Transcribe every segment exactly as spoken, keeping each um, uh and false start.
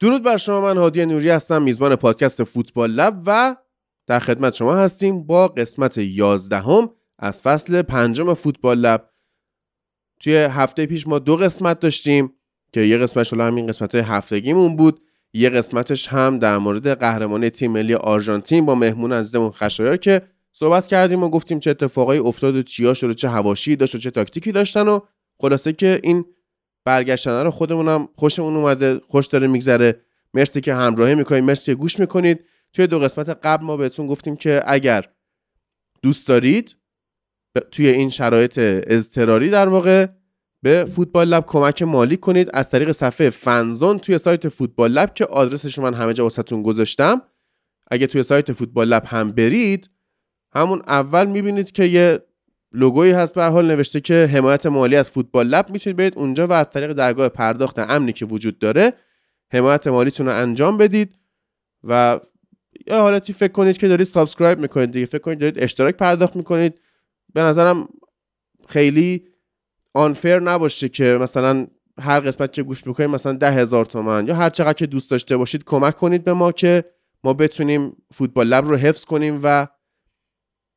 درود بر شما، من هادی نوری هستم، میزبان پادکست فوتبال لب و در خدمت شما هستیم با قسمت یازدهم از فصل پنجم فوتبال لب. توی هفته پیش ما دو قسمت داشتیم که یه قسمتش هم این قسمت هفتگیمون بود، یه قسمتش هم در مورد قهرمانی تیم ملی آرژانتین با مهمون عزیزمون خشایار که صحبت کردیم و گفتیم چه اتفاقایی افتاد و چیا شد و چه حواشی داشت و چه تاکتیکی داشتن و خلاصه که این برگشتنه رو خودمونم خوشمون اومده، خوش داره میگذره. مرسی که همراهی میکنید، مرسی که گوش میکنید. توی دو قسمت قبل ما بهتون گفتیم که اگر دوست دارید توی این شرایط اضطراری در واقع به فوتبال لب کمک مالی کنید از طریق صفحه فنزون توی سایت فوتبال لب که آدرسش من همه جا واسهتون گذاشتم. اگه توی سایت فوتبال لب هم برید، همون اول میبینید که یه لوگویی هست به هر حال نوشته که حمایت مالی از فوتبال لب، میتونید برید اونجا و از طریق درگاه پرداخت امنی که وجود داره حمایت مالیتون رو انجام بدید و یه حالتی فکر کنید که دارید سابسکرایب میکنید دیگه، فکر کنید دارید اشتراک پرداخت میکنید. به نظرم خیلی آنفر نباشه که مثلا هر قسمت که گوش میکنید مثلا ده هزار تومان یا هر چقدر که دوست داشته باشید کمک کنید به ما که ما بتونیم فوتبال لب رو حفظ کنیم و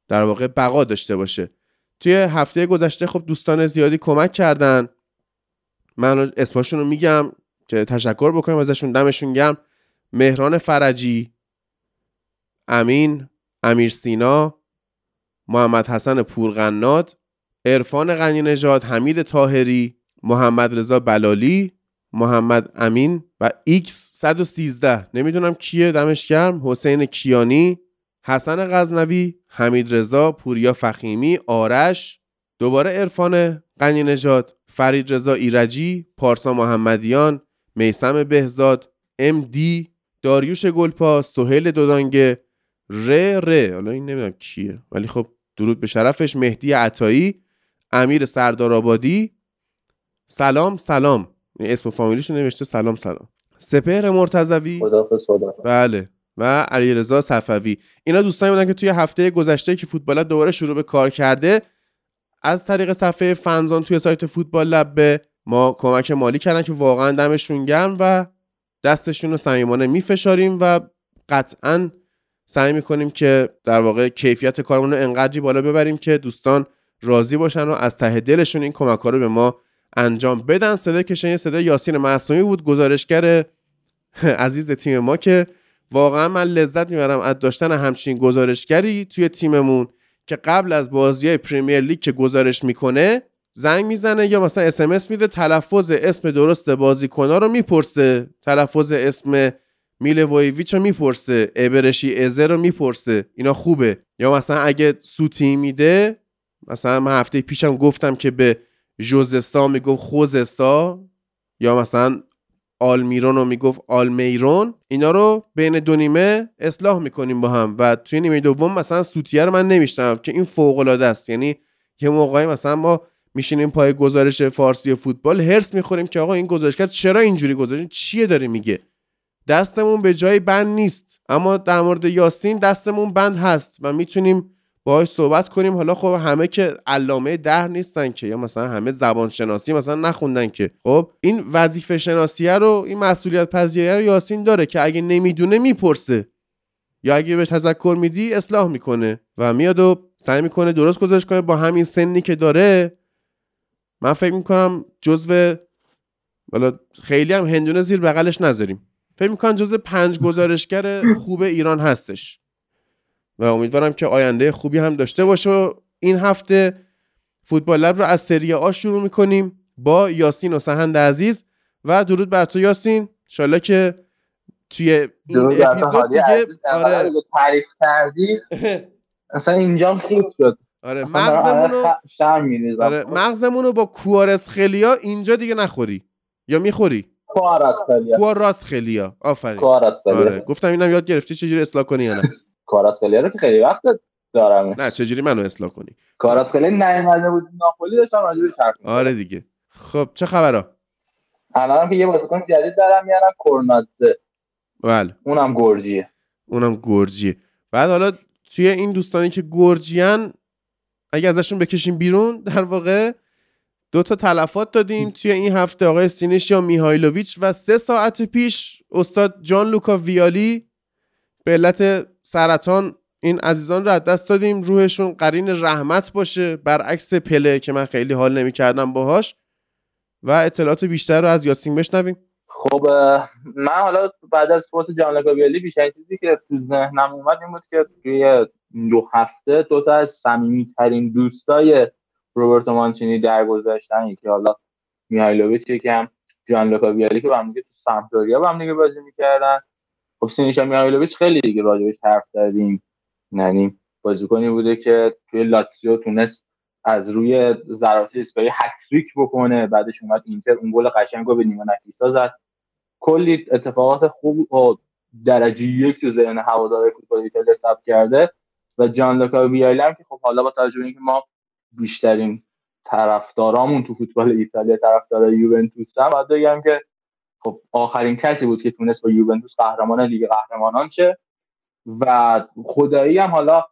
در واقع بقا داشته باشه. توی هفته گذشته خب دوستان زیادی کمک کردن، من اسمشون رو میگم که تشکر بکنیم ازشون، دمشون گرم. مهران فرجی، امین، امیر سینا، محمد حسن پورقناد، عرفان غنی نژاد، حمید طاهری، محمد رضا بلالی، محمد امین و ایکس صد و سیزده نمیدونم کیه، دمش گرم. حسین کیانی، حسن غزنوی، حمید رضا، پوریا فخیمی، آرش، دوباره عرفان غنی نژاد، فرید رضا ایرجی، پارسا محمدیان، میثم بهزاد، ام دی، داریوش گلپا، سهیل دودانگه، ر ر حالا این نمیدونم کیه ولی خب درود به شرفش، مهدی عطایی، امیر سردارآبادی، سلام سلام، اسم و فامیلیشو نوشته سلام سلام، سپهر مرتضوی، خداحافظ خداحافظ، بله، و علیرضا صفوی. اینا دوستانی بودن که توی هفته گذشته که فوتبال لب دوباره شروع به کار کرده از طریق صفحه فنزان توی سایت فوتبال لب به ما کمک مالی کردن که واقعا دمشون گرم و دستشون رو صمیمانه میفشاریم و قطعاً سعی میکنیم که در واقع کیفیت کارمون رو انقدری بالا ببریم که دوستان راضی باشن و از ته دلشون این کمک‌ها رو به ما انجام بدن. صدای کشنی صدای یاسین معصومی بود، گزارشگر عزیز تیم ما که واقعا من لذت میبرم از داشتن همچین گزارشگری توی تیممون که قبل از بازی‌های پریمیر لیگ که گزارش میکنه زنگ میزنه یا مثلا اس ام اس میده، تلفظ اسم درست بازیکن‌ها رو میپرسه، تلفظ اسم میلوویچو میپرسه، ابرشی ازه رو میپرسه، اینا خوبه. یا مثلا اگه سوتی میده، مثلا من هفته پیشم گفتم که به جوزسا میگفت خوزسا یا مثلا آلمیرون رو میگفت آلمیرون، اینا رو بین دو نیمه اصلاح میکنیم با هم و توی نیمه دوم مثلا سوتیه رو من نمیشتم که این فوق العاده است. یعنی یه موقعی مثلا ما میشینیم پای گزارش فارسی فوتبال هرس میخوریم که آقا این گزارشگر چرا اینجوری گزارش چیه داره میگه، دستمون به جای بند نیست. اما در مورد یاسین دستمون بند هست و میتونیم باهاش صحبت کنیم. حالا خب همه که علامه دهر نیستن که، یا مثلا همه زبان شناسی مثلا نخوندن که. خب این وظیفه شناسیه رو، این مسئولیت پذیریه رو یاسین داره که اگه نمیدونه میپرسه یا اگه بهش تذکر میدی اصلاح میکنه و میاد و سعی میکنه درست گزارش کنه. با همین سنی که داره من فکر میکنم جزو، والا خیلی هم هندونه زیر بغلش نذاریم، فکر میکنم جزو پنج گزارشگر خوب ایران هستش و امیدوارم که آینده خوبی هم داشته باشه. و این هفته فوتبال لب رو از سری آ شروع میکنیم با یاسین و سهند عزیز و درود بر تو یاسین، انشالله که توی این اپیزود دیگه آره تعریف کردی اصلا اینجا خوب شد. آره مغزمونو شرم میریزم، آره مغزمونو با کوارس خلیا اینجا دیگه نخوری یا میخوری کوارات خلیا کوارات خلیا آفرین کوارات خلیا. آره گفتم اینم یاد گرفتی چجوری اصلاح کنی یا نه کاراتخلیا رو که خیلی وقت دارم. نه چجوری منو اصلاح کنی؟ کاراتخلیا نیومده بود ناپولی داشتم راجبش حرف می‌زدم. آره دیگه. خب چه خبره؟ الانم که یه بازیکن جدید دارم میارم، کورنادزه. بله. اونم گرجیه. اونم گرجیه. بعد حالا توی این دوستانی که گرجیان اگه ازشون بکشیم بیرون در واقع دو تا تلفات دادیم توی این هفته، آقای سینش یا میهایلوویچ، و سه ساعت پیش استاد جان لوکا ویالی به علت سرطان. این عزیزان رو از دست دادیم، روحشون قرین رحمت باشه، برعکس پله که من خیلی حال نمی‌کردم باهاش. و اطلاعات بیشتر رو از یاسین بشنویم. خب من حالا بعد از فوت جان لوکا ویالی بیشتر چیزی که تو ذهنم اومد این بود که توی دو هفته دو تا از صمیمی‌ترین دوستای روبرتو مانچینی درگذشتن، یکی حالا میهایلوویچ، یکی هم جان لوکا ویالی که با هم دیگه تو سامپدوریا با هم دیگه بازی می‌کردن. خب سینش میهایلوویچ خیلی دیگه راجعش حرف زدیم، یعنی بازیکنی بوده که توی لاتزیو تونست از روی ضربات ایستگاهی هتریک بکنه، بعدش اومد اینتر اون گل قشنگ رو به نیمه نکیسا زد. کلی اتفاقات خوب و درجه یک تو ذهن هوادارهای فوتبال ایتالیا ثبت کرده. و جان لوکا ویالی هم که خب حالا با توجه به اینکه ما بیشترین طرفدارامون تو فوتبال ایتالیا طرفدارای یوونتوس هم، بعد بگم که خب آخرین کسی بود که تونست با یوونتوس قهرمان لیگ قهرمانان شه. و خدایی هم حالا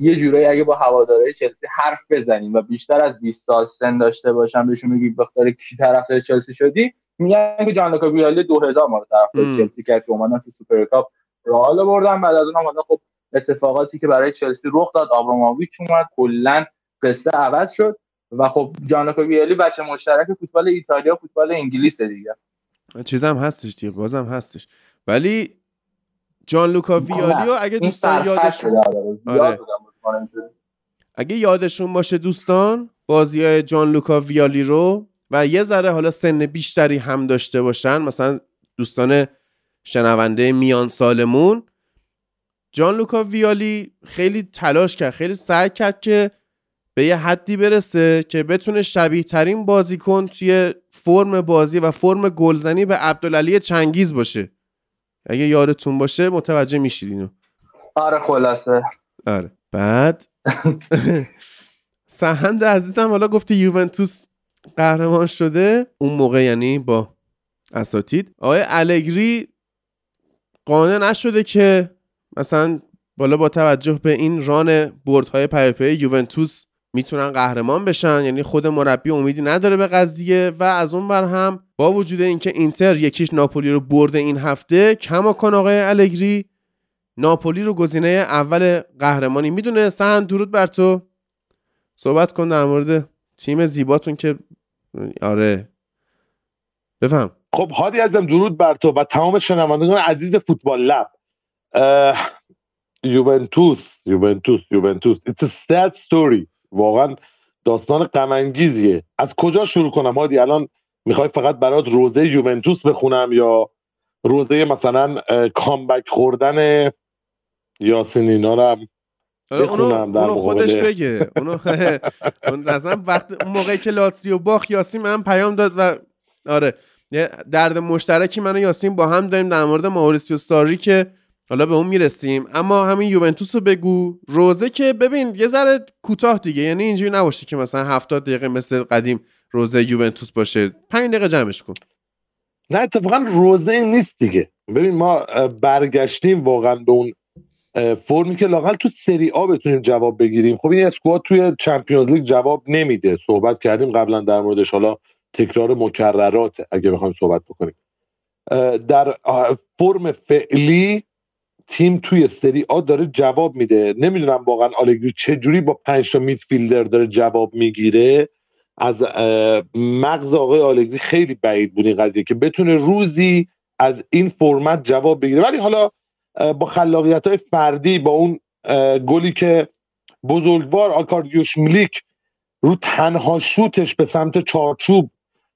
یه جورایی اگه با هوادارهای چلسی حرف بزنیم و بیشتر از بیست سال سن داشته باشم بهشون میگی بخاطر کی طرفدار چلسی شدی، میگن که جان لوکا ویالی دو هزار ما رو طرفدار چلسی کرد که اومدن تو سوپر کاپ رئال بردن. بعد از اونم حالا خب اتفاقاتی که برای چلسی رخ داد، آبراموویچ اومد، کلا قصه عوض شد. و خب جان لوکا ویالی بچه مشترک فوتبال ایتالیا فوتبال انگلیس دیگه، چیزام هستش دیگه، بازم هستش. ولی جان لوکا ویالیو اگه دوستان یادشون آره. اگه یادشون باشه دوستان، بازیای جان لوکا ویالی رو و یه ذره حالا سن بیشتری هم داشته باشن، مثلا دوستان شنونده میان سالمون، جان لوکا ویالی خیلی تلاش کرد، خیلی سعی کرد که به یه حدی برسه که بتونه شبیه ترین بازیکن توی فرم بازی و فرم گلزنی به عبدالعلی چنگیز باشه. اگه یادتون باشه متوجه میشید اینو. آره خلاصه. آره. بعد سهند عزیزم حالا گفتی یوونتوس قهرمان شده، اون موقع یعنی با اساتید آقای الگری قانع نشده که مثلا بالا با توجه به این ران بردهای پیاپی یوونتوس میتونن قهرمان بشن، یعنی خود مربی امیدی نداره به قضیه. و از اون بر هم با وجود اینکه اینتر یکیش ناپولی رو برده این هفته، کماکان آقای الگری ناپولی رو گزینه اول قهرمانی میدونه. سهند درود بر تو، صحبت کن در مورد تیم زیباتون که آره بفهم. خب هادی ازم درود بر تو و تمام شنوندگان عزیز فوتبال لب. یوونتوس یوونتوس یوونتوس it's a sad story، واقعا داستان غم انگیزیه. از کجا شروع کنم هادی؟ الان میخوای فقط برات روزه یوونتوس بخونم یا روزه مثلا کامبک خوردن یاسینینا رو بخونم؟ در اونو خودش بگه. اونو اون مثلا وقت اون موقعی که لاتزیو باخت، یاسین من پیام داد و آره درد مشترکی من و یاسین با هم داریم در مورد ماوریسیو ساری که حالا به اون میرسیم. اما همین یوونتوس رو بگو، روزه که ببین یه ذره کوتاه دیگه، یعنی اینجوری نباشه که مثلا هفتاد دقیقه مثل قدیم روزه یوونتوس باشه، پنج دقیقه جمعش کن. نه اتفاقا روزه نیست دیگه. ببین ما برگشتیم واقعا به اون فرمی که لااقل تو سری آ بتونیم جواب بگیریم. خب این اسکواد توی چمپیونز لیگ جواب نمیده، صحبت کردیم قبلا در موردش، حالا تکرار مکررات اگه بخوایم صحبت بکنیم. در فرم فعلی تیم توی سری آ داره جواب میده. نمیدونم واقعا آلگری چجوری با پنج تا میدفیلدر داره جواب میگیره. از مغز آقای آلگری خیلی بعید بود این قضیه که بتونه روزی از این فرمت جواب بگیره. ولی حالا با خلاقیت‌های فردی، با اون گلی که بزرگوار آکاردیوش ملیک رو تنها شوتش به سمت چارچوب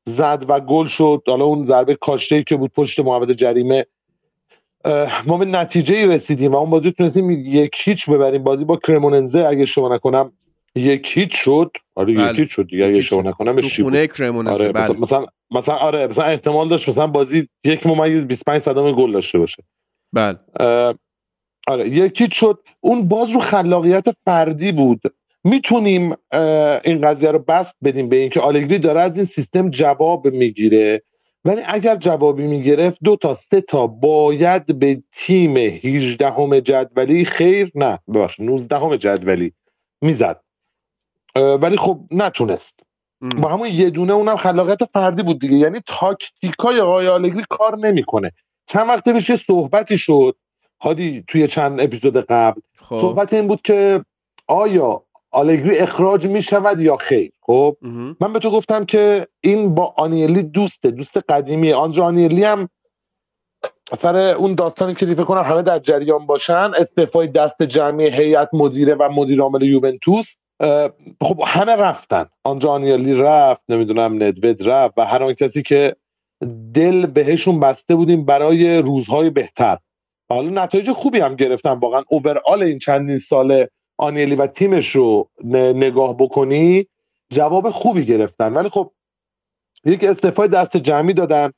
زد و گل شد، حالا اون ضربه کاشته‌ای که بود پشت محوطه جریمه، ما به نتیجه‌ای رسیدیم و اون بازی تونستیم یک هیچ ببریم. بازی با کرموننزه اگه شما نکنم یک هیچ شد. آره بله. یک هیچ شد دیگه اگه شما نکنم تو خونه کرموننزه. آره بله. مثلا مثلا آره مثلا احتمال داشت مثلا بازی یک ممیز بیست و پنج صدام گل داشته باشه. بله. آره یک هیچ شد. اون باز رو خلاقیت فردی بود. میتونیم این قضیه رو بست بدیم به اینکه آلگری داره از این سیستم جواب میگیره. ولی اگر جوابی میگرفت دو تا سه تا باید به تیم هجدهم جدولی خیر نه ببخشید نوزدهم جدولی میزد. ولی خب نتونست. با همون یه دونه اونم خلاقیت فردی بود دیگه. یعنی تاکتیکای آقای آلگری کار نمیکنه. چند وقت پیش صحبتی شد هادی توی چند اپیزود قبل خوب. صحبت این بود که آیا آلگری اخراج میشود یا خیر. خب من به تو گفتم که این با آنیلی دوسته، دوست قدیمیه. آنجا آنیلی هم سر اون داستانی که فکر کنم همه در جریان باشن، استعفای دست جمعی هیئت مدیره و مدیر عامل یوونتوس، خب همه رفتن. آنجا آنیلی رفت، نمیدونم ندوید رفت و هر اون کسی که دل بهشون بسته بودیم برای روزهای بهتر. حالا نتایج خوبی هم گرفتن واقعا. اوورال این چندین ساله آنیلی و تیمش رو نگاه بکنی جواب خوبی گرفتن، ولی خب یک استعفای دست جمعی دادن.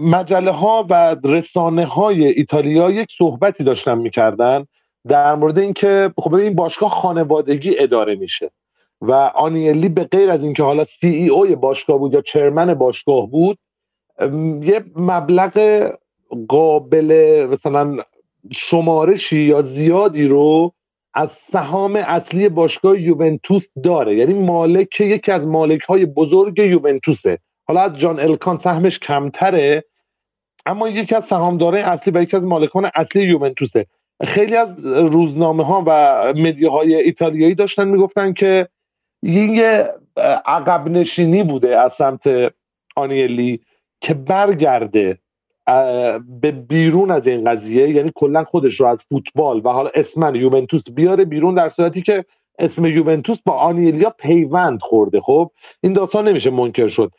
مجله ها و رسانه های ایتالیا یک صحبتی داشتن میکردن در مورد اینکه خب این باشگاه خانوادگی اداره میشه و آنیلی به غیر از اینکه حالا سی ای او باشگاه بود یا چرمن باشگاه بود، یه مبلغ قابل مثلا شمارشی یا زیادی رو از سهام اصلی باشگاه یوونتوس داره. یعنی مالک، یکی از مالک‌های بزرگ یوونتوسه. حالا از جان الکان سهمش کمتره، اما یکی از سهامدارای اصلی و یکی از مالکان اصلی یوونتوسه. خیلی از روزنامه‌ها و مدیاهای ایتالیایی داشتن میگفتن که این یه عقب نشینی بوده از سمت آنیلی که برگرده به بیرون از این قضیه، یعنی کلا خودش رو از فوتبال و حالا اسم یوونتوس بیاره بیرون، در صورتی که اسم یوونتوس با آنیلیا پیوند خورده. خب این داستان نمیشه منکر شد،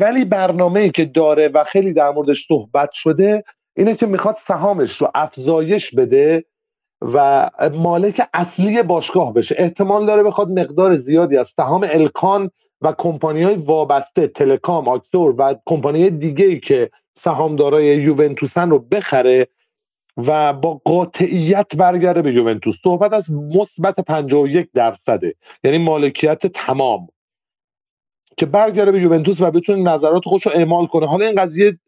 ولی برنامه‌ای که داره و خیلی در موردش صحبت شده اینه که میخواد سهامش رو افزایش بده و مالک اصلی باشگاه بشه. احتمال داره بخواد مقدار زیادی از سهام الکان و کمپانی‌های وابسته، تلکام، آکسور و کمپانی‌های دیگه‌ای که سهامدارای یوونتوسن رو بخره و با قاطعیت برگرده به یوونتوس. صحبت از مثبت پنجاه و یک درصده، یعنی مالکیت تمام، که برگرده به یوونتوس و بتونه نظرات خودش رو اعمال کنه. حالا این قضیه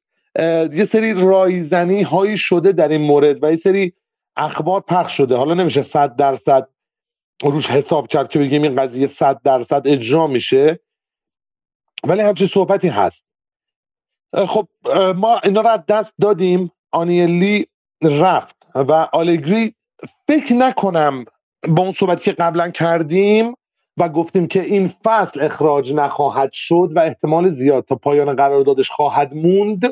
یه سری رایزنی هایی شده در این مورد و یه سری اخبار پخش شده. حالا نمیشه صد درصد روش حساب کرد که بگیم این قضیه صد درصد اجرا میشه، ولی همچین صحبتی هست. خب ما اینا رو از دست دادیم، آنیلی رفت و آلگری فکر نکنم با اون صحبتی که قبلا کردیم و گفتیم که این فصل اخراج نخواهد شد و احتمال زیاد تا پایان قراردادش خواهد موند،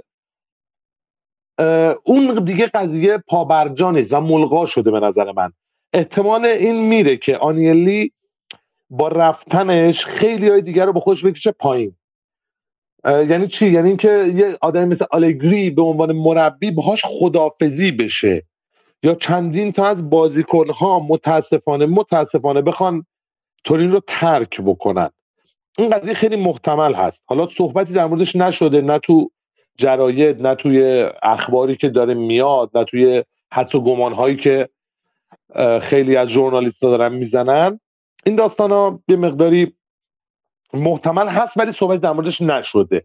اون دیگه قضیه پابرجا نیست و ملغا شده. به نظر من احتمال این میره که آنیلی با رفتنش خیلی های دیگر رو به خودش بکشه پایین. یعنی چی؟ یعنی اینکه یه آدمی مثل آلگری به عنوان مربی باهاش خداحافظی بشه، یا چندین تا از بازیکن‌ها متاسفانه متاسفانه بخوان تورین رو ترک بکنن. این قضیه خیلی محتمل هست. حالا صحبتی در موردش نشده، نه تو جراید، نه توی اخباری که داره میاد، نه توی حتی گمان‌هایی که خیلی از ژورنالیست‌ها دارن میزنن. این داستانا یه مقداری محتمل هست ولی صحبت در موردش نشده.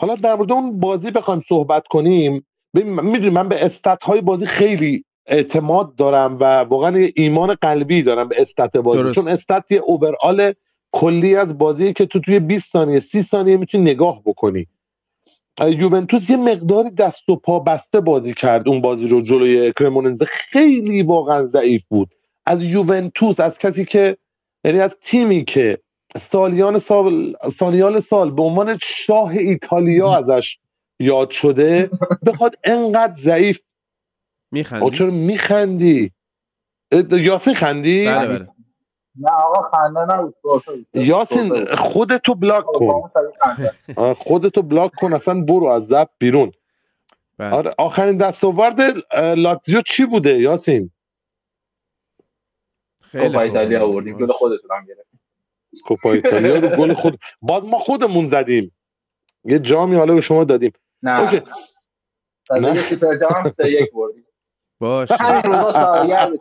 حالا در مورد اون بازی بخوایم صحبت کنیم، میدونی من به استات های بازی خیلی اعتماد دارم و واقعا ایمان قلبی دارم به استات بازی درست. چون استات یه اوورال کلی از بازیه که تو توی بیست ثانیه سی ثانیه میتونی نگاه بکنی. یوونتوس یه مقداری دست و پا بسته بازی کرد اون بازی رو جلوی کرموننزه. خیلی واقعا ضعیف بود از یوونتوس، از کسی که یعنی از تیمی که سالیان سال سالیان سال به عنوان شاه ایتالیا ازش یاد شده بخواد انقدر ضعیف. میخندی؟ چرا میخندی؟ یاسین خندی؟ بله بله. نه آقا خنده نبود. یاسین خودتو بلاک کن، خودتو بلاک کن، اصلا برو از ضبط بیرون. آره آخرین دستاورد لاتزیو چی بوده یاسین؟ خیلی ایتالیا آوردیم، گل خودتون هم گرفتیم. کوپا ایتالیا رو گل خود باز ما خودمون زدیم، یه جامی حالا به شما دادیم. نه اوکی. نه سوپر جام سه یک بردیم. باشه روزا سالیار دیگه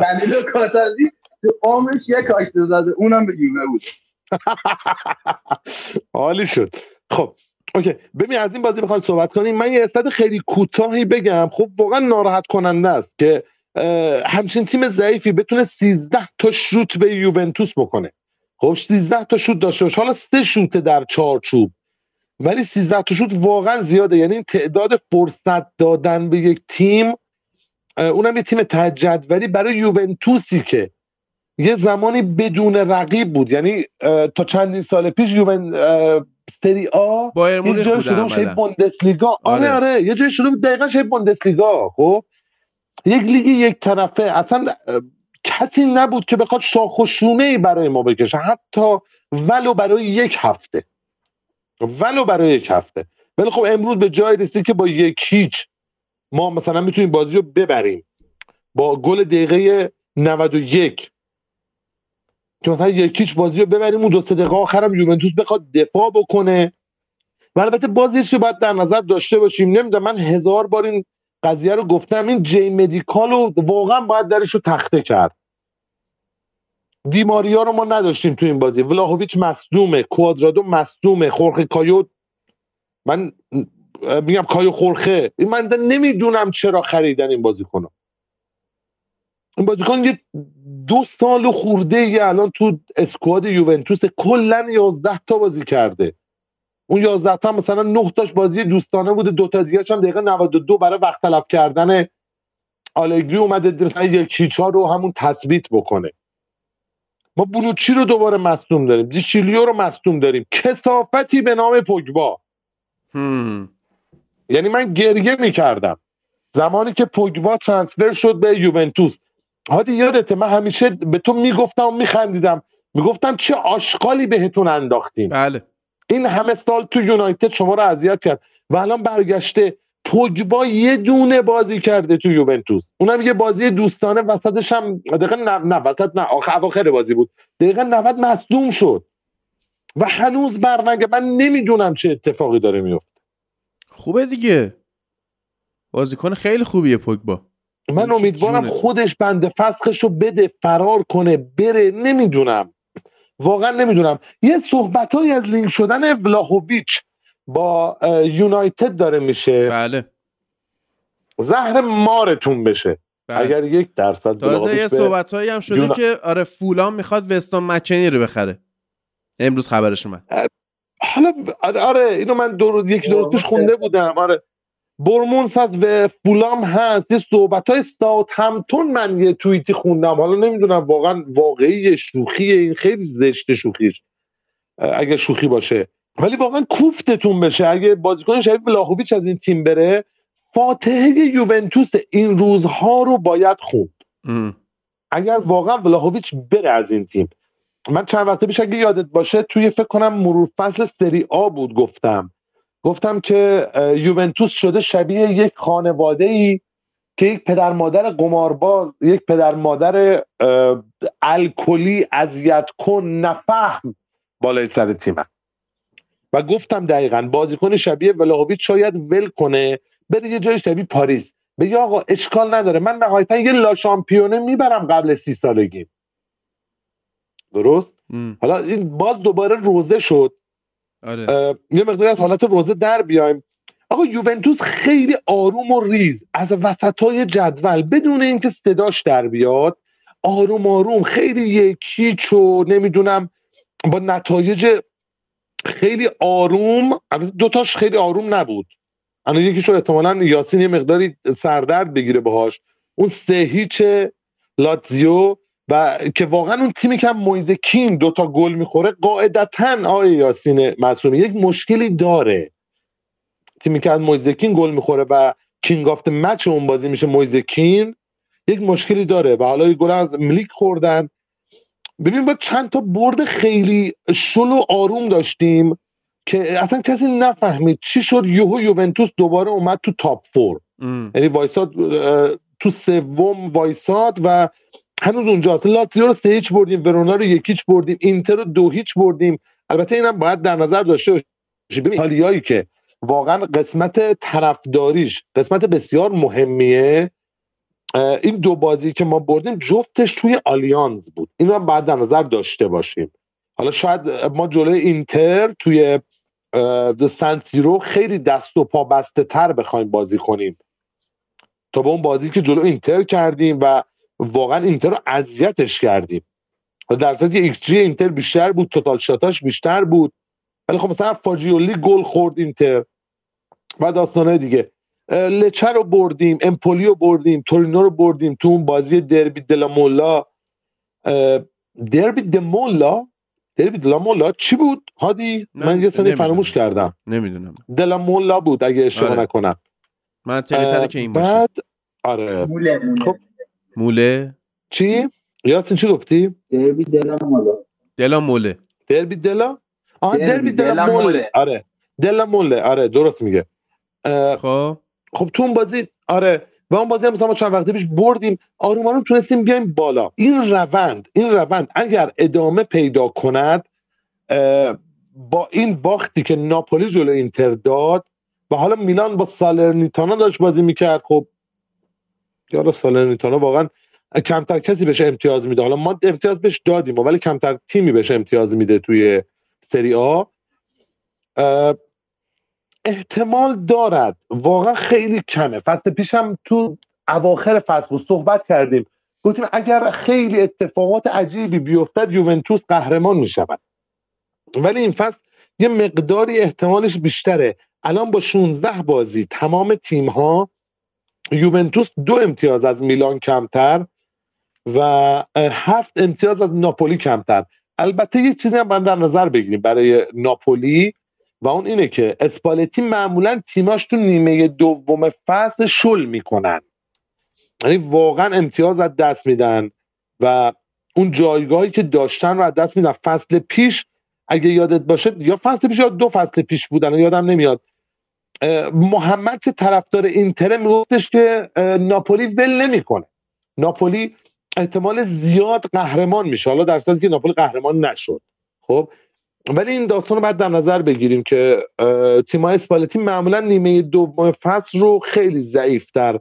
دنیلو کاتالی تو عمرش یک آشته زده، اونم به یووه بود. عالی شد. خب اوکی، ببین از این بازی می‌خوام صحبت کنیم. من یه استاد خیلی کوتاهی بگم. خب واقعا ناراحت کننده است که همچین تیم ضعیفی بتونه سیزده تا شوت به یوونتوس بکنه. خب سیزده تا شوت داشته باشه، حالا سه شوت در چارچوب، ولی سیزده تا شوت واقعا زیاده. یعنی این تعداد فرصت دادن به یک تیم، اونم یه تیم تجدد، ولی برای یوونتوسی که یه زمانی بدون رقیب بود، یعنی تا چندین سال پیش یوون سری آ یه جای شروع شد بوندسلیگا. آره آره یه جای شروع دقیقاً شد بوندسلیگا. خب یک لیگ یک طرفه، اصلا کسی نبود که بخواد شاخ و شونه‌ای برای ما بکشه، حتی ولو برای یک هفته ولو برای یک هفته ولی خب امروز به جای رسید که با یک هیچ ما مثلا میتونیم بازی رو ببریم با گل دقیقه نود و یک، که مثلا یک هیچ بازی رو ببریم و دو سه دقیقه آخرم یوونتوس بخواد دفاع بکنه. و البته بازیش رو باید در نظر داشته باشیم. نمیدونم، من هزار بار این قضیه رو گفتم، این جی مدیکال رو واقعا باید درش رو تخته کرد. دیماریا رو ما نداشتیم تو این بازی، ولاهویچ مصدومه، کوادرادو مصدومه، خورخه کایو، من میگم کایو خورخه، من نمیدونم چرا خریدن این بازیکن رو. این بازیکن یه دو سال و خورده یه الان تو اسکواد یوونتوس، کلا یازده تا بازی کرده. اون یازده تا مثلا نه تاش بازی دوستانه بوده، دو تا دیگه هم دقیقه نود و دو برای وقت تلف کردن آلگری اومده مثلا یک چیچا رو همون تثبیت بکنه. ما بروچی رو دوباره مصدوم داریم، دیشیلیو رو مصدوم داریم، کثافتی به نام پوگبا. هم. یعنی من گریه می‌کردم زمانی که پوگبا ترانسفر شد به یوونتوس. هادی یادته من همیشه به تو میگفتم و میخندیدم، میگفتم چه آشغالی بهتون انداختیم. بله. این همه سال تو یونایتد شما رو اذیت کرد و الان برگشته. پوگبا یه دونه بازی کرده تو یوونتوس، اونم یه بازی دوستانه، وسطش هم دقیقه نه وسط نه آخر اواخر بازی بود، دقیقه نود مصدوم شد و هنوز برنگه. من نمیدونم چه اتفاقی داره میفته. خوبه دیگه، بازیکن خیلی خوبیه پوگبا. من امیدوارم جونه. خودش بند فسخش رو بده، فرار کنه، بره. نمیدونم، واقعا نمیدونم. یه صحبتایی از لینک شدن ولاهویچ با یونایتد داره میشه. بله، زهر مارتون بشه. بله. اگر یک درصد تازه یه صحبتایی هم شده یونا... که آره فولام میخواد وستون مکنی رو بخره، امروز خبرش اومد. حالا آره اینو من دو روز یک دو روز پیش خونده بودم. آره برمونس از فولام هست. یه صحبت‌های ساوثهمپتون من یه توییتی خوندم، حالا نمیدونم واقعا واقعی شوخیه، این خیلی زشت شوخیش اگه شوخی باشه، ولی واقعا کوفتتون بشه اگه بازیکن شبیه ولاهویچ از این تیم بره. فاتحه یوونتوس این روزها رو باید خوند ام. اگر واقعا ولاهویچ بره از این تیم. من چند وقت پیش اگه یادت باشه توی فکر کنم مرور فصل سری آ بود، گفتم گفتم که یوونتوس شده شبیه یک خانواده‌ای که یک پدر مادر قمارباز، یک پدر مادر الکلی، اذیت کن، نفهم بالای سر تیمه. و گفتم دقیقاً بازیکن شبیه ولاهویچ شاید ول کنه، بره یه جای شبیه پاریس، بگه آقا اشکال نداره، من نهایتاً یه لا شامپیونه میبرم قبل سی سالگی. درست؟ م. حالا این باز دوباره روزه شد. آره. یه مقدار از حالت روزه در بیایم. آقا یوونتوس خیلی آروم و ریز از وسطای جدول بدون اینکه صداش در بیاد، آروم آروم خیلی یکیچ و نمیدونم با نتایج خیلی آروم. دوتاش خیلی آروم نبود، الان یکیشو احتمالاً یاسین یه مقداری سردرد بگیره باهاش، اون سه هیچ لاتزیو و که واقعا اون تیمی که هم مویز کین دوتا گل میخوره قاعدتاً آقای یاسین معصومی یک مشکلی داره. تیمی که هم مویز کین گل میخوره و کینگ آف د مچ اون بازی میشه مویز کین، یک مشکلی داره و حالا گل از ملیک خوردن. ببین با چند تا برد خیلی شل و آروم داشتیم که اصلا کسی نفهمید چی شد. یوهو یوونتوس دوباره اومد تو تاپ فور، یعنی وایساد تو سوم وایساد و هنوز اونجاست. لاتزیو رو سه هیچ بردیم، ورونا رو یک هیچ بردیم، اینتر رو دو هیچ بردیم. البته اینم باید در نظر داشته باشیم، ببین ایتالیایی که واقعا قسمت طرفداریش قسمت بسیار مهمیه، این دو بازی که ما بردیم جفتش توی آلیانز بود، این رو باید در نظر داشته باشیم. حالا شاید ما جلوی اینتر توی سن سیرو خیلی دست و پا بسته تر بخوایم بازی کنیم تا با اون بازی که جلوی اینتر کردیم و واقعا اینتر رو اذیتش کردیم. و درصد ایکس جی اینتر بیشتر بود، توتال شاتاش بیشتر بود، ولی خب مثلا فاجیولی گل خورد اینتر و داستانه دیگه. لچه رو بردیم، امپولی رو بردیم، تورینو رو بردیم تو اون بازی دربی دلامولا. دربی دلامولا دربی دلامولا چی بود هادی؟ من یه سنه فراموش کردم، نمیدونم. دلامولا بود اگه اشتباه آره. نکنم من تلیتره که این باشه. بعد آره موله موله, خب. موله. چی؟ یاسین چی گفتی؟ دربی دلامولا دلاموله دربی دلا آه دربی دلاموله آره دلاموله آره درست میگه. خب خب تو اون بازی آره و اون بازی هم مثلا ما چند وقت پیش بردیم، آروم آروم تونستیم بیایم بالا. این روند این روند اگر ادامه پیدا کند با این باختی که ناپولی جلو اینتر داد و حالا میلان با سالرنیتانا داشت بازی میکرد، خب یارا سالرنیتانا واقعا کمتر کسی بهش امتیاز میده، حالا ما امتیاز بهش دادیم ولی کمتر تیمی بهش امتیاز میده توی سری آ. احتمال دارد، واقعا خیلی کمه. فصل پیشم تو اواخر فصل بود صحبت کردیم، گفتیم اگر خیلی اتفاقات عجیبی بیفتد یوونتوس قهرمان می شود، ولی این فصل یه مقداری احتمالش بیشتره. الان با شانزده بازی تمام تیم ها، یوونتوس دو امتیاز از میلان کمتر و هفت امتیاز از ناپولی کمتر. البته یه چیزی هم باید در نظر بگیریم برای ناپولی و اون اینه که اسپالتی معمولا تیماش تو نیمه دوم فصل شل میکنن، یعنی واقعا امتیاز از دست میدن و اون جایگاهی که داشتن رو از دست میدن. فصل پیش اگه یادت باشه، یا فصل پیش یا دو فصل پیش بودن یادم نمیاد، محمد که طرفدار اینتر میگفتش که ناپولی ول نمیکنه، ناپولی احتمال زیاد قهرمان میشه، حالا در صورتی که ناپولی قهرمان نشد. خب ولی این داستان رو باید در نظر بگیریم که تیم‌های اسپالتی معمولا نیمه دوم فصل رو خیلی ضعیف‌تر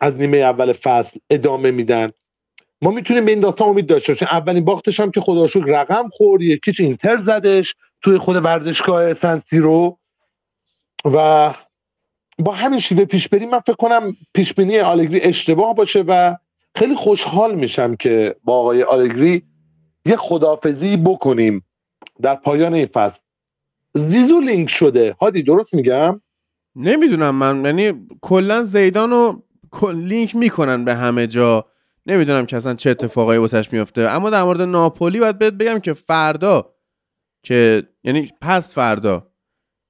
از نیمه اول فصل ادامه میدن. ما میتونیم به این داستان امید داشته باشیم. اولین باختش هم که خدا رو شکر رقم خورد، یکیش اینتر زدش توی خود ورزشگاه سن سیرو و با همین شیوه پیش بریم. من فکر کنم پیشبینی آلگری اشتباه باشه و خیلی خوشحال میشم که با آقای آلگری یه خداحافظی بکنیم در پایان این فصل. زیزو لینک شده هادی، درست میگم؟ نمیدونم من، یعنی کلا زیدانو لینک میکنن به همه جا، نمیدونم که اصلا چه اتفاقایی واسش میفته. اما در مورد ناپولی باید بهت بگم که فردا، که یعنی پس فردا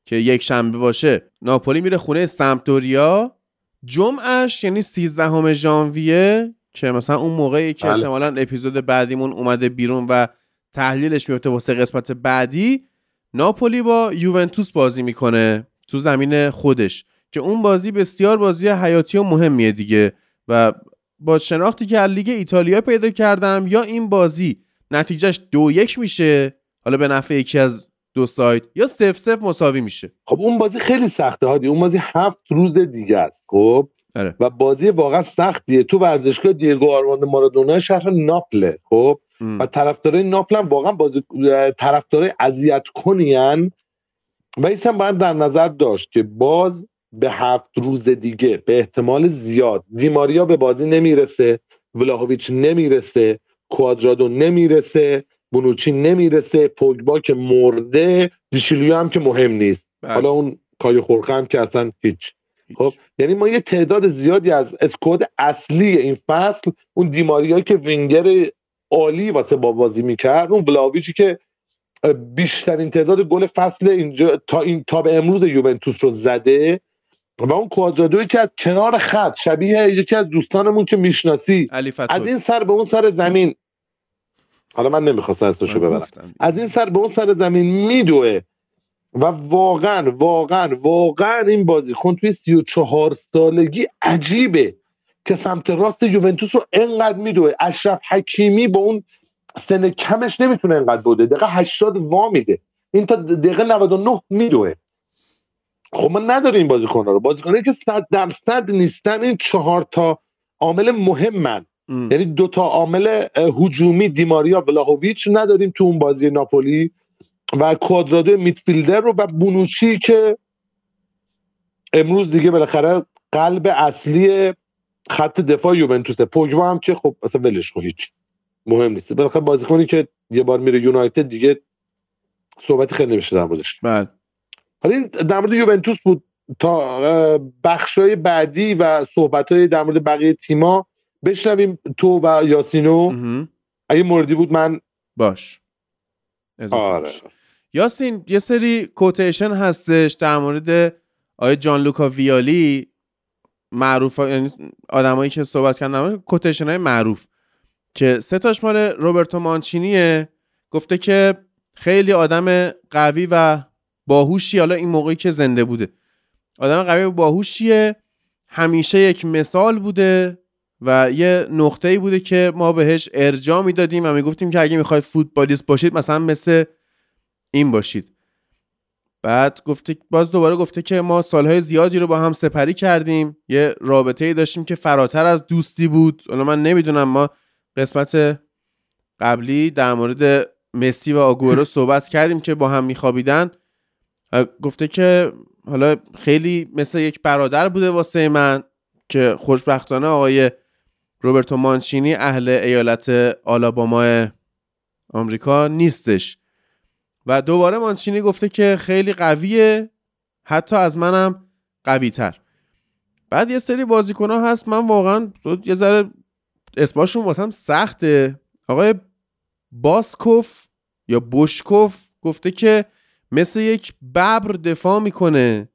که یک شنبه باشه، ناپولی میره خونه سمپدوریا. جمعش یعنی سیزدهم ژانویه که مثلا اون موقعی که احتمالاً اپیزود بعدیمون اومده بیرون و تحلیلش میفته واسه قسمت بعدی، ناپولی با یوونتوس بازی میکنه تو زمین خودش که اون بازی بسیار بازی حیاتی و مهمیه دیگه. و با شناختی که لیگ ایتالیا پیدا کردم، یا این بازی نتیجهش دو یک میشه حالا به نفع یکی از دو سایت، یا صفر صفر مساوی میشه. خب اون بازی خیلی سخته هادی، اون بازی هفت روز دیگه است. خب آره. و بازی واقعا سختیه تو ورزشگاه دیگو آرماندو مارادونا شهر ناپل. خب و طرفدارای ناپل هم واقعا بازی طرفدارای اذیت کنین و ایشون باید در نظر داشت که باز به هفت روز دیگه به احتمال زیاد دیماریا به بازی نمیرسه، ولاهویچ نمیرسه، کوادرادو نمیرسه، بونوچی نمیرسه، پوگبا که مرده، دیشیلیو هم که مهم نیست بلد. حالا اون کایو خورخه هم که اصلا هیچ. خب یعنی ما یه تعداد زیادی از اسکواد اصلی این فصل، اون دیماریایی که وینگر عالی واسه با بازی میکرد، اون بلاویچی که بیشترین تعداد گل فصل اینجا تا این تا به امروز یوونتوس رو زده، و اون کوادرادویی که از کنار خط شبیه یکی از دوستانمون که میشناسی، از این سر به اون سر زمین، حالا من نمیخواستم اسمشو ببرم، از این سر به اون سر زمین میدوه. و واقعا واقعا واقعا این بازیکن توی سی و چهار سالگی عجیبه که سمت راست یوونتوس رو انقدر میدوه. اشرف حکیمی با اون سن کمش نمیتونه انقدر بوده، دقیقه هشتاد وا میده، این تا دقیقه نود و نه میدوه. خب ما نداریم بازیکن‌ها رو، بازیکنایی که صد درصد نیستن. این چهار تا عامل مهمن، یعنی دو تا عامل هجومی دیماریا بلاهویچ نداریم تو اون بازی ناپولی، و کوادرادو میدفیلدر رو، و بونوچی که امروز دیگه بالاخره قلب اصلی خط دفاع یوونتوسه، پوگبا هم که خب اصلا ولش کن هیچ. مهم نیست. بالاخره بازیکنی که یه بار میره یونایتد دیگه صحبت خیلی نمیشه در موردش. بله. حالا این در مورد یوونتوس بود. تا بخشای بعدی و صحبت‌های در مورد بقیه تیم‌ها بشنویم تو و یاسینو. اگه موردی بود من باش. آره. یاسین یه سری کوتیشن هستش در مورد آقای جان لوکا ویالی معروف، یعنی آدمایی که صحبت کردن کوتیشن‌های معروف که سه تاش مال روبرتو مانچینیه. گفته که خیلی آدم قوی و باهوشی، حالا این موقعی که زنده بوده آدم قوی و باهوشیه، همیشه یک مثال بوده و یه نقطه‌ای بوده که ما بهش ارجاع میدادیم و میگفتیم که اگه میخواید فوتبالیست باشید مثلا مثل این باشید. بعد گفته، باز دوباره گفته که ما سالهای زیادی رو با هم سپری کردیم، یه رابطه‌ای داشتیم که فراتر از دوستی بود. حالا من نمیدونم، ما قسمت قبلی در مورد مسی و آگورو صحبت کردیم که با هم میخوابیدن. گفته که حالا خیلی مثل یک برادر بوده واسه من، که خوشبختانه آقای روبرتو مانچینی اهل ایالت آلاباما آمریکا نیستش. و دوباره مانچینی گفته که خیلی قویه، حتی از منم قوی تر. بعد یه سری بازیکن‌ها هست من واقعا یه ذره اسماشون واسم سخته. آقای باسکوف یا بوشکوف گفته که مثل یک ببر دفاع میکنه،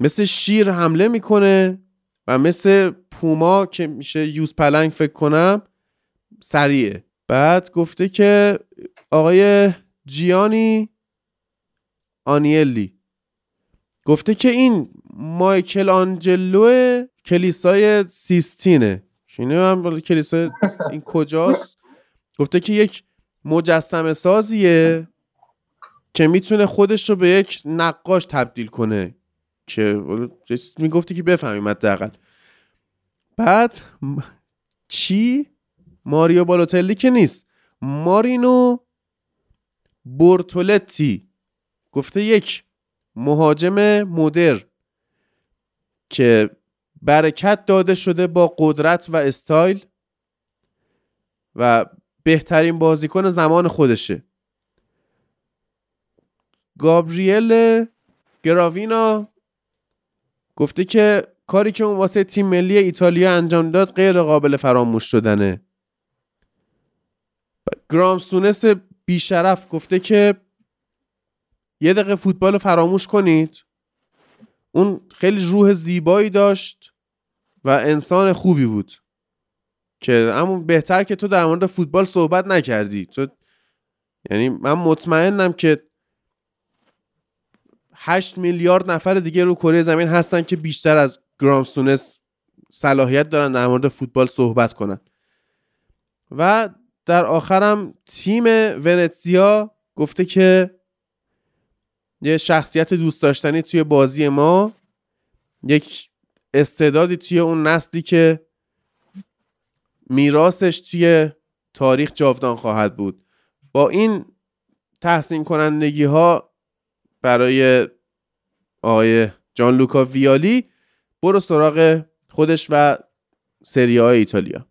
مثل شیر حمله میکنه و مثل پوما که میشه یوز پلنگ فکر کنم سریعه. بعد گفته که آقای جیانی آنیلی گفته که این مایکل آنجلو کلیسای سیستینه. شنیدم کلیسای این کجاست؟ گفته که یک مجسمه سازیه که میتونه خودش رو به یک نقاش تبدیل کنه، که میگفتی که بفهمیم حداقل. بعد چی؟ ماریو بالوتلی که نیست، مارینو بورتولتی گفته یک مهاجم مدرن که برکت داده شده با قدرت و استایل و بهترین بازیکن زمان خودشه. گابریل گراوینا گفته که کاری که اون واسه تیم ملی ایتالیا انجام داد غیر قابل فراموش شدنه. گرام سونس بیشرف گفته که یه دقیقه فوتبال رو فراموش کنید، اون خیلی روح زیبایی داشت و انسان خوبی بود، که اما بهتر که تو در مورد فوتبال صحبت نکردی. تو یعنی من مطمئنم که هشت میلیارد نفر دیگه رو کره زمین هستن که بیشتر از گرام سونس صلاحیت دارن در مورد فوتبال صحبت کنن. و در آخرم تیم ونتسیا گفته که یه شخصیت دوست داشتنی توی بازی ما، یک استعدادی توی اون نسلی که میراثش توی تاریخ جاودان خواهد بود. با این تحسین کنندگی ها برای آقای جان لوکا ویالی، برو سراغ خودش و سری آ ایتالیا.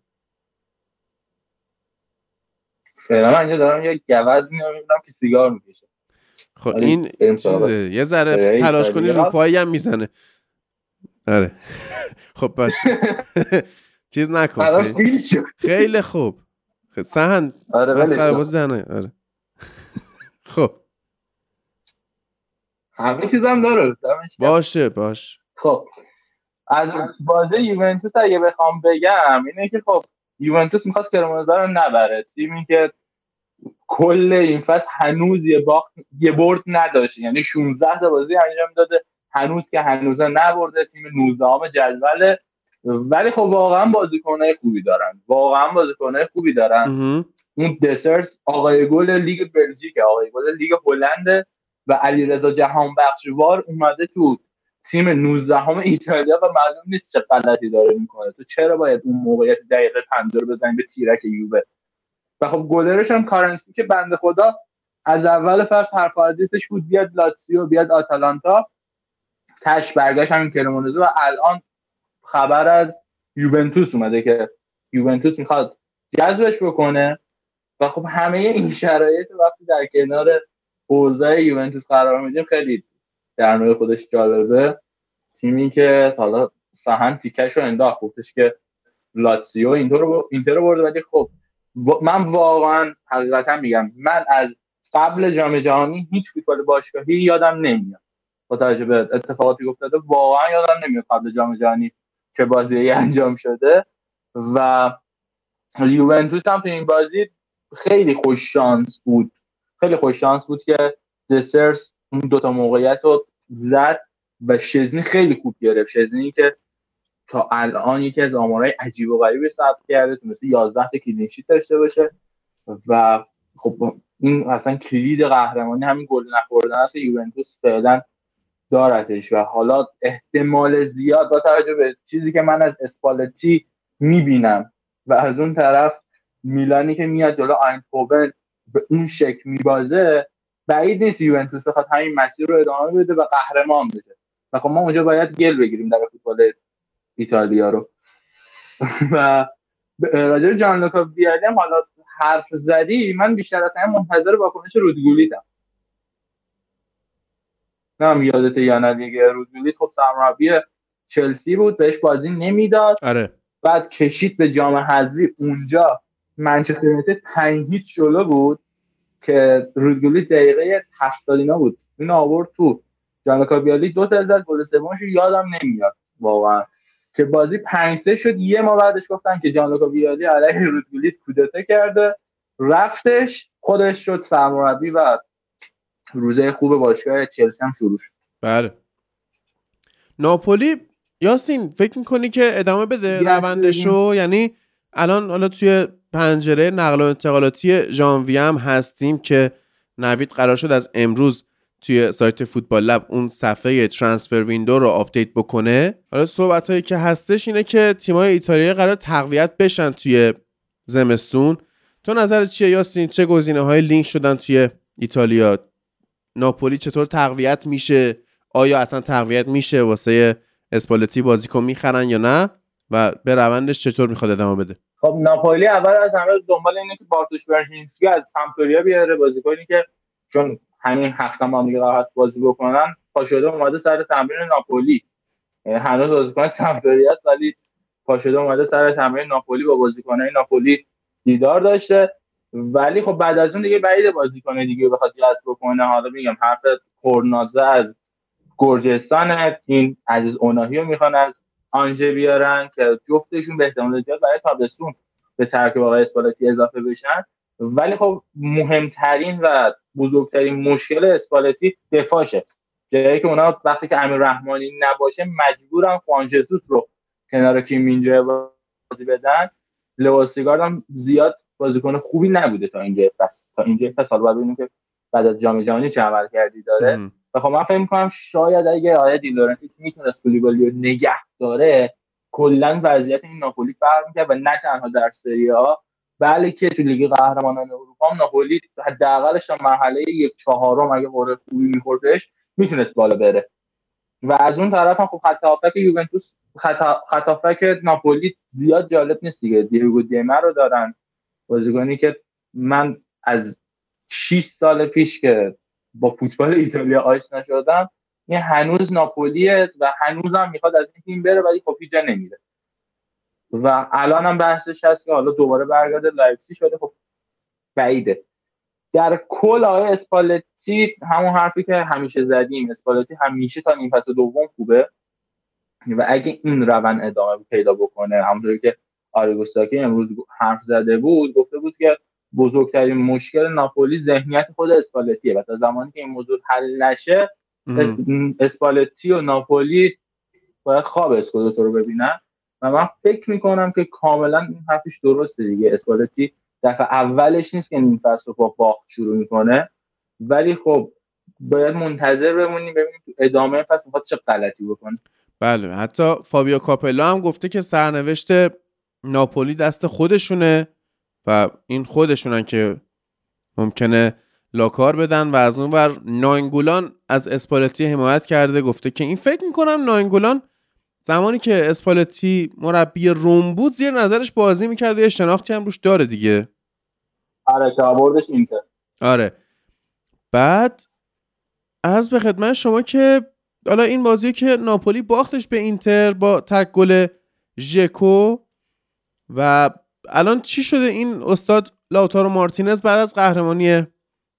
فعلا من اینجا دارم یک گوز می‌بینم که سیگار می‌کشه. خب این چیزه، یه ذره تلاش کنی رو پایی هم میزنه. آره. خب باش. چیز نکن. خیلی خوب. سهن. آره بله. آره. خب همه چیزم داره. باشه باشه. خب از بازی یوونتوس اگه بخوام بگم اینه که خب یوونتوس میخواست کرمونزا رو نبره، تیمی که کل این فصل هنوز یه باخت یه برد نداشته، یعنی شانزده تا بازی انجام داده هنوز که هنوز نبرده، تیم نوزدهم جدوله. ولی خب واقعا بازیکنای خوبی دارن، واقعا بازیکنای خوبی دارن. اون دسرس آقای گل لیگ بلژیک، آقای گل لیگ هلند و علیرضا جهانبخشوار اومده تو تیم نوزدهم ایتالیا و معلوم نیست چه غلطی داره میکنه. تو چرا باید اون موقعیت دقیقه پنجاه رو بزنی به تیرک یووه؟ و خب گلرش هم کارنسی که بنده خدا از اول فصل حرف عزیزش بود، بیاد لاتزیو بیاد آتالانتا، تاش برگشت همین کرمونزا و الان خبر از یوونتوس اومده که یوونتوس میخواد جذبش بکنه و خب همه این شرایط وقتی در کنار حوزه یوونتوس قرار میدیم خیلی در نوع خودش جالبه. تیمی که حالا سهن تیکش رو انداخت، گفتش که لاتزیو اینتر رو برده، ولی خب من واقعا حقیقتا میگم من از قبل جام جهانی هیچ فوتبال باشگاهی یادم نمیاد، با توجه به اتفاقاتی که افتاده واقعا یادم نمیاد قبل جام جهانی چه بازی انجام شده. و یوونتوس هم تو این بازی خیلی خوش شانس بود، خیلی خوش شانس بود که دسرس اون دوتا موقعیت رو زد و شزنی خیلی خوب گرفت. شزنی که تا الان یکی از آمارهای عجیب و غریبی ثبت کرده، تونسته یازده تا کلین شیت داشته باشه و خب این اصلا کلید قهرمانی همین گل نخوردن است. یوونتوس فعلا دارتش و حالا احتمال زیاد با توجه به چیزی که من از اسپالتی میبینم و از اون طرف میلانی که میاد جلو آینتوبن به اون شکل میبازه، بعید نیست یوونتوس بخواد همین مسیر رو ادامه بده و قهرمان بشه. و خب ما اونجا باید گل بگیریم در فوتبال ایتالیا رو. و راجع به جان لوکا ویالی هم حالا حرف زدی، من بیشتر از همه منتظر واکنش روزگولیتم. نام یادته یا نه دیگه، روزگولیت خب سرمربی چلسی بود، بهش بازی نمیداد. آره. بعد کشید به جام حذفی، اونجا منچستر یونایتد پنج هیچ جلو بود که روزگولیت دقیقه هفتاد اینا بود، اینو آورد تو. جان لوکا ویالی دو تا زد، گل سومش یادم نمیاد واقعا که بازی پنج سه شد. یه ما بعدش گفتن که جان لوکا ویالی علیه روزگولیت کودتا کرده، رفتش خودش شد سرمربی و روزه خوب باشگاه چلسی هم شروع شد. بله. ناپولی یاسین فکر می‌کنی که ادامه بده روندشو؟ یعنی الان حالا توی پنجره نقل و انتقالاتی ژانویه هم هستیم که نوید قرار شد از امروز توی سایت فوتبال لب اون صفحه ترانسفر ویندو رو آپدیت بکنه. حالا صحبتایی که هستش اینه که تیم‌های ایتالیا قرار تقویت بشن توی زمستون. تو نظر چیه یاسین؟ چه گزینه‌های لینک شدن توی ایتالیا؟ ناپولی چطور تقویت میشه؟ آیا اصلا تقویت میشه؟ واسه اسپالتی بازیکن میخرن یا نه؟ و به روندش چطور میخواد ادامه بده؟ خب ناپولی اول از همه دنبال اینه که بارتوش برژینسکی از سمپدوریا بیاره، بازیکنی که چون همین هفته هم دیگه قرار هست بازی بکنن، پاشده اومده سر تمرین ناپولی. هنوز بازیکن سمپدوریا است ولی پاشده اومده سر تمرین ناپولی، با بازیکنای ناپولی دیدار داشته. ولی خب بعد از اون دیگه بعید بازیکن دیگه بخواد جذب بکنه. حالا میگم حرف کورنازه از گرجستان، این عزیز اوناهی رو میخوان از آنژه بیارن که جفتشون به احتمال زیاد برای تابستون به ترکیب آقای اسپالتی اضافه بشن. ولی خب مهمترین و بزرگترین مشکل اسپالتی دفاعشه، جایی که اونا وقتی که امیر رحمانی نباشه مجبورن خوانجسوس رو کنار کیم اینجا بازی بدن. لواسیگارد هم زیاد بازیکن خوبی نبوده تا اینجا پس تا اینجا پس حالا ببینیم که بعد از جام جهانی چه عمل کردی داره. و خب من فکر می‌کنم شاید اگه آید دیلورنتیس میتونست کولیبالیو نگه داره، کلا وضعیت این ناپولی فرق می‌کنه و نه تنها در سری آ بلکه تو لیگ قهرمانان اروپا هم ناپولی حداقلش تا مرحله یک چهارم اگه قرعه خوبی می‌خوردش میتونست بالا بره. و از اون طرف هم خب خط هافک یوونتوس خط هافک ناپولی زیاد جالب نیست دیگه. دیگو دیمر رو دارن، بازیکنی که من از شش سال پیش که با فوتبال ایتالیا آشنا شدم این هنوز ناپولیه و هنوزم میخواد از این تیم بره ولی خب هیچ جا نمیره. و الان هم بحثش هست که حالا دوباره برگرده لایپزیگ شده، خب بعیده. در کل آقای اسپالتی همون حرفی که همیشه زدیم، اسپالتی همیشه تا این فصل دوم خوبه و اگه این روند ادامه پیدا بکنه، همونطوری که آریگوستاکی امروز حرف زده بود، گفته بود که بزرگترین مشکل ناپولی ذهنیت خود اسپالتیه و تا زمانی که این موضوع حل نشه اسپالتی و ناپولی باید خواب اسکودتو رو ببینن. و من فکر میکنم که کاملا این حرفش درسته دیگه. اسپالتی دفعه اولش نیست که این فصل رو باخت شروع میکنه، ولی خب باید منتظر بمونیم ببینیم تو ادامه فصل میخواد چه غلطی بکنه. بله، حتی فابیو کاپلا هم گفته که سرنوشت ناپولی دست خودشونه و این خودشونن که ممکنه لاکار بدن. و از اون ور ناینگولان از اسپالتی حمایت کرده، گفته که این فکر میکنم ناینگولان زمانی که اسپالتی مربی روم بود زیر نظرش بازی میکرده، یه شناختی هم روش داره دیگه. آره که آوردش اینتر. آره بعد از به خدمت شما که حالا این بازی که ناپولی باختش به اینتر با تک گل ژکو و الان چی شده این استاد لاوتارو مارتینز بعد از قهرمانی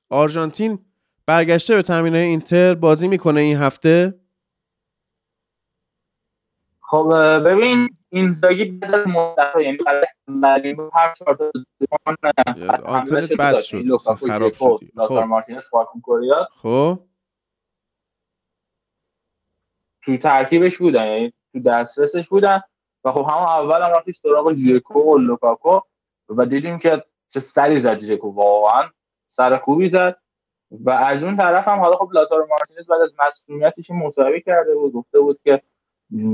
آرژانتین برگشته به تمرین‌های اینتر، بازی میکنه این هفته. خب ببین این زاگی بعد از مدت یعنی برای هر چهار تا دوران آنتنت بد شد، خراب شد. لاوتارو مارتینز پارتون کوریا خب تو ترکیبش بودن، یعنی تو دسترسش بودن و خب همون اول هم رفتی سراغ ژکو و لوکاکو و دیدیم که چه سری زد ژکو، واقعا سر خوبی زد. و از اون طرف هم حالا خب لاوتارو مارتینز بعد از مسئولیتش مصاحبه کرده بود، گفته بود که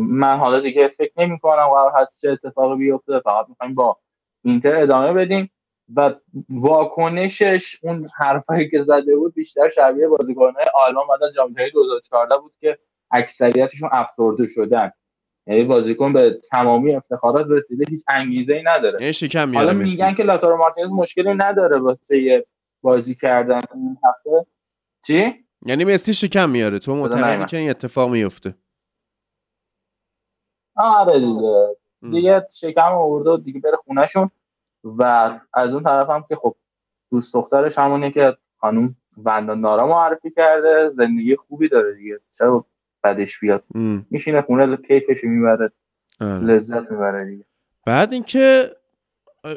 من حالا دیگه فکر نمی‌کنم قرار هست چه اتفاقی بیفته، فقط می‌خوایم با اینتر ادامه بدیم. و واکنشش اون حرفایی که زده بود بیشتر شبیه بازیکن‌های آلمان بعد از جام جهانی دو هزار و چهارده بود که اکثریتشون افسرده شدن، یعنی بازیکن به تمامی افتخارات رسیده هیچ انگیزه‌ای نداره. این شکم میاره. حالا میگن که لاوتارو مارتینز مشکلی نداره واسه بازی کردن این هفته. چی؟ یعنی مسی شکم میاره. تو معتقدی که این اتفاق میفته؟ آره دیگه. دیگه شکم آورده دیگه بره خونه‌شون. و از اون طرف هم که خب دوست دخترش همونه که خانم ونداندارا معرفی کرده، زندگی خوبی داره دیگه. چرا بعدش بیاد ام. میشینه خونه کیفش میبره، لذت میبره دیگه. بعد اینکه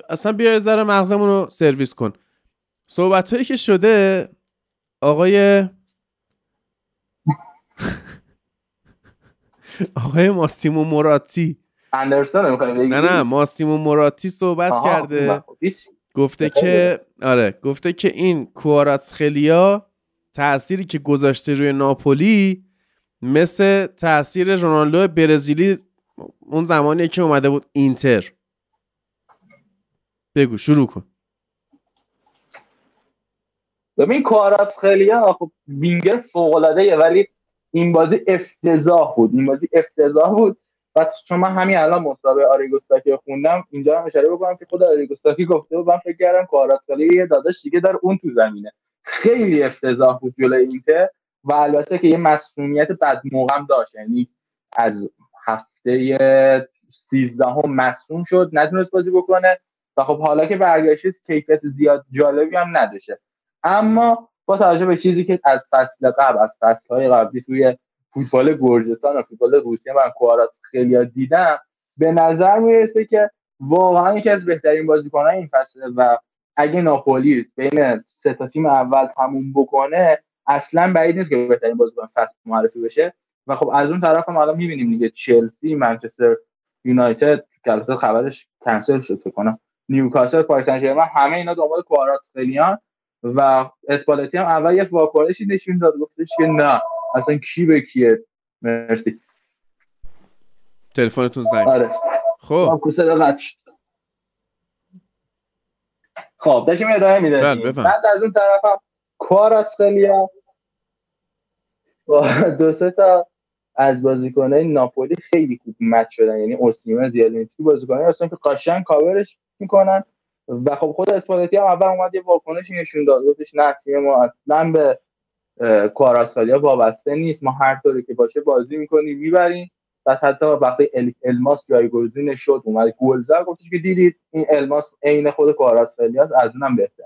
اصلا بیا از در مغزمون رو سرویس کن، صحبت هایی که شده آقای آقای ماسیمو موراتی اندرسون میخوایم نه نه ماسیمو موراتی صحبت کرده، گفته که آره گفته که این کواراتسخلیا تأثیری که گذاشته روی ناپولی مثل تأثیر رونالدو برزیلی اون زمانی که اومده بود اینتر. بگو شروع کن. ببین کواراتسخلیا خب وینگر فوق‌العاده‌ایه، ولی این بازی افتضاح بود، این بازی افتضاح بود. بعد چون من همین الان مصاحبه آریگوستاکی خوندم، اینجا هم اشاره بکنم که خود آریگوستاکی گفته بود من فکر کردم کواراتسخلیا یه داداش دیگه داره اون تو زمینه. خیلی افتضاح بود جلوی اینتر و البته که یه مسئولیت بد موقع هم داشت، یعنی از هفته سیزده هم مسئول شد، نتونست بازی بکنه و خب حالا که برگشت کیفیت زیاد جالبی هم نداشته. اما با توجه به چیزی که از فصل قبل از فصل‌های قبلی توی فوتبال گرجستان و فوتبال روسیه من کواراتسخلیا دیدم، به نظر میرسه که واقعا یکی از بهترین بازیکن‌های این فصل و اگه ناپولی بین سه تا تیم اول تموم بکنه اصلا بعید نیست که بهترین بازیکن فصل معرفی بشه. و خب از اون طرف هم الان می‌بینیم دیگه چلسی، منچستر یونایتد که البته خبرش کنسل شد فکر کنم، نیوکاسل، پاریس سن ژرمن، همه اینا دنبال کواراتسخلیا. و اسپالتی هم اول یه واکنشی نشون داد، گفتش که نه اصلا کی به کیه. مرسی تلفنتون زنگ. آره خب خب داشتیم ادامه میدادیم. بعد از اون طرف هم کواراتسخلیا با دو سه تا از بازیکن‌های ناپولی خیلی خوب مچ شدن، یعنی اوسیمن، زیالینسکی، بازیکن‌هایی هستن که قشنگ کاورش میکنن. و خب خود اسپالتی هم اول اومد یه واکنش نشون داد، گفتش نه تیم ما اصلا به کواراتسخلیا وابسته نیست، ما هر طوری که باشه بازی میکنیم میبریم. و حتی وقتی الماس جایگزین شد اومد گل زد، گفتش که دیدید این الماس عین خود کواراتسخلیا است، از اونم بهتر.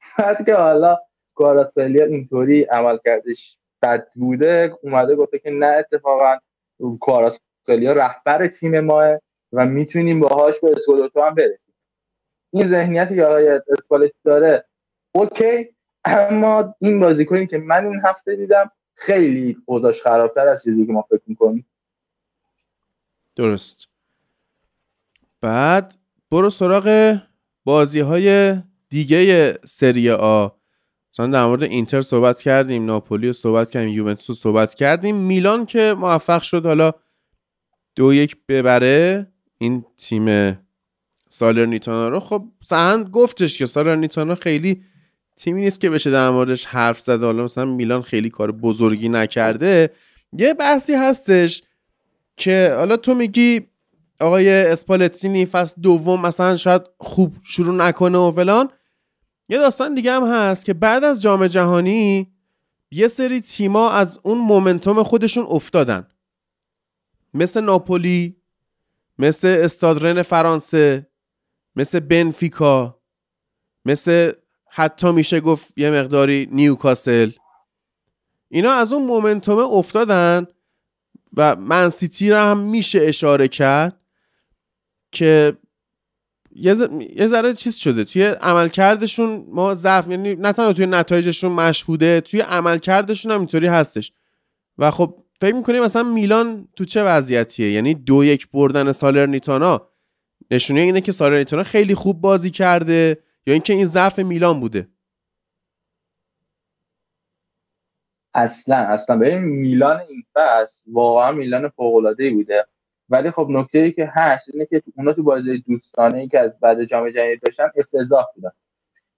حتی که حالا کواراتسخلیا اینطوری عمل کردش بد بوده، اومده گفته که نه اتفاقا کواراتسخلیا رهبر تیم ماه و میتونیم باهاش به اسکودتو هم برسیم. این ذهنیتی که آقای اسپالتی داره اوکی، اما این بازیکنی که من این هفته دیدم خیلی اوضاعش خرابتر از چیزی که ما فکر می‌کنیم. درست. بعد برو سراغ بازی‌های دیگه سری آ. مثلا در مورد اینتر صحبت کردیم، ناپولی صحبت کردیم، یوونتوس صحبت کردیم، میلان که موفق شد حالا دو یک ببره این تیم سالرنیتانا رو. خب سهند گفتش که سالرنیتانا خیلی تیمی نیست که بشه در موردش حرف زد، حالا مثلا میلان خیلی کار بزرگی نکرده. یه بحثی هستش که حالا تو میگی آقای اسپالتینی فصل دوم مثلا شاید خوب شروع نکنه و فلان، یه داستان دیگه هم هست که بعد از جام جهانی یه سری تیما از اون مومنتوم خودشون افتادن، مثل ناپولی، مثل استادرن فرانسه، مثل بنفیکا، مثل حتی میشه گفت یه مقداری نیوکاسل. اینا از اون مومنتوم افتادن و منسیتی را هم میشه اشاره کرد که یه ذره چیز شده توی عملکردشون. ما ضعف، یعنی نه تنها توی نتایجشون مشهوده، توی عملکردشون هم اینطوری هستش. و خب فکر می‌کنیم مثلا میلان تو چه وضعیتیه، یعنی دو یک بردن سالرنیتانا نشونه اینه که سالرنیتانا خیلی خوب بازی کرده یا اینکه این ضعف میلان بوده؟ اصلا اصلا ببین میلان این فصل واقعا میلان فوق‌العاده‌ای بوده، ولی خب نکته‌ای که هست اینه که اونا تو بازی دوستانه‌ای که از بعد جام جهانی داشتن افتضاح بودن.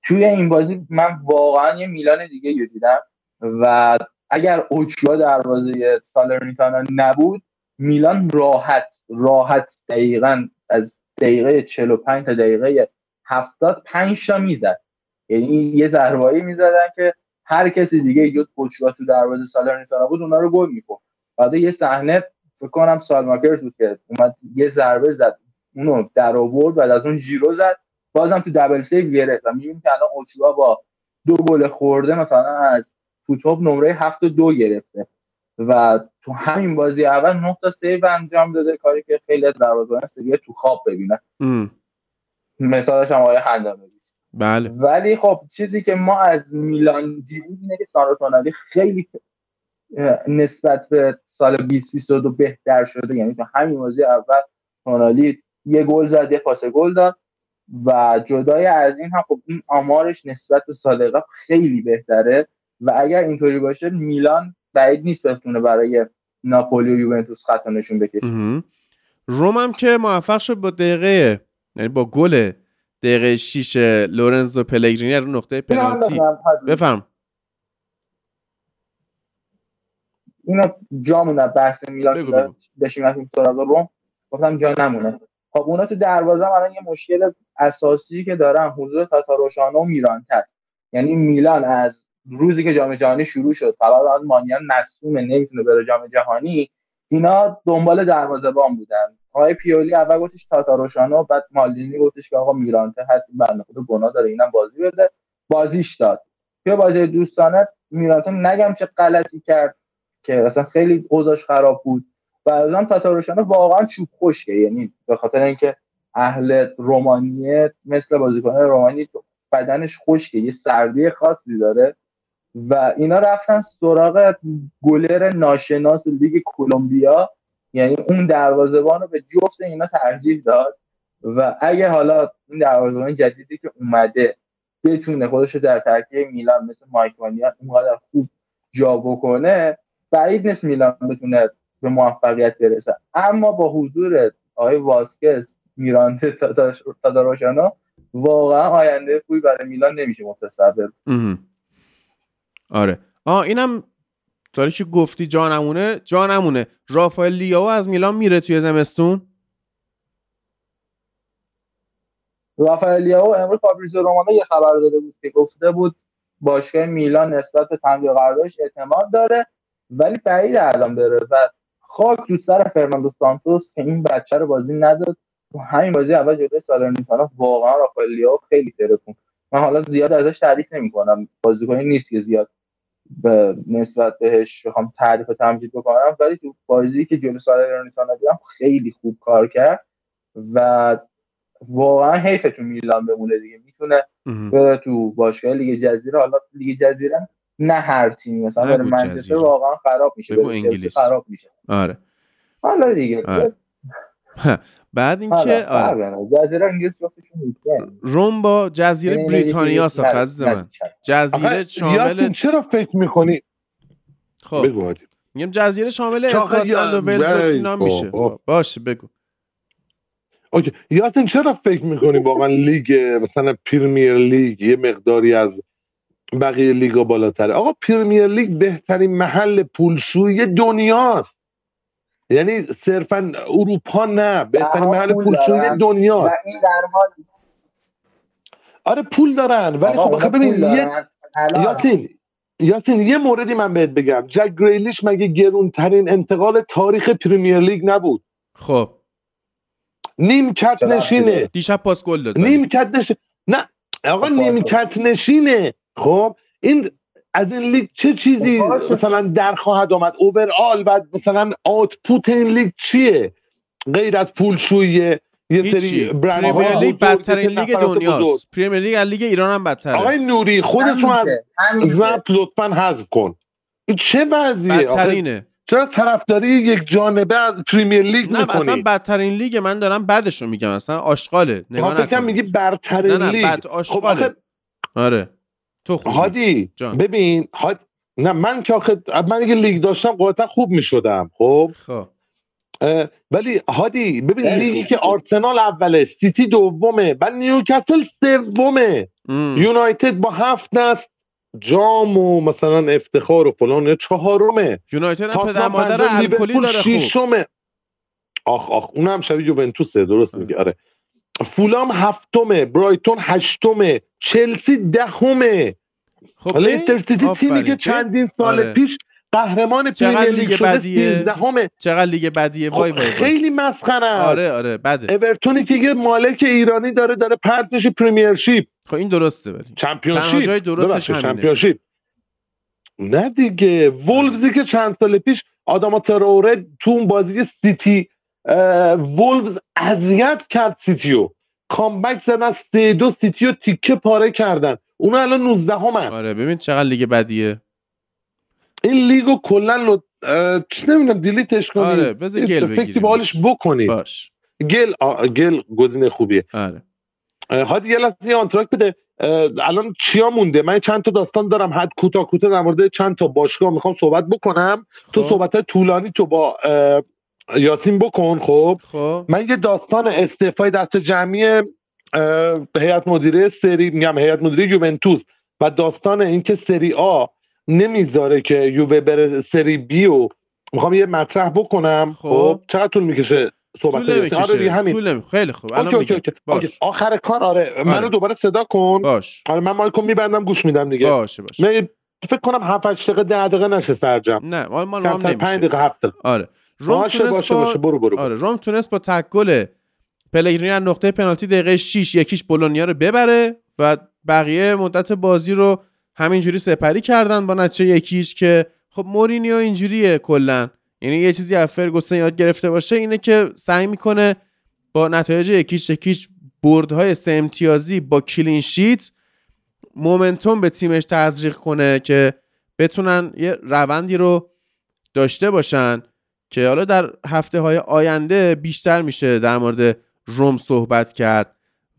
توی این بازی من واقعا یه میلان دیگه رو دیدم و اگر اوچیا دروازه سالرنیتانا نبود میلان راحت راحت دقیقاً از دقیقه چهل و پنج تا دقیقه هفتاد و پنج تا میزد، یعنی یه ضربه‌ای میزدن که هر کسی دیگه جز اوچیا تو دروازه سالرنیتانا بود اونا رو گل می‌کرد. بعد یه صحنه فکر کنم سالماکرز بود که اومد یه ضربه زد اونو در آورد، بعد از اون جیرو زد، بازم تو دابل سیو گرفت و می‌بینیم که الان اوچیا با دو گل خورده مثلا از فوتبال نمره هفت و دو گرفته و تو همین بازی اول نه تا سیو انجام داده، کاری که خیلی از دروازه‌بان سری تو خواب ببینن. مثالش هم آقای هندانوی. بله. ولی خب چیزی که ما از میلان دیدیم اینه که سالرنیتانا خیلی نسبت به سال بیست بیست و دو بهتر شده، یعنی تو همین بازی اول آنیلی یه گل زد، یه پاس گل داد و جدای از این هم خب این آمارش نسبت به سال قبل خیلی بهتره و اگر اینطوری باشه میلان بعید نیست بتونه برای ناپولی و یوونتوس خطا نشون بکشه. روم هم که موفق شد با دقیقه، یعنی با گل دقیقه شش لورنزو پلگرینی رو نقطه پنالتی. بفرم اینا جامونه بحث میلان بشیم از این سراغ روم، گفتم جا نمونه. خب اونا تو دروازه الان یه مشکل اساسی که دارن حضور تاتاروشانو و میرانتر، یعنی میلان از روزی که جام جهانی شروع شد فعلا مانیان مصدومه نمیتونه بره جام جهانی، اینا دنبال دروازه‌بان بودن. آقای پیولی اول گفتش تاتاروشانو، بعد مالدینی گفتش که آقا میرانتر هست بنده خدا گناه داره اینم بازی بده، بازیش داد. تو بازی دوستانه میرانتر نگم چه غلطی کرد که اصلا خیلی اوضاعش خراب بود و ازم تاتاروشانو واقعا چوب خشکه، یعنی به خاطر اینکه اهل رومانیه مثل بازیکن رومانی بدنش خشکه، یه سردی خاصی داره و اینا رفتن سراغ گلر ناشناس لیگ کلمبیا، یعنی اون دروازه‌بان رو به جفت اینا ترجیح داد و اگه حالا این دروازه‌بان جدیدی که اومده بتونه خودش رو در ترکیب میلان مثل مایکوانیا اونقدر خوب جا بکنه بعید نیست میلان بتونه به موفقیت برسه. اما با حضور آقای واسکز، میرانده، تاتاروشانو واقعا آینده خوبی برای میلان نمیشه متصور. آره. آه اینم تاریخ گفتی جانمونه جانمونه رافائل لیاو از میلان میره توی زمستون. رافائل لیاو امروز فابریزیو رومانو یه خبر داده بود که گفته بود باشگاه میلان نسبت به تمدید قراردادش اعتماد داره ولی بعید الان بره و خاک تو سر فرناندو سانتوس که این بچه رو بازی نداد. تو همین بازی اول جلوی سالرنیتانا واقعا رافائل لیاو خیلی ترکون. من حالا زیاد ازش تعریف نمی‌کنم، بازیکنی نیست که زیاد به نسبت بهش بخوام تعریف و تمجید بکنم، ولی تو بازی که جلوی سالرنیتانا دیدم خیلی خوب کار کرد و واقعا حیفه تو میلان بمونه دیگه. میتونه بره تو باشگاه لیگ جزیره، حالا لیگ جزیره نه هر تیمی، مثلا برای منچستر واقعا خراب میشه، برای انگلیس خراب میشه. آره حالا دیگه آره. بعد اینکه آره جزیره انگلیس گفتشون میگه روم با جزیره بریتانیا ساخت عزیز من جزیره شامل چرا فکر میکنی؟ خب بگو. میگم جزیره شامل اسکاتلند و ولز و میشه. باشه بگو. اوکی یاسین چرا فکر میکنی واقعا لیگ مثلا پرمیر لیگ یه مقداری از بقیه لیگا بالاتره؟ آقا پرمیر لیگ بهترین محل پولشویی دنیاست، یعنی صرفا اروپا نه، بهترین محل پولشویی دنیاست. آره پول دارن ولی خب بخاطر ببین یه... یاسین یاسین یه موردی من بهت بگم، جک گریلیش مگه گرونترین انتقال تاریخ پریمیر لیگ نبود؟ خب نیمکت نشینه، دیشب پاس گل داد، نیمکت نشینه. نه آقا نیمکت نشینه. خب این از این لیگ چه چیزی مثلا در خواهد آمد؟ اوورال بعد مثلا آوتپوت این لیگ چیه غیر از پولشویی؟ یه سری برند پریمیر لیگ بدترین لیگ دنیاست. پریمیر لیگ از لیگ ایران هم بدتره. آقای نوری خودتون از زبط لطفاً حذف کن. این چه وضعیه؟ بدترینه. چرا طرفداری یک جانبه از پریمیر لیگ میکنی؟ نه اصلا بدترین لیگ، من دارم بعدش رو میگم، اصلا آشغاله. نگاه نکن. میگی برترین لیگ. نه نه بد آشغاله. خب آخر... آره. تو خوب. هادی جان. ببین هاد... نه من که آخه من اگه لیگ داشتم قطعا خوب میشدم. خب. خب. ولی هادی ببین لیگی که آرسنال اوله، سیتی دومه، بعد نیوکاسل سومه، یونایتد با هفت نست جام و مثلا افتخار و فلان چهارمه، یونایتد هم پدر مادر الکلی داره، ششمه. آخ آخ اونم شبیه یوونتوسه، درست میگه. آره فولام هفتمه، برایتون هشتمه، چلسی دهمه. خب لیستر سیتی تیمی که چندین سال آره. پیش قهرمان پریمیر لیگ شده سیزدهمه. چقدر لیگ بدیه. وای وای خیلی مسخره است. آره آره بده. اورتونی که یه مالک ایرانی داره داره پرت میشه پریمیرشیپ. خب این درسته ولی چمپیونشیپ جای درستش همینه. چمپیونشیپ نه دیگه. وولفزی که چند سال پیش آداما تراوره تو اون بازی سیتی وولفز اذیت کرد سیتیو، کامبک زدن سه دو سیتیو تیکه پاره کردن. اون الان نوزدهمه. آره ببین چقدر لیگ بدیه. این لیگو کلا لو چی نمیدونم دیلیتش کنی. آره بذار گل بگیریم، فکر باهاش بکنی. باش گل آ... گل گزینه خوبیه. آره هادی یه لحظه آنتراک بده. الان چیا مونده؟ من چند تا داستان دارم حد کوتاه کوتاه در مورد چند تا باشگاه میخوام صحبت بکنم. خوب. تو صحبت‌های طولانی تو با آ... یاسین بکن. خب من یه داستان استعفای دست جمعی آ... هیئت مدیره سری میگم هیئت مدیره یوونتوس و داستان اینکه سری آ نمیذاره که یووه بره سری بی و میخوام یه مطرح بکنم. خب چقدر طول میکشه صحبت سری همین؟ خیلی خوب الان میگم آخر کار. آره, آره. منو دوباره صدا کن. باش. آره من مایکو میبندم گوش میدم دیگه. باشه باشه. من فکر کنم هفت هشت دقیقه ده دقیقه نشه سرجم. نه مال مال هم نمیشه. پنج دقیقه هفت دقیقه. آره روم تونس با... برو برو. آره روم تونس با تکل پلگرینی از نقطه پنالتی دقیقه شش یکیش بولونیا رو ببره و بقیه مدت بازی رو همینجوری سپری کردن با نتیجه یکیش. که خب مورینیو اینجوریه کلا، یعنی یه چیزی از فرگوسن یاد گرفته باشه اینه که سعی میکنه با نتایج یکیش یکیش بردهای سه امتیازی با کلین شیت مومنتوم به تیمش تزریق کنه که بتونن یه روندی رو داشته باشن. که حالا در هفته های آینده بیشتر میشه در مورد روم صحبت کرد.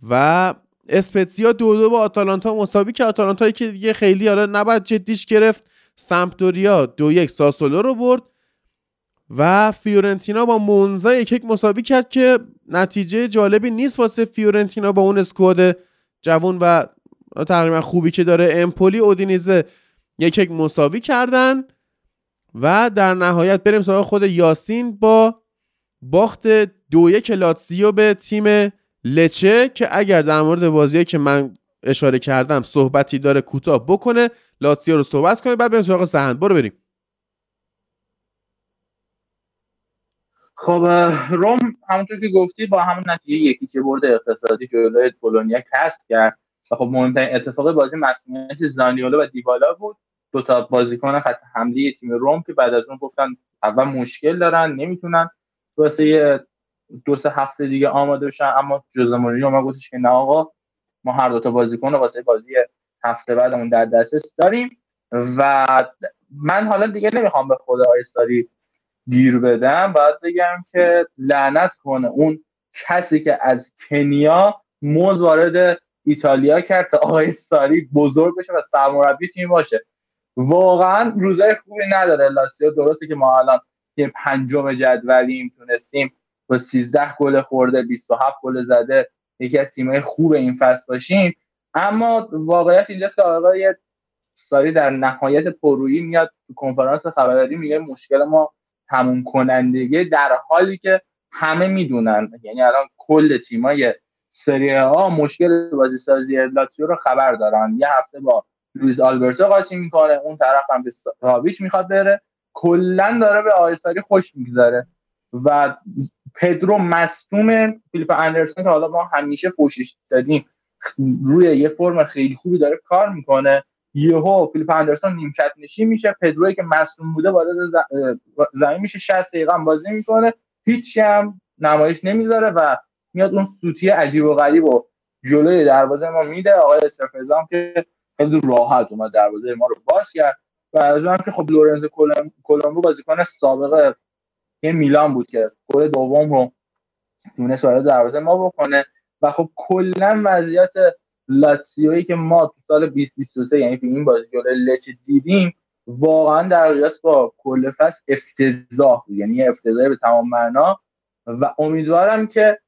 و اسپتزیا دو دو با آتالانتا مساوی که آتالانتایی که دیگه خیلی حالا نباید جدیش گرفت، سمپدوریا دو یک ساسولو رو برد و فیورنتینا با مونزا یک یک مساوی کرد که نتیجه جالبی نیست واسه فیورنتینا با اون اسکواد جوان و تقریبا خوبی که داره. امپولی اودینیزه یک یک مساوی کردن و در نهایت بریم سراغ خود یاسین با باخت دو یک لاتزیو به تیم لچه که اگر در مورد بازیه که من اشاره کردم صحبتی داره کوتاه بکنه، لاتزیو رو صحبت کنه، بعد بریم سراغ سهند. برو بریم. خب روم همونطور که گفتی با همون نتیجه یکی که برد اقتصادی جلوی بولونیا کسب کرد و خب مهمترین اتفاق بازی مسئولیت زانیولو و دیبالا بود، دو تا بازیکن خط حمله تیم روم که بعد از اون گفتن اول مشکل دارن نمیتونن واسه دو سه هفته دیگه آماده شدن. اما جوزه مورینیو ما گفتش که نه آقا ما هر دو تا بازیکن رو واسه بازی هفته بعدمون در دسترس داریم. و من حالا دیگه نمیخوام به خدا ایستاری گیر بدم، باید بگم که لعنت کنه اون کسی که از کنیا موز وارد ایتالیا کرد تا آقای ساری بزرگ بشه و سرمربی تیم باشه. واقعا روزای خوبی نداره لاتزیو. درسته که ما الان یه پنجم جدولیم، تونستیم با سیزده گل خورده بیست و هفت گل زده یکی از تیم‌های خوب این فصل باشیم، اما واقعیت اینجاست که آقای ساری در نهایت پررویی میاد تو کنفرانس خبرداری میگه مشکل ما تموم کنندگی، در حالی که همه میدونن، یعنی الان کل تیم‌های سری آ مشکل بازیسازی لاتزیو رو خبر دارن، یه هفته با لوئیس آلبرتو قاطی میکنه، اون طرف هم به هاویچ میخواد بره، کلا داره به آیساری خوش میگذاره و پدرو مصدوم فیلیپ اندرسون که حالا ما همیشه پوشش دادیم روی یه فرم خیلی خوبی داره کار میکنه، یهو فیلیپ اندرسون نیمکت نشین میشه، پدروی که مصدوم بوده وارد زمین میشه، شصت دقیقه بازی میکنه، هیچی هم نمایش نمیذاره و میاد اون سوتی عجیب و غریب و جلوی دروازه ما میده. آقای استفزام که خیلی راحت اومد دروازه ما رو باز کرد و از اونم که خب لورنزو کولومبو بازیکن سابق میلان بود که گل دوم رو تونست وارد دروازه ما بکنه و خب کلا وضعیت لاتزیویی که ما تو سال بیست بیست و سه یعنی تو این بازی جلوی لچه دیدیم واقعا در قیاس با کل فصل افتضاح بود، یعنی افتضاح به تمام معنا و امیدوارم که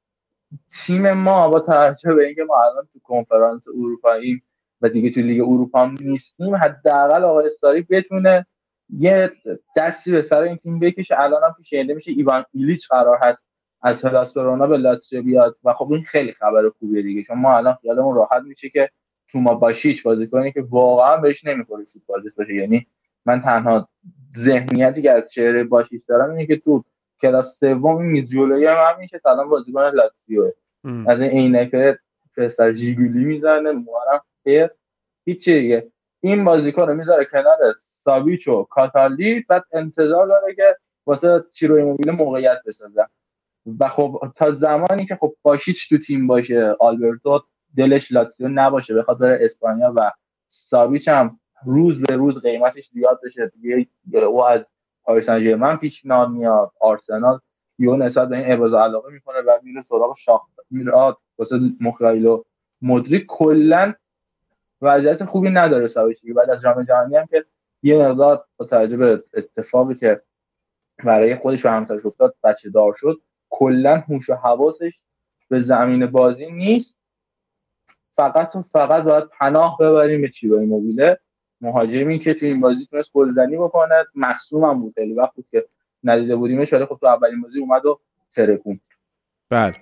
تیم ما با توجه به اینکه ما الان تو کنفرانس اروپایی و دیگه تو لیگ اروپا هم نیستیم، حداقل آقای استاری بتونه یه دستی به سر این تیم بکشه. الان هم پیش اینده میشه ایوان ایلیچ قرار هست از هلاسورونا به لاتزیو بیاد و خب این خیلی خبر خوبیه دیگه، چون ما الان خیالمون راحت میشه که توما باشیش بازیکنی که واقعا بهش نمیخوره فوتبالیست باشه، یعنی من تنها ذهنیتی که از چهره باشیش دارم اینه که تو کلاس سوم میز جلوی من میشه سلام بازیکن لاتزیو از عینکه پسر جیگولی میزنه موارم خیر هیچی، این بازیکن رو میذاره کنار ساویچ و کاتالی بعد انتظار داره که واسه تیرو ایموبیل موقعیت بسازه و خب تا زمانی که خب باشیچ تو تیم باشه، آلبرتو دلش لاتزیو نباشه بخواد بره اسپانیا و ساویچ هم روز به روز قیمتش زیاد بشه دیگه، او از پاریس سن ژرمن پیشنهاد میاد، آرسنال یون حساب این ابراز علاقه میکنه و میره سراغ شاخته میراد واسه مخایلو مدری، کلا وضعیت خوبی نداره ساویچی. بعد از جام جهانی هم که یه مقدار با توجه به اتفاقی که برای خودش و همسرش افتاد بچه دار شد، کلا هوش و حواسش به زمین بازی نیست، فقط و فقط باید پناه ببریم به چیوای موبیله، مهاجمی که تو این بازی تونست گلزنی بکنه، مصدومم بود خیلی وقت بود که ندیده بودیمش ولی خب تو اولین بازی اومد و ترکون. بله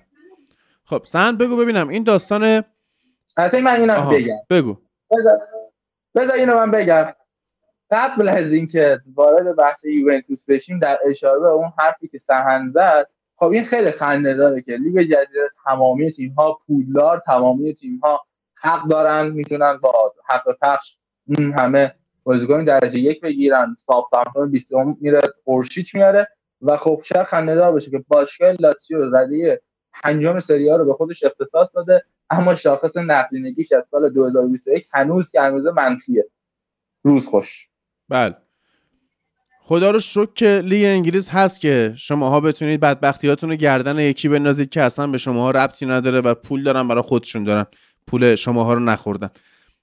خب سند بگو ببینم این داستان حتی من اینم بگم بگو بذار بذار اینو من بگم قبل از اینکه وارد بحث یوونتوس بشیم در اشاره به اون حرفی که سهند زد، خب این خیلی خنده‌داره که لیگ جزیره تمامی تیم‌ها پولدار، تمامی تیم‌ها حق دارن میتونن با حق پخش این همه بازیکن درجه یک بگیرن، ساوثهامپتون بیست میره اورشیت میاره و خب چه خنده‌دار باشه که باشگاه لاتزیو ردیه پنجم سری آ رو به خودش اختصاص داده اما شاخص نقدینگیش از سال دو هزار و بیست و یک هنوز که هنوز منفیه. روز خوش. بله خدا رو شکر که لیگ انگلیس هست که شماها بتونید بدبختیاتون رو گردن یکی بندازید که اصلا به شماها ربطی نداره و پول دارن برای خودشون دارن، پول شماها رو نخوردن.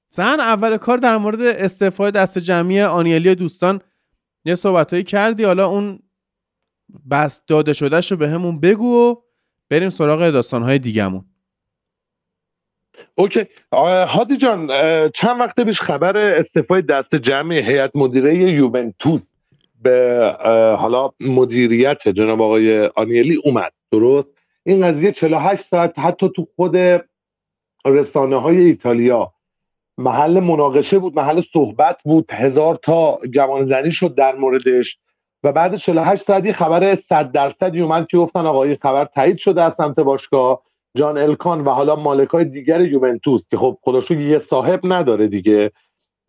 سن اول کار در مورد استعفای دست جمعی آنیلی دوستان یه صحبتایی کردی، حالا اون بس داده شدهش رو بهمون بگو و بریم سراغ داستان‌های دیگه‌مون. اوکی هادی جان، چند وقت پیش خبر استعفای دست جمعی هیئت مدیره یوونتوس به حالا مدیریت جناب آقای آنیلی اومد، درست این قضیه چهل و هشت ساعت حتی تو خود رسانه‌های ایتالیا محل مناقشه بود، محل صحبت بود، هزار تا گمانه‌زنی شد در موردش و بعد چهل و هشت ساعت یه خبر صد درصدی اومد که گفتن آقای خبر تایید شده از سمت باشگاه، جان الکان و حالا مالکای دیگر یوونتوس که خب خدا شکر یه صاحب نداره دیگه،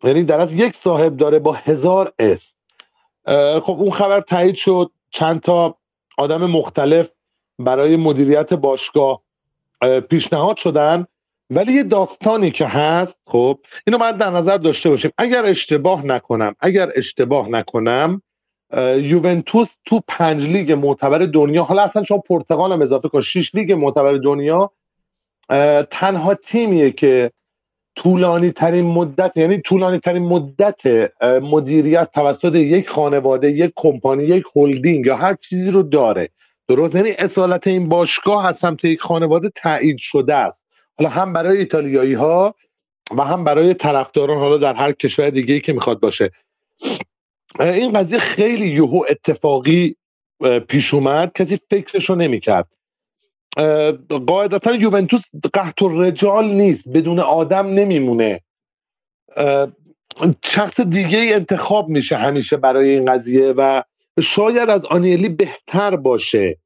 یعنی در از یک صاحب داره با هزار اس. خب اون خبر تایید شد، چند تا آدم مختلف برای مدیریت باشگاه پیشنهاد شدن ولی یه داستانی که هست، خب اینو باید در نظر داشته باشیم. اگر اشتباه نکنم اگر اشتباه نکنم یوونتوس تو پنج لیگ معتبر دنیا، حالا اصلا شما پرتغال هم اضافه کن، شش لیگ معتبر دنیا تنها تیمیه که طولانی ترین مدت یعنی طولانی ترین مدت مدیریت توسط یک خانواده، یک کمپانی، یک هلدینگ یا هر چیزی رو داره، درست یعنی اصالت این باشگاه از سمت یک خانواده تایید شده است، حالا هم برای ایتالیایی ها و هم برای طرفداران حالا در هر کشور دیگه‌ای که میخواد باشه. این قضیه خیلی یهو اتفاقی پیش اومد، کسی فکرشو نمی کرد قاعدتا یوونتوس قحط الرجال نیست، بدون آدم نمیمونه، شخص دیگه انتخاب میشه همیشه برای این قضیه و شاید از آنیلی بهتر باشه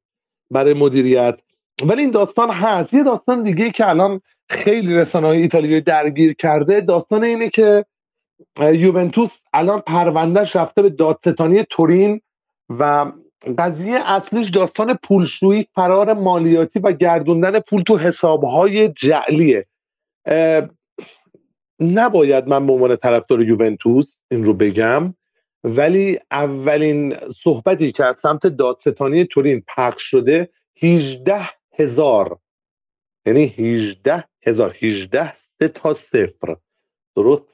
برای مدیریت. ولی این داستان هست. یه داستان دیگه که الان خیلی رسانه‌های ایتالیایی درگیر کرده داستان اینه که یوونتوس الان پروندهش رفته به دادستانی تورین و قضیه اصلیش داستان پولشویی، فرار مالیاتی و گردوندن پول تو حساب‌های جعلیه. نباید من به عنوان طرفدار یوونتوس این رو بگم، ولی اولین صحبتی که از سمت دادستانی تورین پخش شده هجده هزار، یعنی هجده هزار، هجده سه تا صفر، درست،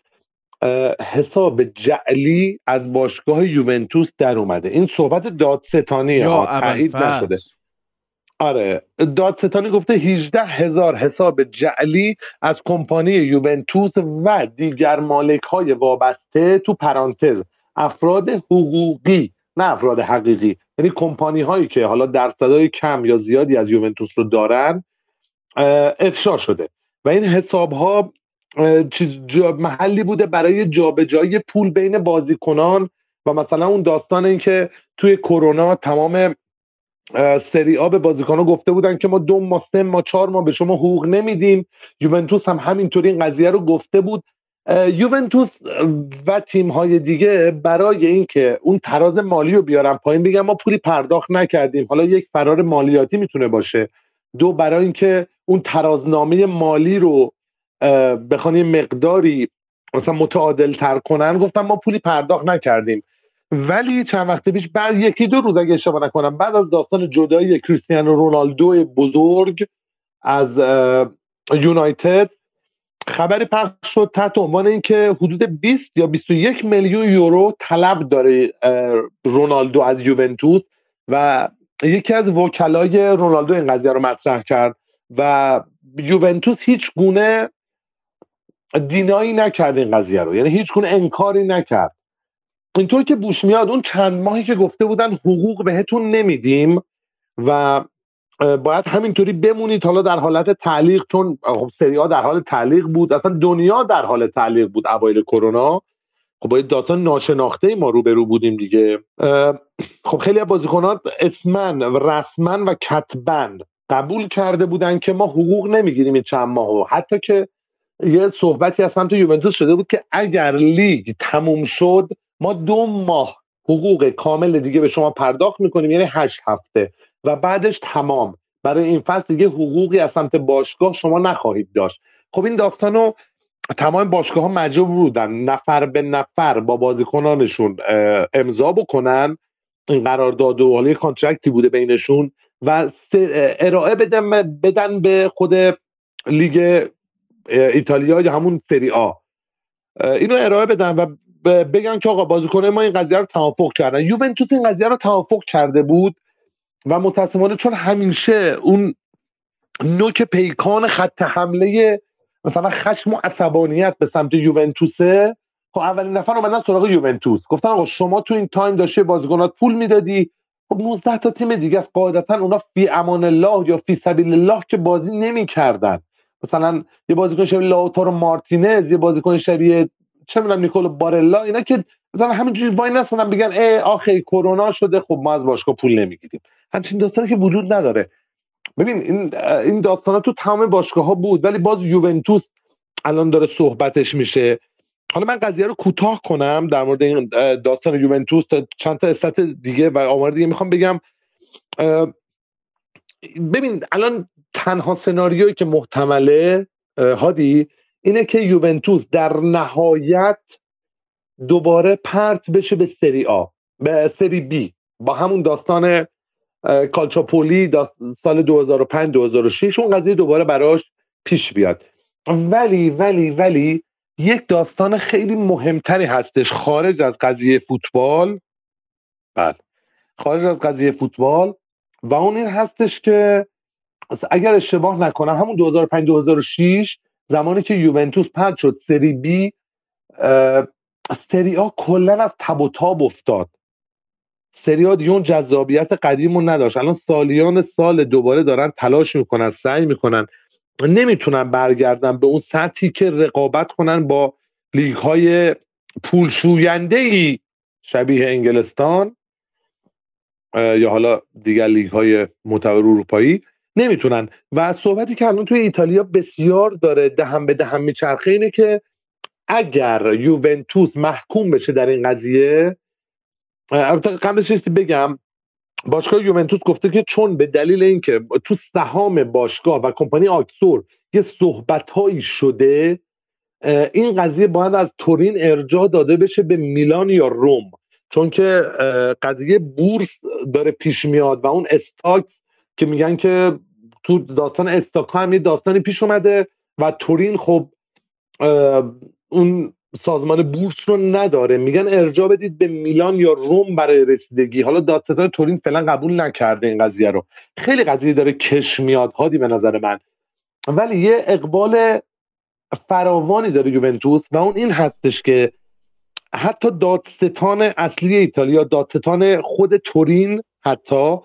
حساب جعلی از باشگاه یوونتوس در اومده. این صحبت دادستانی ها، تایید نشده. آره، دادستانی گفته هجده هزار حساب جعلی از کمپانی یوونتوس و دیگر مالک های وابسته، تو پرانتز افراد حقوقی نه افراد حقیقی، یعنی کمپانی هایی که حالا درصدای کم یا زیادی از یوونتوس رو دارن، افشا شده و این حساب ها چیز محلی بوده برای جابجایی پول بین بازیکنان و مثلا اون داستان این که توی کرونا تمام سری A به بازیکنان گفته بودن که ما دو ماه سه ماه چهار ماه به شما حقوق نمیدیم. یوونتوس هم همینطوری این قضیه رو گفته بود. یوونتوس و تیم‌های دیگه برای اینکه اون تراز مالی رو بیارن پایین بگن ما پولی پرداخت نکردیم، حالا یک فرار مالیاتی میتونه باشه، دو برای اینکه اون ترازنامه مالی رو بخوان یه مقداری مثلا متعادل تر کنن، گفتن ما پولی پرداخت نکردیم. ولی چند وقت پیش، بعد یکی دو روز اگه اشتباه نکنم، بعد از داستان جدایی کریستیانو رونالدو بزرگ از یونایتد خبری پخش شد تحت عنوان اینکه حدود بیست یا بیست و یک میلیون یورو طلب داره رونالدو از یوونتوس و یکی از وکلای رونالدو این قضیه رو مطرح کرد و یوونتوس هیچ گونه دینایی نکرد این قضیه رو، یعنی هیچ گونه انکاری نکرد. اینطور که بوش میاد اون چند ماهی که گفته بودن حقوق بهتون نمیدیم و باید همینطوری بمونید، حالا در حالت تعلیق، چون خب سری A در حال تعلیق بود، اصلا دنیا در حال تعلیق بود اوایل کرونا، خب با داستان ناشناخته ما روبرو بودیم دیگه. خب خیلی از بازیکنان اسمن و رسمن و کتبن قبول کرده بودن که ما حقوق نمیگیریم این چند ماهو، حتی که یه صحبتی از سمت یوونتوس شده بود که اگر لیگ تموم شد ما دو ماه حقوق کامل دیگه به شما پرداخت میکنیم، یعنی هشت هفته و بعدش تمام، برای این فصل دیگه حقوقی از سمت باشگاه شما نخواهید داشت. خب این داستانو تمام باشگاه ها مجبور بودن نفر به نفر با بازیکنانشون امضا بکنن این قرارداد و حالا کانترکتی بوده بینشون و ارائه بدن بدن به خود لیگ ایتالیا یا همون سری A، اینو ارائه بدن و بگن که آقا بازیکنان ما این قضیه رو توافق کردن. یوونتوس این قضیه رو توافق کرده بود و متاسفانه چون همیشه اون نوک پیکان خط حمله مثلا خشم و عصبانیت به سمت یوونتوسه، خب اولین نفر اومدن سراغ یوونتوس گفتن آقا شما تو این تایم داشتی بازیکنات پول میدادی، خب نوزده تا تیم دیگه است، قاعدتا اونا فی امان الله یا فی سبیل الله که بازی نمی‌کردن. مثلا یه بازیکن شبیه لاوتارو مارتینز، یه بازیکن شبیه چه می‌دونم نیکولو بارلا، اینا که مثلا همینجوری وای نسادن بگن ای آخه کرونا شده خب ما از باشگاه پول نمی‌گیریم، همچین داستانی که وجود نداره. ببین این این داستانا تو تمام باشگاه‌ها بود، ولی باز یوونتوس الان داره صحبتش میشه. حالا من قضیه رو کوتاه کنم در مورد این داستان یوونتوس تا چند تا استات دیگه و آمار دیگه میخوام بگم. ببین الان تنها سناریویی که محتمله هادی اینه که یوونتوس در نهایت دوباره پرت بشه به سری A، به سری B، با همون داستان کالچاپولی داست سال دو هزار و پنج دو هزار و شش اون قضیه دوباره براش پیش بیاد. ولی ولی ولی یک داستان خیلی مهمتری هستش خارج از قضیه فوتبال، بله خارج از قضیه فوتبال، و اون این هستش که اگر اشتباه نکنم همون دو هزار و پنج دو هزار و شش زمانی که یوونتوس پرد شد سری B، سری A کلن از تب و تاب افتاد. سری آ دیگه اون جذابیت قدیمو نداشت. الان سالیان سال دوباره دارن تلاش میکنن، سعی میکنن، نمیتونن برگردن به اون سطحی که رقابت کنن با لیگ های پولشوینده‌ای شبیه انگلستان یا حالا دیگر لیگ های معتبر اروپایی، نمیتونن. و صحبتی که الان توی ایتالیا بسیار داره دهم به دهم میچرخه اینه که اگر یوونتوس محکوم بشه در این قضیه، البته قبلش چیزی بگم، باشگاه یوونتوس گفته که چون به دلیل اینکه تو سهام باشگاه و کمپانی آکسور یه صحبت‌هایی شده، این قضیه باید از تورین ارجاع داده بشه به میلان یا روم، چون که قضیه بورس داره پیش میاد و اون استاکس که میگن که تو داستان استاکا هم یه داستانی پیش اومده و تورین خب اون سازمان بورس رو نداره، میگن ارجاع بدید به میلان یا روم برای رسیدگی. حالا دادستان تورین فعلا قبول نکرده این قضیه رو. خیلی قضیه داره کش میاد هادی به نظر من، ولی یه اقبال فراوانی داره یوونتوس و اون این هستش که حتی دادستان اصلی ایتالیا، دادستان خود تورین حتی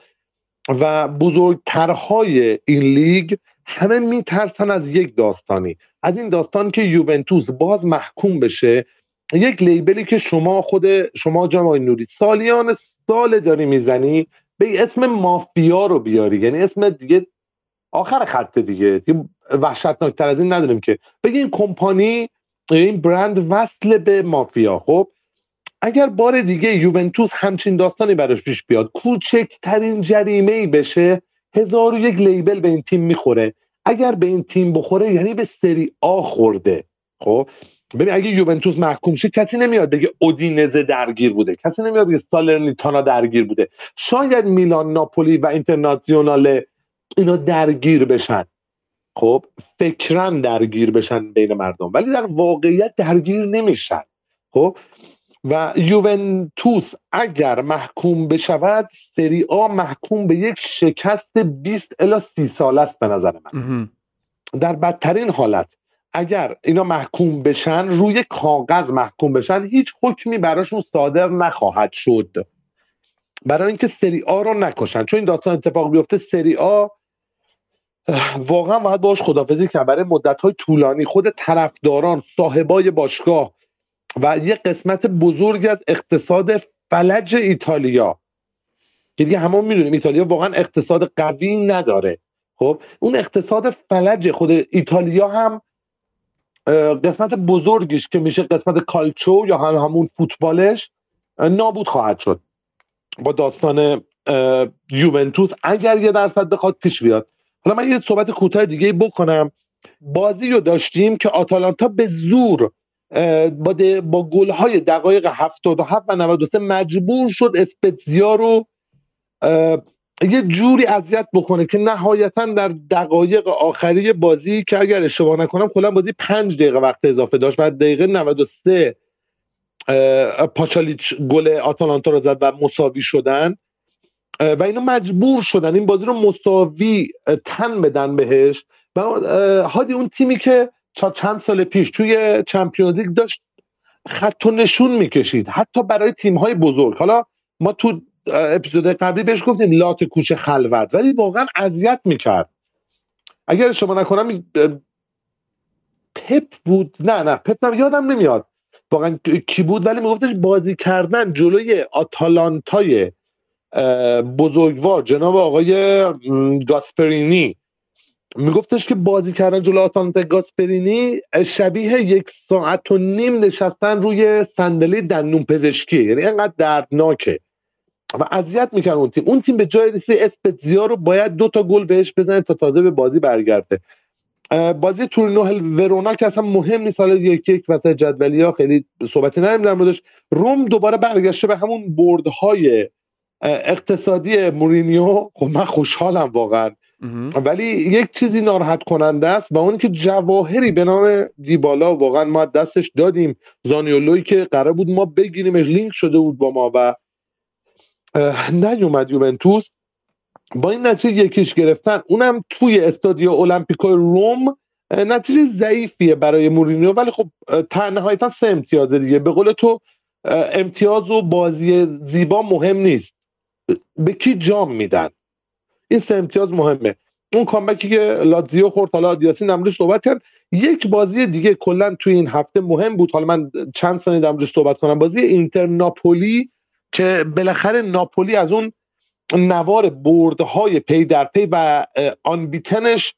و بزرگترهای این لیگ، همه میترسن از یک داستانی، از این داستان که یوونتوس باز محکوم بشه. یک لیبلی که شما خود شما جناب آقای نوری سالیان سال داری میزنی به اسم مافیا رو بیاری، یعنی اسم دیگه آخر خط دیگه, دیگه وحشتناکتر از این نداریم که بگی این کمپانی این برند وصل به مافیا. خب اگر بار دیگه یوونتوس همچین داستانی براش پیش بیاد، کوچکترین جریمه‌ای بشه، هزار و یک لیبل به این تیم میخوره. اگر به این تیم بخوره یعنی به سری آ خورده. خب ببین اگه یوونتوس محکوم شه کسی نمیاد بگه اودینزه درگیر بوده، کسی نمیاد بگه سالرنیتانا درگیر بوده. شاید میلان، ناپولی و اینترناسیونال اینا درگیر بشن، خب فکرن درگیر بشن بین مردم، ولی در واقعیت درگیر نمیشن. خب و یوونتوس اگر محکوم بشود، سری آ محکوم به یک شکست بیست الی سی ساله است به نظر من. در بدترین حالت اگر اینا محکوم بشن، روی کاغذ محکوم بشن، هیچ حکمی براشون صادر نخواهد شد برای اینکه سری آ رو نکشن، چون این داستان اتفاق بیفته سری آ واقعا باید باش خدافظی کنه برای مدت‌های طولانی. خود طرفداران، صاحبای باشگاه و یه قسمت بزرگ از اقتصاد فلج ایتالیا که دیگه همون میدونیم ایتالیا واقعا اقتصاد قوی نداره، خب اون اقتصاد فلج خود ایتالیا هم قسمت بزرگیش که میشه قسمت کالچو یا هم همون فوتبالش نابود خواهد شد با داستان یوونتوس اگر یه درصد بخواد پیش بیاد. حالا من یه صحبت کوتاه دیگه بکنم. بازی رو داشتیم که آتالانتا به زور با با گل‌های دقایق هفتاد و هفت و نود و سه مجبور شد اسپتزیا رو یه جوری اذیت بکنه که نهایتاً در دقایق آخری بازی که اگر اشتباه نکنم کلا بازی پنج دقیقه وقت اضافه داشت و دقیقه نود و سه پاچالیچ گل آتالانتا رو زد و مساوی شدن و اینا مجبور شدن این بازی رو مساوی تن بدن بهش. و هادی اون تیمی که چند سال پیش توی چمپیونز لیگ داشت خط و نشون میکشید حتی برای تیم‌های بزرگ، حالا ما تو اپیزود قبلی بهش گفتیم لات کوچه خلوت، ولی واقعا اذیت میکرد. اگر شما نکنم پپ بود، نه نه پپ نم یادم نمیاد واقعا کی بود، ولی میگفتش بازی کردن جلوی آتالانتای بزرگوار جناب آقای گاسپرینی، میگفتش که بازی کردن جلو آتالانتا گاسپرینی شبیه یک ساعت و نیم نشستن روی صندلی دندون پزشکی، یعنی اینقدر دردناکه و اذیت میکنه اون تیم. اون تیم به جای رسی اسپتزیا رو باید دو تا گل بهش بزنه تا تازه به بازی برگرده. بازی تورینو ورونا که اصلا مهم نیست، حالا یک یک وسط جدولیا خیلی صحبتی نریم در موردش. روم دوباره برگشته به همون بردهای اقتصادی مورینیو. خب من خوشحالم واقعا ولی یک چیزی ناراحت کننده است و اون که جواهری به نام دیبالا واقعا ما دستش دادیم، زانیولوی که قرار بود ما بگیریمش لینک شده بود با ما و نیومد یوونتوس با این نتیجه یکیش گرفتن، اونم توی استادیو اولمپیکو روم. نتیجه ضعیفیه برای مورینیو ولی خب نهایتا سه امتیاز دیگه. به قول تو امتیاز و بازی زیبا مهم نیست، به کی جام میدن. این سه امتیاز مهمه. اون کامبکی که لاتزیو خورد، حالا یاسین امروز صحبت کرد، یک بازی دیگه کلا توی این هفته مهم بود، حالا من چند ثانیه امروز صحبت کنم، بازی اینتر ناپولی که بالاخره ناپولی از اون نوار بردهای پی در پی و آن بیتنش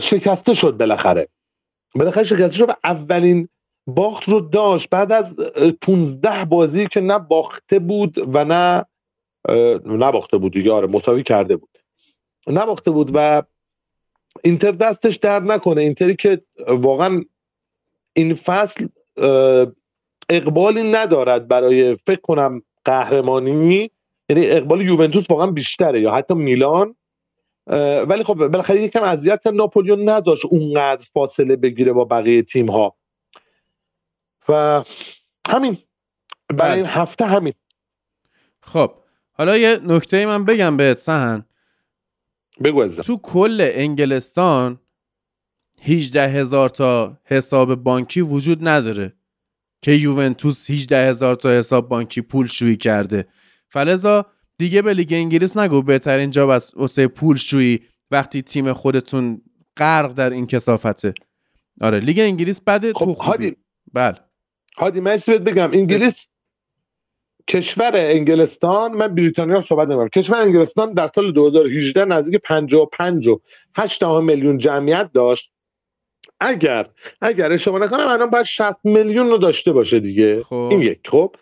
شکسته شد، بالاخره بالاخره شکسته شد و اولین باخت رو داشت بعد از پونزده بازی که نه باخته بود و نه نه باخته بود دیگه، آره مساوی کرده بود، نه باخته بود و اینتر دستش درد نکنه. اینتری که واقعا این فصل اقبالی ندارد برای فکر کنم قهرمانی، یعنی اقبال یوونتوس واقعا بیشتره یا حتی میلان، ولی خب بالاخره یکم اذیت ناپولیون نذاشت اونقدر فاصله بگیره با بقیه تیم‌ها و همین برای بل. این هفته همین. خب حالا یه نکته من بگم بهت سهن، بگو ازم. تو کل انگلستان هجده هزار تا حساب بانکی وجود نداره که یوونتوس هجده هزار تا حساب بانکی پول شویی کرده، فلذا دیگه به لیگ انگلیس نگو، بهترین جا واسه پول شویی وقتی تیم خودتون غرق در این کثافته. آره لیگ انگلیس بده. خب تو خوبی بله هادی، من چی بهت بگم، انگلیس کشور انگلستان، من بریتانیا صحبت نمی‌کنم، کشور انگلستان در سال دو هزار و هجده نزدیک پنجاه و پنج و هشت میلیون جمعیت داشت، اگر اگر اشتباه نکنم الان باید شصت میلیون رو داشته باشه دیگه. خوب. این یک. خب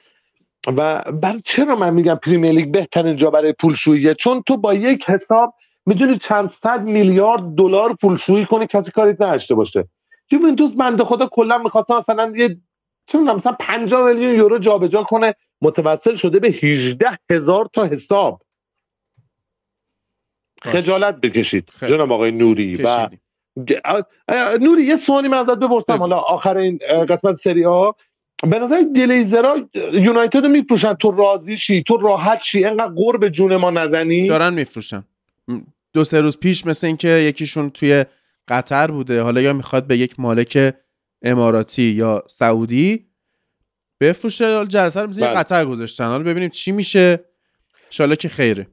و بر چرا من میگم پریمیر لیگ بهترین جا برای پولشوییه، چون تو با یک حساب میدونی چند صد میلیارد دلار پولشویی کنی کسی کاریت نداشته باشه. یوونتوس بنده خدا کلا می‌خواستن مثلا یه چون مثلا پنجاه میلیون یورو جابجا کنه، متوسل شده به هجده هزار تا حساب. خجالت بکشید جناب آقای نوری. و نوری یه سوالی من ازت بپرسم، حالا آخر این قسمت سری آ، به نظر گلیزرها یونایتد رو میفروشن، تو راضی شی، تو راحت شی، اینقدر قرب جون ما نزنی. دارن میفروشن. دو سه روز پیش مثل این که یکیشون توی قطر بوده، حالا یا میخواد به یک مالک اماراتی یا سعودی بفروشه، حالا جلسه رو مثل قطر گذاشتن، حالا ببینیم چی میشه، انشالله که خیره.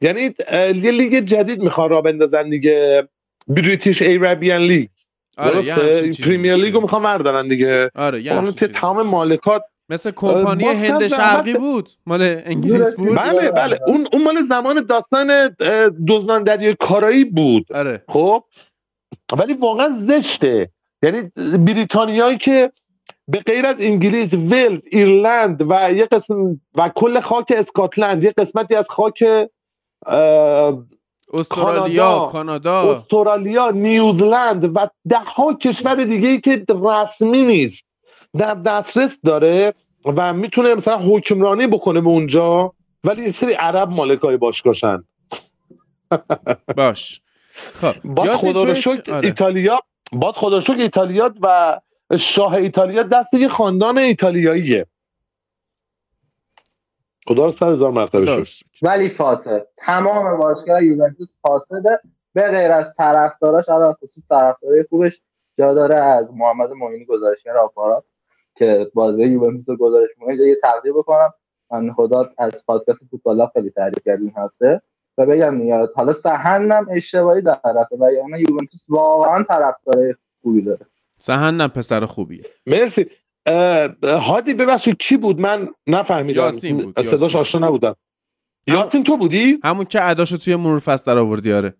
یعنی یه لیگ جدید میخوان راه بندازن دیگه، بریتیش ایرابیان لیگ. آره یعنی پریمیر لیگ رو میخوان بردارن دیگه. آره یعنی اون تمام مالکات مثل کمپانی هند شرقی بود، مال انگلیس بود. بله بله اون اون مال زمان داستان دزدان دریای کارائیب بود. آره. خب ولی واقعا زشته، یعنی بریتانیایی که به غیر از انگلیس، ولز، ایرلند و یک قسم و کل خاک اسکاتلند، یک قسمتی از خاک استرالیا، کانادا، استرالیا، نیوزلند و ده ها کشور دیگه‌ای که رسمی نیست در دسترس داره و میتونه مثلا حکمرانی بکنه به اونجا، ولی یه سری عرب مالکای باشگاهشن. باش. خب باید خدا رو شکر. آره. ایتالیا باید خدا رو شکر ایتالیا و شاه ایتالیا دست یه خاندان ایتالیاییه، خدا رو سر هزار مرتبه شد، ولی فاسد. تمام باشگاه یوونتوس فاسده به غیر از طرفداراش، علاوه خصوص طرفدارای خوبش جا داره از محمد معینی گزارشگر آپارات که بازی یوونتوس رو گزارش می‌کنه یه تقدیر بکنم. من خدا از پادکست فوتبال لب خیلی تعریف کردیم هفته و بگم یاد حالا سهنم اشتباهی در طرفه و یعنی یوونتوس واقعا طرفدارای خوبی داره. سهنم پسر خوبیه. مرسی. هادی ببخشید کی بود من نفهمیدم، یاسین بود، صداش آشنا نبودم. هم... یاسین تو بودی؟ همون که اداشو توی مرور فصل در آوردی. آره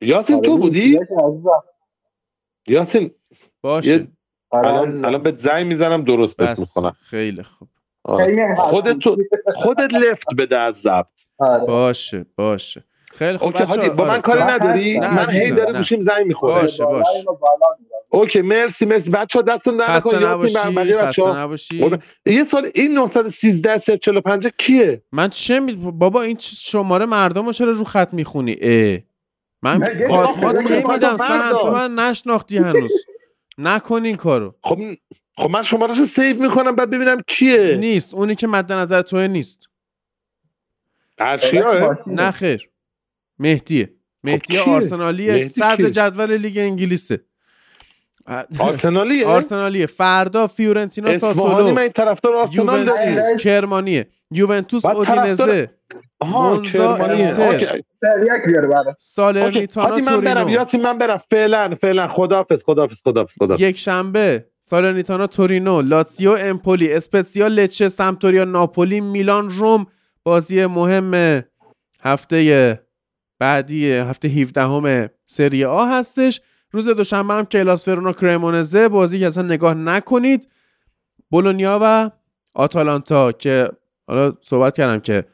یاسین تو بودی؟ یاسین باشه، الان الان بهت زنگ میزنم درست بهت میکنم. خیلی خوب. خودت تو... خودت لفت بده از ضبط. باشه باشه خیلی خوب. هادی با من کاری نداری؟ من هی داره گوشیم زنگ میخوره. باشه باشه اوکی مرسی مرسی بچه‌ها، دستون درد نکنه. یاسین بغلی بچه‌ها یه سال این نه یک سه صفر چهار پنج کیه؟ من چه می... بابا این شماره مردمو چرا رو خط میخونی؟ اه من پاسپورت نمیدم سن تو من نشناختی هنوز، نکن این کارو. خب خب من شماره‌شو سیو میکنم بعد ببینم کیه. نیست اونی که مد نظر توئه نیست. ارشیا نه خیر، مهدیه. مهدی آرسنالیه، صدر جدول لیگ انگلیسه. آرسنالیه آرسنالیه فردا فیورنتینا ساسولو. اسمانی من طرفدار آرسنال، کرمانیه. یوونتوس اودینزه. آها کرمانیه. اوکی یک بیار برام. سالرنیتانا تورینو. من برم یاسین من برم فعلا فعلا خداحافظ خداحافظ خداحافظ خداحافظ. یک شنبه سالرنیتانا تورینو، لاتزیو امپولی، اسپتزیا لچه، سمپدوریا ناپولی، میلان روم. بازی مهم هفته بعدی، هفته هفدهم سری آ هستش. روز دوشنبه هم که لاسفرونا کرمونزه، بازی که اصلا نگاه نکنید. بولونیا و آتالانتا که حالا صحبت کردم که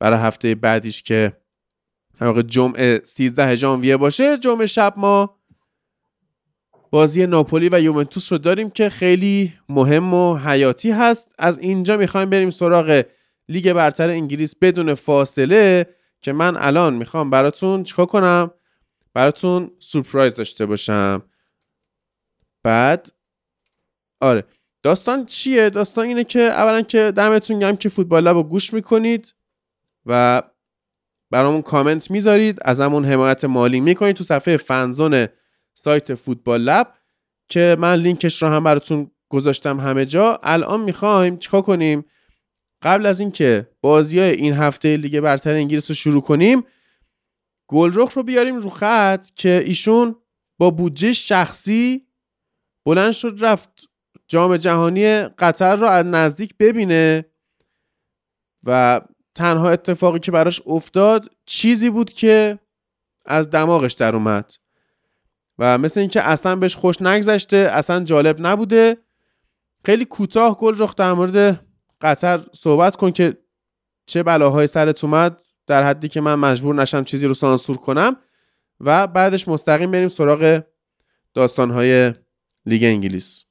برای هفته بعدیش که واقع جمعه سیزدهم ژانویه باشه، جمعه شب ما بازی ناپولی و یوونتوس رو داریم که خیلی مهم و حیاتی هست. از اینجا میخوایم بریم سراغ لیگ برتر انگلیس بدون فاصله که من الان میخوام براتون چیکار کنم، براتون سورپرایز داشته باشم. بعد آره داستان چیه؟ داستان اینه که اولا که دمتون گرم که فوتبال لب رو گوش میکنید و برامون کامنت میذارید، از همون حمایت مالی میکنید تو صفحه فنزون سایت فوتبال لب که من لینکش رو هم براتون گذاشتم همه جا. الان میخوایم چیکار کنیم؟ قبل از اینکه بازیای این هفته لیگ برتر انگلیس رو شروع کنیم، گلرخ رو بیاریم رو خط که ایشون با بودجه شخصی بلند شد رفت جام جهانی قطر رو از نزدیک ببینه و تنها اتفاقی که براش افتاد چیزی بود که از دماغش در اومد و مثل اینکه اصلا بهش خوش نگذشته، اصلا جالب نبوده. خیلی کوتاه گلرخ در مورد قطر صحبت کن که چه بلاهای سرت اومد در حدی که من مجبور نشم چیزی رو سانسور کنم و بعدش مستقیم بریم سراغ داستان‌های لیگ انگلیس.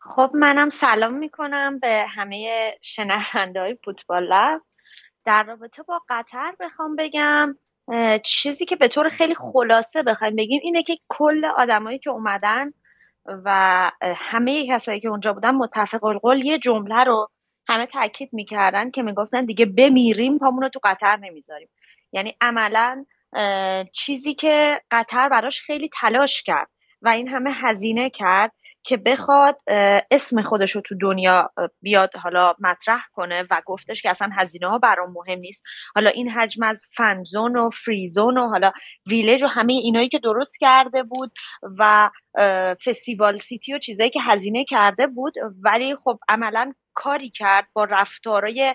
خب منم سلام میکنم به همه شنونده‌های فوتبال لب. در رابطه با قطر بخوام بگم، چیزی که به طور خیلی خلاصه بخوایم بگیم اینه که کل آدمایی که اومدن و همه کسایی که اونجا بودن متفق القول یه جمله رو همه تاکید میکردن که میگفتن دیگه بمیریم پامون رو تو قطر نمیذاریم. یعنی عملا چیزی که قطر براش خیلی تلاش کرد و این همه هزینه کرد که بخواد اسم خودش رو تو دنیا بیاد حالا مطرح کنه و گفتش که اصلا هزینه ها برام مهم نیست. حالا این حجم از فنزون و فریزون و حالا ویلیج و همه اینایی که درست کرده بود و فستیوال سیتی و چیزایی که هزینه کرده بود، ولی خب عملا کاری کرد با رفتارای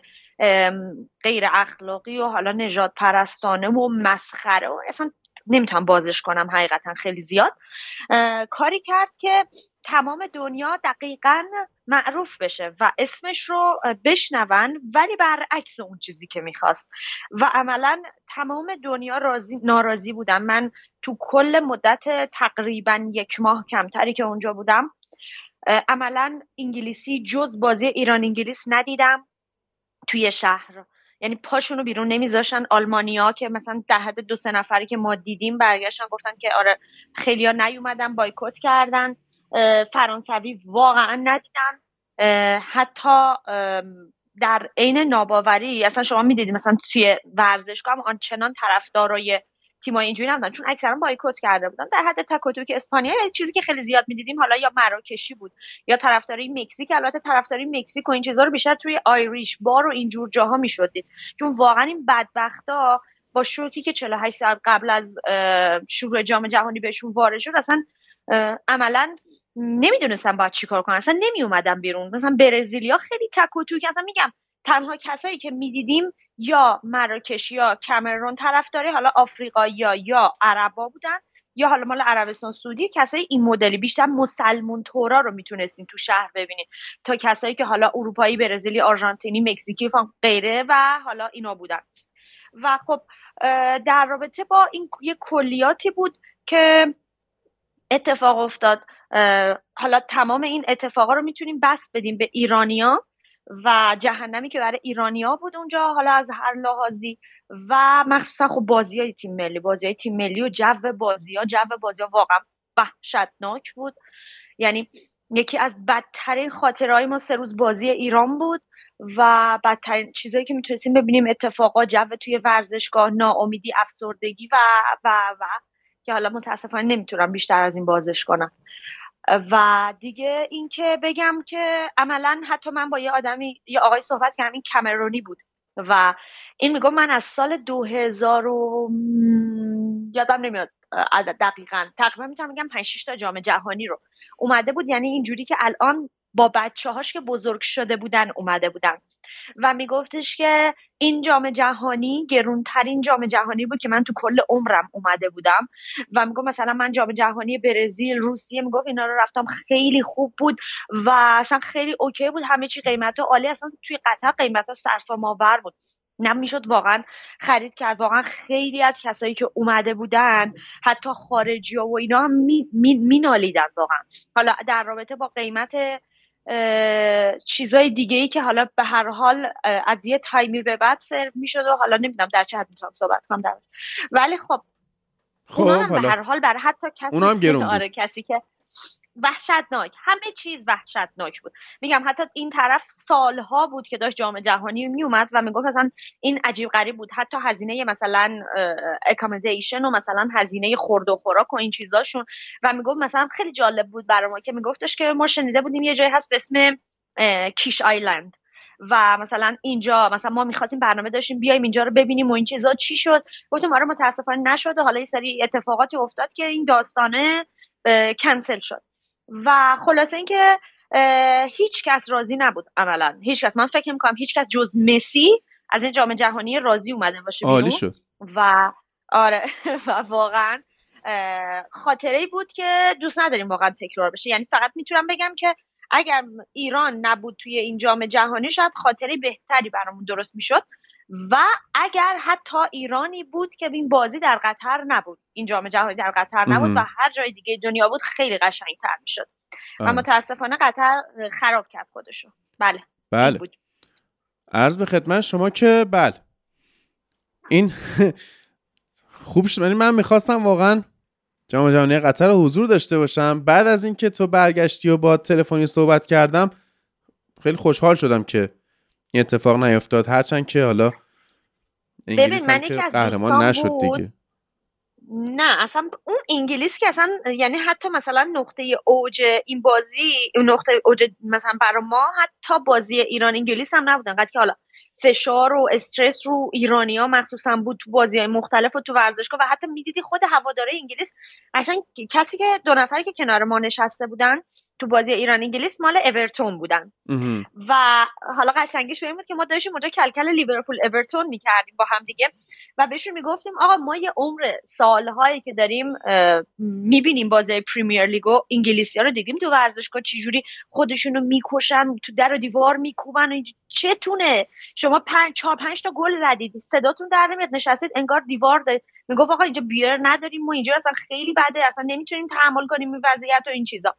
غیر اخلاقی و حالا نژاد پرستانه و مسخره و اصلا نمیتونم بازش کنم حقیقتا خیلی زیاد کاری کرد که تمام دنیا دقیقاً معروف بشه و اسمش رو بشنون، ولی برعکس اون چیزی که میخواست و عملاً تمام دنیا راضی ناراضی بودن. من تو کل مدت تقریباً یک ماه کمتری که اونجا بودم عملاً انگلیسی جز بازی ایران انگلیس ندیدم توی شهر، یعنی پاشونو بیرون نمیذاشن. آلمانیا که مثلا در حد دو سه نفری که ما دیدیم برگشتن گفتن که آره خیلیا نیومدن، بایکوت کردن. فرانسوی واقعا ندیدن، حتی در عین ناباوری اصلا شما میدیدید مثلا توی ورزشگاه هم آنچنان طرفدارای تیمای اینجوری نبودن چون اکثرا بایکوت کرده بودن. در حد تک‌وتوک اسپانیا یعنی چیزی که خیلی زیاد میدیدیم، حالا یا مراکشی بود یا طرفداری مکزیک. البته طرفداری مکزیک و این چیزا رو بیشتر توی آیریش بار و اینجور جاها میشدید چون واقعا این بدبختا با شوکی که چهل و هشت ساعت قبل از شروع جام جهانی بهشون وارد شد اصلا عملاً نمیدونستم باید چی کار کنم، اصلا نمی اومدم بیرون. مثلا برزیلیا خیلی تک و توک، اصلا میگم تنها کسایی که میدیدیم یا مراکش یا کامرون طرفداری حالا آفریقایی یا, یا عربا بودن یا حالا مال عربستان سعودی، کسایی این مدلی. بیشتر مسلمون تورا رو میتونستین تو شهر ببینید تا کسایی که حالا اروپایی، برزیلی، آرژانتینی، مکزیکی فان غیره و حالا اینا بودن. و خب در رابطه با این یه کلیاتی بود که اتفاق افتاد. حالا تمام این اتفاقا رو میتونیم بس بدیم به ایرانیا و جهنمی که برای ایرانیا بود اونجا، حالا از هر لحاظی و مخصوصا خب بازیای تیم ملی، بازیای تیم ملی و جو بازی‌ها، جو بازی‌ها واقعا وحشتناک بود. یعنی یکی از بدترین خاطره‌های ما سه روز بازی ایران بود و بدترین چیزایی که میتونستیم ببینیم اتفاقا جو توی ورزشگاه، ناامیدی، افسردگی و و و که حالا متاسفانه نمیتونم بیشتر از این بازش کنم. و دیگه این که بگم که عملا حتی من با یه آدمی یه آقای صحبت کردم، این کامرونی بود و این میگم من از سال دو هزار و... یادم نمیاد دقیقاً، تقریبا میتونم بگم پنج شش تا جام جهانی رو اومده بود، یعنی اینجوری که الان با بچه‌هاش که بزرگ شده بودن اومده بودن و میگفتش که این جام جهانی گرونترین جام جهانی بود که من تو کل عمرم اومده بودم و میگم مثلا من جام جهانی برزیل، روسیه، میگفت اینا رو رفتم خیلی خوب بود و اصلا خیلی اوکی بود، همه چی قیمت‌ها عالی، اصلا توی قطر قیمت‌ها سرسام‌آور بود، نمیشد واقعا خرید کرد. واقعا خیلی از کسایی که اومده بودن حتی خارجی‌ها و اینا هم می، می، می نالیدن واقعا. حالا در رابطه با قیمت چیزای دیگه‌ای که حالا به هر حال از یه تایمی به بعد سرو میشد و حالا نمیدونم در چه حد میتونم صحبت کنم در، ولی خب خب به هر حال برای حتی کسی که آره کسی که وحشتناک، همه چیز وحشتناک بود. میگم حتی این طرف سالها بود که داشت جام جهانی میومد و میگفت مثلا این عجیب غریب بود، حتی هزینه مثلا اکامدیشن و مثلا هزینه خورد و خوراک و این چیزاشون و میگفت مثلا خیلی جالب بود برای ما که میگفتش که ما شنیده بودیم یه جایی هست به اسم کیش آیلند و مثلا اینجا مثلا ما می‌خواستیم برنامه داشتیم بیایم اینجا رو ببینیم و این چیزا چی شد، گفتم آره متأسفانه نشد، حالا یه سری اتفاقاتی افتاد که این داستانه کنسل شد و خلاصه اینکه هیچ کس راضی نبود عملا، هیچ کس، من فکر می‌کنم هیچ کس جز مسی از این جام جهانی راضی اومده باشه. عالی شد و آره و واقعا خاطره‌ای بود که دوست نداریم واقعا تکرار بشه، یعنی فقط میتونم بگم که اگر ایران نبود توی این جام جهانی شاید خاطره بهتری برامون درست میشد و اگر حتی ایرانی بود که این بازی در قطر نبود، این جام جهانی در قطر نبود و هر جای دیگه دنیا بود خیلی قشنگ‌تر میشد و متاسفانه قطر خراب کرد خودشو. بله بله، عرض به خدمت شما که بله این خوب شد. من میخواستم واقعا جام جهانی قطر حضور داشته باشم، بعد از اینکه تو برگشتی و با تلفنی صحبت کردم خیلی خوشحال شدم که این اتفاق نیفتاد، هرچند که حالا انگلیس هم که قهرمان نشد دیگه. نه اصلا اون انگلیس که اصلا یعنی حتی مثلا نقطه اوج این بازی، نقطه اوج مثلا برای ما حتی بازی ایران انگلیس هم نبود، انقدر که حالا فشار و استرس رو ایرانی‌ها مخصوصا بود تو بازی‌های مختلف و تو ورزشگاه و حتی می‌دیدی خود هواداره انگلیس قشنگ، کسی که دو نفری که کنار ما نشسته بودن تو بازی ایران انگلیس مال اورتون بودن و حالا قشنگیش این بود که ما داشتیم اونجا کلکل لیورپول اورتون می‌کردیم با هم دیگه و بهشون میگفتیم آقا ما یه عمر سال‌هایی که داریم می‌بینیم بازی پریمیر لیگو انگلیسی‌ها رو دیدیم تو ورزشگاه چجوری خودشونو می‌کشن، تو در و دیوار می‌کوبن، چتونه شما پنج چهار پنج تا گل زدید صداتون در نمیاد، نشستید انگار دیوار دارید. میگفت آقا اینجا بیر نداریم، ما اینجا اصلا خیلی بده، اصلا نمی‌تونیم تحمل کنیم این وضعیت و این چیزا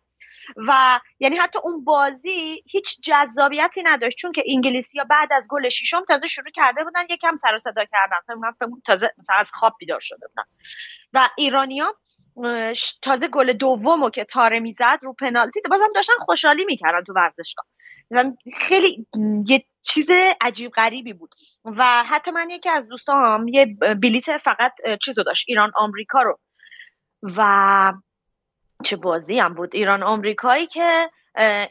و یعنی حتی اون بازی هیچ جذابیتی نداشت چون که انگلیسی‌ها بعد از گل ششم تازه شروع کرده بودن یکم سر و صدا کردن، من فهمیدم تازه مثلا از خواب بیدار شده بودن و ایرانی‌ها تازه گل دومو که تاره میزد رو پنالتی بازم داشتن خوشحالی میکردن تو ورزشگاه، خیلی یه چیز عجیب غریبی بود و حتی من یکی از دوستام یه بلیت فقط چیزو داشت ایران آمریکا رو و چه بازی هم بود ایران آمریکایی که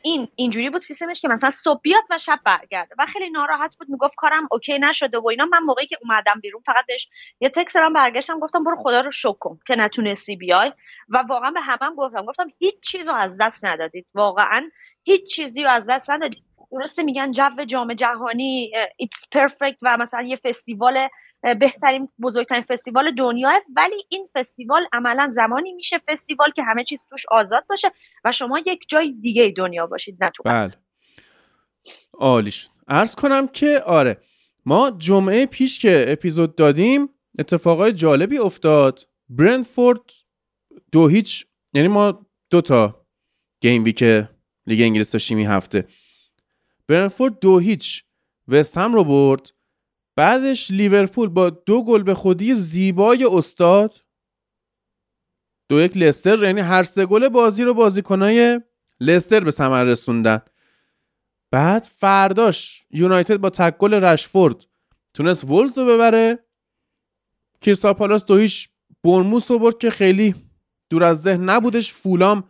این اینجوری بود سیستمش که مثلا صبح بیاد و شب برگرده و خیلی ناراحت بود، میگفت کارم اوکی نشده و اینا. من موقعی که اومدم بیرون فقط بهش یه تکست دادم، برگشتم گفتم برو خدا رو شکر کن که نتونستی بیای و واقعا به همم گفتم گفتم هیچ چیزو از دست ندادید، واقعا هیچ چیزی رو از دست ندادید. درسته میگن جو جام جهانی ایتس پرفکت و مثلا یه فستیوال بهترین بزرگترین فستیوال دنیاه، ولی این فستیوال عملا زمانی میشه فستیوال که همه چیز توش آزاد باشه و شما یک جای دیگه دنیا باشید نه تو. بله عالی شد. عرض کنم که آره ما جمعه پیش که اپیزود دادیم اتفاقای جالبی افتاد، برندفورد دو هیچ، یعنی ما دو تا گیم ویک لیگ انگلیس داشتیم این هفته، برندفورد دو هیچ وست هم رو برد، بعدش لیورپول با دو گل به خودی زیبای استاد دو یک لستر، یعنی هر سه گل بازی رو بازیکنای لستر به ثمر رسوندن. بعد فرداش یونایتد با تک گل رشفورد تونست وولز رو ببره، کریستال پالاس دو هیچ برنموث رو برد که خیلی دور از ذهن نبودش، فولام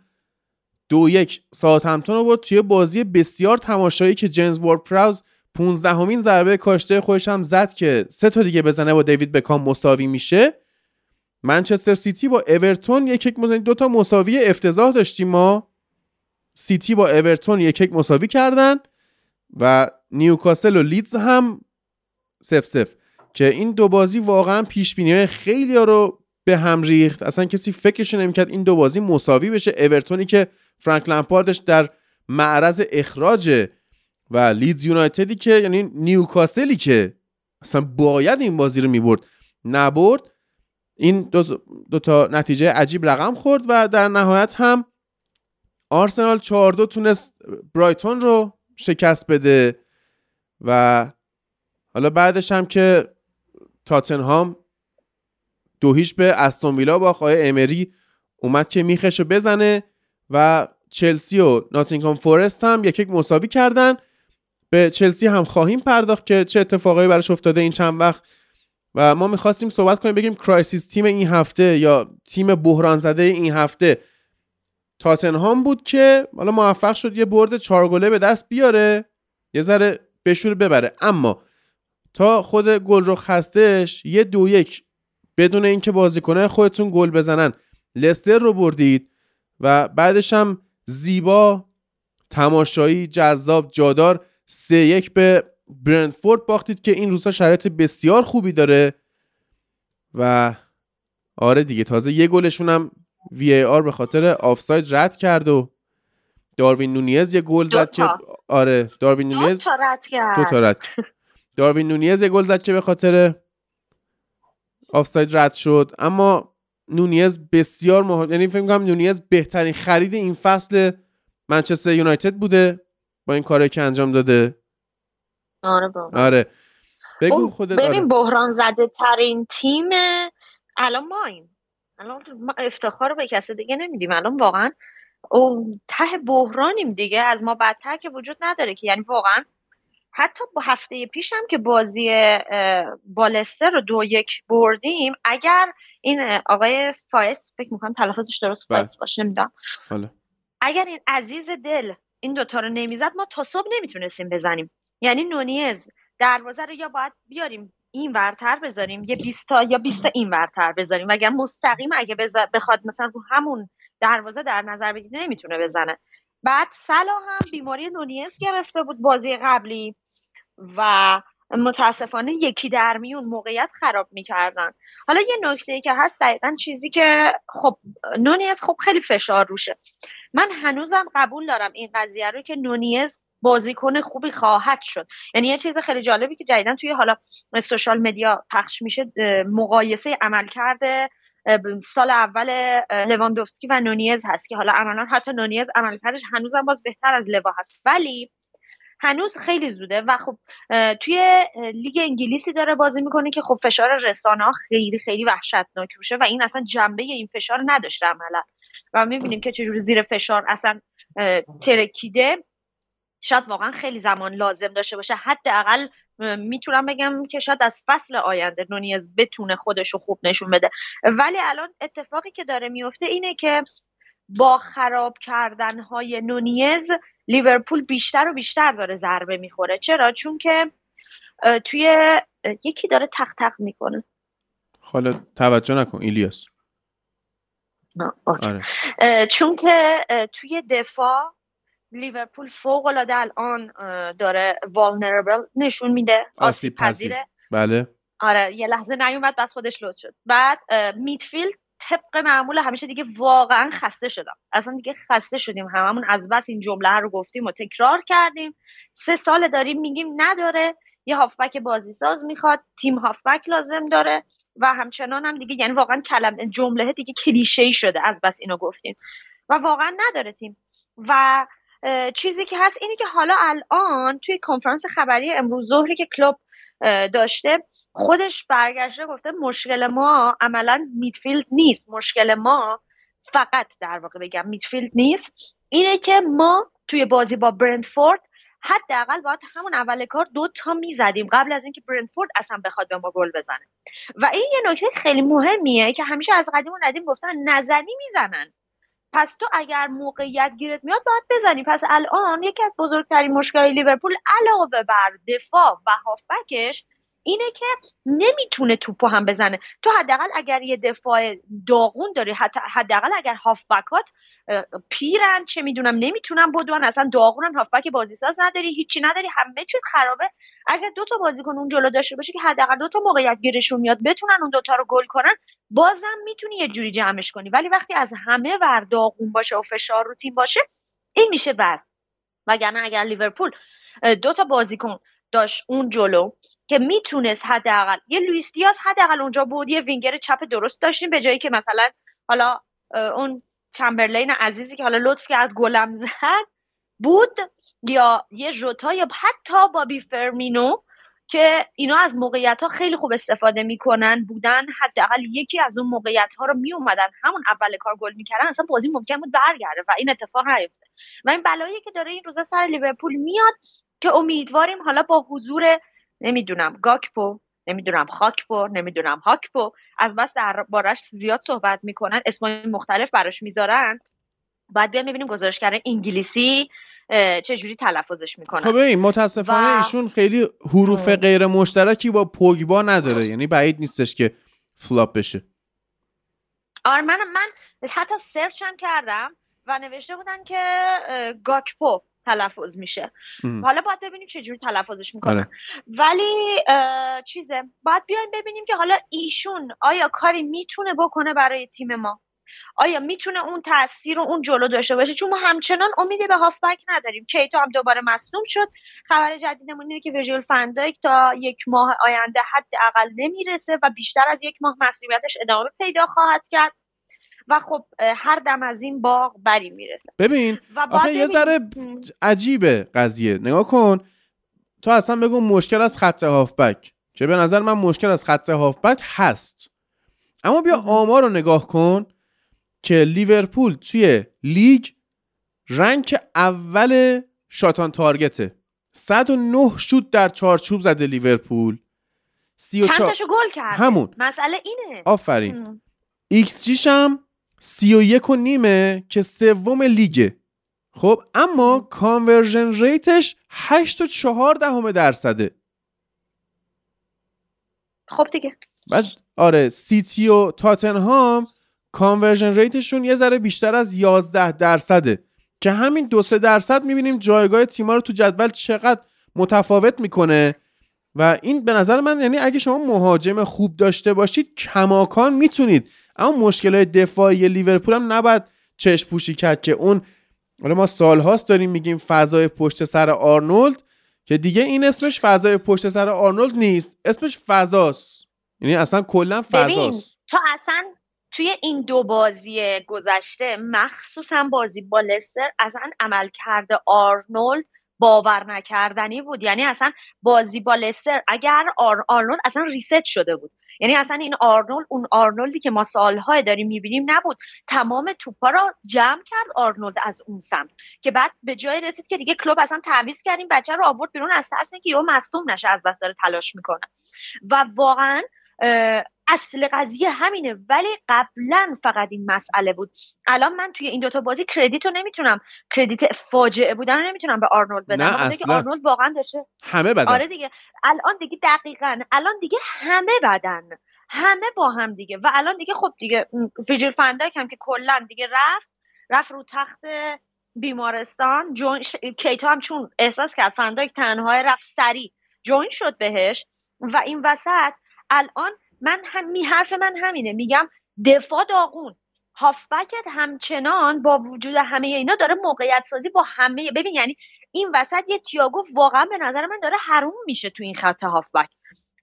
دو یک ساوثهمپتون رو برد توی بازی بسیار تماشایی که جیمز وارد پراوز پانزدهمین ضربه کاشته خودش هم زد که سه تا دیگه بزنه و دیوید بکام مساوی میشه. منچستر سیتی با اورتون یک یک مساوی، دو تا مساوی افتضاح داشتیم ما. سیتی با اورتون یک یک مساوی کردن و نیوکاسل و لیدز هم صفر صفر که این دو بازی واقعا پیشبینی‌های خیلی‌ها رو به هم ریخت. اصلا کسی فکرش نمی‌کرد این دو بازی مساوی بشه. اورتونی که فرانک لمپاردش در معرض اخراج و لیدز یونایتدی که یعنی نیوکاسلی که اصلا باید این بازی رو می‌برد نبرد. این دو, دو تا نتیجه عجیب رقم خورد و در نهایت هم آرسنال چهار دو تونست برایتون رو شکست بده و حالا بعدش هم که تاتنهام دو هیچ به استون ویلا با آقای امری اومد که میخشو بزنه و چلسی و ناتینگهام فورست هم یک یک مساوی کردن. به چلسی هم خواهیم پرداخت که چه اتفاقایی براش افتاده این چند وقت و ما میخواستیم صحبت کنیم بگیم کرایسیس تیم این هفته یا تیم بحران زده این هفته تاتنهام بود که حالا موفق شد یه برد چهار گله به دست بیاره، یه ذره بشوره ببره، اما تا خود گلرخ هستش یه دو یک بدون اینکه بازیکن‌های خودتون گل بزنن لستر رو بردید و بعدش هم زیبا، تماشایی، جذاب، جادار سه یک به برندفورد باختید که این روزها شرایط بسیار خوبی داره و آره دیگه تازه یه گلشون هم وی ای آر به خاطر آفساید رد کرد و داروین نونیز یه گل زد که آره داروین نونیز دو تا رد کرد دو تا رد داروین نونیز یه گل زد که به خاطر آفساید رد شد. اما نونیز بسیار مهم، یعنی فکر می‌کنم نونیز بهترین خرید این فصل منچستر یونایتد بوده با این کاری که انجام داده. آره بابا. آره. بگو خودت ببین آره. بحران زده ترین تیم الان ما این. الان ما افتخار به کسی دیگه نمیدیم. الان واقعا ته بحرانیم دیگه، از ما بدتر که وجود نداره که، یعنی واقعا حتی با هفته پیش هم که بازی بالستر رو دو یک بردیم، اگر این آقای فایس فکر میکنم تلفظش درست فایس باشه نمیدونم، اگر این عزیز دل این دوتا رو نمیزد ما تا صبح نمیتونستیم بزنیم. یعنی نونیز دروازه رو یا باید بیاریم این ورتر بذاریم یه بیستا یا بیستا این ورتر بذاریم، وگرنه مستقیم اگه بخواد مثلا رو همون دروازه در نظر بگیره نمیتونه بزنه. بعد سلا هم بیماری نونیز گرفته بود بازی قبلی و متاسفانه یکی در میون موقعیت خراب میکردن. حالا یه نکته‌ای که هست دقیقاً چیزی که خب نونیز خب خیلی فشار روشه، من هنوزم قبول دارم این قضیه رو که نونیز بازیکن خوبی خواهد شد. یعنی یه چیز خیلی جالبی که جدیدن توی حالا سوشال مدیا پخش میشه مقایسه عملکرد سال اول لواندوفسکی و نونیز هست که حالا عملا حتی نونیز عملکردش هنوزم باز بهتر از لوا هست ولی هنوز خیلی زوده و خب توی لیگ انگلیسی داره بازی میکنه که خب فشار رسانه‌ها خیلی خیلی وحشتناک روشه و این اصلا جنبه این فشار نداشته عملا و میبینیم که چجوری زیر فشار اصلا ترکیده. شاید واقعا خیلی زمان لازم داشته باشه، حداقل میتونم بگم که شاید از فصل آینده نونیز بتونه خودشو خوب نشون بده، ولی الان اتفاقی که داره میفته اینه که با خراب کردنهای نونیز لیورپول بیشتر و بیشتر داره ضربه میخوره. چرا؟ چون که توی یکی داره تق تق میکنه. حالا توجه نکن ایلیاس. آره. چون که توی دفاع لیورپول فوق‌العاده الان داره vulnerable نشون میده، آسیب پذیره. بله آره یه لحظه نیومد بعد خودش لود شد. بعد میدفیلد طبق معمول همیشه دیگه واقعا خسته شدم، اصلا دیگه خسته شدیم هممون از بس این جمله رو گفتیم و تکرار کردیم، سه سال داریم میگیم نداره، یه هافبک بازی ساز میخواد، تیم هافبک لازم داره و همچنان هم دیگه یعنی واقعا کلمه جمله دیگه کلیشه‌ای شده از بس اینو گفتیم و واقعا نداره تیم. و چیزی که هست اینه که حالا الان توی کنفرانس خبری امروز ظهری که کلوب داشته خودش برگشته گفته مشکل ما عملاً میدفیلد نیست، مشکل ما فقط در واقع بگم میدفیلد نیست، اینه که ما توی بازی با برندفورد حداقل باید همون اول کار دو تا میزدیم قبل از اینکه برندفورد اصلا بخواد به ما گل بزنه و این یه نکته خیلی مهمیه که همیشه از قدیم و ندیم گفتن نزنی میزنن پس تو اگر موقعیت گیرت میاد باید بزنی. پس الان یکی از بزرگترین مشکلات لیورپول علاوه بر دفاع و هافبکش اینه که نمیتونه توپو هم بزنه. تو حداقل اگر یه دفاع داغون داری، حداقل اگر هافبکات پیرن، چه میدونم نمیتونن بدون، اصلا داغونن، هافبک بازیساز نداری، هیچی نداری، همه چیز خرابه، اگر دو تا بازیکن اون جلو داشته باشه که حداقل دو تا موقعیت گیرشون میاد بتونن اون دوتا رو گل کنن، بازم میتونی یه جوری جمعش کنی. ولی وقتی از همه ور داغون باشه و فشار رو تیم باشه، این میشه بس. وگرنه اگر لیورپول دو تا بازیکن داشت اون جلو که میتونست حداقل یه لوئیس دیاز حداقل اونجا بود، یه وینگر چپ درست داشتیم، به جایی که مثلا حالا اون چمبرلین عزیزی که حالا لطف کرد گلم زد بود، یا یه ژوتا، یا حتی بابی فرمینو که اینا از موقعیت ها خیلی خوب استفاده میکنن بودن، حداقل یکی از اون موقعیت ها رو میومدن همون اول کار گل میکردن، اصلا بازی ممکن بود برگرده و این اتفاق نیفته. و این بلایی که داره این روزا سر لیورپول میاد که امیدواریم حالا با حضور نمیدونم گاکپو، نمیدونم خاکپو، نمیدونم هاکپو، از بس در بارش زیاد صحبت میکنن، اسمای مختلف براش میذارن، بعد بیا میبینیم گزارشگر انگلیسی چجوری تلفظش میکنن. خب این متاسفانه و... ایشون خیلی حروف غیر مشترکی با پوگبا نداره، یعنی بعید نیستش که فلاپ بشه. آره من من حتی سرچ هم کردم و نوشته بودن که گاکپو تلفظ میشه. ام. حالا باید ببینیم چه جوری تلفظش میکنه. ولی چیزه، باید بیایم ببینیم که حالا ایشون آیا کاری میتونه بکنه برای تیم ما، آیا میتونه اون تاثیر رو اون جلو داشته باشه، چون ما همچنان امیدی به هافبک نداریم. کیتا هم دوباره مصدوم شد. خبر جدیدمون اینه که ویژوال فندایک تا یک ماه آینده حداقل نمیرسه و بیشتر از یک ماه مسئولیتش ادامه پیدا خواهد کرد و خب هر دم از این باغ بری میرسه. ببین آخه یه ذره عجیبه قضیه. نگاه کن، تو اصلا بگو مشکل از خط هافبک، که به نظر من مشکل از خط هافبک هست، اما بیا آمار رو نگاه کن که لیورپول توی لیگ رنک اول شاتان تارگته، صد و نه شوت در چارچوب زده لیورپول، سی و چهار چند تاشو گل کرد. همون مسئله اینه. آفرین. ایکس جیش هم سی و یک و نیمه که سوم لیگه. خب اما کانورژن ریتش هشت و چهار دهم درصده. خب دیگه بعد آره سیتی و تاتنهام کانورژن ریتشون یه ذره بیشتر از یازده درصده که همین دو سه درصد میبینیم جایگاه تیما رو تو جدول چقدر متفاوت میکنه. و این به نظر من یعنی اگه شما مهاجم خوب داشته باشید کماکان میتونید، اما مشکلات دفاعی لیورپول هم نباید چشم پوشی کرد که اون حالا ما سالهاست داریم میگیم فضای پشت سر آرنولد، که دیگه این اسمش فضای پشت سر آرنولد نیست، اسمش فضاست، یعنی اصلا کلا فضاست. تو اصلا توی این دو بازی گذشته مخصوصا بازی با لستر اصلا عمل کرده آرنولد باور نکردنی بود، یعنی اصلا بازی با لستر اگر آر آرنولد اصلا ریست شده بود، یعنی اصلا این آرنولد اون آرنولدی که ما سالهای داریم میبینیم نبود. تمام توپا رو جمع کرد آرنولد از اون سمت که بعد به جای رسید که دیگه کلوب اصلا تعویض کردیم بچه رو آورد بیرون از ترس اینکه یهو مصدوم نشه، از بس داره تلاش میکنه و واقعا اصل قضیه همینه. ولی قبلا فقط این مسئله بود. الان من توی این دوتا بازی کردیت رو نمیتونم، کردیت فاجعه بودن رو نمیتونم به آرنولد بدم. نه اصلا. آرنولد واقعا داشته همه بدن. آره دیگه الان دیگه دقیقاً الان دیگه همه بدن، همه با هم دیگه. و الان دیگه خب دیگه فیجر فندک هم که کلا دیگه رفت رفت رو تخت بیمارستان. جون ش... کیتا هم چون احساس کرد فندک تنهای رفت سری جوین شد بهش. و این وسط الان من هم می حرف من همینه، میگم دفاع داغون، هافبکت همچنان با وجود همه اینا داره موقعیت سازی با همه. ببین یعنی این وسط یه تییاگو واقعا به نظر من داره حروم میشه تو این خط هافبک.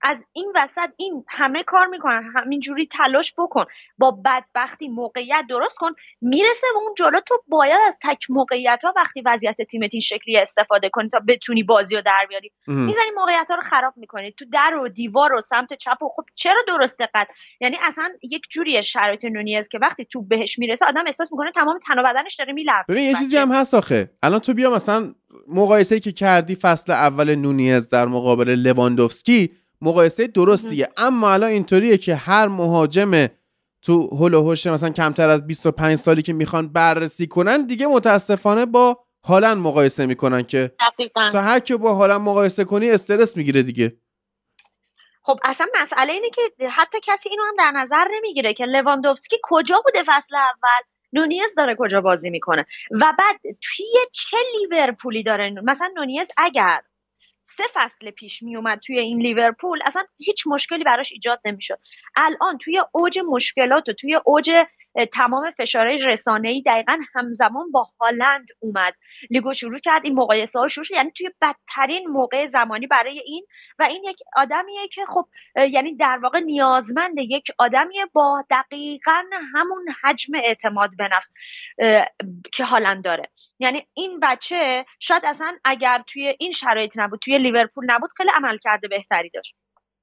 از این وسط این همه کار میکنن، همینجوری تلاش بکن، با بدبختی موقعیت درست کن، میرسه و اون جلو تو باید از تک موقعیت ها وقتی وضعیت تیمت این شکلی استفاده کنی تا بتونی بازی رو در بیاری. میزنی موقعیت ها رو خراب میکنی تو در و دیوار و سمت چپ و خب چرا درست دقت، یعنی اصلا یک جوری شرایط نونیز که وقتی توپ بهش میرسه آدم احساس میکنه تمام تن و بدنش داره میلرزه. ببین یه چیزی هم هست آخه، الان تو بیا مثلا مقایسه‌ای که کردی فصل اول نونیز در مقابل لواندوفسکی مقایسه درستیه، اما الان اینطوریه که هر مهاجم تو هول و هوش مثلا کمتر از بیست و پنج سالی که میخوان بررسی کنن دیگه متاسفانه با هالند مقایسه میکنن که دقیقاً. تا هر که با هالند مقایسه کنی استرس میگیره دیگه. خب اصلا مسئله اینه که حتی کسی اینو هم در نظر نمیگیره که لواندوفسکی کجا بوده فصل اول، نونیز داره کجا بازی میکنه و بعد توی چه لیورپولی داره. مثلا نونیز اگر سه فصل پیش میومد توی این لیورپول اصلا هیچ مشکلی براش ایجاد نمیشد. الان توی اوج مشکلات و توی اوج تمام فشارهای رسانه‌ای دقیقاً همزمان با هالند اومد، لیگو شروع کرد، این مقایسه ها شروع شد، یعنی توی بدترین موقع زمانی برای این و این یک آدمیه که خب یعنی در واقع نیازمند یک آدمیه با دقیقاً همون حجم اعتماد به نفس که هالند داره. یعنی این بچه شاید اصلا اگر توی این شرایط نبود، توی لیورپول نبود، خیلی عملکرد بهتری داشت.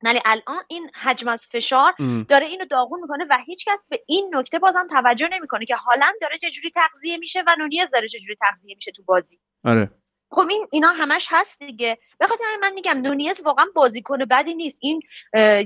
یعنی الان این حجم از فشار داره اینو داغون میکنه و هیچ کس به این نکته بازم توجه نمیکنه که هالند داره چه جوری تغذیه میشه و نونیز داره چه جوری تغذیه میشه تو بازی. آره. خب این اینا همش هست دیگه. به خاطر همین من میگم نونیز واقعا بازیکن بدی نیست. این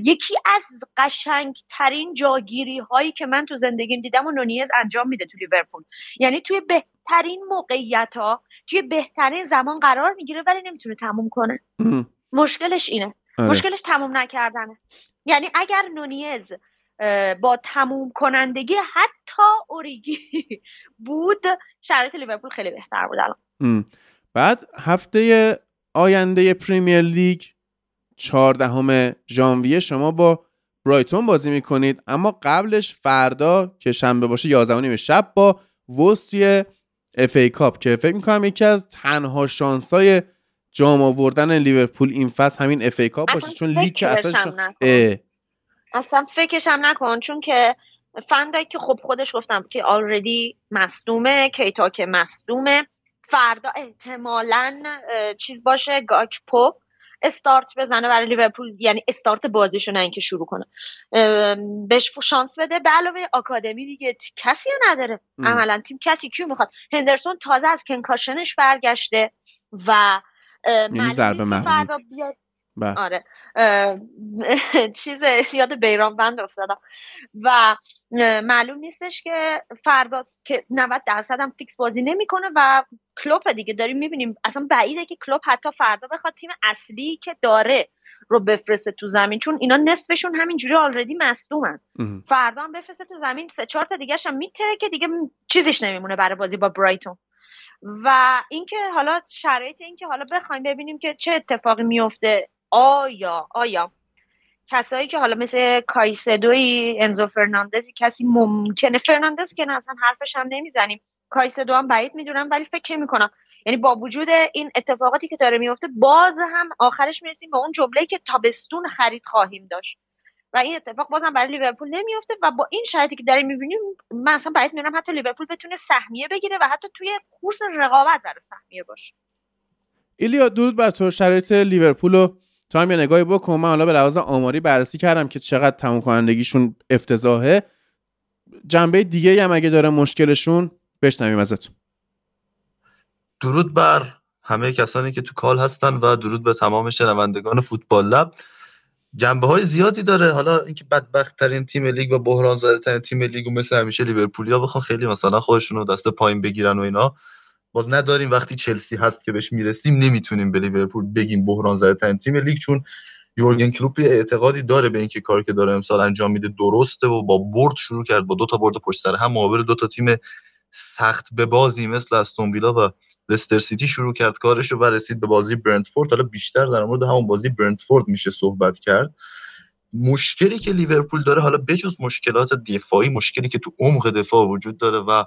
یکی از قشنگ ترین جاگیری هایی که من تو زندگیم دیدم و نونیز انجام میده تو لیورپول. یعنی توی بهترین موقعیت ها، توی بهترین زمان قرار میگیره ولی نمیتونه تموم کنه. ام. مشکلش اینه. آره. مشکلش تموم نکردنه. یعنی اگر نونیز با تموم کنندگی حتی اوریگی بود شرایط لیورپول خیلی بهتر بود الان. بعد هفته آینده پریمیر لیگ چهاردهم ژانویه شما با برایتون بازی میکنید، اما قبلش فردا که شنبه باشه یازده و نیم شب با وست توی اف ای کاپ که فکر میکنم یکی از تنها شانس‌های جام آوردن لیورپول این فصل همین اف ای کاپ باشه، چون لیگ اصلا شان... اصلا فکرش هم نکن، چون که فندای که خب خودش گفتم که آلردی مصدومه، کیتا که مصدومه، فردا احتمالاً چیز باشه، گاکپو استارت بزنه برای لیورپول، یعنی استارت بازیشو نه اینکه شروع کنه، بهش شانس بده. به علاوه آکادمی دیگه کسی نداره عملاً، تیم کسی کیو میخواد. هندرسون تازه از کنکاشنش برگشته و یعنی ضربه مغزی. آره چیز یاد بیران بند افتادم و معلوم نیستش که فردا که نود درصد هم فیکس بازی نمیکنه و کلوپ دیگه داریم میبینیم اصلا بعیده که کلوپ حتی فردا بخواد تیم اصلی که داره رو بفرسته تو زمین، چون اینا نصفشون همینجوری آلردی مصدومن. فردا هم بفرسته تو زمین سه چهار تا دیگه‌ش هم میتره که دیگه چیزیش نمیمونه برای بازی با برایتون. و اینکه حالا شرایط اینکه حالا بخوایم ببینیم که چه اتفاقی میفته، آیا آیا کسایی که حالا مثل کایسدوی، انزو فرناندزی، کسی ممکنه فرناندز که اصلا حرفش هم نمیزنیم، کایسدو هم بعید میدونم ولی فکر میکنم یعنی با وجود این اتفاقاتی که داره میفته باز هم آخرش میرسیم به اون جمله‌ای که تابستون خرید خواهیم داشت و این اتفاق بازم برای لیورپول نمیفته و با این شرایطی که داریم میبینیم من اصلا بعید میدونم حتی لیورپول بتونه سهمیه بگیره و حتی توی کورس رقابت برای سهمیه باشه. ایلیا درود بر تو، شرایط لیورپول رو تو هم یه نگاهی بکن. من حالا به لحاظ آماری بررسی کردم که چقدر تموم کنندگیشون افتضاحه، جنبه دیگه هم اگه داره مشکلشون بشنویم ازت. درود بر همه کسانی که تو کال هستن و درود به تمام شنوندگان فوتبال لب. جنبه های زیادی داره، حالا اینکه بدبخت ترین تیم لیگ و بحران زده ترین تیم لیگ و مثل همیشه لیورپولیا بخوان خیلی مثلا خودشون رو دست پایین بگیرن و اینا باز نداریم. وقتی چلسی هست که بهش میرسیم نمیتونیم به لیورپول بگیم بحران زده ترین تیم لیگ، چون یورگن کلوپ اعتقادی داره به اینکه کاری که داره امسال انجام میده درسته و با برد شروع کرد، با دو تا برد پشت سر هم مقابل دو تا تیم سخت به بازی مثل استون ویلا و لستر سیتی شروع کرد کارش رو و رسید به بازی برندفورد. حالا بیشتر در مورد همون بازی برندفورد میشه صحبت کرد. مشکلی که لیورپول داره حالا بجز مشکلات دفاعی، مشکلی که تو عمق دفاع وجود داره و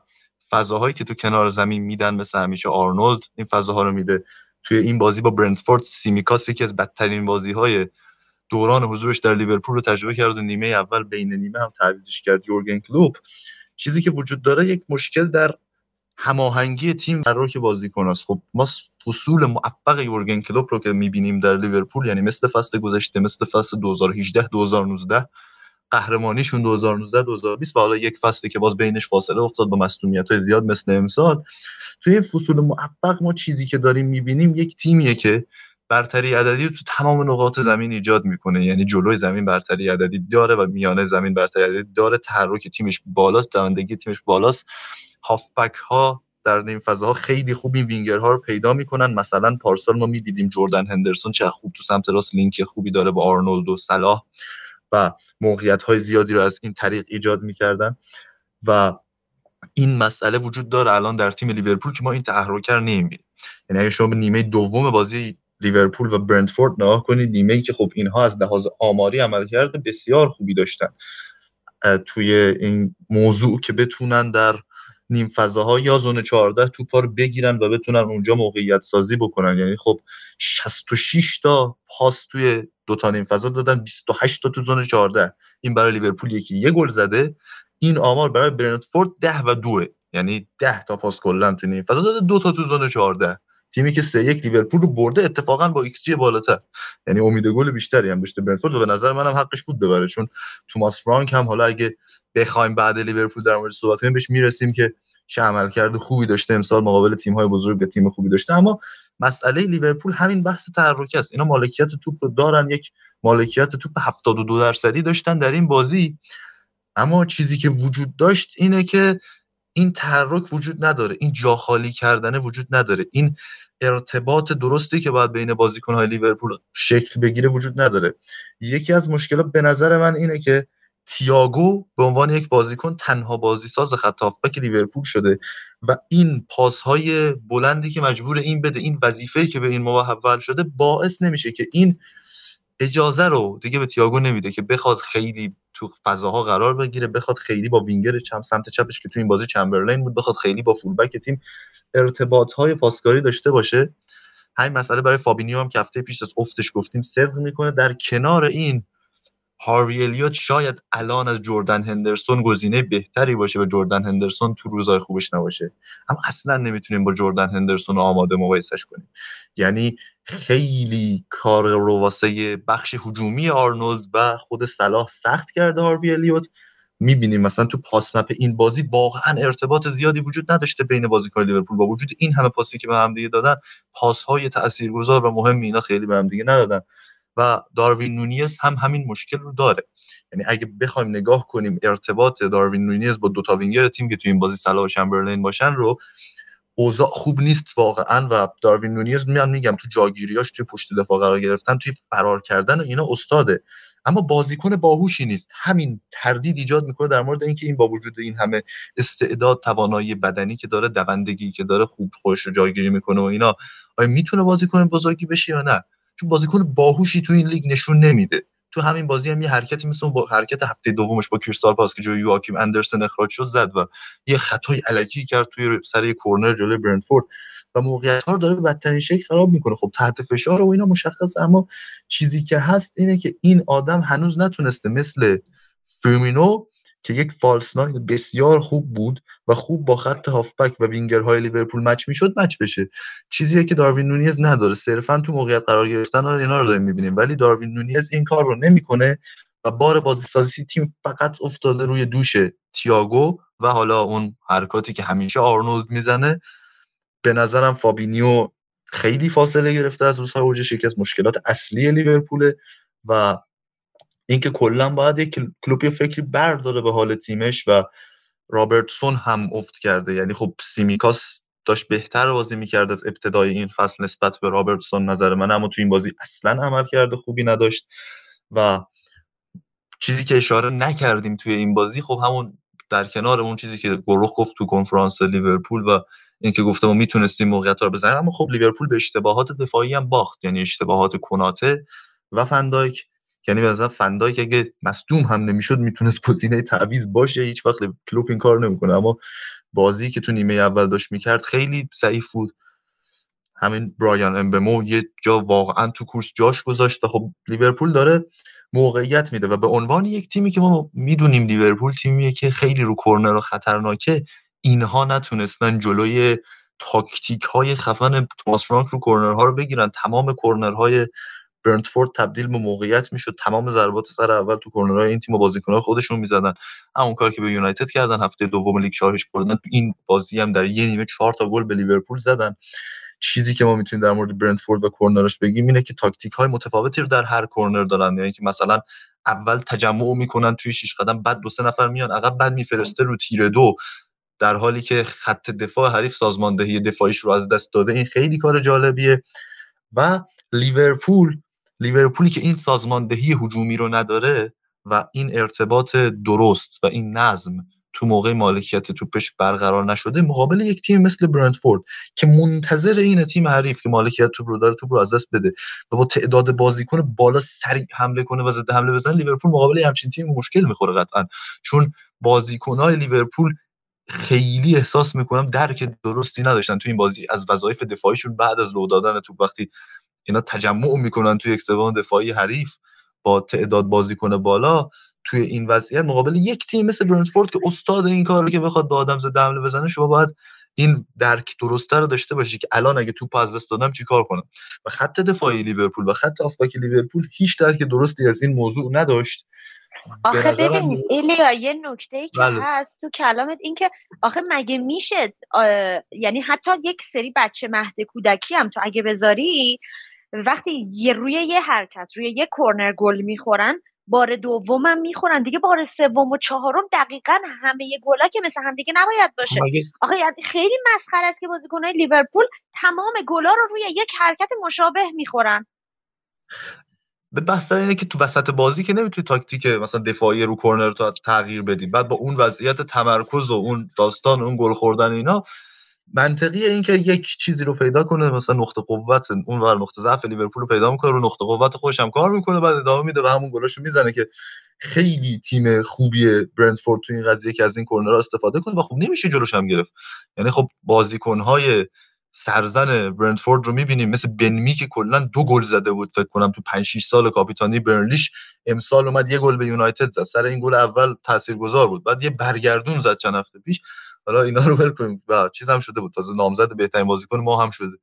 فضاهایی که تو کنار زمین میدن، مثل همیشه آرنولد این فضاها رو میده. توی این بازی با برندفورد سیمیکاس یکی از بدترین بازی‌های دوران حضورش در لیورپول رو تجربه کرد و نیمه اول بین نیمه هم تعویضش کرد یورگن کلوپ. چیزی که وجود داره یک مشکل در هماهنگی تیم قرار که بازیکناست. خب ما حصول موفق یورگن کلوپ رو که میبینیم در لیورپول، یعنی مثل فصل گذشته، مثل فصل دو هزار و هجده دو هزار و نوزده، قهرمانیشون دو هزار و نوزده دو هزار و بیست و حالا یک فصلی که باز بینش فاصله افتاد با مصونیت‌های زیاد مثل امسال، توی فصول موفق ما چیزی که داریم میبینیم یک تیمیه که برتری عددی تو تمام نقاط زمین ایجاد میکنه، یعنی جلوی زمین برتری عددی داره و میانه زمین برتری عددی داره، تحرک تیمش بالاست، دوندگی تیمش بالاست، هافبک ها در این فضاها خیلی خوب این وینگرها رو پیدا میکنن. مثلا پارسال ما میدیدیم جردن هندرسون چه خوب تو سمت راست لینک خوبی داره با آرنولد و صلاح و موقعیت های زیادی رو از این طریق ایجاد میکردن و این مسئله وجود داره الان در تیم لیورپول که ما این تحرک رو نمیبینیم. یعنی اگه شما به نیمه دوم بازی لیورپول و برندفورد نگاه کنید، نیمه‌ای که خب اینها از لحاظ آماری عملکرد بسیار خوبی داشتن توی این موضوع که بتونن در نیم فضاها یا زون چهارده توپا رو بگیرن و بتونن اونجا موقعیت سازی بکنن. یعنی خب شصت و شش تا پاس توی دو تا نیم فضا دادن، بیست و هشت تا تو زون چهارده. این برای لیورپول یکی یه گل زده، این آمار برای برندفورد ده و دو، یعنی ده تا پاس کلا تو نیم فضا داده، دو تا تو زون چهارده. تیمی که سه یک لیورپول رو برده اتفاقا با ایکس جی بالاتر، یعنی امید گل بیشتری هم داشته برندفورد و به نظر منم حقش بود ببره، چون توماس فرانک هم حالا اگه بخوایم بعد لیورپول در مورد صحبت کنیم بهش میرسیم که چه عملکرد خوبی داشته امسال مقابل تیم‌های بزرگ، به تیم خوبی داشته. اما مسئله لیورپول همین بحث تحرک است. اینا مالکیت توپ رو دارن، یک مالکیت توپ هفتاد و دو درصدی داشتن در این بازی، اما چیزی که وجود داشت اینه که این تحرک وجود نداره، این جا خالی کردن وجود نداره، این ارتباط درستی که باید بین بازیکن‌های لیورپول شکل بگیره وجود نداره. یکی از مشکلات به نظر من اینه که تییاگو به عنوان یک بازیکن تنها بازیساز خط هافبک لیورپول شده و این پاس‌های بلندی که مجبور این بده، این وظیفه‌ای که به این موحول شده، باعث نمیشه که این اجازه رو دیگه به تییاگو نمیده که بخواد خیلی تو فضاها قرار بگیره، بخواد خیلی با وینگر چپ سمت چپش که تو این بازی چمبرلین بود، بخواد خیلی با فولبک تیم ارتباط‌های پاسکاری داشته باشه. همین مسئله برای فابینیو هم که هفته پیش از افتش گفتیم صدق میکنه. در کنار این هاروی الیوت شاید الان از جردن هندرسون گزینه بهتری باشه و جردن هندرسون تو روزای خوبش نباشه، اما اصلا نمیتونیم با جردن هندرسون آماده مقایسش کنیم. یعنی خیلی کار رو واسه بخش هجومی آرنولد و خود صلاح سخت کرده هاروی الیوت. میبینیم مثلا تو پاس مپ این بازی واقعا ارتباط زیادی وجود نداشته بین بازیکن لیورپول، با وجود این همه پاسی که به هم دیگه دادن، پاس‌های تاثیرگذار و مهم اینا خیلی به هم دیگه ندادن. و داروین نونیز هم همین مشکل رو داره. یعنی اگه بخوایم نگاه کنیم ارتباط داروین نونیز با دوتا وینگر تیم که توی این بازی صلاح و چمبرلین باشن رو، اوضاع خوب نیست واقعا. و داروین نونیز میان میگم تو جاگیریاش، توی پشت دفاع قرار گرفتن، توی فرار کردن و اینا استاده، اما بازیکن باهوشی نیست. همین تردید ایجاد میکنه در مورد اینکه این با وجود این همه استعداد، توانایی بدنی که داره، دوندگی که داره، خوب خودش رو جایگیری میکنه و اینا، آیا میتونه بازیکن بزرگی بشه یا نه. چون بازیکن باهوشی تو این لیگ نشون نمیده. تو همین بازی هم یه حرکتی مثل با حرکت هفته دومش با کریستال پالاس که جوی یواکیم اندرسن اخراج شد زد و یه خطای الکی کرد توی سر کورنر جلوی برندفورد و موقعیت‌ها رو داره به بدترین شکل خراب میکنه. خب تحت فشار و اینا مشخص، اما چیزی که هست اینه که این آدم هنوز نتونسته مثل فرمینو که یک فالس ناین بسیار خوب بود و خوب با خط هافبک و وینگرهای لیورپول مچ میشد، مچ بشه. چیزیه که داروین نونیز نداره. صرفاً تو موقعیت قرار گرفتن اینا رو داریم میبینیم، ولی داروین نونیز این کار رو نمیکنه و بار بازیسازی تیم فقط افتاده روی دوش تییاگو و حالا اون حرکاتی که همیشه آرنولد میزنه. به نظرم فابینیو خیلی فاصله گرفته از روزهای اوجش، یکی از مشکلات اصلی لیورپول و اینکه کلا باید یک کلوب فکری برداره به حال تیمش. و رابرتسون هم افت کرده، یعنی خب سیمیکاس داشت بهتر بازی میکرد از ابتدای این فصل نسبت به رابرتسون نظر من، اما تو این بازی اصلا عمل کرده خوبی نداشت. و چیزی که اشاره نکردیم توی این بازی، خب همون در کنار اون چیزی که گروه گفت تو کنفرانس لیورپول و اینکه گفته ما میتونستیم موقعیت رو بزنیم، اما خب لیورپول به اشتباهات دفاعی هم باخت، یعنی اشتباهات کناته و فندایک. یعنی مثلا فندایک اگه مصدوم هم نمیشد میتونست گزینه تعویض باشه، هیچ وقت کلوب این کار نمیکنه. اما بازی که تو نیمه اول داشت میکرد خیلی ضعیف بود. همین برایان امبمو یه جا واقعا تو کورس جاش گذاشت. خب لیورپول داره موقعیت میده و به عنوان یک تیمی که ما میدونیم لیورپول تیمیه که خیلی رو کورنر و خطرناکه، اینها نتونستن جلوی تاکتیک های خفن توماس فرانک رو کورنرها رو بگیرن. تمام کورنرهای برندفورد تبدیل به موقعیت میشد، تمام ضربات سر اول تو کورنرهای این تیم و بازیکن‌ها خودشون میزدن. اون کاری که به یونایتد کردن هفته دوم لیگ چهار هیچ بردن، این بازی هم در یه نیمه چهار تا گل به لیورپول زدن. چیزی که ما میتونیم در مورد برندفورد و کورنرش بگیم اینه که تاکتیک‌های متفاوتی رو در هر کورنر دارن، یعنی که مثلا اول تجمع میکنن توی شش قدم، بعد دو سه نفر میان عقب، بعد میفرسته رو تیر دو، در حالی که خط دفاع حریف سازماندهی دفاعیش رو از دست داده. این خیلی کار جالبیه. و لیورپول، لیورپولی که این سازماندهی هجومی رو نداره و این ارتباط درست و این نظم تو موقع مالکیت توپش برقرار نشده، مقابل یک تیم مثل برندفورد که منتظر این تیم حریف که مالکیت توپ رو داره توپ رو از دست بده و با تعداد بازیکن بالا سریع حمله کنه و ضد حمله بزنه، لیورپول مقابل همچین تیم مشکل میخوره قطعا، چون بازیکن‌های لیورپول خیلی احساس میکنم درک درستی نداشتن تو این بازی از وظایف دفاعیشون بعد از لو دادن توپ. وقتی اینا تجمع میکنن توی یک سوم دفاعی حریف با تعداد بازیکن بالا، توی این وضعیت مقابل یک تیم مثل برندفورد که استاد این کارو که بخواد با آدم زد حمله بزنه، شما باید این درک درسته رو داشته باشی که الان اگه توپ از دست دادم چیکار کنم. و خط دفاعی لیورپول و خط هافبک لیورپول هیچ درک درستی از این موضوع نداشت. آخه ببین ایلیا، یه نکته‌ای که بله. هست تو کلامت، این که آخه مگه میشه، یعنی حتی یک سری بچه مهد کودکی هم تو اگه بذاری، وقتی یه روی یه حرکت روی یه کورنر گل میخورن، بار دوم هم میخورن دیگه، بار سوم و چهارم دقیقاً همه یه گلا که مثل هم دیگه نباید باشه. آخه یعنی خیلی مسخره است که بازیکن‌های لیورپول تمام گلا رو روی یک حرکت مشابه میخورن. به بحث اینه که تو وسط بازی که نمیتونی تاکتیک مثلا دفاعی رو کورنر رو تغییر بدی، بعد با اون وضعیت تمرکز و اون داستان اون گل خوردن اینا، منطقیه این که یک چیزی رو پیدا کنه، مثلا نقطه قوت اون ور نقطه ضعف لیورپول رو پیدا میکنه، رو نقطه قوت خودش هم کار میکنه، بعد ادامه میده و همون گلاشو میزنه که خیلی تیم خوبیه برندفورد تو این قضیه که از این کورنرها استفاده کنه و خب نمیشه جلوش هم گرفت. یعنی خب بازیکن‌های سرزن برندفورد رو میبینیم، مثل بنمی که کلا دو گل زده بود فکر کنم تو پنج شش سال کاپیتانی برنلیش، امسال اومد یه گل به یونایتد زد، سر این گل اول تاثیرگذار بود، بعد یه برگردون زد چند هفته پیش، حالا اینا رو ول کنیم و چیز هم شده بود، تازه نامزد بهترین بازیکن ما هم شده.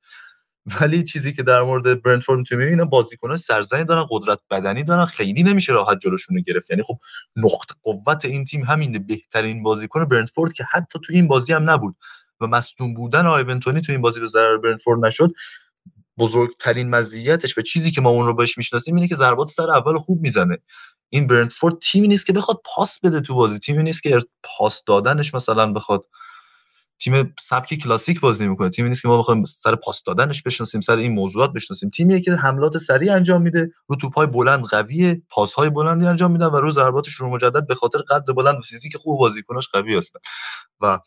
ولی چیزی که در مورد برندفورد میتونیم ببینیم، اینا بازیکن‌ها سرزنی دارن، قدرت بدنی دارن، خیلی نمیشه راحت جلوشون رو گرفت. یعنی خب نقطه قوت این تیم همین بهترین بازیکن برندفورد که حتی تو این بازی هم نبود و مصدوم بودن آیونتونی تو این بازی به ضرر برندفورد نشد، بزرگترین مزیتش و چیزی که ما اون رو بهش میشناسیم اینه که ضربات سر اول خوب میزنه. این برندفورد تیمی نیست که بخواد پاس بده تو بازی، تیمی نیست که پاس دادنش مثلا بخواد، تیم سبک کلاسیک بازی میکنه، تیمی نیست که ما بخوایم سر پاس دادنش بشناسیم، سر این موضوعات بشناسیم. تیمیه که حملات سریع انجام میده، رو توپ‌های بلند قویه، پاس‌های بلندی انجام میدن و رو ضربات شروع مجدد به خاطر قد بلند و فیزیک خوب بازیکناش قوی هستن. و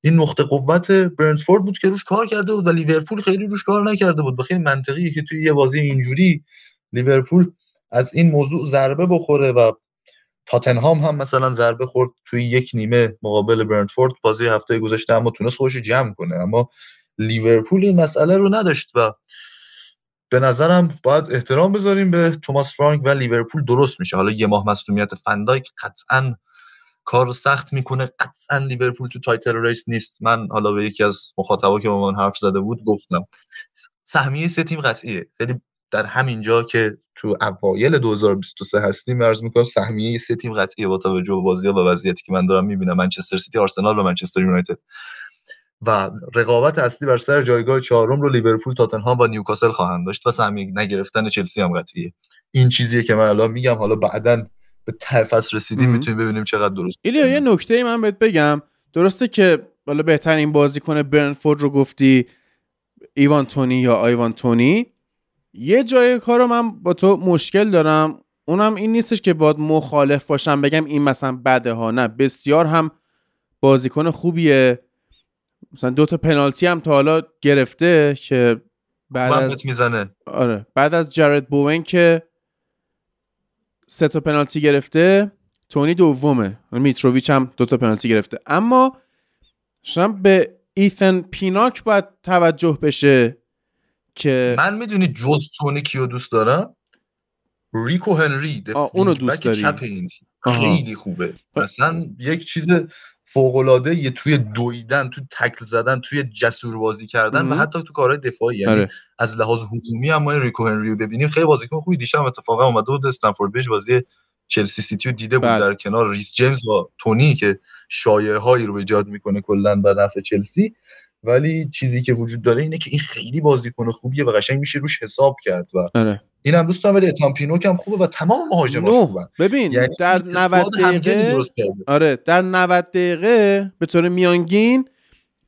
این نقطه قوت برندفورد بود که روش کار کرده بود و لیورپول خیلی روش کار نکرده بود. خیلی منطقیه که توی یه بازی اینجوری لیورپول از این موضوع ضربه بخوره و تاتنهام هم مثلا ضربه خورد توی یک نیمه مقابل برندفورد بازی هفته گذشته، اما تونست خودش رو جمع کنه، اما لیورپول این مسئله رو نداشت. و به نظرم باید احترام بذاریم به توماس فرانک و لیورپول درست میشه. حالا یه ماه مصونیت فندایک قطعاً کار رو سخت میکنه، قطعا لیورپول تو تایتل ریس نیست. من حالا به یکی از مخاطبا که با من حرف زده بود گفتم سهمیه سه تیم قطعیه، خیلی در همین جا که تو اوایل دو هزار و بیست و سه هستیم عرض میکنم سهمیه سه تیم قطعیه با توجه به بازی‌ها و وضعیتی که من دارم میبینم، منچستر سیتی، آرسنال و منچستر یونایتد، و رقابت اصلی بر سر جایگاه چهارم رو لیورپول، تاتنهام و نیوکاسل خواهند داشت و سهمیه نگرفتن چلسی هم قطعیه. این چیزیه که من الان میگم، حالا بعداً به ته فصل رسیدیم میتونیم ببینیم چقدر درست. ایلیا یه نکته ای من بهت بگم، درسته که والا بهترین بازیکن برندفورد رو گفتی ایوانتونی یا آیوانتونی، یه جای کارو من با تو مشکل دارم، اونم این نیستش که باید مخالف باشم بگم این مثلا بده ها، نه، بسیار هم بازیکن خوبیه، مثلا دو تا پنالتی هم تا حالا گرفته که بعد از میزنه. آره، بعد از جارد بوون که سه تا پنالتی گرفته، تونی دومه، میتروویچ هم دو تا پنالتی گرفته. اما شما به ایتن پیناک باید توجه بشه که من میدونی جز تونی کیو دوست دارم، ریکو هنری، اونو دوست داری، چپ این خیلی خوبه، مثلا یک چیز فوق العاده یه توی دویدن، توی تکل زدن، توی جسوربازی کردن مم. و حتی تو کارهای دفاعی، یعنی آره. از لحاظ هجومی هم ما ریکو هنری رو ببینیم، خیلی بازیکن خوبی. دیشب اتفاقا اومده بود استنفورد بیج بازی چلسی سیتی رو دیده بود، بل. در کنار ریس جیمز و تونی که شایعه‌هایی رو ایجاد میکنه کلا به نفع چلسی. ولی چیزی که وجود داره اینه که این خیلی بازیکن خوبیه و قشنگ میشه روش حساب کرد و آره. اینم دوست دارم. ولی تامپینوک هم خوبه و تمام مهاجماش خوبن. ببین یعنی در نود دقیقه آره در نود دقیقه به طور میانگین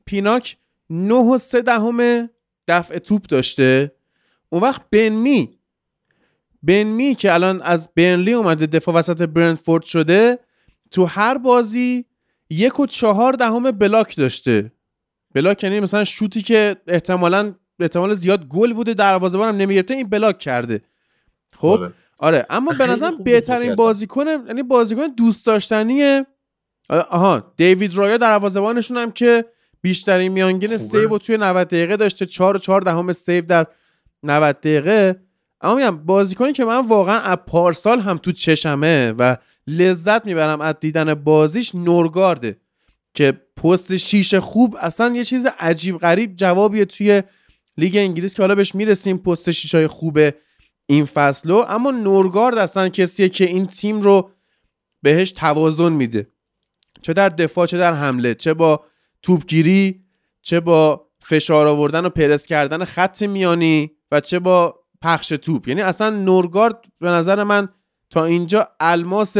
پیناک نه و سه دهم دفع توپ داشته. اون وقت بنمی بنمی که الان از برنلی اومده دفاع وسط برندفورد شده تو هر بازی یک و چهار دهم بلاک داشته. بلاک یعنی مثلا شوتی که احتمالاً احتمال زیاد گل بوده دروازه‌بان هم نمیگرفته این بلاک کرده. خب بله. آره اما به نظرم بهترین بازیکن یعنی بازیکن دوست داشتنیه. آها دیوید رایا دروازه‌بانشون هم که بیشترین میانگین سیو توی نود دقیقه داشته چهار و چهار دهم سیو در نود دقیقه. اما میگم بازیکنی که من واقعا از پارسال هم تو چشمه و لذت میبرم از دیدن بازیش نورگارده که پست شیش خوب اصلا یه چیز عجیب غریب جوابیه توی لیگ انگلیس که حالا بهش میرسیم پست شیشای خوبه این فصلو. اما نورگارد اصلا کسیه که این تیم رو بهش توازن میده چه در دفاع چه در حمله چه با توپگیری چه با فشار آوردن و پرس کردن خط میانی و چه با پخش توپ. یعنی اصلا نورگارد به نظر من تا اینجا الماس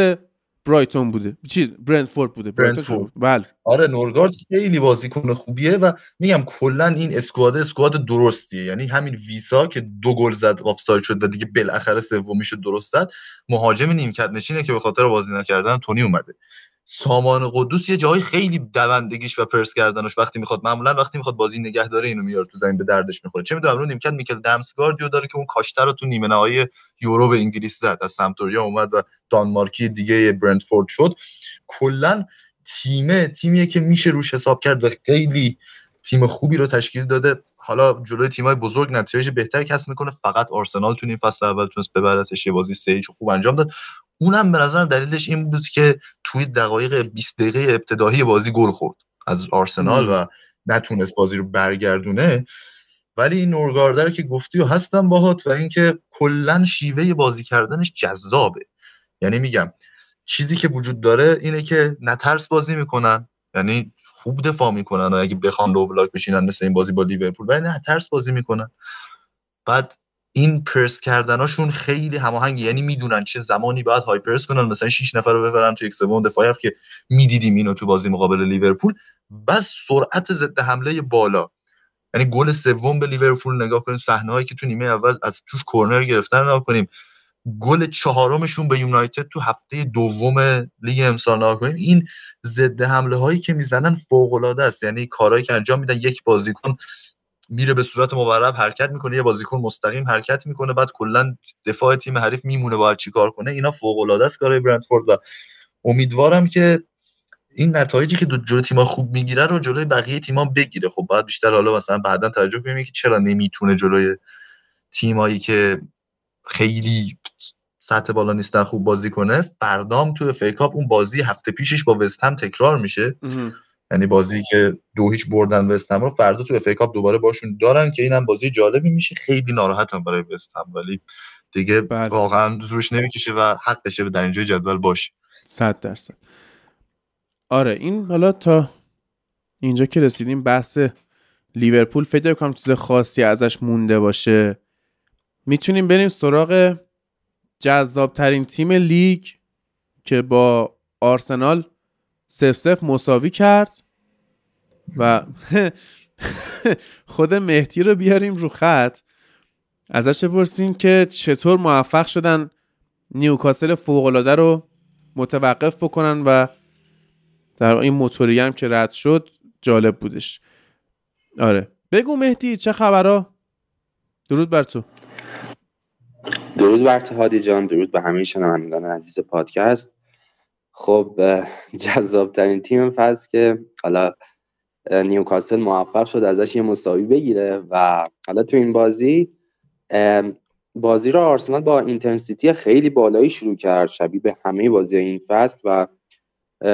برایتون بوده چیز برندفورد بوده برندفورد بله آره نورگارد خیلی بازیکن خوبیه و میگم کلا این اسکواد اسکواد درستیه. یعنی همین ویسا که دو گل زد آفساید شد و دیگه بالاخره سومیشو درست زد مهاجم نیمکت نشینه که به خاطر بازی نکردن تونی اومده. سامان قدوس یه جایی خیلی دوندگیش و پرس کردنش وقتی میخواد معمولا وقتی میخواد بازی نگه داره اینو میاره تو زمین به دردش میخوره. چه میدونم اون نیمکت میکل دمسگاردیو داره که اون کاشته رو تو نیمه نهایی یورو به انگلیس زد از سمتوریا اومد و دانمارکی دیگه برندفورد شد. کلا تیمه تیمیه که میشه روش حساب کرد و خیلی تیم خوبی رو تشکیل داده. حالا جلوی تیمای بزرگ نتایج بهتری کسب میکنه. فقط آرسنال تو این فصل اول تونست ببرتش یه بازی سه هیچ خوب انجام داد. اونم به نظر دلیلش این بود که توی دقایق بیست دقیقه ابتدایی بازی گل خورد از آرسنال و نتونست بازی رو برگردونه. ولی این نورگاردر که گفتی و هستم باهات و اینکه کلا شیوه بازی کردنش جذابه. یعنی میگم چیزی که وجود داره اینه که نترس بازی میکنن یعنی خوب دفاع میکنن و اگه بخوان لو بلاک بشینن مثل این بازی با لیورپول ولی نه ترس بازی میکنن. بعد این پرس کردناشون خیلی هماهنگه یعنی میدونن چه زمانی باید های پرس کنن مثلا شش نفر رو ببرن تو یک سوم دفاع حرف که میدیدیم اینو تو بازی مقابل لیورپول. بس سرعت ضد حمله بالا یعنی گل سوم به لیورپول نگاه کنیم صحنه‌ای که تو نیمه اول از توش کرنر گرفتن نگاه کنیم گل چهارمشون به یونایتد تو هفته دوم لیگ امسال نگاه کنیم این ضد حمله هایی که میزنن فوق العاده است. یعنی کارهایی که انجام میدن یک بازیکن میره به صورت مورب حرکت میکنه یه بازیکن مستقیم حرکت میکنه بعد کلا دفاع تیم حریف میمونه باید چیکار کنه. اینا فوق العاده است کارهای برندفورد و امیدوارم که این نتایجی که جلوی تیم‌ها خوب میگیره رو جلوی بقیه تیم‌ها بگیره. خب بعد بیشتر حالا مثلا بعداً توجه کنیم که چرا نمیتونه جلوی تیمایی که خیلی سطح بالا نیستن خوب بازی کنه. فردام تو اف ای کاپ اون بازی هفته پیشش با وستهم تکرار میشه یعنی بازی که دو هیچ بردن وستهم رو فردا تو اف ای کاپ دوباره باشون دارن که اینم بازی جالبی میشه. خیلی ناراحتم برای وستهم ولی دیگه بلد. واقعا زورش نمیکشه و حقشه در اینجای جدول باشه صد درصد. آره این حالا تا اینجا که رسیدیم بحث لیورپول فکر کنم چیز خاصی ازش مونده باشه. میتونیم بریم سراغ جذابترین تیم لیگ که با آرسنال سف سف مساوی کرد و خود مهدی رو بیاریم رو خط ازش بپرسیم که چطور موفق شدن نیوکاسل فوق‌العاده رو متوقف بکنن و در این موتوری هم که رد شد جالب بودش. آره بگو مهدی چه خبرها؟ درود بر تو. درود بر تو هادی جان، درود به همه شنوندگان عزیز پادکست. خب جذابترین تیم فصل که حالا نیوکاسل موفق شد ازش یه مساوی بگیره و حالا تو این بازی بازی را آرسنال با اینتنسیتی خیلی بالایی شروع کرد شبیه به همه بازی این فصل و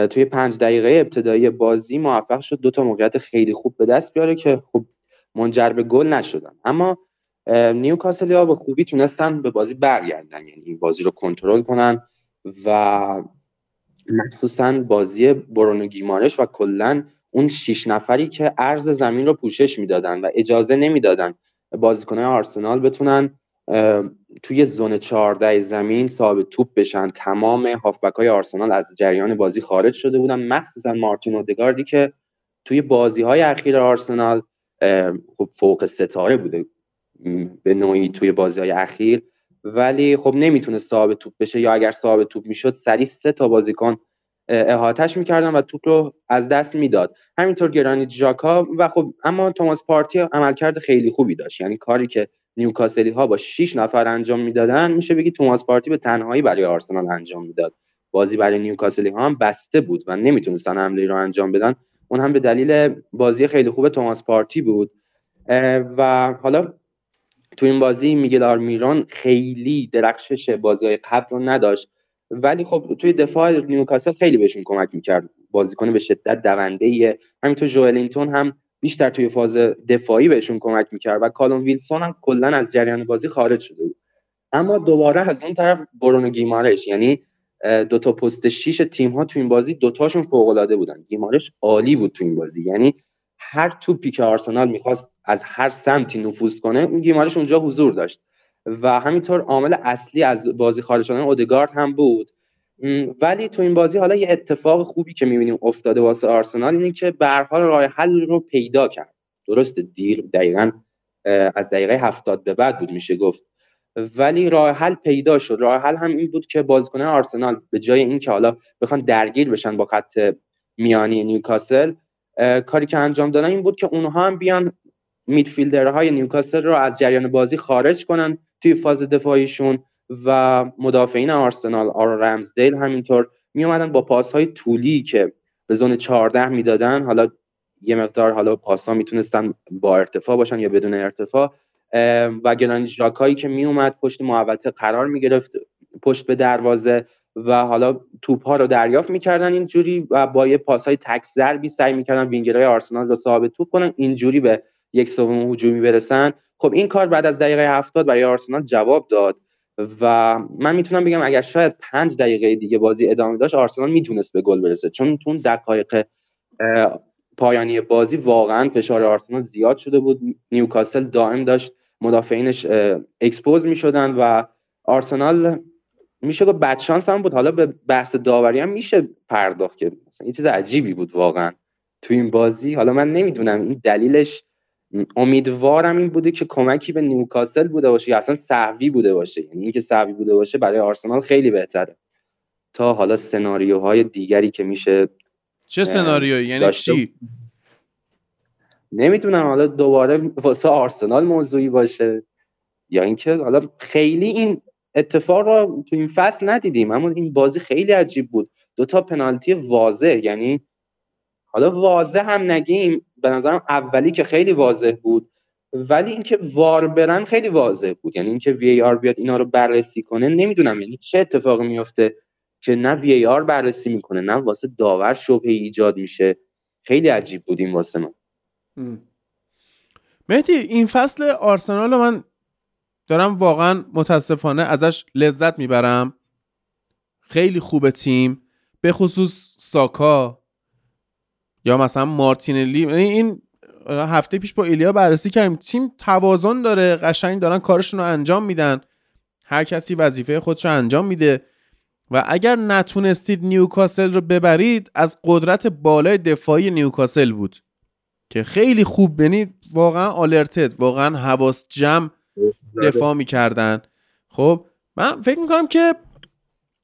توی پنج دقیقه ابتدایی بازی موفق شد دوتا موقعیت خیلی خوب به دست بیاره که خب منجر به گل نشدن. اما نیوکاسلیا به خوبی تونستن به بازی برگردن یعنی بازی رو کنترل کنن و مخصوصا بازی برونو گیمارش و کلن اون شش نفری که عرض زمین رو پوشش میدادن و اجازه نمیدادن بازیکنان آرسنال بتونن توی زون چهارده زمین صاحب توپ بشن، تمام هافبک‌های آرسنال از جریان بازی خارج شده بودن، مخصوصا مارتین اودگاردی که توی بازی‌های اخیر آرسنال خب فوق ستاره بوده به نوعی توی بازی‌های اخیر، ولی خب نمیتونه صاحب توپ بشه، یا اگر صاحب توپ میشد سریع سه تا بازیکن احاتش میکردن و توپ رو از دست میداد. همینطور گرانیت ژاکا و خب اما توماس پارتی عملکرد خیلی خوبی داشت، یعنی کاری که نیوکاسلی ها با شش نفر انجام میدادن میشه بگی توماس پارتی به تنهایی برای آرسنال انجام میداد. بازی برای نیوکاسلی ها هم بسته بود و نمیتونستن حمله رو انجام بدن، اون هم به دلیل بازی خیلی خوب توماس پارتی بود. و حالا تو این بازی میگل آرمیرون خیلی درخشش بازی‌های قبل رو نداشت، ولی خب توی دفاع نیوکاسل خیلی بهشون کمک می‌کرد، بازیکن به شدت دونده‌ایه. همینطور جوئلینتون هم بیشتر توی فاز دفاعی بهشون کمک می‌کرد و کالوم ویلسون هم کلاً از جریان بازی خارج شده بود. اما دوباره از اون طرف برونو گیمارش، یعنی دو تا پست شیش تیم‌ها توی این بازی دوتاشون فوق‌العاده بودن. گیمارش عالی بود توی این بازی، یعنی هر توپی که آرسنال می‌خواست از هر سمتی نفوذ کنه اون گیمارش اونجا حضور داشت. و همینطور عامل اصلی از بازی خارج شدن اودگارد هم بود. ولی تو این بازی حالا یه اتفاق خوبی که می‌بینیم افتاده واسه آرسنال اینه که به هر حال راه حل رو پیدا کرد. درسته دیر دقیقاً از دقیقه هفتاد به بعد بود میشه گفت، ولی راه حل پیدا شد. راه حل هم این بود که بازیکنان آرسنال به جای اینکه حالا بخوان درگیر بشن با خط میانی نیوکاسل، کاری که انجام دادن این بود که اونها هم بیان میدفیلدرهای نیوکاسل رو از جریان بازی خارج کنن توی فاز دفاعیشون، و مدافعین آرسنال آر رمزدیل همینطور می اومدن با پاسهای طولی که به زون چهارده میدادن، حالا یه مقدار حالا پاسا میتونستن با ارتفاع باشن یا بدون ارتفاع، و گرانیت ژاکایی که می اومد پشت محوطه قرار می گرفت پشت به دروازه و حالا توپ‌ها رو دریافت می‌کردن اینجوری، و با یه پاس‌های تک ضربی سعی می‌کردن وینگرهای آرسنال رو صاحب توپ کنن، اینجوری به یک سوم هجومی برسن. خب این کار بعد از دقیقه هفتاد برای آرسنال جواب داد و من میتونم بگم اگر شاید پنج دقیقه دیگه بازی ادامه داشت آرسنال میتونست به گل برسه، چون تو دقایق پایانی بازی واقعاً فشار آرسنال زیاد شده بود، نیوکاسل دائم داشت مدافعینش اکسپوز می‌شدن و آرسنال میشه که بد شانس هم بود. حالا به بحث داوری هم میشه پرداخت که مثلا این چیز عجیبی بود واقعا تو این بازی. حالا من نمیدونم این دلیلش، امیدوارم این بوده که کمکی به نیوکاسل بوده باشه یا اصلا سهوی بوده باشه، یعنی اینکه سهوی بوده باشه برای آرسنال خیلی بهتره تا حالا سناریوهای دیگری که میشه. چه سناریویی یعنی چی؟ نمیدونم، حالا دوباره واسه آرسنال موضوعی باشه یا اینکه حالا خیلی این اتفاق رو تو این فصل ندیدیم، اما این بازی خیلی عجیب بود. دو تا پنالتی واضح، یعنی حالا واضح هم نگیم، به نظرم اولی که خیلی واضح بود، ولی اینکه وار برن خیلی واضح بود، یعنی اینکه وی ای آر بیاد اینا رو بررسی کنه نمیدونم یعنی چه اتفاقی میفته که نه وی ای آر بررسی میکنه نه واسه داور شبهه ایجاد میشه. خیلی عجیب بود این واسه من. مهدی این فصل آرسنال من دارم واقعا متاسفانه ازش لذت میبرم، خیلی خوبه تیم، به خصوص ساکا یا مثلا مارتینلی. این هفته پیش با ایلیا بررسی کردیم، تیم توازن داره، قشنگ دارن کارشون رو انجام میدن، هر کسی وظیفه خودش رو انجام میده. و اگر نتونستید نیوکاسل رو ببرید از قدرت بالای دفاعی نیوکاسل بود که خیلی خوب، یعنی واقعا آلرتد، واقعا حواس جمع دفاع میکردن. خب من فکر میکنم که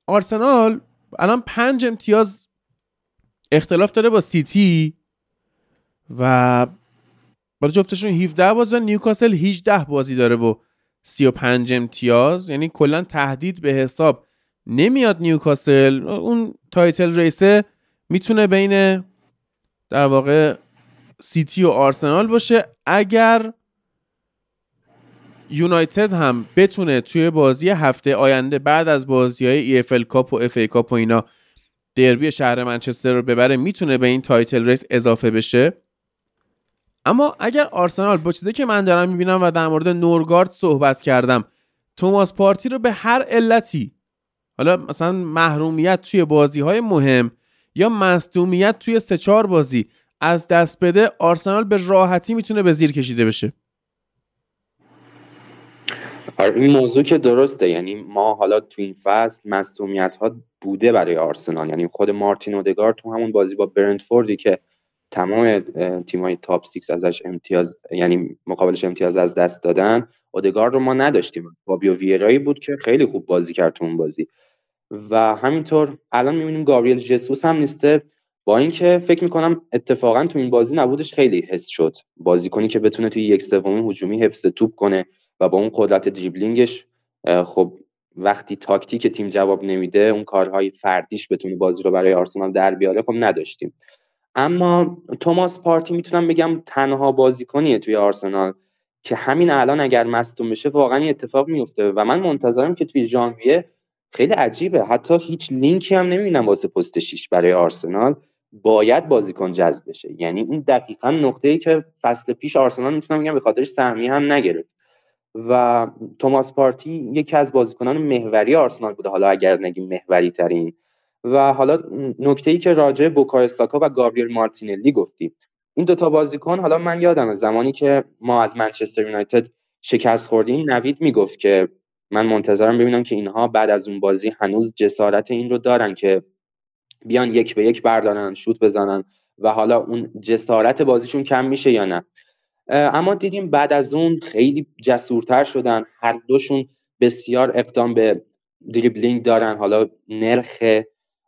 آرسنال الان پنج امتیاز اختلاف داره با سیتی و برای جفتشون هفده بازی، نیوکاسل هجده بازی داره و سی و پنج امتیاز، یعنی کلا تهدید به حساب نمیاد نیوکاسل. اون تایتل ریسه میتونه بین در واقع سیتی و آرسنال باشه. اگر یونایتد هم بتونه توی بازی هفته آینده بعد از بازی‌های ای اف ال کاپ و اف ای کاپ و اینا دربی شهر منچستر رو ببره، میتونه به این تایتل ریس اضافه بشه. اما اگر آرسنال با چیزی که من دارم میبینم و در مورد نورگارد صحبت کردم، توماس پارتی رو به هر علتی، حالا مثلا محرومیت توی بازی‌های مهم یا مصدومیت توی سه چهار بازی، از دست بده، آرسنال به راحتی میتونه به زیر کشیده بشه. این موضوع که درسته، یعنی ما حالا تو این فصل مصدومیت ها بوده برای آرسنال، یعنی خود مارتین اودگارد تو همون بازی با برندفوردی که تمام تیم‌های تاپ سیکس ازش امتیاز، یعنی مقابلش امتیاز از دست دادن، اودگارد رو ما نداشتیم. فابیو ویرایی بود که خیلی خوب بازی کرد تو اون بازی. و همینطور الان می‌بینیم گابریل ژسوس هم نیسته، با اینکه فکر می‌کنم اتفاقا تو این بازی نبودش خیلی حس شد. بازیکنی که بتونه توی یک سوم هجومی حفظ توپ کنه و با اون قدرت دریبلینگش، خب وقتی تاکتیک تیم جواب نمیده، اون کارهای فردیش بتونه بازی رو برای آرسنال در بیاره، خب نداشتیم. اما توماس پارتی میتونم بگم تنها بازیکنیه توی آرسنال که همین الان اگر مصدوم بشه واقعا این اتفاق میفته و من منتظرم که توی ژانویه. خیلی عجیبه، حتی هیچ لینکی هم نمیبینم واسه پست شیش برای آرسنال. باید بازیکن جذب بشه، یعنی این دقیقاً نقطه‌ای که فصل پیش آرسنال میتونم بگم به خاطرش سهمیه هم نگرفت و توماس پارتی یکی از بازیکنان محوری آرسنال بوده، حالا اگر نگیم محوری ترین. و حالا نکته‌ای که راجع به بوکایو ساکا و گابریل مارتینلی گفتید، این دوتا بازیکن، حالا من یادمه زمانی که ما از منچستر یونایتد شکست خوردیم نوید میگفت که من منتظرم ببینم که اینها بعد از اون بازی هنوز جسارت این رو دارن که بیان یک به یک بردارن، شوت بزنن و حالا اون جسارت بازیشون کم میشه یا نه. اما دیدیم بعد از اون خیلی جسورتر شدن، هر دوشون بسیار اقدام به دریبلینگ دارن. حالا نرخ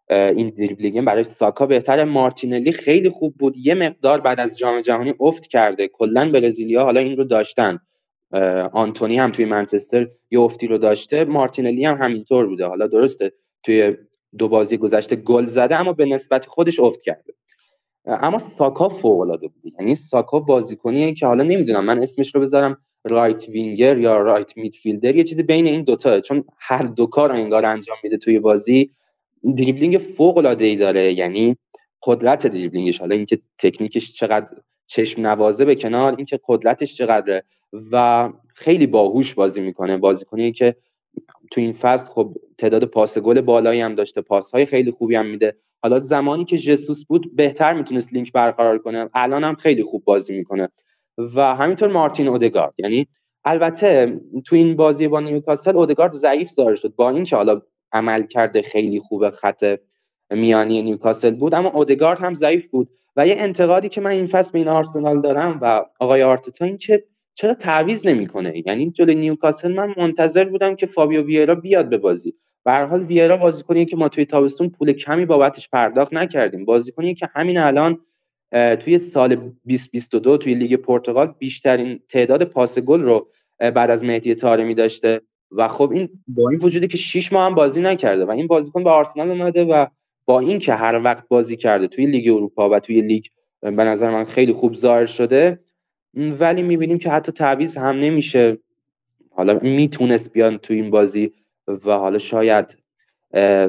این دریبلینگ برای ساکا بهتره، مارتینلی خیلی خوب بود، یه مقدار بعد از جام جهانی افت کرده. کلا برزیلیا حالا این رو داشتن، آنتونی هم توی منچستر یه افتی رو داشته، مارتینلی هم همینطور بوده. حالا درسته توی دو بازی گذشته گل زده اما به نسبت خودش افت کرده. اما ساکا فوق‌العاده بود، یعنی ساکا بازیکنیه که حالا نمیدونم من اسمش رو بذارم رایت وینگر یا رایت میدفیلدر، یه چیزی بین این دوتا، چون هر دو کار رو انگار انجام میده توی بازی. دریبلینگ فوق‌العاده‌ای داره، یعنی قدرت دریبلینگش، حالا اینکه تکنیکش چقدر چشم نوازه به کنار، اینکه قدرتش چقدره و خیلی باهوش بازی میکنه. بازیکنی که تو این فصل خب تعداد پاس گل بالایی هم داشته، پاسهای خیلی خوبی هم میده. حالا زمانی که ژسوس بود بهتر میتونست لینک برقرار کنه، الان هم خیلی خوب بازی میکنه. و همینطور مارتین اودگارد، یعنی البته تو این بازی با نیوکاسل اودگارد ضعیف ظاهر شد، با اینکه حالا عملکرد خیلی خوب خط میانی نیوکاسل بود، اما اودگارد هم ضعیف بود. و یه انتقادی که من این فصل به این آرسنال دارم و آقای آرتتا این که چرا تعویض نمی‌کنه، یعنی جلوی نیوکاسل من منتظر بودم که فابیو ویرا بیاد به بازی. به هر حال ویرا بازیکنیه که ما توی تابستون پول کمی بابتش پرداخت نکردیم، بازیکنیه که همین الان توی سال بیست بیست و دو توی لیگ پرتغال بیشترین تعداد پاس گل رو بعد از مهدی طارمی داشته و خب این با این وجودی که شش ماه هم بازی نکرده و این بازیکن به آرسنال اومده و با اینکه هر وقت بازی کرده توی لیگ اروپا و توی لیگ به نظر من خیلی خوب ظاهر شده، ولی میبینیم که حتی تعویض هم نمیشه. حالا میتونست بیان توی این بازی و حالا شاید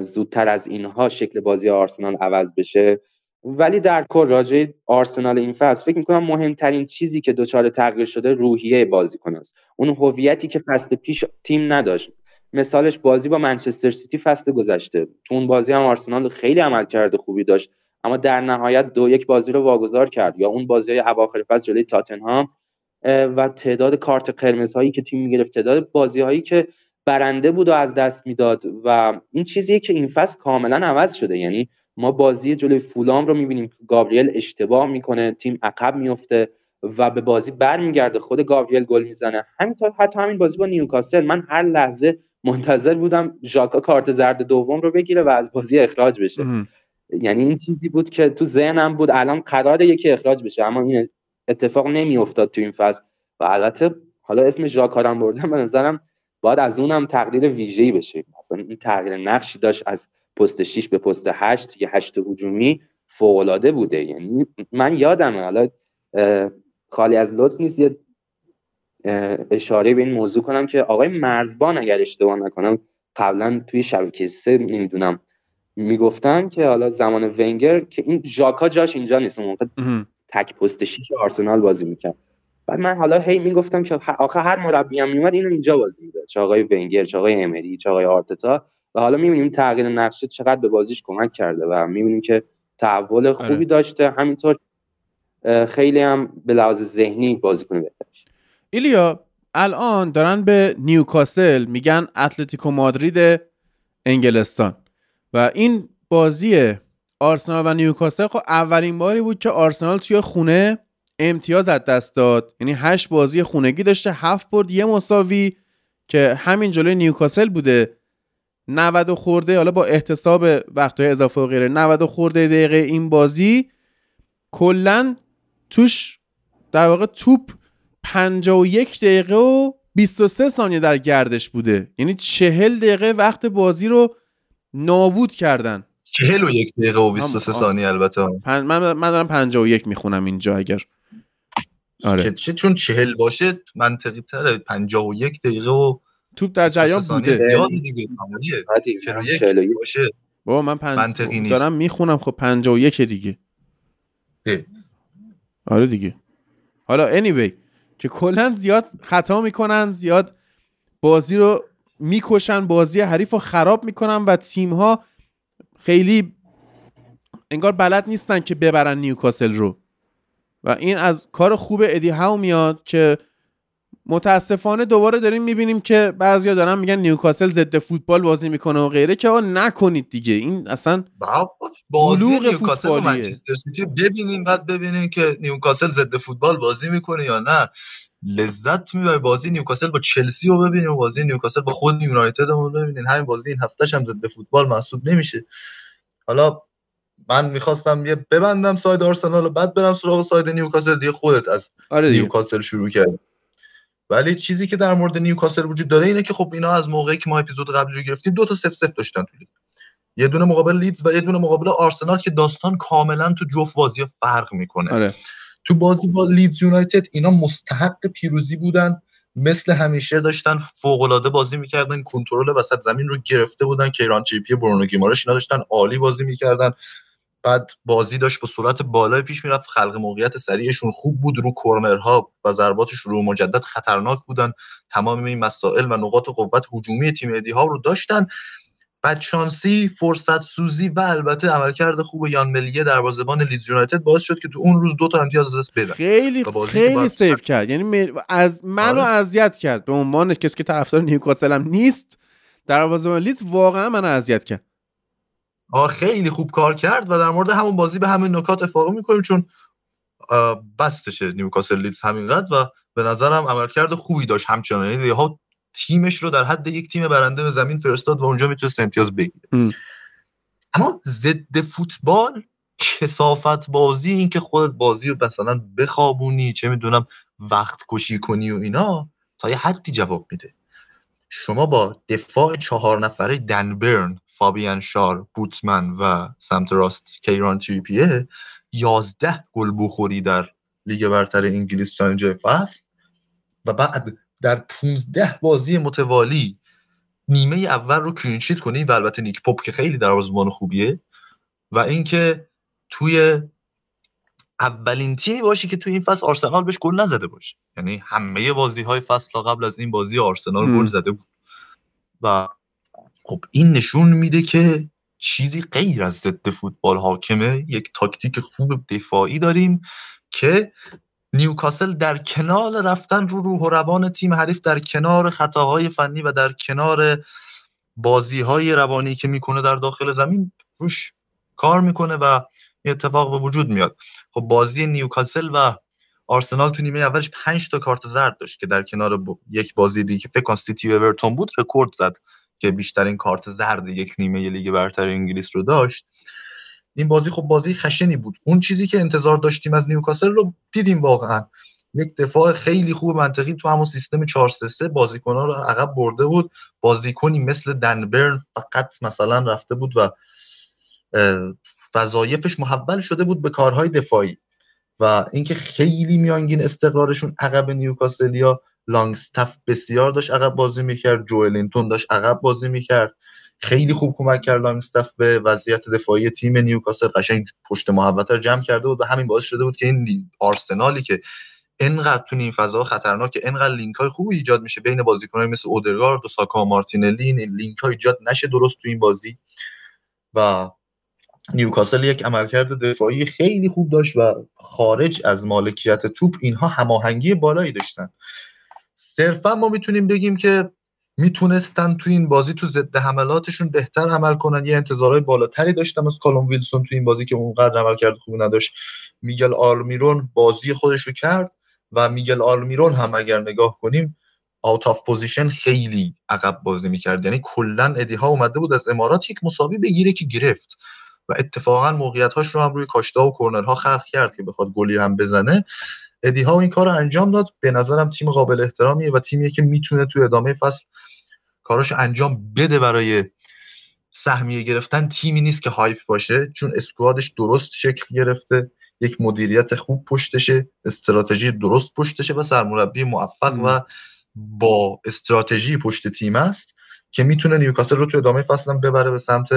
زودتر از اینها شکل بازی آرسنال عوض بشه. ولی در کل راجع آرسنال این فصل فکر میکنم مهمترین چیزی که دچار تغییر شده روحیه بازیکن است، اون هویتی که فصل پیش تیم نداشت. مثالش بازی با منچستر سیتی فصل گذشته، تو اون بازی هم آرسنال خیلی عملکرد خوبی داشت اما در نهایت دو یک بازی رو واگذار کرد، یا اون بازی اواخر فصل جلوی تاتنهام و تعداد کارت قرمزهایی که تیم میگرفت، تعداد بازیهایی که برنده بود و از دست میداد. و این چیزیه که این فصل کاملا عوض شده، یعنی ما بازی جلوی فولام رو میبینیم گابریل اشتباه میکنه، تیم عقب میفته و به بازی برمیگرده، خود گابریل گل میزنه. همینطور حتی همین بازی با نیوکاسل من هر لحظه منتظر بودم ژاکا کارت زرد دوم رو بگیره و از بازی اخراج بشه. یعنی این چیزی بود که تو ذهنم بود الان قراره یکی اخراج بشه، اما این اتفاق نمیافتاد تو این فصل. و البته حالا اسم ژاکا رو بردم، به نظرم باید از اونم تقدیر ویژه‌ای بشه، مثلا این تغییر نقشی داشت از پست شش به پست هشت، یه هشت هجومی فوق‌العاده بوده. یعنی من یادمه، حالا خالی از لطف نیست یه اشاره به این موضوع کنم که آقای مرزبان اگر اشتباه نکنم قبلا توی شبکه سه نمیدونم میگفتن که حالا زمان ونگر که این ژاکا جاش اینجا نیست، اون موقع تک پست شیش آرسنال بازی میکرد. بعد من حالا هی میگفتم که آخه هر مربی هم میومد اینو اینجا بازی میده، چه آقای ونگر، چه آقای امری، چه آقای آرتتا. و حالا میبینیم تغییر نقشه چقدر به بازیش کمک کرده و میبینیم که تحول خوبی داشته. همینطور خیلی هم به لحاظ ذهنی بازیکن بهترش. ایلیا الان دارن به نیوکاسل میگن اتلتیکو مادرید انگلستان و این بازی آرسنال و نیوکاسل خب اولین باری بود که آرسنال توی خونه امتیاز از دست داد، یعنی هشت بازی خونگی داشته، هفت برد یه مساوی که همین جلوی نیوکاسل بوده. نود خورده، حالا با احتساب وقت‌های اضافه و غیره، نود خورده دقیقه این بازی کلاً توش در واقع توپ پنجاه و یک دقیقه و بیست و سه ثانیه در گردش بوده، یعنی چهل دقیقه وقت بازی رو نابود کردن. چهل و یک دقیقه و بیست و سه ثانیه. البته من من دارم پنجاه و یک میخونم اینجا، اگر آره چون چهل باشه منطقی تره. پنجاه و یک دقیقه و توپ در جریان بوده دیگه، عادیه چهل و یک باشه. بابا من پنج... منطقی نیست. دارم میخونم خب پنجاه و یک دیگه اه. آره دیگه. حالا anyway که کلا زیاد خطا میکنن، زیاد بازی رو میکشن، بازی حریف رو خراب میکنن و تیم ها خیلی انگار بلد نیستن که ببرن نیوکاسل رو و این از کار خوب ادی هاو میاد که متاسفانه دوباره داریم میبینیم که بعضیا دارن میگن نیوکاسل ضد فوتبال بازی میکنه و غیره، که آقا نکنید دیگه. این اصلا بازی نیوکاسل و منچستر سیتی ببینیم، بعد ببینیم که نیوکاسل ضد فوتبال بازی میکنه یا نه. لذت میبره بازی نیوکاسل با چلسی رو ببینیم و بازی نیوکاسل با خود یونایتد رو ببینین. همین بازی این هفتهش هم ضد فوتبال محسوب نمیشه. حالا من میخواستم یه ببندم ساید آرسنال رو، بعد برم سراغ ساید نیوکاسل دیگه. خودت از آره نیوکاسل شروع کردی، ولی چیزی که در مورد نیوکاسل وجود داره اینه که خب اینا از موقعی که ما اپیزود قبلی رو گرفتیم دو تا صفر صفر داشتن تو لیگ، یه دونه مقابل لیدز و یه دونه مقابل آرسنال که داستان کاملا تو جفت بازی فرق میکنه. آره. تو بازی با لیدز یونایتد اینا مستحق پیروزی بودن، مثل همیشه داشتن فوق‌العاده بازی میکردن، کنترل وسط زمین رو گرفته بودن، کیران چیپی برونو گیمارش اینا داشتن عالی بازی میکردن. بعد بازی داشت با سرعت بالای پیش میرفت، خلق موقعیت سریعشون خوب بود، رو کرنرها و ضرباتش رو مجدد خطرناک بودن. تمام این مسائل و نقاط قوت هجومی تیم ادی ها رو داشتن. بعد شانسی، فرصت سوزی و البته عملکرد خوب یان ملیه دروازه‌بان لیدز یونایتد باعث شد که تو اون روز دو تا امتیاز از دست بدن. خیلی خیلی سیو کرد، یعنی می... از منو اذیت کرد به عنوان کسی که طرفدار نیوکاسل هم نیست. دروازه‌بان لیدز واقعا منو اذیت کرد. آه خیلی خوب کار کرد و در مورد همون بازی به همین نکات افاقه میکنیم، چون بستش نیوکاسل لیدز همینقدر و به نظرم عملکرد خوبی داشت همچنان. یعنی ها تیمش رو در حد یک تیم برنده به زمین فرستاد و اونجا میتونست امتیاز بگیره. اما ضد فوتبال، کثافت بازی، این که خودت بازی رو مثلا بخوابونی، چه میدونم وقت کشی کنی و اینا، تا یه حدی جواب میده. شما با دفاع چهار نفره دنبرن، فابیان شار، بوتسمن و سمت راست کیران تریپیه یازده گل بخوری در لیگ برتر انگلیس چنجای فصل و بعد در پونزده بازی متوالی نیمه اول رو کلین شیت کنی و البته نیک پاپ که خیلی دروازه‌بان خوبیه و اینکه توی اولین تیمی باشی که توی این فصل آرسنال بهش گل نزده باشه، یعنی همه بازی‌های فصل قبل از این بازی آرسنال گل زده بود و خب این نشون میده که چیزی غیر از ضد فوتبال حاکمه. یک تاکتیک خوب دفاعی داریم که نیوکاسل در کنار رفتن رو روح و روان تیم حریف، در کنار خطاهای فنی و در کنار بازی‌های روانی که میکنه در داخل زمین روش کار میکنه و اتفاق به وجود میاد. خب بازی نیوکاسل و آرسنال تو نیمه اولش پنج تا کارت زرد داشت که در کنار با... یک بازی دیگه که فکر کنم سیتی و اورتون بود رکورد زد که بیشترین کارت زرد یک نیمه ی لیگ برتر انگلیس رو داشت. این بازی خب بازی خشنی بود. اون چیزی که انتظار داشتیم از نیوکاسل رو دیدیم واقعا. یک دفاع خیلی خوب منطقی تو همون سیستم چهار سه سه بازیکن‌ها رو عقب برده بود. بازیکنی مثل دنبرن فقط مثلا رفته بود و وظایفش محول شده بود به کارهای دفاعی و اینکه خیلی میانگین استقرارشون عقب نیوکاسلیا، لانگستاف بسیار داشت عقب بازی میکرد، جوئلینتون داشت عقب بازی میکرد، خیلی خوب کمک کرد لانگستاف به وضعیت دفاعی تیم نیوکاسل، قشنگ پشت محوطه رو جمع کرده بود و همین باعث شده بود که این آرسنالی که انقدر تو این فضا خطرناکه، انقدر لینک‌های خوبی ایجاد میشه بین بازیکن‌های مثل اودرگارد و ساکا و مارتینلی، این لینک‌ها ایجاد نشه درست تو این بازی و نیوکاسل یک عملکرد دفاعی خیلی خوب داشت و خارج از مالکیت توپ اینها هماهنگی بالایی داشتن. صرفا ما میتونیم بگیم که میتونستن تو این بازی تو ضد حملاتشون بهتر عمل کنن، یه انتظارهای بالاتری داشتم از کالوم ویلسون تو این بازی که اونقدر عملکرد خوب نداشت. میگل آلمیرون بازی خودش رو کرد و میگل آلمیرون هم اگر نگاه کنیم اوت آف پوزیشن خیلی عقب بازی میکرد، یعنی کلا ادیها اومده بود از امارات یک مساوی بگیره که گرفت و اتفاقا موقعیت‌هاش رو هم روی کاشتا و کورنرها خلق کرد که بخواد گلی هم بزنه. ادیها این کارو انجام داد، به نظرم تیم قابل احترامیه و تیمیه که میتونه تو ادامه فصل کاراشو انجام بده. برای سهمیه گرفتن تیمی نیست که هایپ باشه، چون اسکوادش درست شکل گرفته، یک مدیریت خوب پشتشه، استراتژی درست پشتشه و سرمربی موفق م. و با استراتژی پشت تیم است که میتونه نیوکاسل رو تو ادامه فصل هم ببره به سمت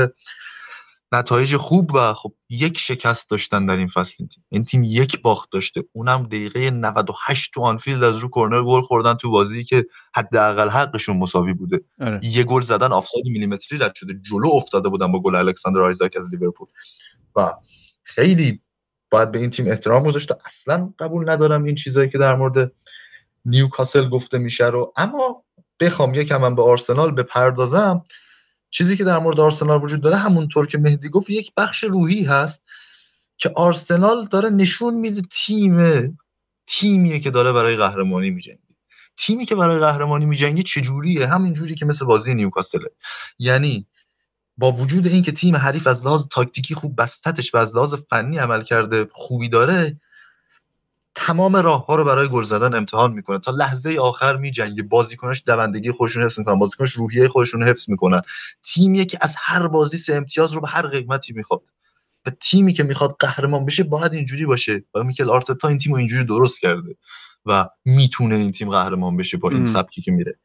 نتایج خوب. و خب یک شکست داشتن در این فصل، تیم این تیم یک باخت داشته، اونم دقیقه نود و هشت تو آنفیلد از رو کرنر گل خوردن تو بازی که حداقل حقشون مساوی بوده. آره. یه گل زدن آفساید میلیمتری رد شده، جلو افتاده بودن با گل الکساندر آیزاک از لیورپول و خیلی باید به این تیم احترام گذاشت. اصلا قبول ندارم این چیزایی که در مورد نیوکاسل گفته میشه رو. اما بخوام یکم هم به آرسنال بپردازم، چیزی که در مورد آرسنال وجود داره همونطور که مهدی گفت یک بخش روحی هست که آرسنال داره نشون میده تیمه تیمیه که داره برای قهرمانی میجنگه. تیمی که برای قهرمانی میجنگه چجوریه؟ همین جوری که مثل بازی نیوکاسله، یعنی با وجود این که تیم حریف از لحاظ تاکتیکی خوب بستتش و از لحاظ فنی عمل کرده خوبی داره، تمام راهها رو برای گل زدن امتحان میکنه تا لحظه آخر میجنگه. بازیکناش دوندگی خودشون حفظ میکنن، بازیکناش روحیه خودشون حفظ میکنن. تیمیه که از هر بازی سه امتیاز رو به هر قیمتی میخواد و تیمی که میخواد قهرمان بشه باید اینجوری باشه و میکل آرتتا این تیمو اینجوری درست کرده و میتونه این تیم قهرمان بشه با این م. سبکی که میره.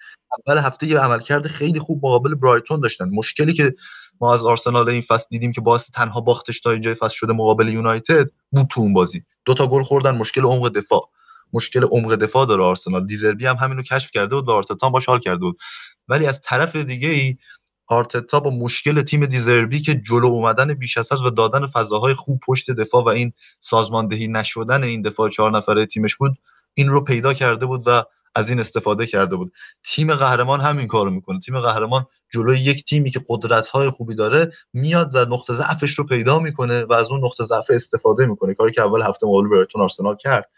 اول هفته یه عملکرد خیلی خوب مقابل برایتون داشتن. مشکلی که ما از آرسنال این فصل دیدیم که باعث تنها باختش تا اینجای فصل شده مقابل یونایتد بود تو اون بازی. دو تا گل خوردن. مشکل عمق دفاع. مشکل عمق دفاع داره آرسنال. دیزربی هم همین رو کشف کرده بود و آرتتا هم باش حال کرده بود. ولی از طرف دیگه‌ای آرتتا با مشکل تیم دیزربی که جلو اومدن بیش از حد و دادن فضاهای خوب پشت دفاع و این سازماندهی نشدن این دفاع چهار نفره تیمش بود، این رو پیدا کرده بود و از این استفاده کرده بود. تیم قهرمان همین کارو میکنه. تیم قهرمان جلوی یک تیمی که قدرت‌های خوبی داره میاد و نقطه ضعفش رو پیدا میکنه و از اون نقطه ضعف استفاده میکنه، کاری که اول هفته مقابل برایتون آرسنال کرد.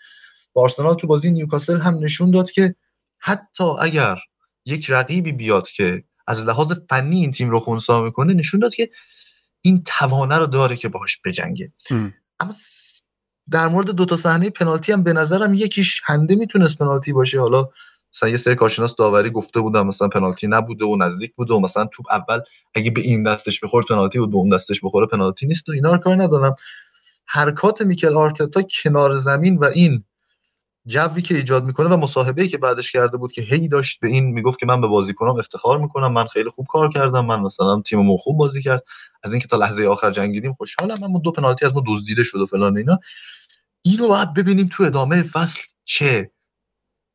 و آرسنال تو بازی نیوکاسل هم نشون داد که حتی اگر یک رقیبی بیاد که از لحاظ فنی این تیم رو خنثی میکنه، نشون داد که این توانه رو داره که باهاش بجنگه. م. اما در مورد دو تا صحنه پنالتی هم به نظرم یکیش هنده میتونست پنالتی باشه. حالا مثلا یه سری کارشناس داوری گفته بودن مثلا پنالتی نبوده و نزدیک بوده و مثلا توپ اول اگه به این دستش بخورد پنالتی بود، به اون دستش بخوره پنالتی نیست و اینا رو کاری ندارم. حرکات میکل آرتتا کنار زمین و این جوی که ایجاد میکنه و مصاحبه‌ای که بعدش کرده بود که هی داشت به این میگفت که من به بازیکنام افتخار میکنم، من خیلی خوب کار کردم، من مثلا تیمم خوب بازی کرد، از اینکه تا لحظه آخر جنگیدیم خوشحالم، اما دو پنالتی از ما دزدیده شد و فلان اینا. اینو بعد ببینیم تو ادامه فصل چه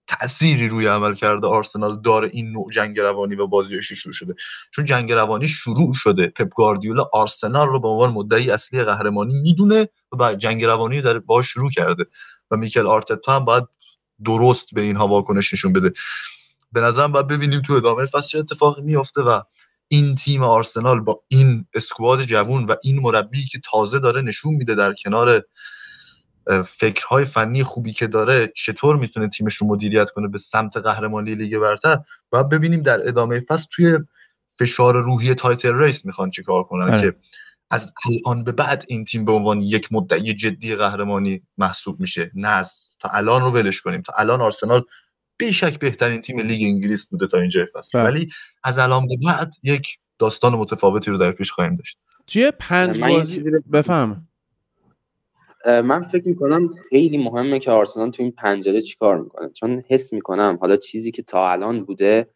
تأثیری روی عمل کرده آرسنال داره این نوع جنگ روانی و بازیش شروع شده. چون جنگ روانی شروع شده، پپ گواردیولا آرسنال رو به عنوان مدعی اصلی قهرمانی میدونه و جنگ روانی در باهاش شروع کرده و میکل آرتتا هم باید درست به اینها واکنش نشون بده. به نظرم باید ببینیم تو ادامه فصل چه اتفاقی میفته و این تیم آرسنال با این اسکواد جوان و این مربی که تازه داره نشون میده در کنار فکرهای فنی خوبی که داره چطور میتونه تیمش رو مدیریت کنه به سمت قهرمانی لیگ برتر. باید ببینیم در ادامه فصل توی فشار روحی تایتل ریس میخوان چیکار کنن هره. که از الان به بعد این تیم به عنوان یک مدعی جدی قهرمانی محسوب میشه، نه از تا الان رو ولش کنیم. تا الان آرسنال بیشک بهترین تیم لیگ انگلیس بوده تا اینجا فصل، ولی از الان به بعد یک داستان متفاوتی رو در پیش خواهیم داشت. چیه پنج بازی بفهم؟ من فکر میکنم خیلی مهمه که آرسنال تو این پنجره چیکار میکنه، چون حس میکنم حالا چیزی که تا الان بوده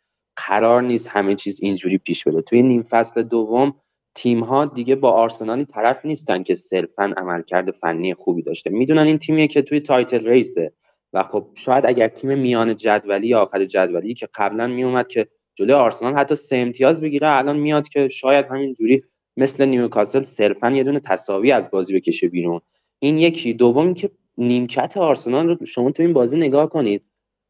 قرار نیست همه چیز اینجوری پیش بره. تو این نیم فصل دوم تیم‌ها دیگه با آرسنالی طرف نیستن که صرفاً عملکرد فنی خوبی داشته، میدونن این تیمیه که توی تایتل ریسه و خب شاید اگر تیم میان جدولی یا آخر جدولی که قبلا میومد که جلوی آرسنال حتی سه امتیاز بگیره، الان میاد که شاید همینجوری مثل نیوکاسل صرفاً یه دونه تساوی از بازی بکشه بیرون. این یکی. دوم که نیمکت آرسنال رو شما تو این بازی نگاه کنید،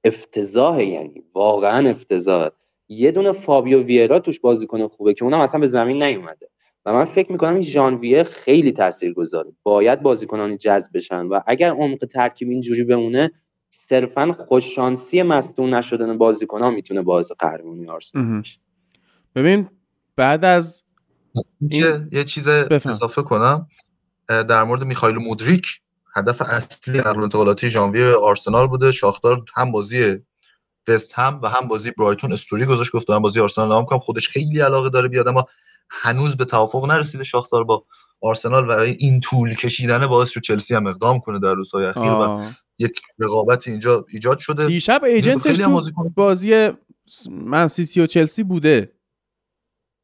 افتضاحه، یعنی واقعاً افتضاحه. یه دونه فابیو ویرا توش بازیکن خوبه که اونم اصلا به زمین نیومده و من فکر می‌کنم این ژانویه خیلی تاثیرگذاره. باید بازیکنانی جذب بشن و اگر عمق ترکیب اینجوری بمونه صرفاً خوش شانسی مصدوم نشدن بازیکن‌ها میتونه باعث قهرمانی آرسنال بشه. ببین بعد از این... یه چیز بفهم. اضافه کنم در مورد میخائیل مودریک، هدف اصلی نقل انتقالاتی ژانویه آرسنال بوده. شاختار هم بازی وست هم و هم بازی برایتون استوری گذاشت، گفت من بازی آرسنال نام کنم، خودش خیلی علاقه داره بیاد، اما هنوز به توافق نرسیده شاختار با آرسنال و این طول کشیدن باعث شد چلسی هم اقدام کنه در روزهای اخیر و یک رقابت اینجا ایجاد شده. دیشب ایجنتش تو بازی من سیتی و چلسی بوده،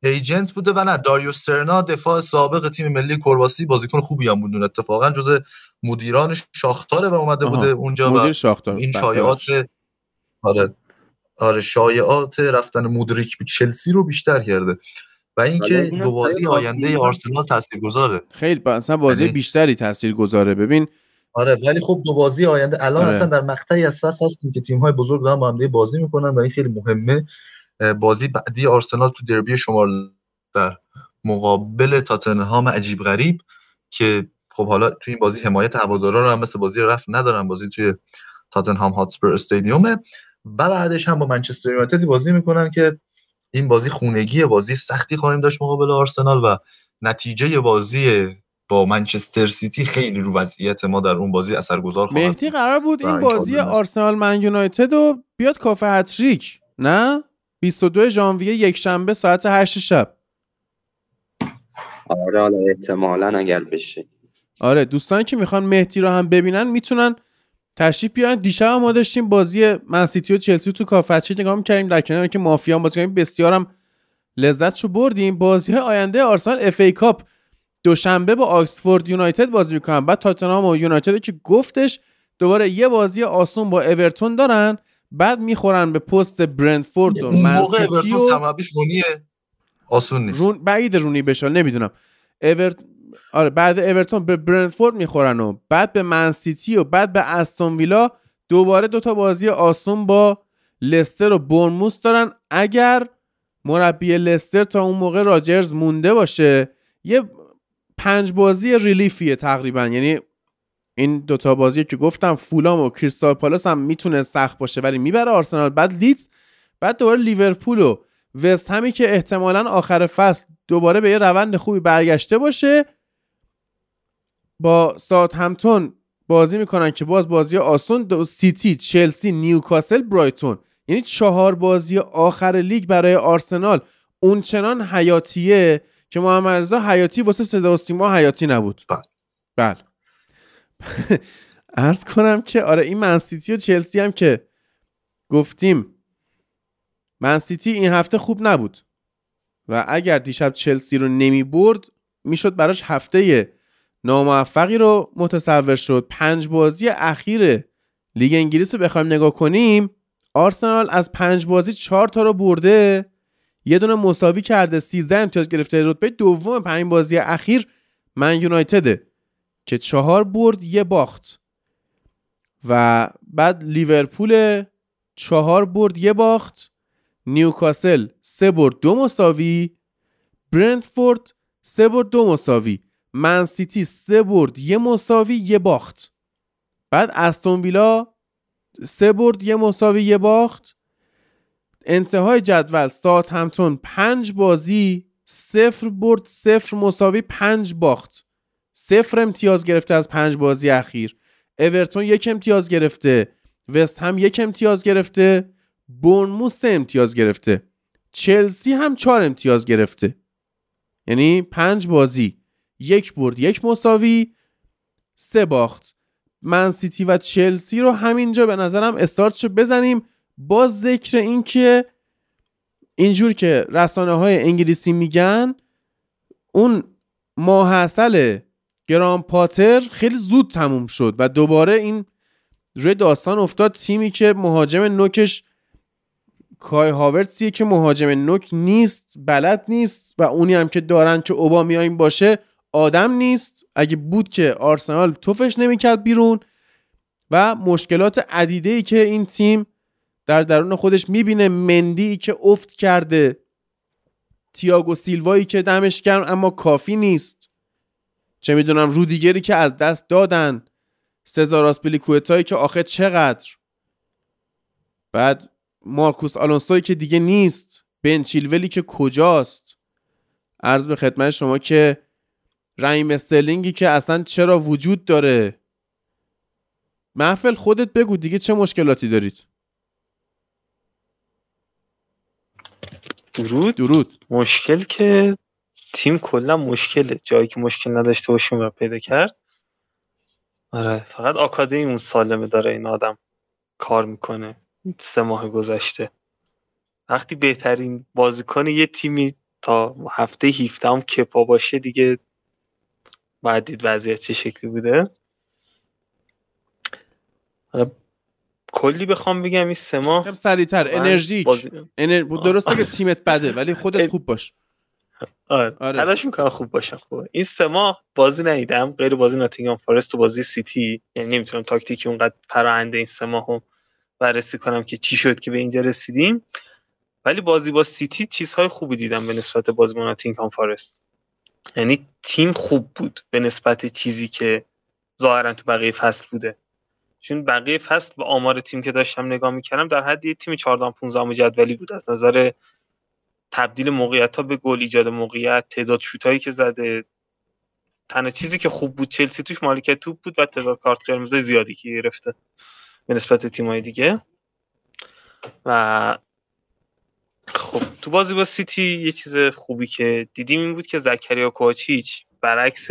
ایجنت بوده و نه داریوش سرنا، دفاع سابق تیم ملی کرواسی، بازیکن خوبی هم بود، اتفاقا جزء مدیران شاختار و اومده بوده اونجا و این شایعات آره آره شایعات رفتن مودریک به چلسی رو بیشتر کرده و اینکه دو بازی آینده آرسنال تاثیرگذاره. خیلی مثلا بازی بیشتری تاثیرگذاره. ببین آره ولی خب دو بازی آینده الان آره. اصلا در مقطعی از فصل هستیم که تیم‌های بزرگ دارن با هم دیگه بازی می‌کنن و این خیلی مهمه. بازی بعدی آرسنال تو دربی شمال در مقابل تاتنهام عجیب غریب که خب حالا تو این بازی حمایت هوادارا رو هم مثل بازی رفت ندارن، بازی توی تاتنهام هاتسپر استادیومه و بعدش هم با منچستر یونایتد بازی میکنن که این بازی خونگیه، بازی سختی خواهیم داشت مقابل آرسنال و نتیجه بازی با منچستر سیتی خیلی رو وضعیت ما در اون بازی اثرگذار خواهد. مهدی قرار بود این بازی آرسنال من یونایتد رو بیاد کافه هتریک، نه؟ بیست و دو ژانویه یک شنبه ساعت هشت شب. آره حالا احتمالاً اگر بشه. آره دوستان که میخوان مهدی رو هم ببینن میتونن تشریف بیارن. دیشب ما داشتیم بازی من سیتی و چلسی تو کافه‌چی نگاه می‌کردیم در کنار که مافیا هم بازی کردیم، بسیار هم لذتشو بردیم. بازی آینده آرسنال اف ای کاپ دوشنبه با آکسفورد یونایتد بازی می‌کنن، بعد تاتنهام و یونایتد که گفتش دوباره یه بازی آسون با اورتون دارن، بعد میخورن به پست برندفورد و منسیتی و اورتون همه‌بیش رونیه آسون نیست. رون بعید رونی بشه نمیدونم. اورت آره بعد اورتون به برندفورد میخورن و بعد به منسیتی و بعد به استون ویلا، دوباره دوتا بازی آسون با لستر و بورنموث دارن. اگر مربی لستر تا اون موقع راجرز مونده باشه یه پنج بازی ریلیفیه تقریبا، یعنی این دوتا بازی که گفتم فولام و کریستال پالاس هم میتونه سخت باشه ولی میبره آرسنال، بعد لیدز، بعد دوباره لیورپول و وست همی که احتمالاً آخر فصل دوباره به یه روند خوبی برگشته باشه. با ساوثهمپتون بازی میکنن که باز بازی آسون، سیتی، چلسی، نیوکاسل، برایتون، یعنی چهار بازی آخر لیگ برای آرسنال اونچنان حیاتیه که محمد رضا حیاتی واسه صدا و سیما حیاتی نبود. بله بله عرض کنم که آره این من سیتی و چلسی هم که گفتیم، من سیتی این هفته خوب نبود و اگر دیشب چلسی رو نمی برد میشد براش هفته ناموفقی رو متصور شد. پنج بازی اخیر لیگ انگلیس رو بخوایم نگاه کنیم، آرسنال از پنج بازی چهار تا رو برده، یه دونه مساوی کرده، سیزده امتیاز گرفته. رتبه دوم پنج بازی اخیر من یونایتده که چهار برد یه باخت و بعد لیورپول چهار برد یه باخت، نیوکاسل سه برد دو مساوی، برندفورد سه برد دو مساوی، من سیتی سه برد یه مساوی یه باخت، بعد استون ویلا سه برد یه مساوی یه باخت. انتهای جدول ساوثهمپتون پنج بازی صفر برد صفر مساوی پنج باخت، صفر امتیاز گرفته از پنج بازی اخیر. اورتون یک امتیاز گرفته، وست هم یک امتیاز گرفته، بورنموث سه امتیاز گرفته، چلسی هم چهار امتیاز گرفته، یعنی پنج بازی یک برد یک مساوی سه باخت. من سیتی و چلسی رو همینجا به نظرم استارتشو بزنیم با ذکر این که اینجور که رسانه های انگلیسی میگن اون ماحصل گرام پاتر خیلی زود تموم شد و دوباره این روی داستان افتاد، تیمی که مهاجم نوکش کای هاورتزیه که مهاجم نوک نیست، بلد نیست و اونی هم که دارن که اوبامیان باشه آدم نیست. اگه بود که آرسنال توفش نمیکرد بیرون و مشکلات عدیده‌ای که این تیم در درون خودش میبینه، مندی که افت کرده، تییاگو سیلوایی که دمش گرم اما کافی نیست، چه میدونم رودیگری که از دست دادن، سزار آسپلیکوئتایی که آخه چقدر، بعد مارکوس آلونسوی که دیگه نیست، بن چیلولی که کجاست، عرض به خدمت شما که رایم استرلینگی که اصلا چرا وجود داره. محفل خودت بگو دیگه چه مشکلاتی دارید. درود درود. مشکل که تیم کلا مشکله، جایی که مشکل نداشته باشیم و پیدا کرد. آره فقط آکادمیمون سالمه، داره این آدم کار میکنه. سه ماه گذشته وقتی بهترین بازیکن یه تیمی تا هفته هفده هم کپا باشه دیگه باید دید وضعیت چه شکلی بوده. کلی بخوام بگم این سه ماه کم سریع‌تر انرژیک بازی... انر... درسته که تیمت بده ولی خودت خوب باش. آره تلاش می‌کنم خوب باشم. خوبه این سه ماه بازی ندیدم غیر بازی ناتینگهام فارست و بازی سیتی، یعنی نمیتونم تاکتیکی اونقدر پرنده این سه ماهو بررسی کنم که چی شد که به اینجا رسیدیم، ولی بازی با سیتی چیزهای خوبی دیدم به نسبت بازی با ناتینگهام فارست. یعنی تیم خوب بود به نسبت چیزی که ظاهرا تو بقیه فصل بوده، چون بقیه فصل به آمار تیم که داشتم نگاه می‌کردم در حد یه تیم چهارده پانزده جدولی بود از نظر تبدیل موقعیت‌ها به گل، ایجاد موقعیت، تعداد شوتایی که زده. تنها چیزی که خوب بود چلسی توش مالکیت توپ بود و تعداد کارت قرمز زیادی که گرفته به نسبت تیم‌های دیگه. و خب تو بازی با سیتی یه چیز خوبی که دیدیم این بود که زکریا کوچیچ برعکس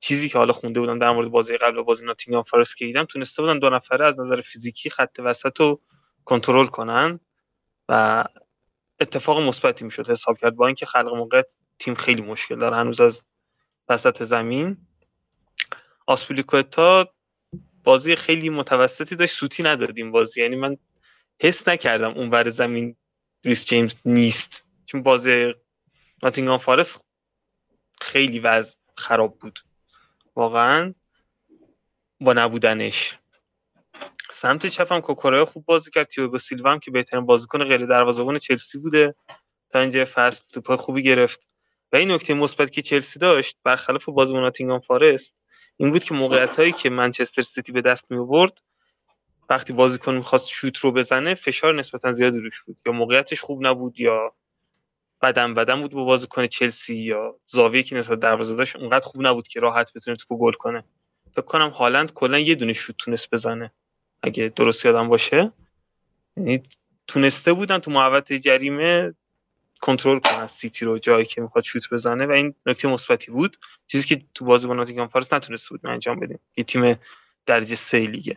چیزی که حالا خونده بودم در مورد بازی قبل و بازی ناتینگهام فارست که دیدم، تونسته بودن دو نفره از نظر فیزیکی خط وسط رو کنترل کنن و اتفاق مثبتی میشد حساب کرد، با اینکه خلق موقعیت تیم خیلی مشکل داره هنوز از وسط زمین. آسپلیکوئتا بازی خیلی متوسطی داشت، سوتی ندادیم بازی، یعنی من حس نکردم اونور زمین ریس جیمز نیست، چون بازی ناتینگهام فارست خیلی وضع خراب بود واقعا با نبودنش. سمت چپم کوکورای خوب بازی کرد، تییاگو سیلوا هم که بهترین بازیکن غیر دروازه‌بان چلسی بوده تا اینجا فصل، توپ خوبی گرفت. و این نکته مثبت که چلسی داشت برخلاف بازی ناتینگهام فارست این بود که موقعیتایی که منچستر سیتی به دست می آورد وقتی بازیکن می‌خواست شوت رو بزنه فشار نسبتا زیاد روش بود، یا موقعیتش خوب نبود یا بدن بدن بود با بازیکن چلسی، یا زاویه‌ای که نسبت دروازه داشت اونقدر خوب نبود که راحت بتونه توپو گل کنه. فکر کنم هالند کلا یه دونه شوت تونس بزنه اگه درست یادم باشه، یعنی تونسته بودن تو محوطه جریمه کنترل کنن سیتی رو جایی که میخواد شوت بزنه و این نکته مثبتی بود، چیزی که تو بازی با ناتینگهام فارست نتونسته بود انجام بدیم، یه تیم درجه سه لیگ.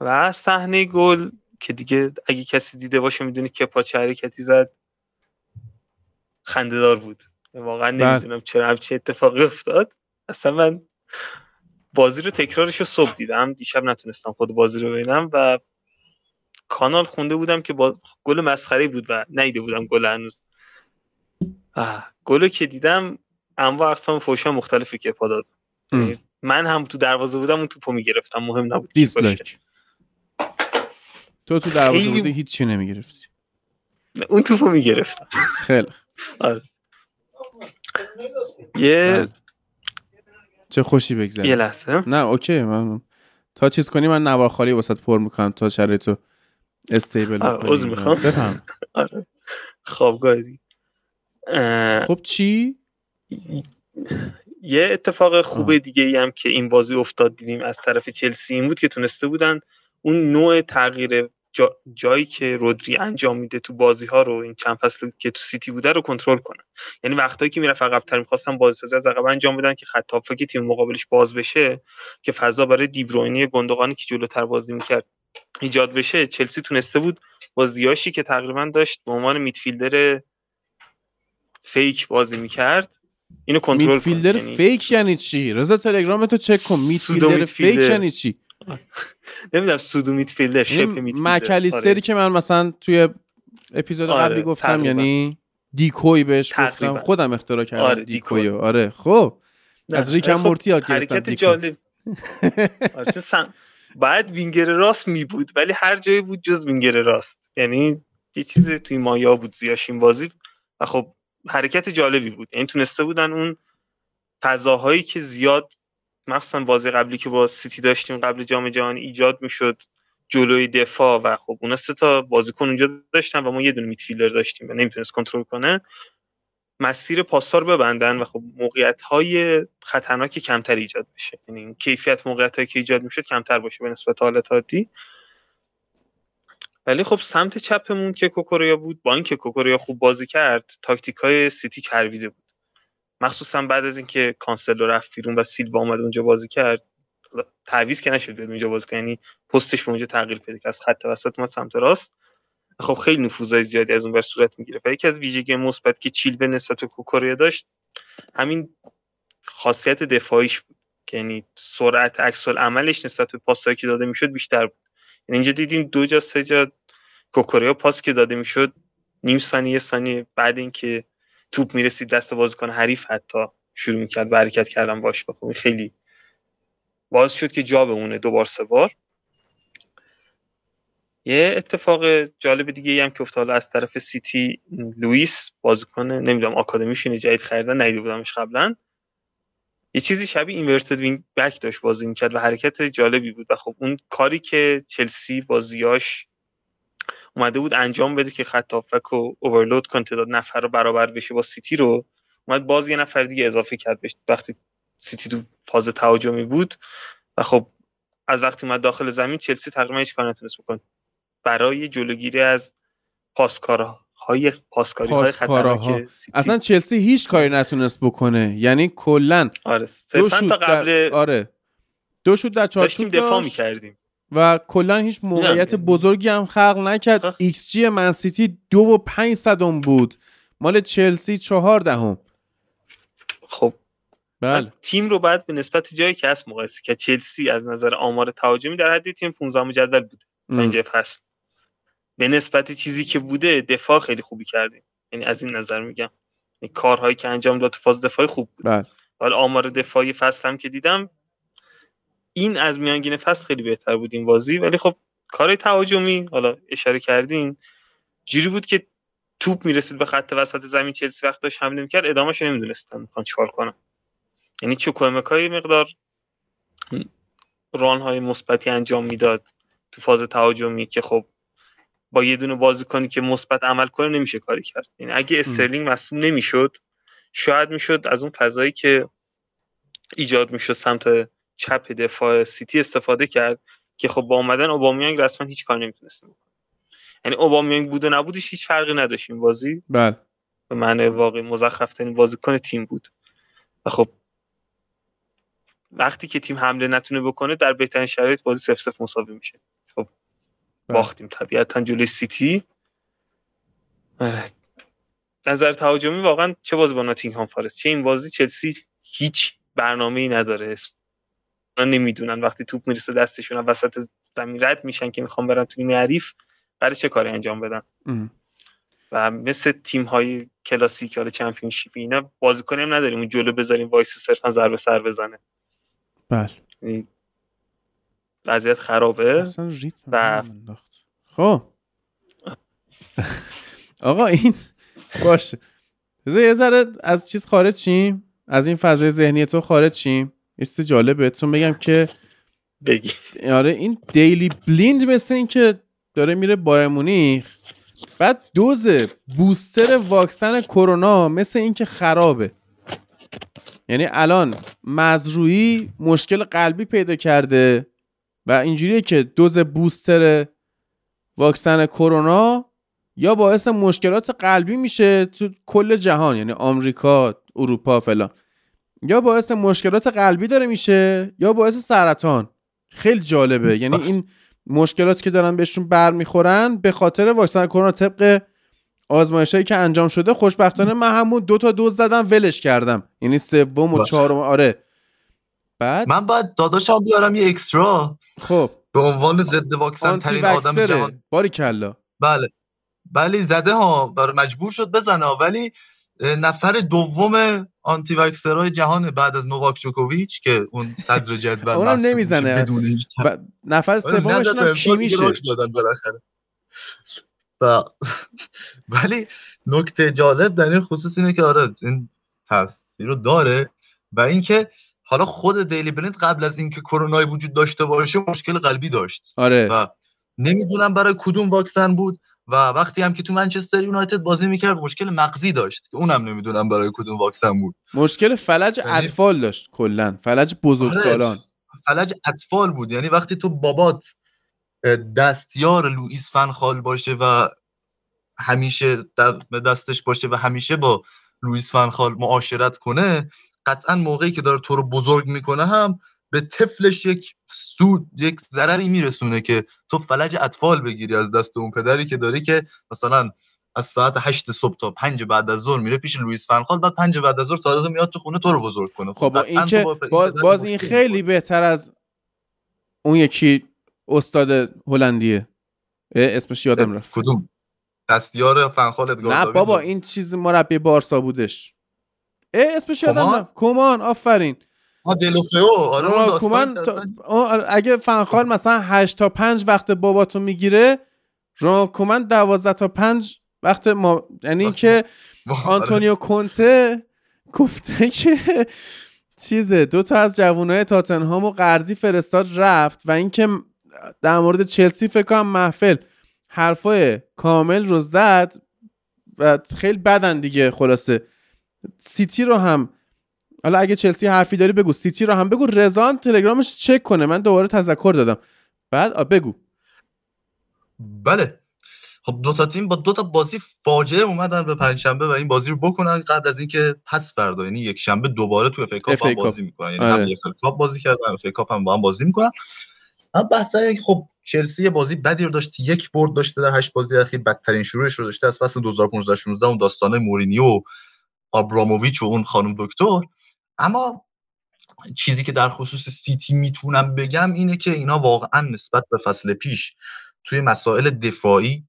و صحنه گل که دیگه اگه کسی دیده باشه میدونه که پاچه حرکتی زد، خنده‌دار بود واقعا. نمیدونم چرا همچین اتفاقی افتاد، اصلا من بازی رو تکرارش رو صبح دیدم، دیشب نتونستم خود بازی رو ببینم و کانال خونده بودم که باز... گل مسخره‌ای بود و ندیده بودم گل هنوز. گلو که دیدم انواع اقسام فحش‌های مختلفی که پا داد، من هم تو دروازه بودم اون توپو میگرفتم، مهم نبود. دیسلایک تو تو دروازه خیلی... بودی هیچ چی نمیگرفتی، اون توپو میگرفتم. خیلی آره یه چه خوشی بگذره یه لحظه. نه اوکی، من تا چیز کنی من نوار خالی واسط پر میکنم تا شرایطو استیبل کنی. عذر میخوام بفهم. آره خوابگاه دیگه. خب چی یه اتفاق خوب دیگه ای هم که این بازی افتاد دیدیم از طرف چلسی این بود که تونسته بودن اون نوع تغییر جا... جایی که رودری انجام میده تو بازی ها رو این چند فصل که تو سیتی بوده رو کنترل کنن. یعنی وقتایی که میرفت عقب‌تر می‌خواستن بازیسازی از عقب انجام بدن که خط هافک تیم مقابلش باز بشه، که فضا برای دیبروینی گندوقانی که جلوتر بازی می‌کرد ایجاد بشه. چلسی تونسته بود بازیاشی که تقریبا داشت به عنوان میدفیلدر فیک بازی می‌کرد اینو کنترل کنه. میدفیلدر فیک یعنی چی؟ رضا تلگرامتو چک کن. میدفیلدر فیک یعنی چی؟ نمیدونم سودو میدفیلدر شپ میدفیلدر مکالیستری که من مثلا توی اپیزود قبلی گفتم تقریبا. یعنی دیکوی بهش تقریبا. گفتم خودم اختراع کردم آره دیکویو دیکوی. آره خب از ریک هم مورتی ها گرفتم حرکت جالب آره چون سم بعد وینگر راست می بود ولی هر جایی بود جز وینگر راست، یعنی یه چیزی توی مایا بود زیاش این بازی و خب حرکت جالبی بود، یعنی تونسته بودن اون فضاهایی که زیاد مخصوصا بازی قبلی که با سیتی داشتیم قبل جام جهانی ایجاد میشد جلوی دفاع و خب اونا سه تا بازیکن اونجا داشتن و ما یه دونه میدفیلدر داشتیم و نمیتونست کنترل کنه مسیر پاسا رو ببندن و خب موقعیت‌های خطرناک کمتر ایجاد بشه، یعنی کیفیت موقعیتایی که ایجاد میشد کمتر باشه به نسبت حالت عادی. ولی خب سمت چپمون که کوکوریا بود، با اینکه کوکوریا خوب بازی کرد تاکتیک‌های سیتی چربیده بود، مخصوصا بعد از اینکه کانسلو رفت بیرون و سیلوا اومد اونجا بازی کرد، تعویض که نشد بیاد اونجا بازی کرد، یعنی پستش به اونجا تغییر پیدا کرد از خط وسط اومد سمت راست. خب خیلی نفوذای زیادی از اون بر صورت میگیره و یکی از ویژگی مثبت که چیل به نسبت کوکوریا داشت همین خاصیت دفاعیش بود، یعنی سرعت عکس العملش نسبت به پاسایی که داده میشد بیشتر بود. یعنی اینجا دیدیم دو جا سه جا کوکوریا پاس که داده میشد نیم ثانیه ثانیه بعد اینکه توپ میرسید دست بازیکن حریف حتی شروع میکرد حرکت کردن باش. بخوام خیلی باعث شد که جا بمونه دو بار سه بار. یه اتفاق جالب دیگه هم که افتاد از طرف سیتی، لوئیس بازیکن نمیدونم آکادمیشون جدید خریدن ندیده بودمش قبلا، یه چیزی شبیه اینورتد وینگ بک داشت بازی میکرد و حرکت جالبی بود و خب اون کاری که چلسی بازیاش اومده بود انجام بده که خط هافک رو اورلود کنه تعداد نفر رو برابر بشه با سیتی رو اومد باز یه نفر دیگه اضافه کرد بهش وقتی سیتی تو فاز تهاجمی بود و خب از وقتی اومد داخل زمین چلسی تقریبا هیچ کاری نتونست بکنه برای جلوگیری از پاسکارهای پاسکاری های خطرناک سیتی. اصلا چلسی هیچ کاری نتونست بکنه، یعنی کلا آره دو شوت قبل در... آره دو شوت در چارچوب دفاع می‌کردیم و کلا هیچ موقعیت بزرگی هم خلق نکرد. ایکس جی من سیتی دو و پنج صدم بود، مال چلسی چهار دهم. خب بله تیم رو بعد به نسبت جایی که هست مقایسه که چلسی از نظر آمار تهاجمی در حد تیم پانزدهم جدول بود تا اینجا هست، به نسبت چیزی که بوده دفاع خیلی خوبی کردیم، یعنی از این نظر میگم این کارهایی که انجام داد تو فاز دفاعی خوب بود. بله ولی آمار دفاعی فصل هم که دیدم این از میانگین فصل خیلی بهتر بود این بازی. ولی خب کارهای تهاجمی حالا اشاره کردین جوری بود که توپ میرسید به خط وسط زمین چلسی وقت داشت حمله میکرد ادامه‌شو نمیدونستم میخوام چیکار کنم، یعنی چوکومکای مقدار ران‌های مثبتی انجام میداد تو فاز تهاجمی که خب با یه دونه بازیکنی که مثبت عمل کنه نمیشه کاری کرد. یعنی اگه استرلینگ مصدوم نمیشد شاید میشد از اون فضایی که ایجاد میشد سمت چپ دفاع سیتی استفاده کرد که خب با اومدن اوبامیانگ رسما هیچ کاری نمیتونست بکنه، یعنی اوبامیانگ بود و نبودش هیچ فرقی نداشت این بازی. بله به معنی واقعی مزخرف ترین بازیکن تیم بود و خب وقتی که تیم حمله نتونه بکنه در بهترین شرایط بازی صفر صفر مساوی میشه. خب باختیم طبیعتاً جلوی سیتی. آره نظر تهاجمی واقعا چه بازی با ناتینگهام فارست چه این بازی چلسی هیچ برنامه‌ای نداره، اونا نمیدونن وقتی توپ میرسه دستشون وسط زمین رد میشن که میخوان برن توی معرف برای چه کاری انجام بدن ام. و مثل تیم‌های کلاسیک حالا چمپیونشیپ اینا بازیکنی هم نداریم اون جلو بذاریم وایس صرفا ضربه سر بزنه. بله وضعیت خرابه اصلا ریتم انداخت. خب آقا این باشه بذار یه ذره از چیز خارج شیم، از این فضای ذهنی تو خارج شیم. است جالب بهتون بگم که بگی آره این دیلی بلیند مثل این که داره میره بایر مونیخ بعد دوز بوستر واکسن کرونا مثل این که خرابه، یعنی الان مزروعی مشکل قلبی پیدا کرده و اینجوریه که دوز بوستر واکسن کرونا یا باعث مشکلات قلبی میشه تو کل جهان، یعنی آمریکا، اروپا فلان، یا باعث مشکلات قلبی داره میشه یا باعث سرطان. خیلی جالبه، یعنی این مشکلات که دارن بهشون برمیخورن به خاطر واکسن کرونا طبق آزمایشایی که انجام شده. خوشبختانه من همون دو تا دوز زدم ولش کردم، یعنی سوم و چهارم. آره بعد من باید داداشم بیارم یه اکسترا، خب به عنوان ضد واکسن ترین آدم جهان. باریکلا. بله بله زده ها، برای مجبور شد بزنه، ولی نفر دوم آنتی واکسرای جهان بعد از نوواک جوکوویچ که اون صدر جدول اونم نمیزنه ب... نفر سومش هم کی میشه دادن بالاخره. و ولی نکته جالب در این خصوص اینه که آره این تاثیر رو داره و اینکه حالا خود دیلی بلند قبل از اینکه کرونای وجود داشته باشه مشکل قلبی داشت. آره. و نمیدونم برای کدوم واکسن بود و وقتی هم که تو منچستر یونایتد بازی میکرد مشکل مغزی داشت که اونم نمیدونم برای کدوم واکسن بود. مشکل فلج اطفال داشت، کلا فلج بزرگسالان. فلج اطفال بود، یعنی وقتی تو بابات دستیار لوئیس فن خال باشه و همیشه دستش باشه و همیشه با لوئیس فن خال معاشرت کنه، قطعا موقعی که داره تو رو بزرگ میکنه هم به طفلش یک سود، یک ضرری میرسونه که تو فلج اطفال بگیری از دست اون پدری که داری که مثلا از ساعت هشت صبح تا پنج بعد از ظهر میره پیش لوئیس فن خال، بعد پنج بعد از ظهر تا لازم میاد تو خونه تو رو بزرگ کنه. خب این که با باز, باز این خیلی بهتر از اون یکی استاد هلندیه، اسمش یادم رفت، کدوم دستیار فن خال ادگار؟ نه بابا این چیز مربی بارسا بودش، اسمش یادم رفت، کمان. آفرین دلوفئو. آره اون داستان اگه فنخال مثلا هشت تا پنج وقت باباتو میگیره، رانکومن دوازده تا پنج وقت ما، یعنی این که آنتونیو کونته گفته که چیزه دو تا از جوانای تاتنهامو قرضی فرستاد رفت و اینکه در مورد چلسی فکر کنم محفل حرفای کامل رو زد و خیلی بدن دیگه. خلاصه سیتی رو هم، حالا اگه چلسی حرفی داری بگو، سیتی رو هم بگو، رضا هم تلگرامش چک کنه، من دوباره تذکر دادم. بعد بگو. بله خب دو تا تیم با دو تا بازی فاجعه اومدن به پنجشنبه و این بازی رو بکنن قبل از اینکه پس فردا یعنی یک شنبه دوباره تو اف ای کاپ بازی میکنن، یعنی هم اف ای کاپ بازی کردن، اف ای کاپ هم با هم بازی میکنن. اما بحث اینه که خب چلسی بازی بدی رو داشت، یک برد داشته در هشت بازی اخیر، بدترین شروعش رو داشته از فصل دو هزار و پانزده شانزده، اون داستانه مورینیو، آبراموویچ و اون خانم دکتر. اما چیزی که در خصوص سیتی میتونم بگم اینه که اینا واقعا نسبت به فصل پیش توی مسائل دفاعی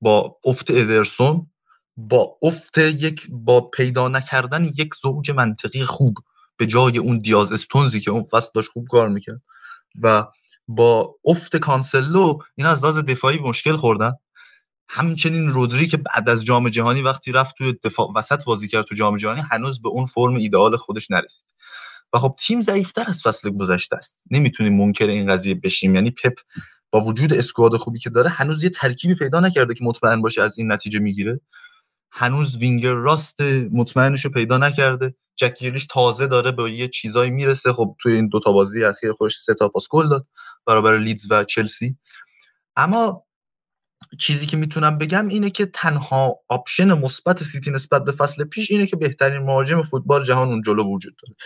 با افت ادرسون، با افت یک با پیدا نکردن یک زوج منطقی خوب به جای اون دیاز استونزی که اون فصل داشت خوب کار میکرد و با افت کانسلو، اینا از لحاظ دفاعی مشکل خوردن. همچنین رودری که بعد از جام جهانی وقتی رفت توی دفاع وسط بازی کرد تو جام جهانی هنوز به اون فرم ایدئال خودش نرسید و خب تیم ضعیف‌تر از فصل گذشته است، نمیتونیم منکر این قضیه بشیم. یعنی پپ با وجود اسکواد خوبی که داره هنوز یه ترکیبی پیدا نکرده که مطمئن باشه از این نتیجه میگیره، هنوز وینگر راست مطمئنشو پیدا نکرده، جک گریلیش تازه داره به یه چیزایی میرسه، خب توی این دو تا بازی اخیر خوش سه تا پاس گل داد برابر لیدز و چلسی. اما چیزی که میتونم بگم اینه که تنها آپشن مثبت سیتی نسبت به فصل پیش اینه که بهترین مهاجم فوتبال جهان اون جلو وجود داره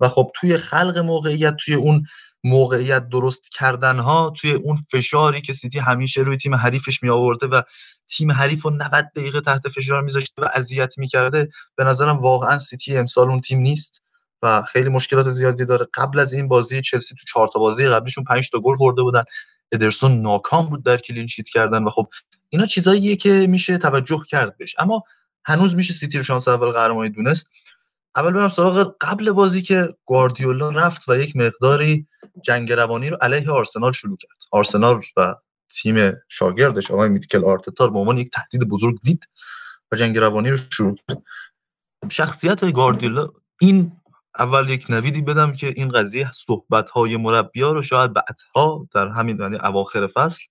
و خب توی خلق موقعیت، توی اون موقعیت درست کردنها، توی اون فشاری که سیتی همیشه روی تیم حریفش می آورده و تیم حریف رو نود دقیقه تحت فشار میذاشته و اذیت میکرده، به نظرم واقعا سیتی امسال اون تیم نیست و خیلی مشکلات زیادی داره. قبل از این بازی چلسی تو چهار تا بازی قبلشون پنج تا گل خورده بودن، ادرسون ناکام بود در کلین شیت کردن و خب اینا چیزاییه که میشه توجه کرد بهش، اما هنوز میشه سیتی رو شانس اول قهرمانی دونست. اول برم سراغ قبل بازی که گواردیولا رفت و یک مقداری جنگ روانی رو علیه آرسنال شروع کرد. آرسنال و تیم شاگردش آقای میکل آرتتا به عنوان یک تهدید بزرگ دید و جنگ روانی رو شروع کرد. شخصیت گواردیولا، این اول یک نویدی بدم که این قضیه صحبت‌های مربی‌ها رو شاید بعدها در همین یعنی اواخر فصل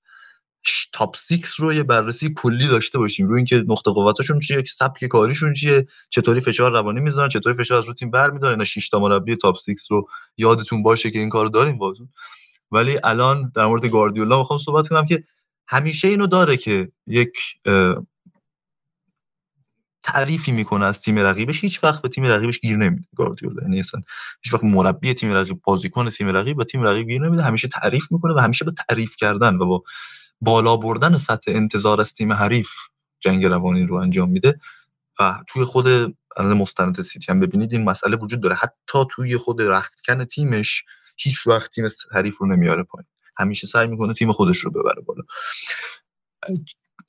تاپ سیکس رو یه بررسی کلی داشته باشیم روی اینکه نقطه قوتشون چیه، که سبک کاریشون چیه، چطوری فشار روانی میذارن، چطوری فشار از رو تیم برمی‌دارن. اینا شش تا مربی تاپ سیکس رو یادتون باشه که این کارو داریم باهاتون. ولی الان در مورد گواردیولا می‌خوام صحبت کنم که همیشه اینو داره که یک تعریفی میکنه از تیم رقیبش، هیچ وقت به تیم رقیبش گیر نمیده گواردیولا، یعنی اصلا هیچ وقت مربی تیم رقیب، بازیکن تیم رقیب به تیم رقیب گیر نمیده، همیشه تعریف میکنه و همیشه به تعریف کردن و با بالا بردن سطح انتظار از تیم حریف جنگ روانی رو انجام میده و توی خود مستند سیتی هم ببینید این مسئله وجود داره، حتی توی خود رختکن تیمش هیچ وقت تیم حریف رو نمیاره پایین، همیشه سعی میکنه تیم خودش رو ببره بالا.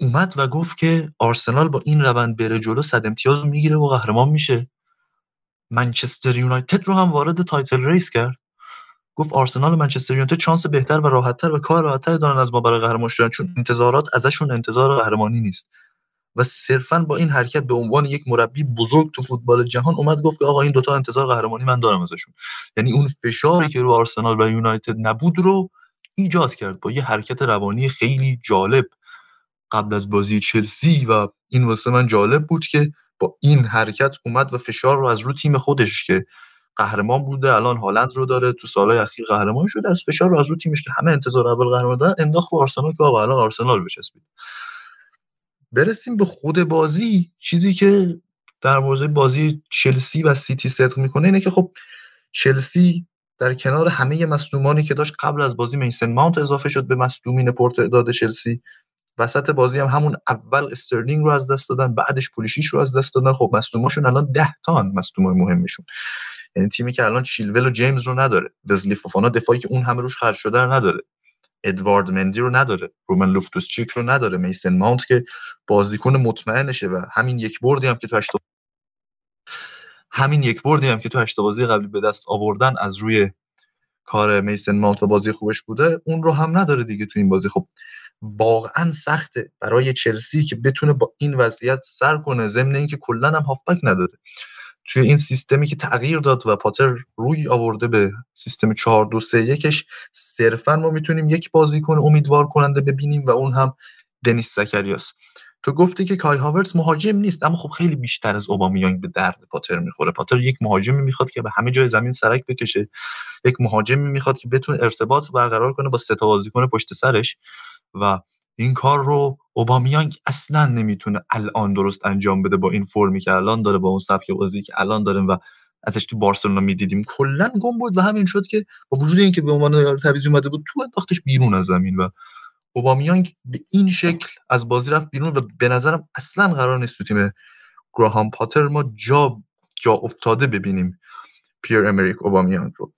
اومد و گفت که آرسنال با این روند بره جلو صد امتیاز میگیره و قهرمان میشه. منچستر یونایتد رو هم وارد تایتل ریس کرد، گفت آرسنال و منچستر یونایتد چانس بهتر و راحت‌تر و کار راحت‌تری دارن از ما برای قهرمان شدن، چون انتظارات ازشون انتظار قهرمانی نیست. و صرفاً با این حرکت به عنوان یک مربی بزرگ تو فوتبال جهان اومد گفت که آقا این دوتا انتظار قهرمانی من دارم ازشون. یعنی اون فشاری که رو آرسنال و یونایتد نبود رو ایجاد کرد با یه حرکت روانی خیلی جالب قبل از بازی چلسی، و این واسه من جالب بود که با این حرکت اومد و فشار رو از رو تیم خودش که قهرمان بوده، الان هالند رو داره، تو سالهای اخیر قهرمان شده، از فشار رو از رو تیمش که همه انتظار اول قهرمان دارن انداخت رو آرسنال که آقا الان آرسنال بچسبید. برسیم به خود بازی. چیزی که در مورد بازی چلسی و سیتی صدق میکنه اینه که خب چلسی در کنار همه مصدومانی که داشت قبل از بازی، میسن ماونت اضافه شد به مصدومین پورت اعداد چلسی، وسط بازی هم همون اول استرلینگ رو از دست دادن، بعدش پولیشیش رو از دست دادن. خب مصدوماشون الان ده تان مصدومای مهمشون، یعنی تیمی که الان چیلول و جیمز رو نداره، وزلی فوفانا دفاعی که اون همه روش خرج شده رو نداره، ادوارد مندی رو نداره، رومن لوفتوس چیک رو نداره، میسن ماونت که بازیکن مطمئنشه و همین یک بردی هم که تو هشت همین یک بردی هم که تو هشت بازی قبلی به دست آوردن از روی کار میسن ماونت و بازی خوبش بوده، اون رو هم نداره دیگه تو این بازی. خب واقعا سخته برای چلسی که بتونه با این وضعیت سر کنه، ضمن اینکه کلا هم هافبک نداره. توی این سیستمی که تغییر داد و پاتر روی آورده به سیستم چهار دو سه یکش، صرفا ما میتونیم یک بازیکن امیدوار کننده ببینیم و اون هم دنیس زکریاس. تو گفتی که کای هاورتس مهاجم نیست، اما خب خیلی بیشتر از اوبامیانگ به درد پاتر میخوره. پاتر یک مهاجمی میخواد که به همه جای زمین سرک بکشه، یک مهاجمی میخواد که بتونه ارتباط برقرار کنه با سه تا بازیکن پشت سرش، و این کار رو اوبامیانگ اصلا نمیتونه الان درست انجام بده با این فرمی که الان داره، با اون سبک بازی که الان داریم و ازش تو بارسلونا میدیدیم کلا گم بود، و همین شد که با وجود اینکه به عنوان یار تعویضی اومده بود تو انداختش بیرون از زمین و اوبامیانگ به این شکل از بازی رفت بیرون. و به نظرم اصلا قرار نیست تو تیم گراهام پاتر ما جا جا افتاده ببینیم پیر امریک اوبامیانگ رو.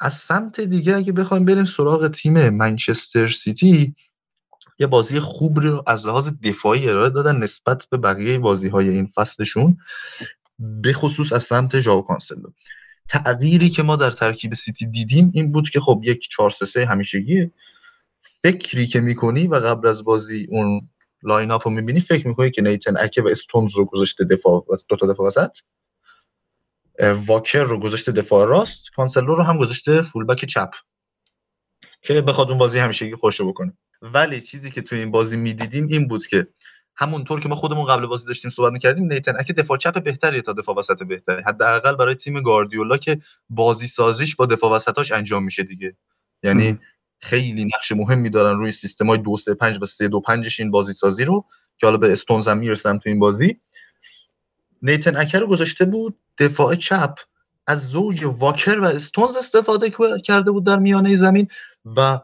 از سمت دیگه اگه بخوایم بریم سراغ تیم منچستر سیتی، یه بازی خوب رو از لحاظ دفاعی ارائه دادن نسبت به بقیه بازی‌های این فصلشون، به خصوص از سمت ژائو کانسلو. تغییری که ما در ترکیب سیتی دیدیم این بود که خب یک چهار سه سه همیشگیه، فکری که میکنی و قبل از بازی اون لاین اپ رو میبینی فکر میکنی که نیتن اکه و استونز رو گذاشته دفاع، دو تا دفاع وسط، واکر رو گذاشته دفاع راست، کانسلو رو هم گذاشته فول بک چپ که بخواد اون بازی همیشگی خوشو بکنه. ولی چیزی که توی این بازی میدیدیم این بود که همونطور که ما خودمون قبل بازی داشتیم صحبت می‌کردیم، نیتن اکه دفاع چپ بهتریه تا دفاع وسط بهتری، حداقل برای تیم گواردیولا که بازی سازیش با دفاع وسطاش انجام میشه دیگه. یعنی م. خیلی نقش مهمی دارن روی سیستم‌های دو سه پنج و سه دو پنج این بازی سازی رو که حالا به استونز هم میرسم. تو این بازی نیتن اکه رو گذاشته بود دفاع چپ، از زوج واکر و استونز استفاده کرده بود در میانه زمین و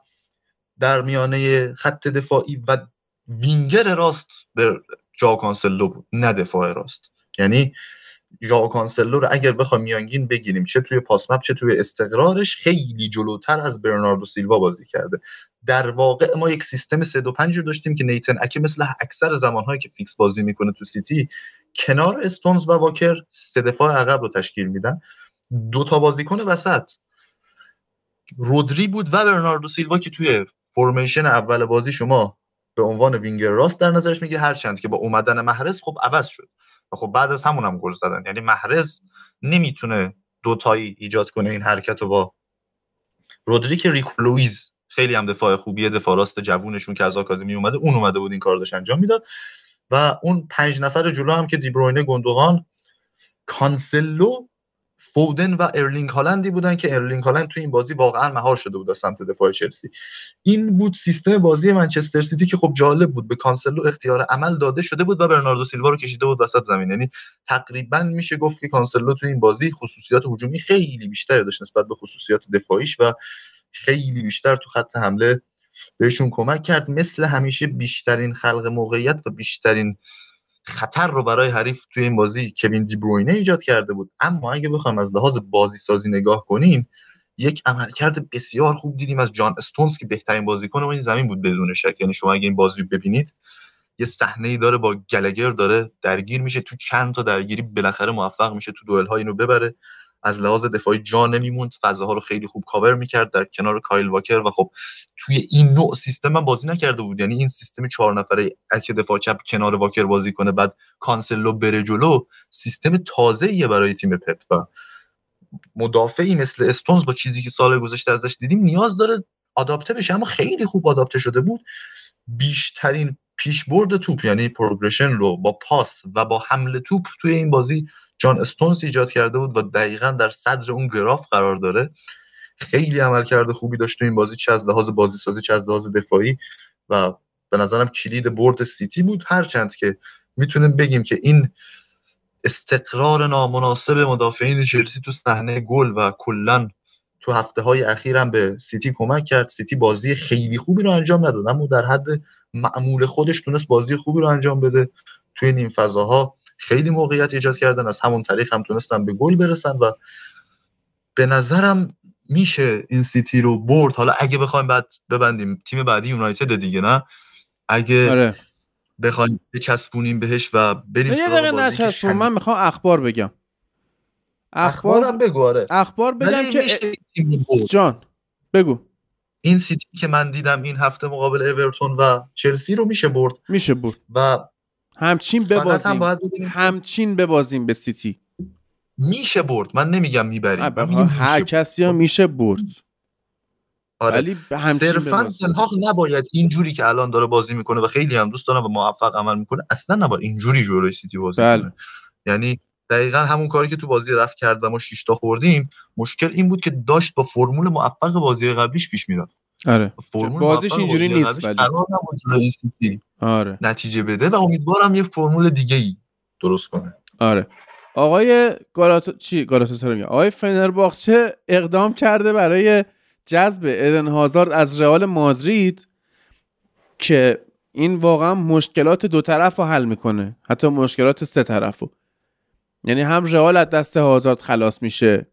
در میانه خط دفاعی، و وینگر راست به ژائو کانسلو بود نه دفاع راست. یعنی ژائو کانسلو رو اگر بخوام میانگین بگیریم چه توی پاس مپ چه توی استقرارش خیلی جلوتر از برناردو سیلوا بازی کرده. در واقع ما یک سیستم سه دو پنج رو داشتیم که نیتن اکه مثل اکثر زمانهایی که فیکس بازی میکنه تو سیتی کنار استونز و واکر سه دفاع عقب رو تشکیل میدن، دو تا بازیکن وسط رودری بود و برناردو سیلوا که توی فرمیشن اول بازی شما به عنوان وینگر راست در نظرش میگیره، هرچند که با اومدن محرز خب عوض شد و خب بعد از همون هم گل زدن. یعنی محرز نمیتونه دوتایی ایجاد کنه این حرکت رو با رودری که ریکو لوئیز خیلی هم دفاع خوبیه، دفاع راست جوونشون که از آکادمی اومده، اون اومده بود این کار داشت انجام میداد. و اون پنج نفر جلو هم که دیبروینه، گوندوغان، کانسلو، فودن و ارلینگ هالندی بودن که ارلینگ هالند تو این بازی واقعا مهار شده بود از سمت دفاع چلسی. این بود سیستم بازی منچستر سیتی که خب جالب بود، به کانسلو اختیار عمل داده شده بود و برناردو سیلوا رو کشیده بود وسط زمین. یعنی تقریبا میشه گفت که کانسلو تو این بازی خصوصیات هجومی خیلی بیشتر داشت نسبت به خصوصیات دفاعیش و خیلی بیشتر تو خط حمله بهشون کمک کرد. مثل همیشه بیشترین خلق موقعیت و بیشترین خطر رو برای حریف توی این بازی کوین دی بروینه ایجاد کرده بود. اما اگه بخوایم از لحاظ بازی سازی نگاه کنیم، یک عملکرد بسیار خوب دیدیم از جان استونز که بهترین بازیکن این زمین بود بدون شک. یعنی شما اگه این بازی رو ببینید، یه صحنه‌ای داره با گلگر داره درگیر میشه، تو چند تا درگیری بالاخره موفق میشه تو دوئل‌ها اینو ببره. از لحاظ دفاعی جا نمیموند، فضاها رو خیلی خوب کاور میکرد در کنار کایل واکر. و خب توی این نوع سیستم من بازی نکرده بود، یعنی این سیستم چهار نفره اگه دفاع چپ کنار واکر بازی کنه بعد کانسلو بره جلو، سیستم تازه‌ایه برای تیم پپ. و مدافعی مثل استونز با چیزی که سال گذشته ازش دیدیم نیاز داره آداپته بشه، اما خیلی خوب آداپته شده بود. بیشترین پیشبرد توپ، یعنی پروگرشن رو با پاس و با حمل توپ توی این بازی جان استونز ایجاد کرده بود و دقیقاً در صدر اون گراف قرار داره. خیلی عملکرد خوبی داشت تو این بازی، چه از لحاظ بازی سازی چه از لحاظ دفاعی، و به نظرم کلید برد سیتی بود. هرچند که میتونیم بگیم که این استقرار نامناسب مدافعین چلسی تو صحنه گل و کلاً تو هفته‌های اخیر هم به سیتی کمک کرد. سیتی بازی خیلی خوبی رو انجام نداد، اما در حد معمول خودش تونست بازی خوبی رو انجام بده. توی این فضاها خیلی موقعیت ایجاد کردن، از همون طریق هم تونستن به گل برسن و به نظرم میشه این سیتی رو برد. حالا اگه بخوایم بعد ببندیم تیم بعدی یونایتد دیگه، نه اگه آره. بخوایم بچسبونیم بهش و بریم سراغ بازی که شن... من میخوام اخبار بگم. اخبار... اخبارم بگو. آره اخبار بگم که جان بگو. این سیتی که من دیدم این هفته مقابل اورتون و چلسی رو میشه برد، میشه برد و همچین ببازیم هم همچین ببازیم به سیتی میشه برد. من نمیگم میبریم، میگم هر کسی هم میشه برد. آره. ولی صرفا تن هاخ نباید اینجوری که الان داره بازی میکنه و خیلی هم دوست دارم و موفق عمل میکنه، اصلا نباید اینجوری جلوی سیتی بازی بله. کنه. یعنی دقیقاً همون کاری که تو بازی رفت کرد و ما شش تا خوردیم. مشکل این بود که داشت با فرمول موفق بازی قبلیش پیش میرفت. آره. فرمول بازیش اینجوری بازی نیست ولی قرار نبود جلوی سیتی آره نتیجه بده و امیدوارم یه فرمول دیگه‌ای درست کنه. آره. آقای گالاتو چی گالاتاسرای آقای فنرباخچه اقدام کرده برای جذب ایدن هازارد از رئال مادرید که این واقعا مشکلات دو طرفو حل میکنه، حتی مشکلات سه طرفو. یعنی هم رئال از دست هازارد خلاص میشه،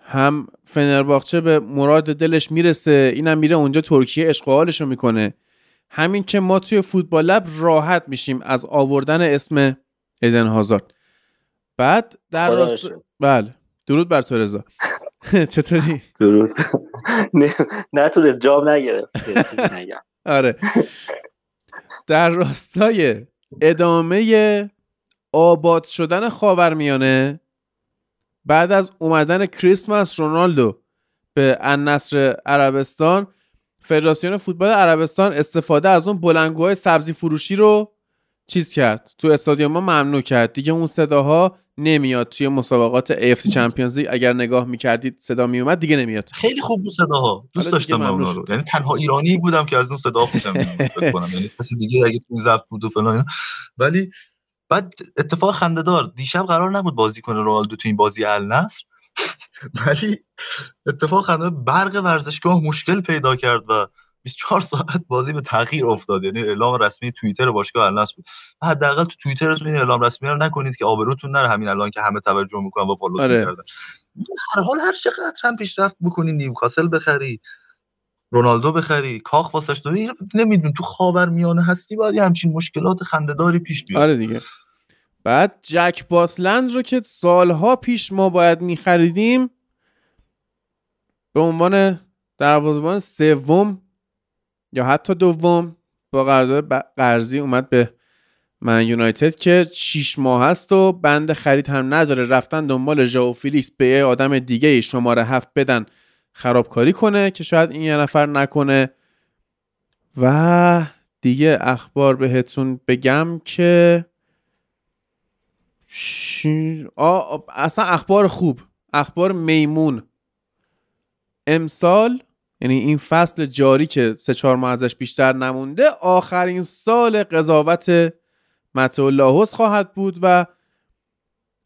هم فنرباخچه به مراد دلش میرسه، اینم میره اونجا ترکیه اشغالشو میکنه. همین که ما توی فوتبال لب راحت میشیم از آوردن اسم ایدن هازارد. بعد در راست بله درود بر تو رضا. چطوری؟ درود. نه نه تو جواب نگرفت. آره. در راستای ادامه آباد شدن خاورمیانه بعد از اومدن کریسمس رونالدو به النصر عربستان، فدراسیون فوتبال عربستان استفاده از اون بلنگوهای سبزی فروشی رو چیز کرد، تو استادیوم ها ممنوع کرد دیگه. اون صداها نمیاد توی مسابقات ای اف سی چمپیونز لیگ، اگر نگاه میکردید صدا میومد، دیگه نمیاد. خیلی خوب بود صداها، دوست داشتم اونا رو. یعنی تنها ایرانی بودم که از اون صدا خوشم میومد فکر کنم، یعنی کسی دیگه اگه تو ضبط بود و فلان. ولی بعد اتفاق خنده‌دار دیشب قرار نبود بازی کنه رونالدو تو این بازی النصر، ولی اتفاق خنده‌دار برق ورزشگاه مشکل پیدا کرد و بیست و چهار ساعت بازی به تأخیر افتاد. یعنی اعلام رسمی توییتر باشگاه النصر بود. حداقل تو توییترتون این اعلام رسمی رو نکنید که آبروتون نره، همین الان که همه توجه میکنن و فالو آره. می‌کردن. هر حال هر چقدر هم پیشرفت بکنی، نیوکاسل بخری، رونالدو بخری، کاخ واسش داری، نمیدون تو خاورمیانه هستی باید همچین مشکلات خنده‌داری پیش بیاد. آره دیگه. بعد جک باسلند رو که سالها پیش ما باید می‌خریدیم به عنوان دروازه‌بان سوم یا حتی دوم با قرارداد قرضی اومد به من یونایتد که شش ماه هست و بند خرید هم نداره. رفتن دنبال ژائو فیلیکس به یه آدم دیگه شماره هفت بدن خرابکاری کنه که شاید این یه نفر نکنه. و دیگه اخبار بهتون بگم که آه اصلا اخبار خوب، اخبار میمون امسال، یعنی این فصل جاری که سه چهار ماه ازش بیشتر نمونده، آخرین سال قضاوت متو لاهوس خواهد بود و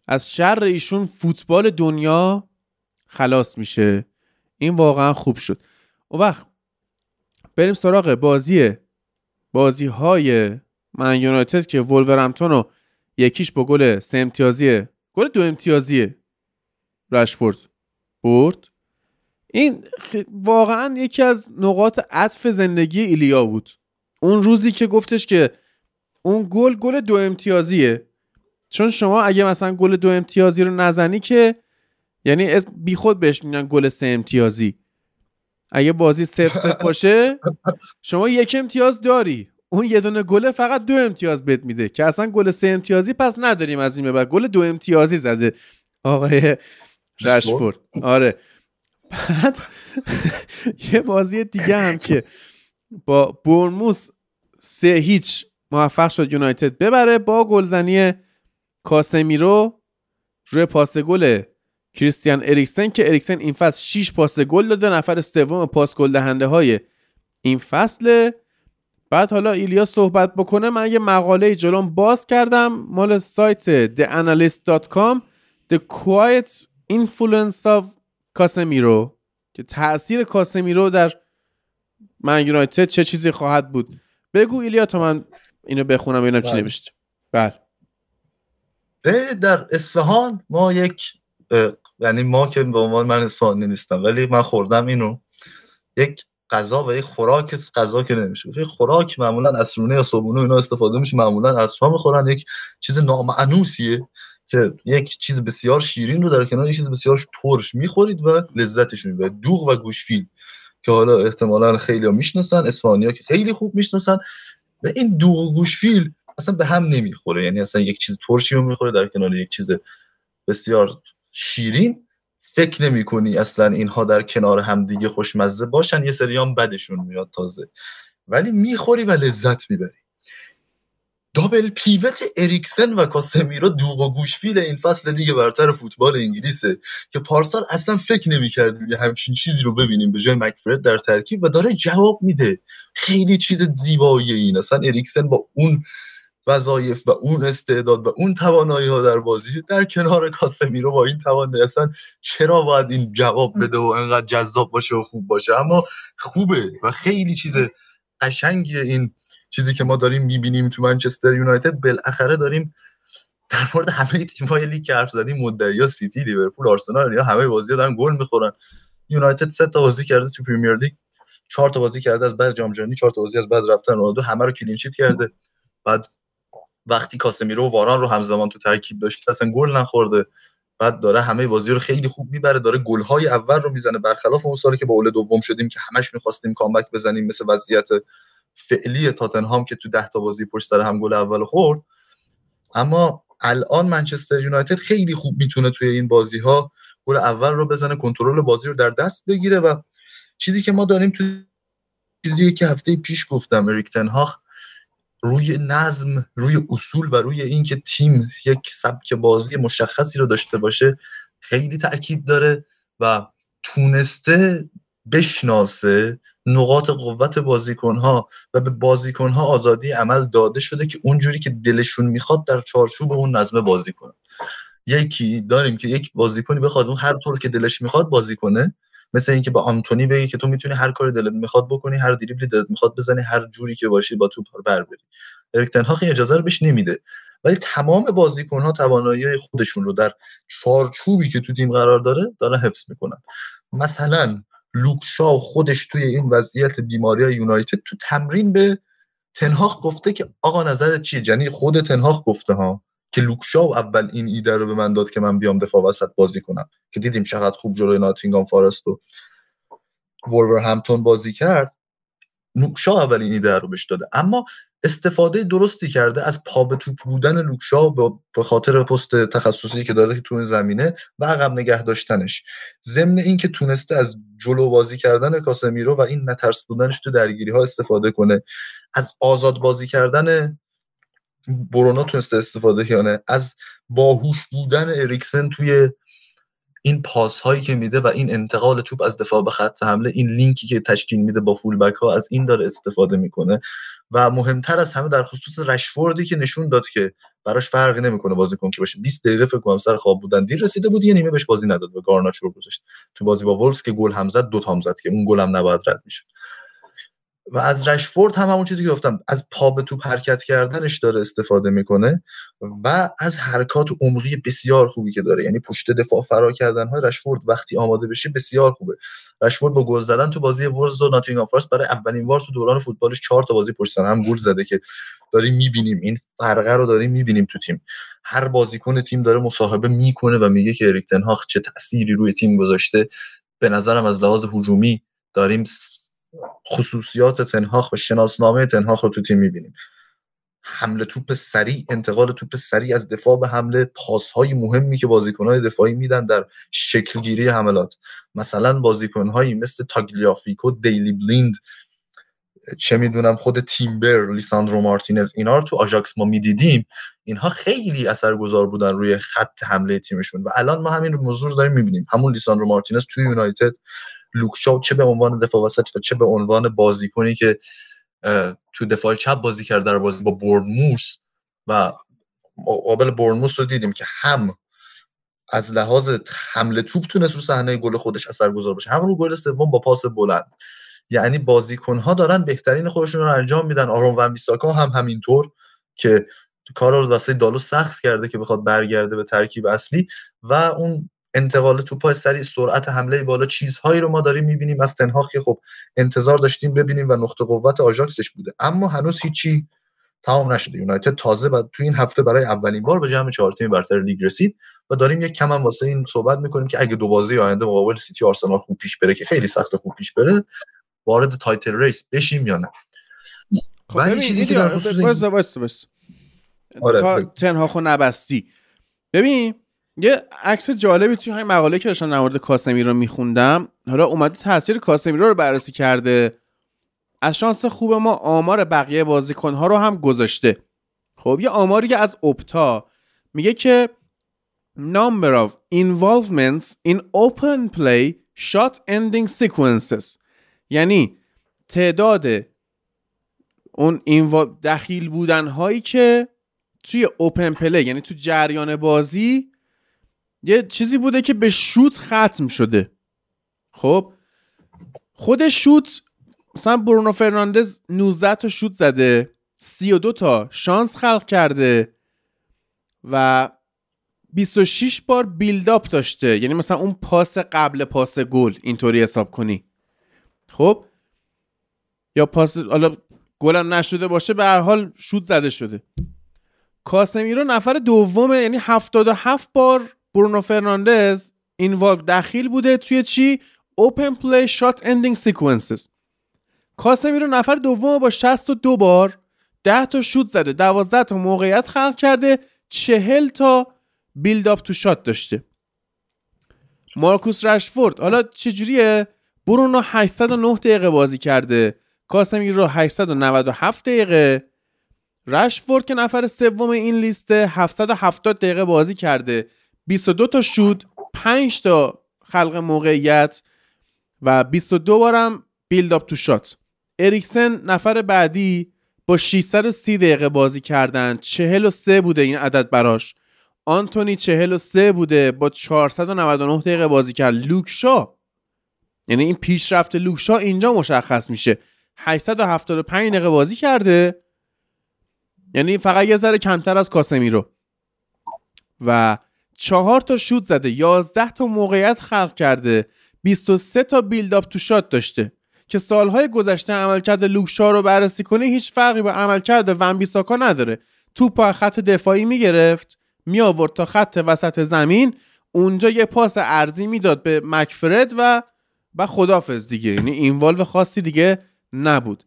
از شر ایشون فوتبال دنیا خلاص میشه. این واقعا خوب شد. اون وقت بریم سراغ بازی بازی های من یونایتد که وولورهمپتون رو یکیش با گل سه امتیازی، گل دو امتیازی رشفورد برد. این واقعا یکی از نقاط عطف زندگی ایلیا بود. اون روزی که گفتش که اون گل گل دو امتیازیه، چون شما اگه مثلا گل دو امتیازی رو نزنی که یعنی بی خود بهش میگن گل سه امتیازی. اگه بازی صفر صفر باشه شما یک امتیاز داری، اون یه دونه گل فقط دو امتیاز بهت میده که اصلا گل سه امتیازی پس نداریم از این به بعد. گل دو امتیازی زده آقای رشفورد. آره. بعد یه بازی دیگه هم که با برنموث سه هیچ موفق شد یونایتد ببره با گلزنی کاسمیرو روی پاس گل کریستیان اریکسن، که اریکسن این فصل شش پاس گل داده، نفر سوم پاس گل دهنده های این فصله. بعد حالا ایلیا صحبت بکنه، من یه مقاله جلوم باز کردم مال سایت دی انالیست دات کام The Quiet Influence of کاسمیرو، که تأثیر کاسمیرو در من یونایتد چه چیزی خواهد بود. بگو ایلیا تا من اینو بخونم ببینم چی نوشته. بله. در اصفهان ما یک، یعنی ما که به عنوان من اصفهانی نیستم ولی من خوردم اینو، یک غذا و یک خوراک، غذا که نمیشه یک خوراک، معمولا عصرونه یا صبحونه اینا استفاده میشه، معمولا عصرها میخورن، یک چیز نامانوسیه که یک چیز بسیار شیرین رو در کنار یک چیز بسیار ترش میخورید و لذتش میبرید. دوغ و گوشفیل که حالا احتمالاً خیلی‌ها میشناسن، اصفهانی‌ها که خیلی خوب میشناسن، و این دوغ و گوشفیل اصلا به هم نمیخوره، یعنی اصلا یک چیز ترشی رو میخوره در کنار یک چیز بسیار شیرین. فکر نمی‌کنی اصلا اینها در کنار هم دیگه خوشمزه باشن، یه سریام بدشون میاد تازه، ولی میخوری و لذت میبری. دابل پیوت اریکسن و کاسمیرو دوغ و گوشفیل این فصل دیگه برتر فوتبال انگلیسه که پارسال اصلا فکر نمی‌کردیم یه همچین چیزی رو ببینیم به جای مکفرد در ترکیب و داره جواب میده. خیلی چیز زیبایی این، اصلا اریکسن با اون وظایف و اون استعداد و اون توانایی‌ها در بازی در کنار کاسمیرو با این توانایی، اصلا چرا باید این جواب بده و انقدر جذاب باشه و خوب باشه؟ اما خوبه و خیلی چیز قشنگیه. این چیزی که ما داریم میبینیم تو منچستر یونایتد، بالاخره داریم در مورد همه تیم‌های لیگ که حرف زدیم، مدعیا سیتی، لیورپول، آرسنال، اینا همه بازی‌ها دارن گل میخورن. یونایتد سه تا بازی کرده تو پریمیر لیگ، چهار تا بازی کرده از بعد جام جهانی، چهار تا بازی از بعد رفتن رونالدو، همه رو کلین شیت کرده. بعد وقتی کاسمیرو و واران رو همزمان تو ترکیب داشت اصلا گل نخورده. بعد داره همه بازی رو خیلی خوب میبره، داره گل‌های اول رو میزنه، برخلاف اون سالی که با اول دوم شدیم که همش می‌خواستیم کامبک بزنیم، مثل وضعیت فعلی تاتنهام که تو ده تا بازی پشت سر هم گل اول خورد. اما الان منچستر یونایتد خیلی خوب میتونه توی این بازی‌ها گل اول رو بزنه، کنترل بازی رو در دست بگیره. و چیزی که ما داریم تو چیزی که هفته پیش گفتم، اریک تن هاخ روی نظم، روی اصول و روی این که تیم یک سبک بازی مشخصی رو داشته باشه خیلی تأکید داره و تونسته بشناسه نقاط قوت بازیکنها و به بازیکنها آزادی عمل داده شده که اونجوری که دلشون میخواد در چارچوب اون نظم بازی کنن. یکی داریم که یک بازیکنی بخواد اون هر طور که دلش میخواد بازی کنه، مثل این که با آنتونی بگی که تو میتونی هر کاری دلت میخواد بکنی، هر دریبلی دلت میخواد بزنی، هر جوری که باشی با توپ بر بری. اریک تن هاخ اجازه رو بهش نمیده، ولی تمام بازیکن‌ها توانایی‌های خودشون رو در چارچوبی که تو تیم قرار داره دارن حفظ میکنن. مثلا لوکشاو خودش توی این وضعیت بیماری یونایتد تو تمرین به تن هاخ گفته که آقا نظرت چیه؟ یعنی خود تن هاخ گفته ها که لوکشاو اول این ایده رو به من داد که من بیام دفاع وسط بازی کنم، که دیدیم چقدر خوب جلوی ناتینگهام فارست و وولورهمپتون بازی کرد. لوکشاو اول این ایده رو بهش داده، اما استفاده درستی کرده از پا به توپ بودن لوکشاو به خاطر پست تخصصی که داره تو این زمینه و عقب نگه داشتنش، ضمن این که تونسته از جلو بازی کردن کاسمیرو و این نترس بودنش تو درگیری‌ها استفاده کنه، از آزاد بازی کردن برونا تونسته استفاده کنه، از باهوش بودن اریکسن توی این پاس هایی که میده و این انتقال توپ از دفاع به خط حمله، این لینکی که تشکیل میده با فول بک ها، از این داره استفاده میکنه. و مهمتر از همه در خصوص رشفوردی که نشون داد که براش فرقی نمیکنه بازیکن که باشه، بیست دقیقه فکر کنم سر خواب بودن، دیر رسیده بود، یه نیمه بهش بازی نداد و گارناچو رو گذاشت تو بازی با وولفز که گل هم زد، دو تا هم زد که اون گل هم نباید رد میشد. و از رشفورد هم همون چیزی که گفتم، از پا به توپ حرکت کردنش داره استفاده میکنه و از حرکات عمقی بسیار خوبی که داره، یعنی پشت دفاع فرا کردن ها رشفورد وقتی آماده بشه بسیار خوبه. رشفورد با گل زدن تو بازی ورز و ناتینگهام فارست برای اولین بار تو دوران فوتبالش چهار تا بازی پشت سر هم گل زده که داریم میبینیم این فرقه رو داریم میبینیم تو تیم. هر بازیکن تیم داره مصاحبه میکنه و میگه که اریک تن هاخ چه تأثیری روی تیم گذاشته. به نظرم از لحاظ هجومی داریم خصوصیات تن هاخ و شناسنامه تن هاخ رو تو تیم می‌بینیم. حمله توپ سریع، انتقال توپ سریع از دفاع به حمله، پاس‌های مهمی که بازیکن‌های دفاعی میدن در شکل‌گیری حملات. مثلا بازیکن‌هایی مثل تاگلیافیکو، دیلی بلیند، چه میدونم خود تیمبر، لیساندرو مارتینز، اینا رو تو آژاکس ما می‌دیدیم. اینها خیلی اثرگذار بودن روی خط حمله تیمشون و الان ما همین موضوع رو داریم می‌بینیم. همون لیساندرو مارتینز توی یونایتد، لوکشاو چه به عنوان دفاع وسط و چه به عنوان بازیکنی که تو دفاع چپ بازی کرد در بازی با بورنموث و مقابل بورنموث رو دیدیم که هم از لحاظ حمله توپ تونست رو صحنه گل خودش اثرگذار باشه، هم رو گل سوم با پاس بلند. یعنی بازیکن‌ها دارن بهترین خودشون رو انجام میدن. آرون و میساکا هم همینطور که کار رو واسه دالو سخت کرده که بخواد برگرده به ترکیب اصلی و اون انتقال توپای سریع، سرعت حمله بالا، چیزهایی رو ما داریم می‌بینیم از تن هاخ که خب انتظار داشتیم ببینیم و نقطه قوت آژاکسش بوده، اما هنوز هیچی تمام نشده. یونایتد تازه بعد تو این هفته برای اولین بار به جمع چهار تیم برتر لیگ رسید و داریم یک کم هم واسه این صحبت می‌کنیم که اگه دو بازی آینده مقابل سیتی آرسنال خوب پیش بره که خیلی سخت خوب پیش بره، وارد تایتل ریس بشیم یا نه. خب ولی چیزی که در خصوص بس بس بس آره تن هاخو نبستی. ببین یه عکس جالبی توی همین مقاله که داشتم در مورد کاسمیرو میخوندم، حالا اومده تاثیر کاسمیرو رو بررسی کرده، از شانس خوب ما آمار بقیه بازیکن‌ها رو هم گذاشته. خب یه آماری که از اوپتا میگه که number of involvements in open play shot ending sequences، یعنی تعداد اون دخیل بودن هایی که توی open play یعنی تو جریان بازی یه چیزی بوده که به شوت ختم شده. خب خود شوت مثلا برونو فرناندز نوزده تا شوت زده، سی و دو تا شانس خلق کرده و بیست و شش بار بیلداپ داشته، یعنی مثلا اون پاس قبل پاس گل اینطوری حساب کنی. خب یا پاس حالا گلم نشده باشه، به هر حال شوت زده شده. کاسمیرو نفر دومه، یعنی هفتاد و هفت بار برونو فرناندز اینوالو دخیل بوده توی چی؟ اوپن پلی شات اندینگ سیکونسز. کاسمیرو نفر دوم با شصت و دو بار، ده تا شوت زده، دوازده تا موقعیت خلق کرده، چهل تا بیلد اپ تو شات داشته. مارکوس رشفورد حالا چجوریه؟ برونو هشتصد و نه دقیقه بازی کرده، کاسمیرو هشتصد و نود و هفت دقیقه، رشفورد که نفر سوم این لیسته هفتصد و هفتاد دقیقه بازی کرده، بیست و دو تا شوت، پنج تا خلق موقعیت و بیست و دو بارم بیلد اپ تو شات. اریکسن نفر بعدی با ششصد و سی دقیقه بازی کردن، چهل و سه بوده این عدد براش. آنتونی چهل و سه بوده با چهارصد و نود و نه دقیقه بازی کرد. لوکشا، یعنی این پیشرفت لوکشا اینجا مشخص میشه، هشتصد و هفتاد و پنج دقیقه بازی کرده، یعنی فقط یه ذره کمتر از کاسمیرو و چهار تا شوت زده، یازده تا موقعیت خلق کرده، بیست و سه تا بیلد اپ تو شات داشته که سالهای گذشته عملکرد لوکشا رو بررسی کنه هیچ فرقی با عملکرد ون بیساکا نداره. توپ خط دفاعی میگرفت، می آورد تا خط وسط زمین، اونجا یه پاس عرضی میداد به مکفرد و با خدافظ دیگه، یعنی اینوالو خاصی دیگه نبود.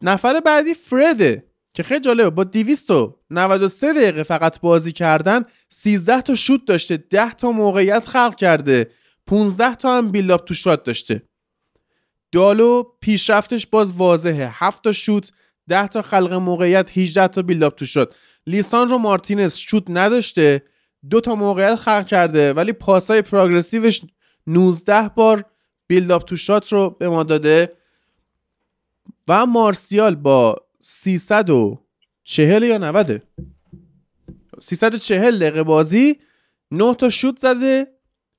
نفر بعدی فرده که خیلی جالبه، با دویست و نود و سه دقیقه فقط بازی کردن، سیزده تا شوت داشته، ده تا موقعیت خلق کرده، پانزده تا هم بیلد اپ تو شات داشته. دالو پیشرفتش باز واضحه، هفت تا شوت، ده تا خلق موقعیت، هجده تا بیلد اپ تو شات. لیساندرو مارتینز شوت نداشته، دو تا موقعیت خلق کرده ولی پاسای پروگرسیوش نوزده بار بیلد اپ تو شات رو به ما داده. و مارسیال با سیصد و چهل یا نوده سیصد و چهل دقیقه بازی، نه تا شوت زده،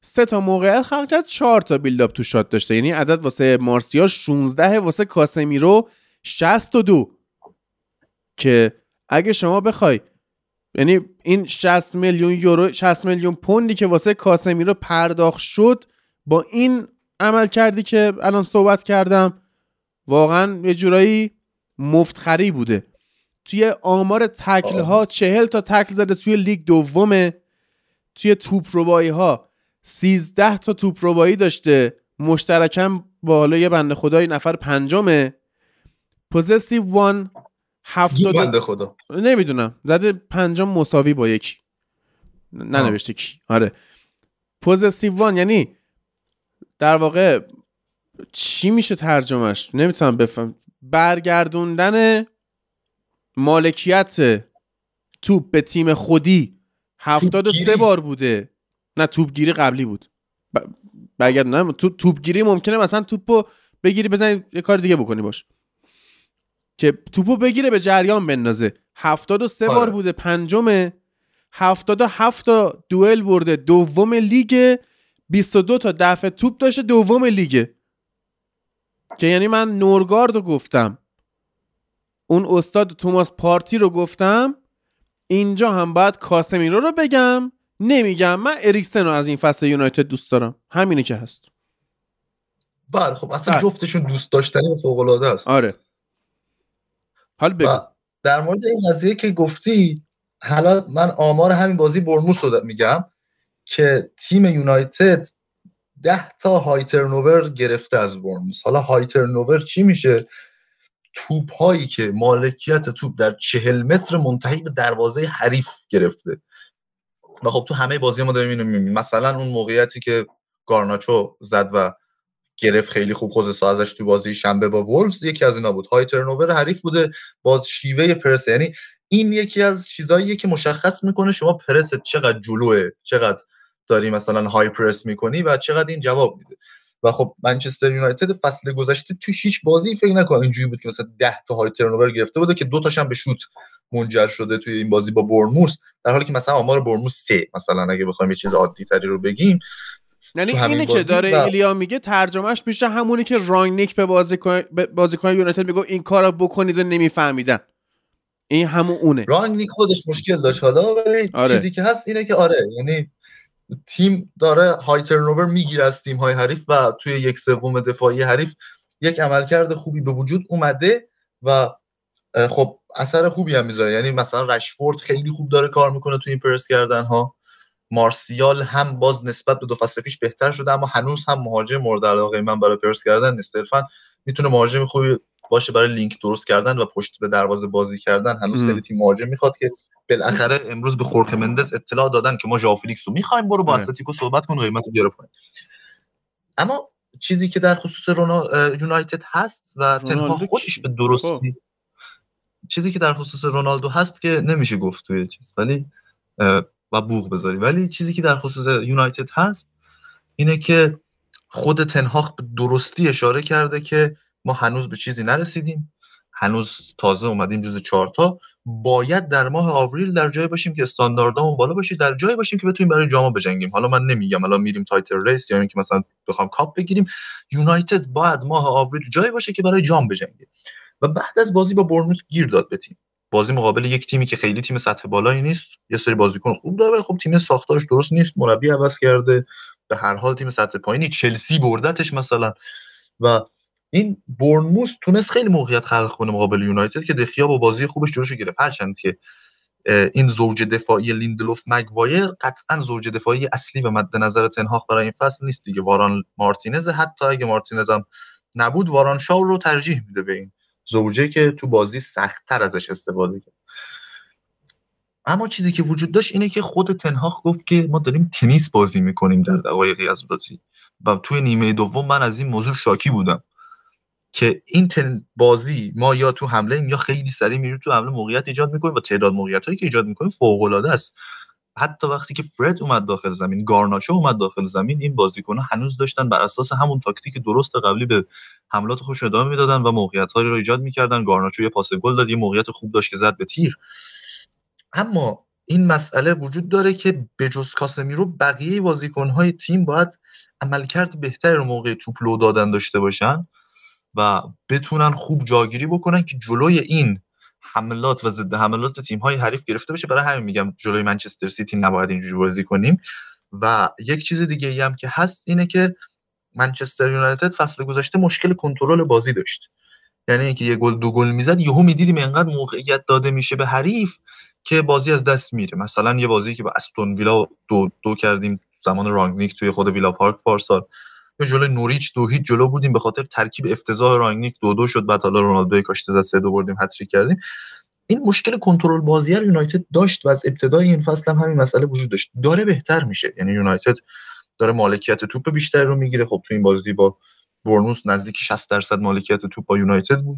سه تا موقعیت خلق کرد، چهار تا بیلداپ تو شات داشته، یعنی عدد واسه مارسیال شانزده، واسه کاسمیرو شصت و دو، که اگه شما بخوای یعنی این شصت میلیون یورو، شصت میلیون پوندی که واسه کاسمیرو پرداخت شد با این عمل کردی که الان صحبت کردم، واقعا یه جورایی مفتخری بوده. توی آمار تکل ها چهل تا تکل زده توی لیگ دومه، توی توپ ربایی ها سیزده تا توپ ربایی داشته، مشترکاً با حالا یه بنده خدای نفر پنجمه. پوزسیو وان هفتاد بنده خدا نمیدونم زده پنجم مساوی با یکی، ننوشته کی. آره پوزسیو وان یعنی در واقع چی میشه ترجمهش نمیتونم بفهم، برگردوندن مالکیت توپ به تیم خودی هفتاد و سه بار بوده، نه توپگیری قبلی بود، برگردوندن تو توپگیری ممکنه مثلا توپو بگیری بزنی یه کار دیگه بکنی باش، که توپو بگیره به جریان بندازه هفتاد و سه آره. بار بوده پنجمه، هفتاد و هفت تا دوئل برده دوم لیگ، بیست و دو تا دفعه توپ داشته دوم لیگ، که یعنی من نورگارد رو گفتم، اون استاد توماس پارتی رو گفتم، اینجا هم باید کاسمیرو رو بگم، نمیگم من اریکسن رو از این فصل یونایتد دوست دارم، همینه که هست. بله خب اصلا آره. جفتشون دوست داشتنی فوق العاده است. آره حال بگو در مورد این قضیه که گفتی، حالا من آمار همین بازی برموس رو میگم که تیم یونایتد ده تا های ترنوور گرفته از برموس. حالا های ترنوور چی میشه؟ توپ هایی که مالکیت توپ در چهل متر منتهی به دروازه حریف گرفته، و خب تو همه بازی ما داریم اینو میبینیم. مثلا اون موقعیتی که گارناچو زد و گرفت خیلی خوب خوزسا ازش تو بازی شنبه با وولفز، یکی از اینا بود، های ترنوور حریف بوده باز شیوه پرس. یعنی این یکی از چیزاییه که مشخص میکنه شما پرست چقدر جلوه، چقدر داری مثلا های پرس میکنی و چقدر این جواب میده. و خب منچستر یونایتد فصل گذشته تو هیچ بازی فکر نکنم اینجوری بود که مثلا ده تا های ترنوور گرفته بوده که دو تاش هم به شوت منجر شده توی این بازی با برنموث، در حالی که مثلا آمار برنموث سه، مثلا اگه بخوایم یه چیز عادی تری رو بگیم، یعنی اینی که داره با... ایلیا میگه ترجمهش میشه همونی که رانگنیک به بازیکن بازیکن یونایتد میگه این کارو بکنید و نمیفهمیدن، این همون اونه. رانگنیک خودش مشکل داشت حالا، ولی آره. چیزی که هست اینه که آره یعنی تیم داره های ترنوور میگیره از تیم های حریف و توی یک سوم دفاعی حریف یک عملکرد خوبی به وجود اومده و خب اثر خوبی هم میذاره. یعنی مثلا رشفورد خیلی خوب داره کار میکنه توی این پرس کردن ها، مارسیال هم باز نسبت به دو فصل پیش بهتر شده، اما هنوز هم مهاجم مورد علاقه من برای پرس کردن نیست، صرفا میتونه مهاجم خوبی باشه برای لینک درست کردن و پشت به دروازه بازی کردن. هنوز خیلی تیم مهاجم میخواد که بالاخره امروز به خورخ مندز اطلاع دادن که ما ژائو فیلیکس رو می‌خوایم، برو با اتلتیکو صحبت کن قیمتو بیاره پایین. اما چیزی که در خصوص رونا یونایتد هست و تنها خودش به درستی چیزی که در خصوص رونالدو هست که نمیشه گفت توی چیز ولی و بوق بذاری، ولی چیزی که در خصوص یونایتد هست اینه که خود تن هاخ به درستی اشاره کرده که ما هنوز به چیزی نرسیدیم، هنوز تازه اومدیم جزو چهارتا، باید در ماه آوریل در جایی باشیم که استانداردامون بالا باشه، در جایی باشیم که بتونیم برای جام بجنگیم. حالا من نمیگم الان میریم تایتل ریس یا یعنی اینکه مثلا بخوام کاپ بگیریم، یونایتد باید ماه آوریل جایی باشه که برای جام بجنگه. و بعد از بازی با برنموث گیر داد به تیم، بازی مقابل یک تیمی که خیلی تیم سطح بالایی نیست، یه سری بازیکن خوب داره، خب تیم ساختارش درست نیست، مربی عوض کرده، به هر حال تیم سطح پایینی، چلسی بردتش مثلا. و این برنموث تونست خیلی موقعیت خلق کنه مقابل یونایتد که دخیا با بازی خوبش جلوشو گرفت، هرچند که این زوج دفاعی لیندلوف مگوایر قطعاً زوج دفاعی اصلی و مد نظر تن هاخ برای این فصل نیست دیگه. واران مارتینز حتی اگه مارتینز هم نبود، واران شاو رو ترجیح میده به این زوجه که تو بازی سخت‌تر ازش استفاده کرد. اما چیزی که وجود داشت اینه که خود تن هاخ گفت که ما داریم تنیس بازی میکنیم در دقایقی از بازی، و توی نیمه دوم من از این موضوع شاکی بودم که این تن بازی ما یا تو حمله ایم یا خیلی سریع میریم تو حمله موقعیت ایجاد میکنیم و تعداد موقعیت هایی که ایجاد میکنیم فوق العاده است. حتی وقتی که فرد اومد داخل زمین، گارناچو اومد داخل زمین، این بازیکن‌ها هنوز داشتن بر اساس همون تاکتیک درست قبلی به حملات خودش ادامه میدادن و موقعیت‌هایی رو ایجاد میکردن. گارناچو یه پاس گل داد، یه موقعیت خوب داشت که زد به تیر. اما این مسئله وجود داره که بجز کاسمیرو بقیه بازیکن‌های تیم باید عملکرد بهتری رو موقع توپ لو دادن داشته باشن و بتونن خوب جاگیری بکنن که جلوی این حملات و ضد حملات تیم‌های حریف گرفته بشه. برای همین میگم جلوی منچستر سیتی نباید اینجوری بازی کنیم. و یک چیز دیگه‌ای هم که هست اینه که منچستر یونایتد فصل گذشته مشکل کنترل بازی داشت، یعنی اینکه یه گل دو گل میزد یهو میدیدیم انقدر موقعیت داده میشه به حریف که بازی از دست میره. مثلا یه بازی که با استون ویلا دو دو کردیم زمان رانگنیک توی خود ویلا پارک پارسال، یا جلوی نوریچ دو هیچ جلو بودیم به خاطر ترکیب افتضاح رانگنیک دو دو شد، بعد حالا رونالدو کاشته زد سه دو بردیم هتریک کردیم. این مشکل کنترل بازی رو یونایتد داشت و از ابتدای این فصل هم همین مسئله وجود داشت. داره بهتر میشه، یعنی یونایتد داره مالکیت توپ بیشتر رو میگیره. خب تو این بازی با برنوس نزدیک شصت درصد مالکیت توپ با یونایتد بود،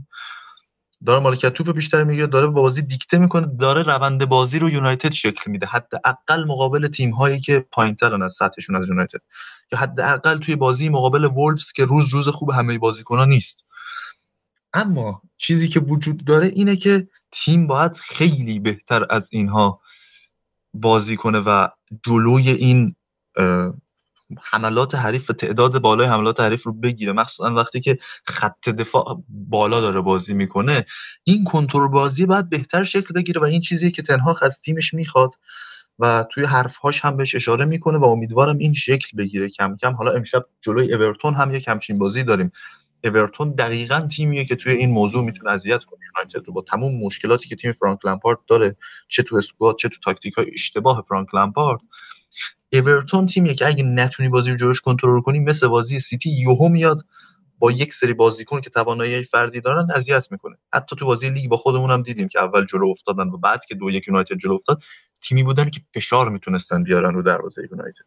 داره مالکیت توپ بیشتر میگیره، داره بازی دیکته میکنه، داره روند بازی رو یونایتد شکل میده، حداقل مقابل تیم هایی که پایینترن از سطحشون از یونایتد، یا حداقل توی بازی مقابل وولفز که روز روز خوب همه بازیکن‌ها نیست. اما چیزی که وجود داره اینه که تیم باید خیلی بهتر از اینها بازی کنه و جلوی این حملات حریف و تعداد بالای حملات حریف رو بگیره، مخصوصا وقتی که خط دفاع بالا داره بازی میکنه. این کنترل بازی باید بهتر شکل بگیره و این چیزیه که تن هاخ از تیمش میخواد و توی حرفهاش هم بهش اشاره میکنه و امیدوارم این شکل بگیره کم کم. حالا امشب جلوی اورتون هم یک همچین بازی داریم. اورتون دقیقاً تیمیه که توی این موضوع میتونه اذیت کنه یونایتد رو، با تمام مشکلاتی که تیم فرانک لمپارد داره، چه تو اسکواد چه تو تاکتیک‌های اشتباه فرانک لمپارد. اورتون تیمیه که اگه نتونی بازی رو جلوش کنترل کنی، مثل بازی سیتی یهو میاد با یک سری بازیکن که توانایی فردی دارن اذیت میکنه. حتی تو بازی لیگ با خودمون هم دیدیم که اول جلو افتادن و بعد که دو یک یونایتد جلو افتاد، تیمی بودن که فشار میتونستن بیارن رو دروازه یونایتد.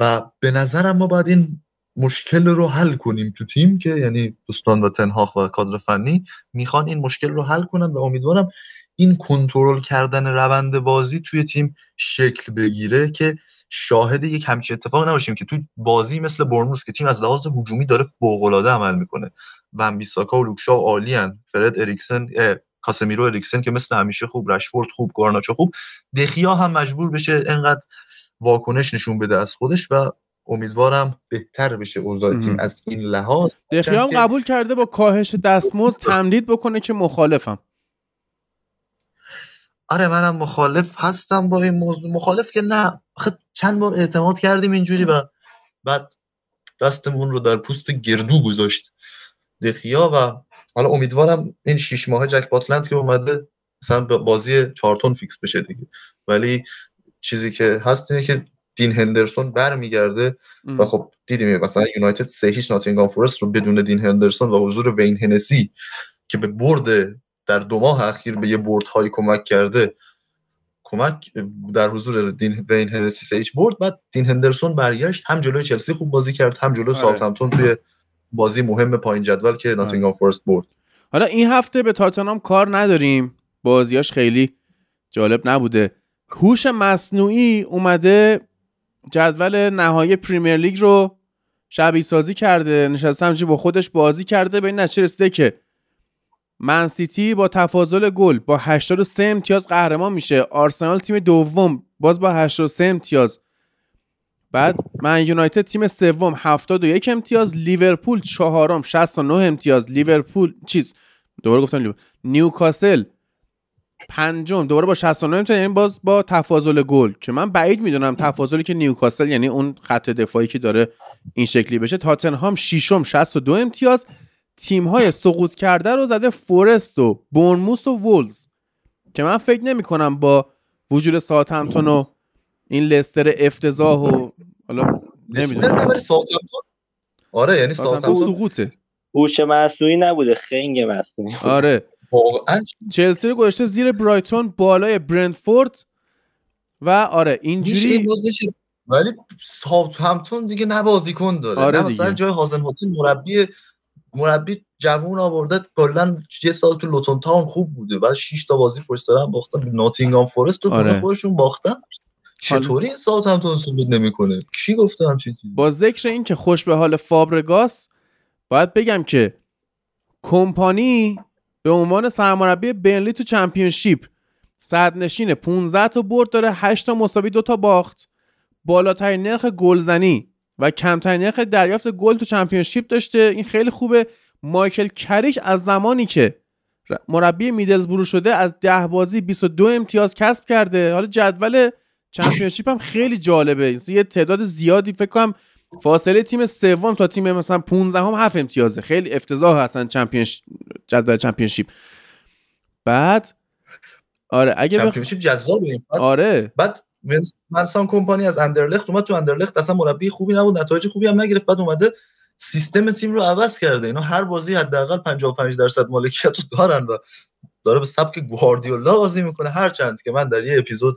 و به نظر ما باید این مشکل رو حل کنیم تو تیم، که یعنی دوستان و تن هاخ و کادر فنی میخوان این مشکل رو حل کنن و امیدوارم این کنترل کردن روند بازی توی تیم شکل بگیره که شاهد یک همچین اتفاق نباشیم که تو بازی مثل برنوس که تیم از لحاظ هجومی داره فوق‌العاده عمل میکنه، ونبیساکا و لوکشا عالی ان، فرد اریکسن کاسمیرو اریکسن که مثل همیشه خوب، رشفورد خوب، گارناچو خوب، دخیا هم مجبور بشه انقدر واکنش نشون بده از خودش و امیدوارم بهتر بشه اوضاع تیم از این لحاظ. دخیام قبول کرده با کاهش دستمزد تمدید بکنه که مخالفم. آره منم مخالف هستم با این موضوع. مخالف که نه، چند بار اعتماد کردیم اینجوری و بعد دستمون رو در پوست گردو گذاشت دخیا. و حالا امیدوارم این شش ماه جک باتلند که اومده مثلا بازی چارتون فیکس بشه دیگه. ولی چیزی که هست اینه که دین هندرسون برمیگرده و خب دیدیم مثلا یونایتد سه هیچ ناتینگهام فورست رو بدون دین هندرسون و حضور وین هنسی که به برد در دو ماه اخیر به یه بردهای کمک کرده، کمک در حضور دین وین هنسی سه هیچ برد. بعد دین هندرسون برگشت هم جلوی چلسی خوب بازی کرد، هم جلوی ساوثهمپتون توی بازی مهم پایین جدول که ناتینگهام فورست برد. حالا این هفته به تاتنهام کار نداریم، بازیاش خیلی جالب نبوده. هوش مصنوعی اومده جدول نهایی پریمیر لیگ رو شبیه سازی کرده، نشسته همچی با خودش بازی کرده. به این نتیجه رسیده که من سیتی با تفاضل گل با هشتاد و سه امتیاز قهرمان میشه، آرسنال تیم دوم باز با هشتاد و سه امتیاز، بعد من یونایتد تیم سوم هفتاد و یک امتیاز، لیورپول چهارم شصت و نه امتیاز، لیورپول چیز دوباره گفتم لیورپول نیوکاسل پنجم دوباره با شصت و نه امتیاز، یعنی باز با تفاضل گل که من بعید میدونم تفاضلی که نیوکاسل یعنی اون خط دفاعی که داره این شکلی بشه. تاتنهام ششم شصت و دو امتیاز، تیم‌های سقوط کرده رو زده فورست و بورنموث و وولز که من فکر نمی‌کنم با وجود ساوثهمپتون و این لستر افتضاح و حالا نمیدونم ساوثهمپتون، آره یعنی ساوثهمپتون سقوطه، هوش مصنوعی نبوده، خنگ مصنوعی. آره واقعا چلسی رو گذاشته زیر برایتون بالای برندفورد و آره اینجوری این. ولی ساوثهمپتون دیگه نه بازیکن داره، آره نه مثلا جای هازن هوتل مربی مربی جوون آورده، کلا یه سال تو لوتون تاون خوب بوده، بعد شش تا بازی پشت سر هم باختن به ناتینگهام فورست تو آره. خودشون باختن. چطوری ساوثهمپتون سقوط نمیکنه؟ کی گفته همچین چیزی؟ با ذکر این که خوش به حال فابرگاس باید بگم که کمپانی به عنوان سرمربی بنلی تو چمپیونشیپ صدرنشین پانزده تا برد داره، هشت تا مساوی، دو تا باخت. بالاترین نرخ گلزنی و کمترین نرخ دریافت گل تو چمپیونشیپ داشته. این خیلی خوبه. مایکل کریش از زمانی که مربی میدلزبرو شده از ده بازی بیست و دو امتیاز کسب کرده. حالا جدول چمپیونشیپ هم خیلی جالبه. یه تعداد زیادی، فکر کنم فاصله تیم سوم تا تیم مثلا پانزده هم هفت امتیازه. خیلی افتضاح هستن چمپیونش جدول چمپیونشیپ. بعد آره اگه چمپیونشیپ بخ... جذاب این فصل. آره. بعد مرسان کمپانی از اندرلخت اومد تو اندرلخت، اصلا مربی خوبی نبود، نتایج خوبی هم نگرفت، بعد اومده سیستم تیم رو عوض کرده. اینا هر بازی حداقل پنجاه و پنج درصد مالکیت رو دارن و داره به سبک گواردیولا بازی میکنه. هر چند که من در یه اپیزود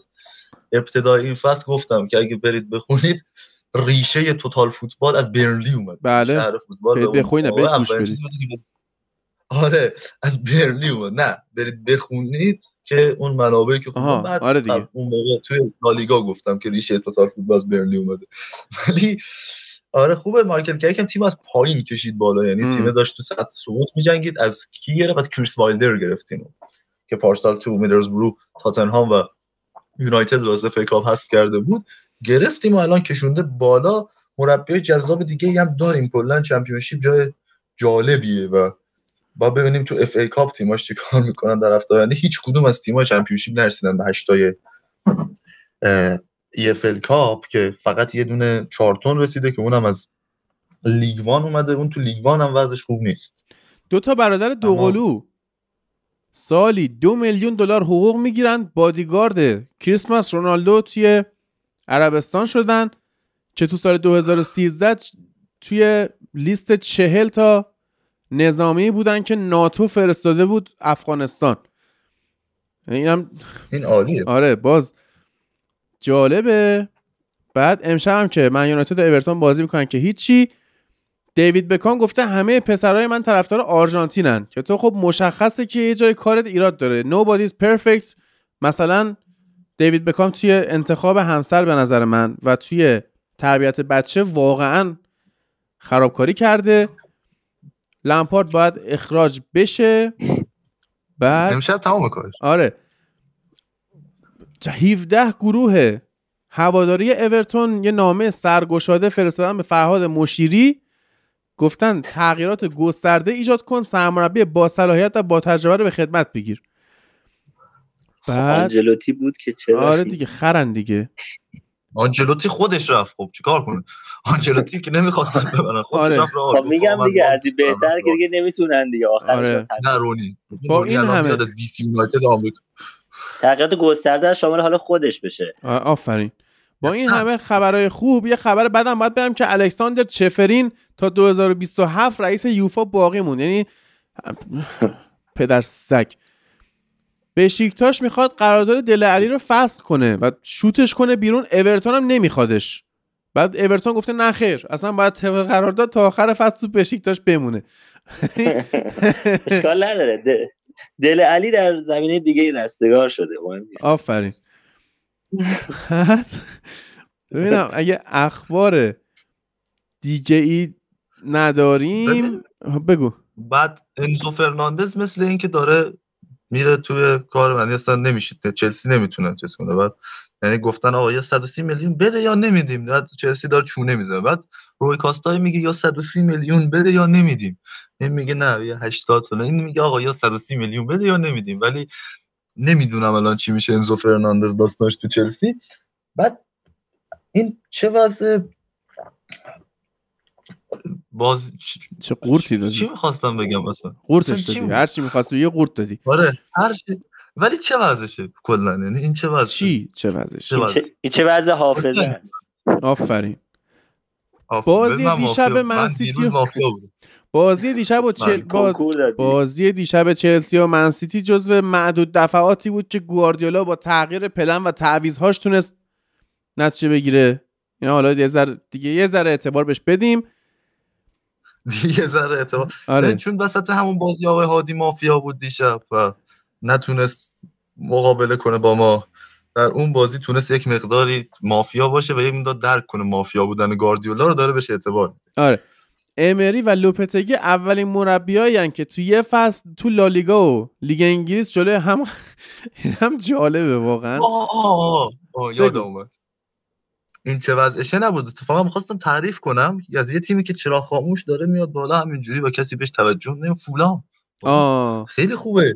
ابتدای این فصل گفتم که اگه برید بخونید ریشه توتال فوتبال از برنلی اومد. بله. شهر فوتبال بخونید، برید گوش بدید. آره از برنلی اومد. نه برید بخونید که اون منابعی که خودم بعد آره دیگه. اون موقع توی لالیگا گفتم که ریشه توتال فوتبال از برنلی اومده. ولی آره خوبه. مارکل کریک هم تیم از پایین کشید بالا، یعنی تیم داشت تو سطح سقوط می‌جنگید. از کی گرفت؟ از کریس وایلدر گرفتیم که پارسال تو میدلزبرو تاتنهام و یونایتد واسه اف ای کاپ حذف کرده بود، گرفتیم و الان کشونده بالا. مربیای جذاب دیگه هم داریم. کلا چمپیونشیپ جای جالبیه و با ببینیم تو اف ای کاپ تیماش چیکار میکنن در هفته آینده. هیچ کدوم از تیم‌ها چمپیونشیپ نرسیدن به هشتای ای اف ال کاپ که فقط یه دونه چارتون رسیده که اونم از لیگ وان اومده. اون تو لیگ وان هم وضعش خوب نیست. دو تا برادر دوقلو سالی دو میلیون دلار حقوق میگیرن، بادیگارد کریسمس رونالدو توی عربستان شدن که تو سال دو هزار و سیزده توی لیست چهل تا نظامی بودن که ناتو فرستاده بود افغانستان. اینم این عالیه. آره باز جالبه. بعد امشب هم که من یونایتد و اورتون بازی میکنن که هیچی، دیوید بکان گفته همه پسرای من طرفدار آرژانتینن که تو خب مشخصه که یه جای کارت ایراد داره. Nobody is perfect. مثلا دیوید بکان توی انتخاب همسر به نظر من و توی تربیت بچه واقعا خرابکاری کرده. لمپارد باید اخراج بشه. بعد امشب تمام کارش. آره هفده گروه هواداری اورتون یه نامه سرگشاده فرستادن به فرهاد مشیری، گفتن تغییرات گسترده ایجاد کن، سرمربی با صلاحیت و با تجربه رو به خدمت بگیر. بعد آنجلوتی بود که چرا؟ آره دیگه خرن دیگه. آنجلوتی خودش رفت. خب چیکار کنه؟ آنجلوتی که نمی‌خواستن ببرن خودش رفت. آره. میگم دیگه از بهتر که دیگه نمیتونن دیگه آخرش. آره. نرونی. با این همه از دی سی یونایتد آمریکا تغییرات گسترده شامل حال خودش بشه. آفرین. با این همه خبرهای خوب یه خبر بعدم باید بگم که الکساندر چفرین تا دو هزار و بیست و هفت رئیس یوفا باقی موند. یعنی پدر سگ. بشیکتاش میخواد قرارداد دل علی رو فسخ کنه و شوتش کنه بیرون. اورتون هم نمیخوادش. بعد اورتون گفته نه خیر، اصلا باید طبق قرارداد تا آخر فصل تو بشیکتاش بمونه. اشکال نداره. دل علی در زمینه دیگه رستگار شده. مهم نیست. آفرین. ببینم اگه اخبار دیگه ای نداریم بگو. بعد انزو فرناندز مثل این که داره میره توی کار من اصلا نمیشید. چلسی نمیتونه چیز کنه. بعد یعنی گفتن آقا یا صد و سی میلیون بده یا نمیدیم. بعد چلسی داره چونه میزنه. بعد روی کاستای میگه یا صد و سی میلیون بده یا نمیدیم. این میگه نه یا هشتاد فلان. این میگه آقا یا صد و سی میلیون بده یا نمیدیم. ولی نمیدونم الان چی میشه انزو فرناندز داستانش تو چلسی. بعد این چه وضع باز چه قورتی دادی؟ چی می‌خواستم بگم اصلا؟ قورتش دادی. هر چی می‌خواستی یه قورت دادی. آره هر چی. ولی چه وضعشه کلا؟ یعنی این چه وضعشه؟ چی چه وضعشه؟ این چه وضع حافظه؟ آفرین. بازی دیشب منسیتی بازی دیشب و چل... باز... بازی دیشب چلسی و منسیتی جزو معدود دفعاتی بود که گواردیولا با تغییر پلن و تعویض‌هاش تونست نتیجه بگیره. اینا حالا یه ذره دیگه یه ذره اعتبار بهش بدیم. دیگه ذره اعتبار. آره. چون وسط همون بازی آقای هادی مافیا بود دیشب و نتونست مقابله کنه با ما. در اون بازی تونست یک مقداری مافیا باشه و یک مقدار درک کنه مافیا بودن گواردیولا رو، داره بهش اعتبار. آره. امری و لوپتگی اولین مربیایی ان که تو یه فصل تو لالیگا و لیگ انگلیس جلوی هم هم جالبه واقعا. آه آه یادم اومد این چه وضعشه نبود، اتفاقا می‌خواستم تعریف کنم از یه تیمی که چراغ خاموش داره میاد بالا همینجوری با کسی بهش توجه نمی‌کنه، فولام. آه خیلی خوبه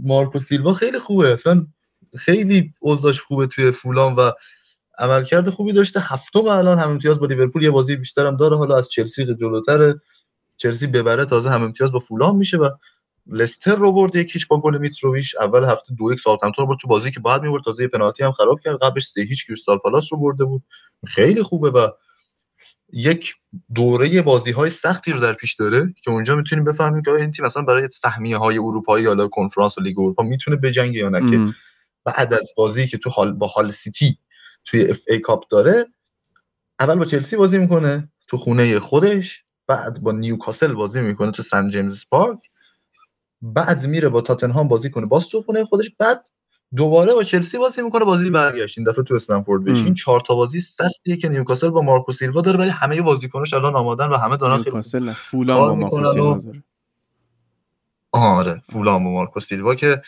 مارکو سیلوا، خیلی خوبه اصلا، خیلی اوضاعش خوبه توی فولام و عملکرد خوبی داشته. هفتم الان هم امتیاز با لیورپول، یه بازی بیشتر هم داره، حالا از چلسی جلوتره، چلسی ببره تازه هم امتیاز با فولام میشه. و لستر رو برد یک هیچ با گل میتروویچ اول هفته، دو یک ساوثهامپتون رو برد تو بازی که بعد میبرد، تازه یه پنالتی هم خراب کرد، قبلش سه هیچ کریستال پالاس رو برده بود. خیلی خوبه و یک دوره بازی‌های سختی رو در پیش داره که اونجا میتونیم بفهمیم که این تیم مثلا برای سهمیه‌های اروپایی حالا کنفرانس و لیگ اروپا میتونه بجنگه یا نه، که بعد از بازی که تو حال با هال سیتی توی اف ای کاپ داره، اول با چلسی بازی میکنه تو خونه خودش، بعد با نیوکاسل بازی میکنه تو سن جیمز پارک، بعد میره با تاتنهام بازی کنه باز تو خونه خودش، بعد دوباره با چلسی بازی میکنه بازی برگشت این دفعه تو استنفورد بهش. این چهار تا بازی سختیه که نیوکاسل با مارکو سیلوا داره، ولی همه بازیکناش الان آمادن و همه دارن. نیوکاسل فولام و مارکو سیلوا داره. آره فولام و مارکو سیلوا که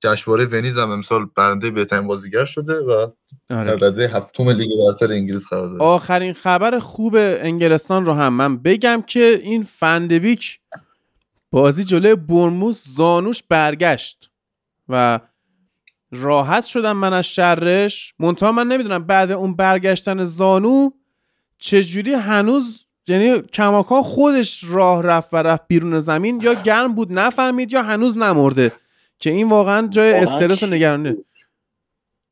جشنواره ونیز هم امسال برنده بهترین بازیگر شده و رده هفتم لیگ برتر انگلیس قرار داره. آخرین خبر خوب انگلستان رو هم من بگم که این فندویک بازی جلوی برنموث زانوش برگشت و راحت شدم من از شرش. منتها من نمیدونم بعد اون برگشتن زانو چجوری هنوز، یعنی کماکان خودش راه رفت و رفت بیرون زمین، یا گرم بود نفهمید یا هنوز نمرده، که این واقعا جای استرس و نگرانه.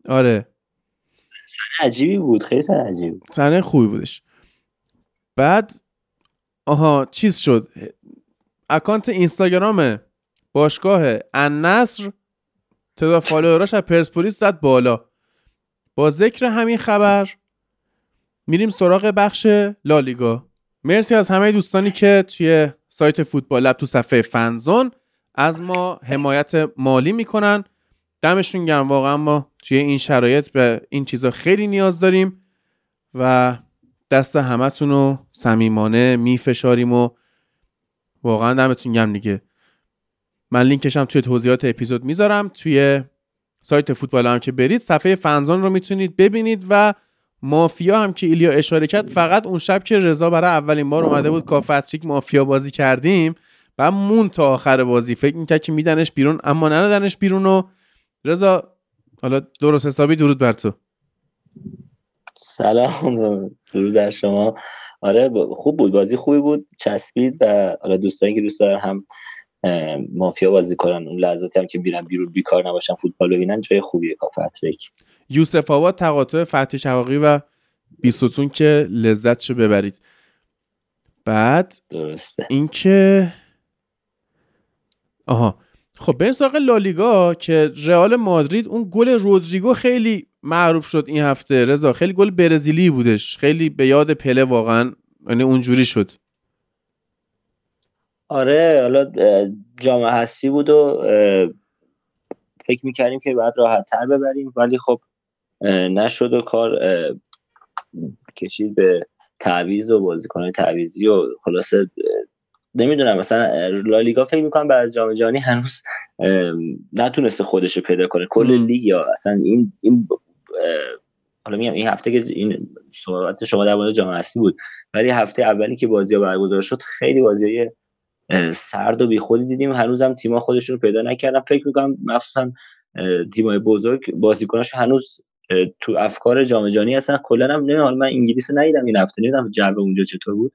آره صحنه عجیبی بود، خیلی صحنه عجیبی بود، صحنه خوبی بودش. بعد آها چیز شد، اکانت اینستاگرام باشگاه النصر تعداد فالووراش از پرسپولیس زد بالا. با ذکر همین خبر میریم سراغ بخش لالیگا. مرسی از همه دوستانی که توی سایت فوتبال لب تو صفحه فنزون از ما حمایت مالی میکنن، دمشون گرم. واقعا ما توی این شرایط به این چیزا خیلی نیاز داریم و دست همتون رو صمیمانه میفشاریم و واقعا دمتون گرم دیگه. من لینکش هم توی توضیحات اپیزود میذارم، توی سایت فوتبال هم که برید صفحه فنزان رو میتونید ببینید. و مافیا هم که ایلیا اشاره کرد، فقط اون شب که رضا برای اولین بار اومده بود کافتریک مافیا بازی کردیم و مون تا آخر بازی فکر میکرد که میدنش بیرون اما ندادنش بیرون. و رضا حالا درست حسابی درود بر تو. سلام، درود بر شما. آره خوب بود، بازی خوبی بود، چسبید و حالا دوستانی که دوست دارن هم مافیا بازی کنن، اون لحظاتی هم که میرن بیرون بیکار نباشن فوتبال ببینن، جای خوبیه کافتریک. یوسف آباد تقاطع فتحی شقاقی و بیستون که لذتشو ببرید. بعد درسته اینکه آها خب بریم سراغ لالیگا که رئال مادرید اون گل رودریگو خیلی معروف شد این هفته رضا، خیلی گل برزیلی بودش، خیلی به یاد پله واقعا، یعنی اونجوری شد. آره حالا جام حسی بود و فکر می‌کردیم که باید راحت‌تر ببریم ولی خب نشد و کار کشید به تعویض و بازیکن‌های تعویضی و خلاصه نمیدونم، مثلا لالیگا فکر میکنم بعد جام جهانی هنوز نتونسته خودش رو پیدا کنه کل لیگ. یا اصلا این این حالا میگم این هفته که این صحبت شما در مورد جام حسی بود، ولی هفته اولی که بازی‌ها برگزار شد خیلی بازی‌های سرد و بیخودی دیدیم، هنوزم تیم‌ها خودشون رو پیدا نکردن. فکر میکنم مخصوصا تیم‌های بزرگ بازیکناش هنوز تو افکار جام جهانی هستن کلا. هم نه حالا من انگلیس رو ندیدم این هفته، نمیدونم جو اونجا چطور بود،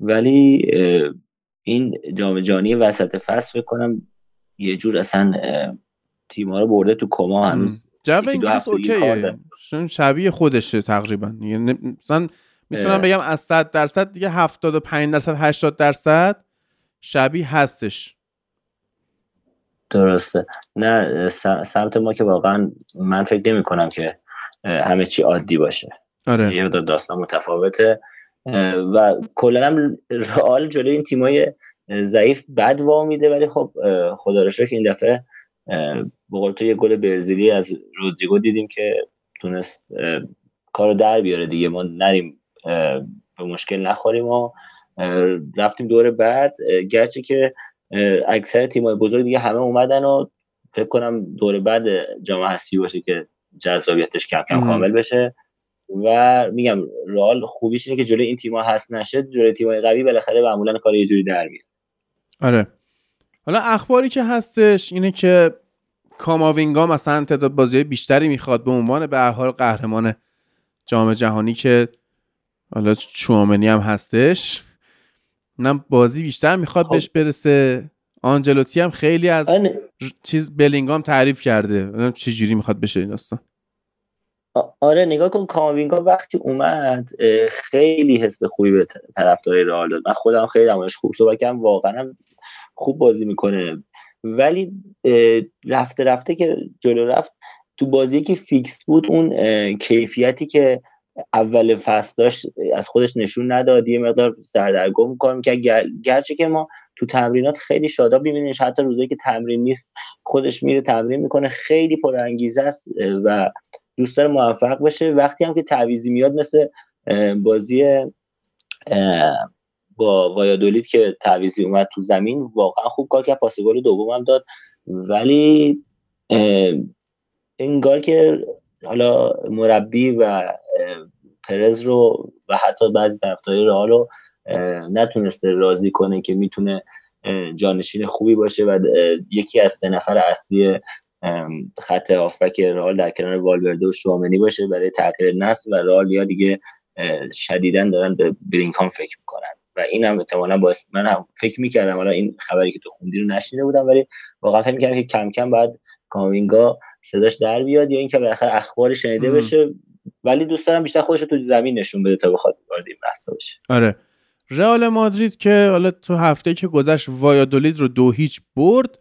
ولی این جام جهانی وسط فصل بکنم یه جور اصلا تیم‌ها رو برده تو کما هنوز. جو انگلیس اوکیه، شبیه خودشه تقریبا، یعنی مثلا میتونم بگم از صد درصد دیگه هفتاد و پنج درصد هشتاد درصد شبیه هستش. درسته، نه سمت ما که واقعا من فکر نمی کنم که همه چی عادی باشه. آره یه داستان متفاوته و کلا هم رئال جلوی این تیمای ضعیف بد وا میده، ولی خب خدا رو شکر این دفعه به قول تو یه گل برزیلی از رودریگو دیدیم که تونست کارو در بیاره دیگه، ما نریم به مشکل نخوریم و رفتیم دور بعد، گرچه که اکثر تیم‌های بزرگ دیگه همه اومدن و فکر کنم دور بعد جام حذفی باشه که جذابیتش کم کم کامل بشه. و میگم رئال خوبیش اینه که جلوی این تیم‌ها حذف نشه، جلوی تیم‌های قوی بالاخره معمولا کار یه جوری در میاد. آره حالا اخباری که هستش اینه که کاماوینگا مثلا تعداد بازی‌های بیشتری میخواد به عنوان به هر حال قهرمان جام جهانی، که حالا چوامنی هم هستش، اونم بازی بیشتر میخواد خب. بهش برسه. آنجلوتی هم خیلی از آن... چیز بلینگام تعریف کرده، اونم چه جوری میخواد بشه این داستان. آره نگاه کن کاماوینگا وقتی اومد خیلی حس خوبی به طرفدارای رئال داد. من خودم خیلی دمش خوب صحبت کردم، واقعا خوب بازی میکنه، ولی رفته رفته که جلو رفت تو بازی که فیکس بود اون کیفیتی که اول فصل داشت از خودش نشون نداد، یه مقدار سردرگم کار میکرد. گرچه که ما تو تمرینات خیلی شاداب میبینیمش، حتی روزایی که تمرین نیست خودش میره تمرین میکنه، خیلی پرانگیزه است و دوست داره موفق بشه. وقتی هم که تعویضی میاد مثل بازی با وایادولید که تعویضی اومد تو زمین، واقعا خوب کار کرد، پاس گل دومم داد، ولی انگار که حالا مربی و پرز رو و حتی بعضی طرفدارای رئال رو نتونسته راضی کنه که میتونه جانشین خوبی باشه و یکی از سه نفر اصلی خط هافبک رئال در کنار والورده و شوامنی باشه برای تغییر نسل. و رئالیا دیگه شدیداً دارن به بلینگهام فکر میکنن و این هم احتمالاً باعث، من هم فکر میکردم، حالا این خبری که تو خوندی رو نشنیده بودم، ولی واقعا فکر میکردم که کم کم بعد کامینگا صداش در بیاد یا اینکه بالاخره اخباری شنیده ام. بشه، ولی دوست دارم بیشتر خودش رو تو زمین نشون بده تا بخواد وارد این بحث بشه. آره رئال مادرید که حالا تو هفته که گذشت وایادولید رو دو هیچ برد،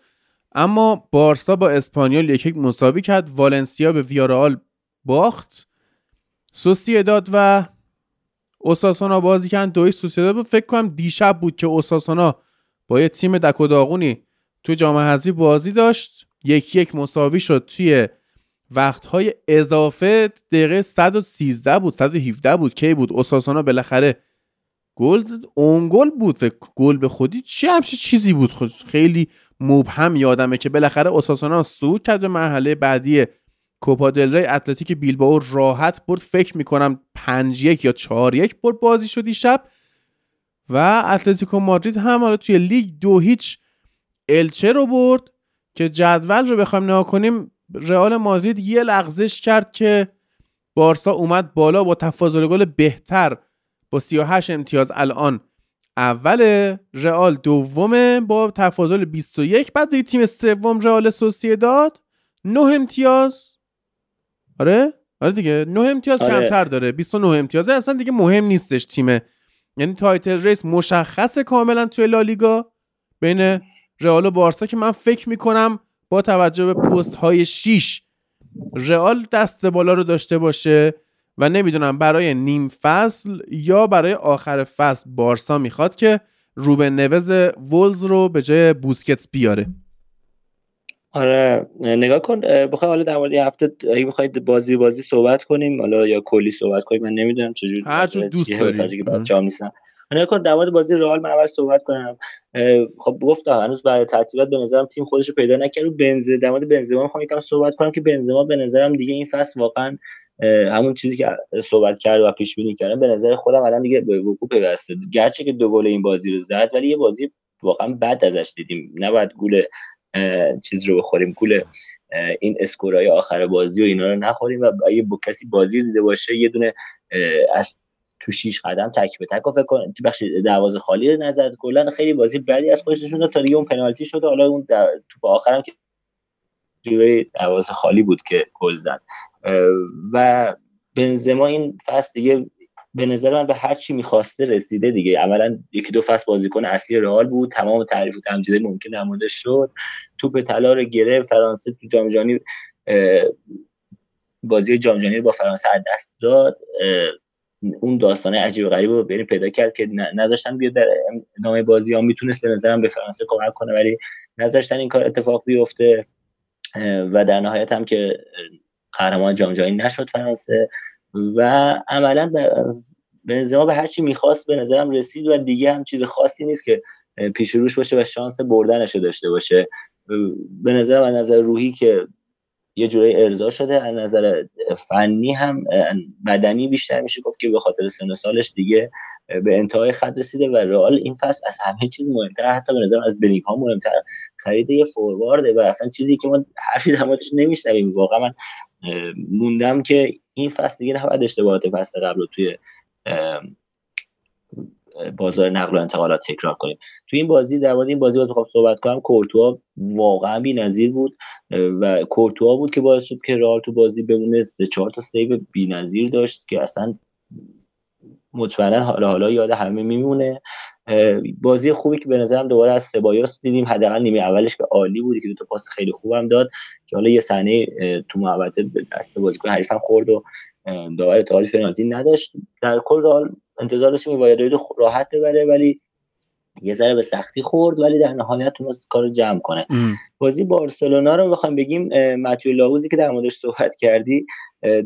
اما بارسا با اسپانیول یک یک مساوی کرد، والنسیا به ویارال باخت، سوسییداد و اوساسونا بازی کردن دو هیچ. سوسییداد فکر کنم دیشب بود که اوساسونا با یه تیم دک و داغونی تو جام حذفی بازی داشت، یک یک مساوی شد توی وقت‌های اضافه، دقیقه صد و سیزده بود صد و هفده بود کی بود، اوساسونا بالاخره گل اون گل بود فکر، گل به خودی چه همچین چیزی بود، خود خیلی مبهم یادمه که بالاخره اوساسونا صعود کرد به مرحله بعدی کوپا دل ری، اتلتیک بیلبائو راحت برد، فکر می‌کنم پنج یک یا چهار یک برد بازی شد دیشب. و اتلتیکو مادرید هم حالا توی لیگ دو هیچ الچه رو برد که جدول رو بخوایم نگاه کنیم، رئال مادرید یه لغزش کرد که بارسا اومد بالا با تفاضل گل بهتر با سی و هشت امتیاز الان اوله، رئال دومه با تفاضل بیست و یک، بعد دیگه تیم سوم رئال سوسییداد نه امتیاز. آره آره دیگه نه امتیاز آره. کمتر داره بیست و نه امتیازه، اصلا دیگه مهم نیستش تیمه، یعنی تایتل ریس مشخصه کاملا توی لالیگا بین رئال و بارسا که من فکر میکنم با توجه به پست های شیش رئال دست بالا رو داشته باشه و نمیدونم برای نیم فصل یا برای آخر فصل بارسا میخواد که روبن نوز وولز رو به جای بوسکتس بیاره. آره نگاه کن بخوام حالا در مورد این هفته اگه بخواید بازی بازی صحبت کنیم حالا یا کلی صحبت کنیم، من نمیدونم چجوری هر چون دوست داری بچه‌ام نیستم. نگاه کن در مورد بازی رئال من اول صحبت کنم. خب گفتم هنوز بعد تعطیلات به نظرم تیم خودش رو پیدا نکرد. بنزما در مورد بنزما میخوام یکم صحبت کنم که بنزما به نظرم دیگه این فصل واقعا همون چیزی که صحبت کرد و پیش بینی کردم به نظر خودم الان دیگه به وقوع پیوسته، گرچه که دو گل این بازی رو زد ولی یه بازی واقعا بد ازش دیدیم، نباید گل چیز رو بخوریم، گل این اسکورای آخر بازی و اینا رو نخوریم و اگه با کسی بازی دیده باشه یه دونه از تو شیش قدم تک به تک فکر کن بخشید دروازه خالی رو نزد، کلا خیلی بازی بدی از خودش نشون داد تا دیگه اون پنالتی شد، حالا اون توپ آخرم که جوری دروازه خالی بود که گل زد. و بنزما این فصل دیگه به نظر من به هر چی می‌خواسته رسیده دیگه، عملاً یکی دو فصل بازیکن اصلی رئال بود، تمام تعریف و تمجید ممکن در موردش شد، توپ طلا رو گرفت، فرانسه تو جام جهانی بازی جام جهانی با فرانسه از دست داد، اون داستانه عجیب و غریب رو ببین پیدا کرد که نذاشتن بیاد در ادامه بازی ها، میتونست به نظرم به فرانسه کمک کنه ولی نذاشتن این کار اتفاق بیفته و در نهایت هم که قهرمان جام جهانی نشد فرانسه. و عملا بنزما به هر چی می‌خواست به نظرم رسید و دیگه هم چیز خاصی نیست که پیش روش باشه و شانس بردنشو داشته باشه. به نظرم از نظر روحی که یه جورایی ارضا شده، از نظر فنی هم بدنی بیشتر میشه گفت که به خاطر سن و سالش دیگه به انتهای خط رسیده و رئال این فصل از همه چیز مهمتر، حتی به نظرم از بلینگهام مهمتر، خرید یه فوروارده و اصلا چیزی که من حرفی درموردش نمیشنویم. واقعا من موندم که این فصل دیگه نباید اشتباهات فصل قبل رو توی بازار نقل و انتقالات تکرار کنیم. تو این بازی در مورد این بازی باید بخوام صحبت کنم، کورتوا واقعا بی‌نظیر بود و کورتوا بود که باعث شد که رئال تو بازی بمونه. چهار تا سیو بی‌نظیر داشت که اصلا مطمئنا حالا حالا یاد همه میمونه. بازی خوبی که به نظرم دوباره از سبایوس دیدیم، حداقل نیمه اولش که عالی بود که دو تا پاس خیلی خوبم داد که حالا یه صحنه تو محوطه به دست بازیکن حریفم خورد و داور تعادل پنالتی نداشت. در کل رئال انتظار داشتیم وایادولید راحت ببره ولی یه ذره به سختی خورد، ولی در نهایت تونست کارو جمع کنه. ام. بازی بارسلونا رو بخوام بگیم، ماتیو لاوزی که در موردش صحبت کردی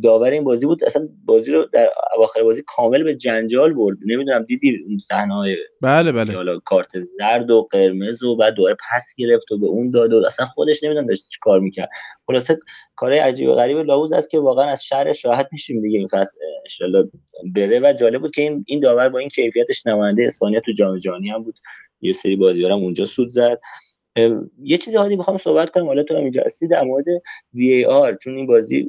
داور این بازی بود، اصلا بازی رو در اواخر بازی کامل به جنجال برد. نمیدونم دیدی اون صحنه‌های بله بله حالا کارت زرد و قرمز و بعد دوباره پس گرفت و به اون داد و اصلا خودش نمیدونم داشت چی کار می‌کرد. خلاصه کارهای عجیب و غریب لاوز است که واقعا از شرش راحت میشیم دیگه این فصل، ان شاءالله بره. و جالب بود که این این داور با این کیفیتش نماینده اسپانیا تو جام جهانی هم بود، یه سری بازیارم اونجا سود زد. یه چیزی هادی میخوام صحبت کنم، حالا تو هم اینجا هستی، در مورد وی ای آر، چون این بازی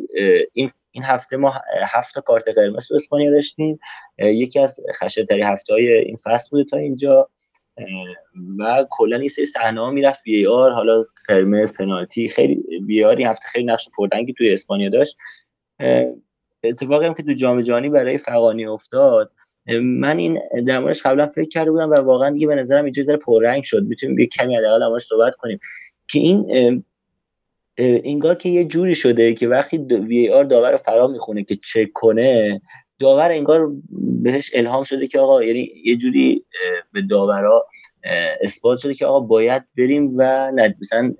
این این هفته ما هفت تا کارت قرمز تو اسپانیا داشتیم، یکی از خشن‌ترین هفته‌های این فصل بود تا اینجا و کلا این سری صحنه‌ها میرفت وی ای آر، حالا قرمز، پنالتی، خیلی وی ای آر این هفته خیلی نقش پررنگی توی اسپانیا داشت. اتفاقی هم که تو جام جهانی برای فغانی افتاد، من این در موردش قبلا فکر کرده بودم و واقعا دیگه به نظرم اینجوری ذره پررنگ شد، میتونیم یه کمی حداقل همش صحبت کنیم که این انگار که یه جوری شده که وقتی وی ای آر داور فرا میخونه که چک کنه، داور انگار بهش الهام شده که آقا، یعنی یه جوری به داورا اثبات شده که آقا باید بریم و مثلا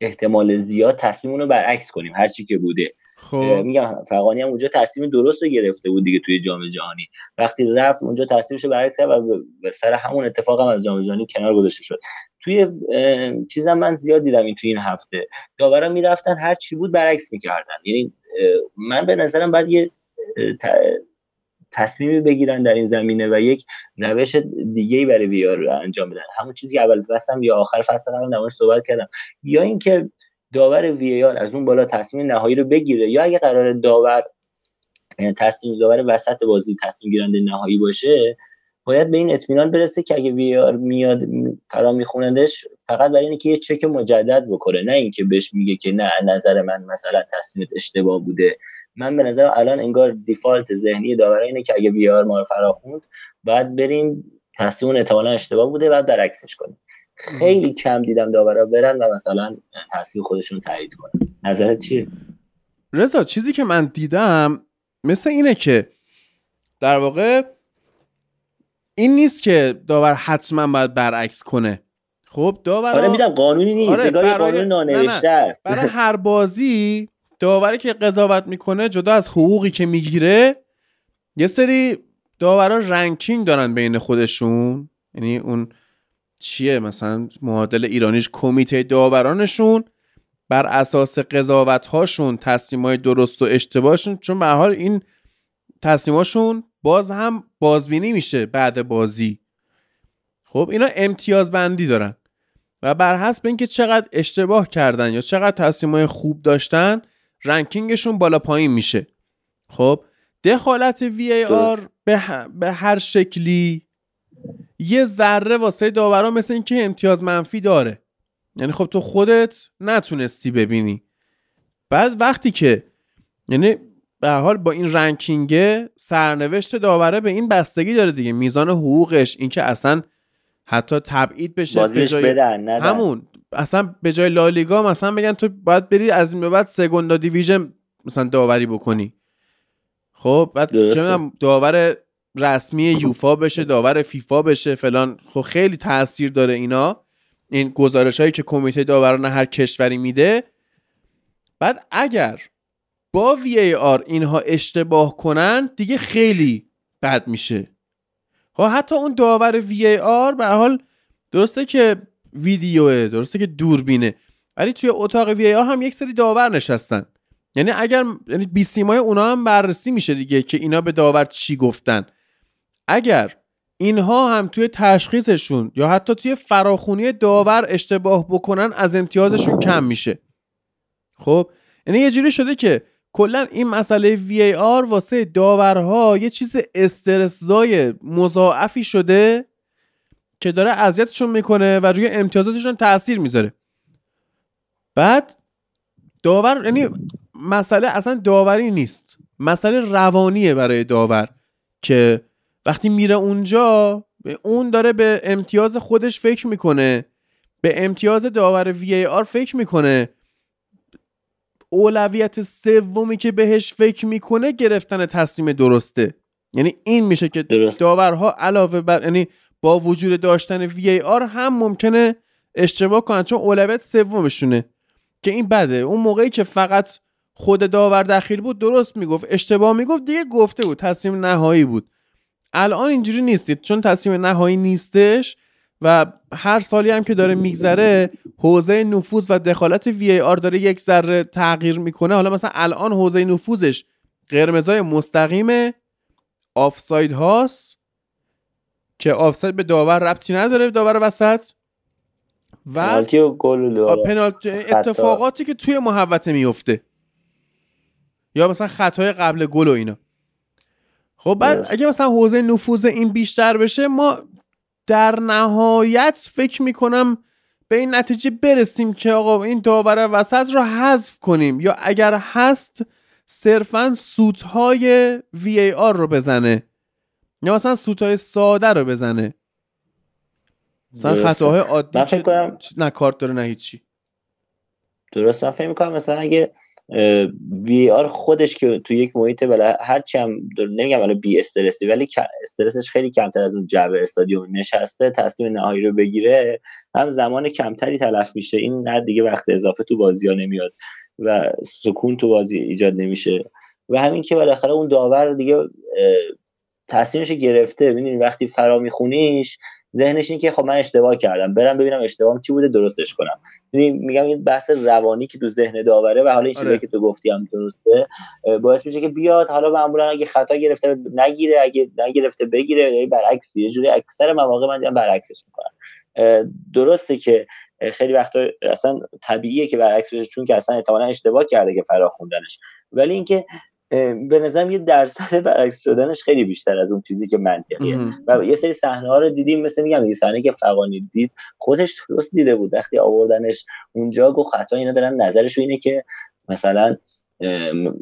احتمال زیاد تصمیمون رو برعکس کنیم هرچی که بوده. خب میگم فغانی هم اونجا تصمیم درست رو گرفته بود دیگه توی جام جهانی، وقتی رفت اونجا تصمیمش برعکس کرد و به سر همون اتفاق هم از جام جهانی کنار گذاشته شد. توی چیزا من زیاد دیدم این توی این هفته داورا میرفتن هر چی بود برعکس میکردن، یعنی من به نظرم باید یه تصمیمی بگیرن در این زمینه و یک روش دیگه‌ای برای وی آر رو انجام بدن، همون چیزی که اول فصلم یا آخر فصل هم نماش صحبت کردم، یا اینکه داور وی ای آر از اون بالا تصمیم نهایی رو بگیره، یا اگه قرار داور تصمیم داور وسط بازی تصمیم گیرنده نهایی باشه، باید به این اطمینان برسه که اگه وی ای آر میاد فرا میخوندش فقط برای اینکه یه چک مجدد بکنه، نه اینکه بهش میگه که نه نظر من مثلا تصمیمت اشتباه بوده. من به نظرم الان انگار دیفالت ذهنی داورا اینه که اگه وی ای آر ما رو فرا خوند بعد بریم تصمیمون احتمالاً اشتباه بوده بعد برعکسش کنیم. خیلی کم دیدم داورا برن و مثلا تصمیم خودشون تایید کنن. نظرت چیه رضا؟ چیزی که من دیدم مثل اینه که در واقع این نیست که داور حتما باید برعکس کنه. خب داور آره میدم قانونی نیست، آره برای... قانون نانوشته است. برای هر بازی داوری که قضاوت میکنه جدا از حقوقی که میگیره، یه سری داورا رنکینگ دارن بین خودشون، یعنی اون چیه مثلا معادل ایرانیش کمیته داورانشون بر اساس قضاوت‌هاشون تصمیم‌های درست و اشتباهشون، چون به هر حال این تصمیم‌هاشون باز هم بازبینی میشه بعد بازی. خب اینا امتیاز بندی دارن و بر حسب اینکه چقدر اشتباه کردن یا چقدر تصمیم‌های خوب داشتن رنکینگشون بالا پایین میشه. خب دخالت وی ای آر به, ه... به هر شکلی یه ذره واسه داورا مثل این که امتیاز منفی داره، یعنی خب تو خودت نتونستی ببینی، بعد وقتی که یعنی به هر حال با این رنکینگ سرنوشت داوره به این بستگی داره دیگه، میزان حقوقش، این که اصلا حتی تبعید بشه بازیش بدن ندن. همون اصلا به جای لالیگا مثلا بگن تو باید بری از این به بعد سگوندا دیویژن مثلا داوری بکنی. خب بعد چون داور رسمی یوفا بشه، داور فیفا بشه، فلان، خب خیلی تأثیر داره اینا، این گزارش‌هایی که کمیته داوران هر کشوری میده. بعد اگر با وی ای آر اینها اشتباه کنن دیگه خیلی بد میشه. ها حتی اون داور وی ای آر به حال درسته که ویدیوه، درسته که دوربینه، ولی توی اتاق وی ای آر هم یک سری داور نشستن. یعنی اگر یعنی بیسیمای اونا هم بررسی میشه دیگه که اینا به داور چی گفتن. اگر اینها هم توی تشخیصشون یا حتی توی فراخونی داور اشتباه بکنن از امتیازشون کم میشه. خب یعنی یه جوری شده که کلا این مسئله وی ای آر واسه داورها یه چیز استرس‌زای مضاعفی شده که داره اذیتشون میکنه و روی امتیازاتشون تاثیر میذاره. بعد داور یعنی مسئله اصلا داوری نیست، مسئله روانیه برای داور که وقتی میره اونجا اون داره به امتیاز خودش فکر میکنه، به امتیاز داور وی ای آر فکر میکنه، اولویت سومی که بهش فکر میکنه گرفتن تصمیم درسته. یعنی این میشه که درست. داورها علاوه بر یعنی با وجود داشتن وی ای آر هم ممکنه اشتباه کنن چون اولویت سومشونه، که این بده. اون موقعی که فقط خود داور دخیل بود درست میگفت، اشتباه میگفت دیگه گفته بود، تصمیم نهایی بود. الان اینجوری نیستید، چون تصمیم نهایی نیستش و هر سالی هم که داره میگذره حوزه نفوذ و دخالت وی ای آر داره یک ذره تغییر میکنه. حالا مثلا الان حوزه نفوذش قرمزای مستقیم آفساید هاست که آفساید به داور ربطی نداره، داور وسط و پنالتی، اتفاقاتی که توی محوطه میفته یا مثلا خطای قبل گل و اینا. خب بعد اگه مثلا حوزه نفوذ این بیشتر بشه، ما در نهایت فکر میکنم به این نتیجه برسیم که آقا این داور وسط رو حذف کنیم، یا اگر هست صرفا سوتهای وی ای آر رو بزنه یا مثلا سوتهای ساده رو بزنه، مثلا خطاهای عادی نه فکر کنم نه کارت داره نه هیچی. درست. من فکر میکنم مثلا اگه وی آر خودش که تو یک محیط بلا هر چم نمیگم الان بی استرسی، ولی استرسش خیلی کمتر از اون جبه استادیوم نشسته، تصمیم نهایی رو بگیره، هم زمان کمتری تلف میشه، این نه دیگه وقت اضافه تو بازی‌ها نمیاد و سکون تو بازی ایجاد نمیشه، و همین که بالاخره اون داور دیگه تصمیمش گرفته. ببینید وقتی فرا میخونیش ذهنش اینه که خب من اشتباه کردم، برم ببینم اشتباهم چی بوده درستش کنم. یعنی میگم این بحث روانی که تو ذهن داوره و حالا این چیزی که تو گفتی هم درسته، باعث میشه که بیاد حالا معمولا اگه خطا گرفته نگیره، اگه نگرفته بگیره، یعنی برعکس یه جوری اکثر مواقع من دیدم برعکسش میکنن. درسته که خیلی وقتا اصلا طبیعیه که برعکس بشه چون که اصلا احتمالاً اشتباه کرده که فرا خوندنش، ولی اینکه به نظرم یه درصد برعکس شدنش خیلی بیشتر از اون چیزی که منطقیه. و یه سری صحنه‌ها رو دیدیم، مثلا میگم این صحنه که فقانی دید خودش درست دیده بود، وقتی آوردنش اونجا گفت خطا اینا دارن، نظرش اینه که مثلا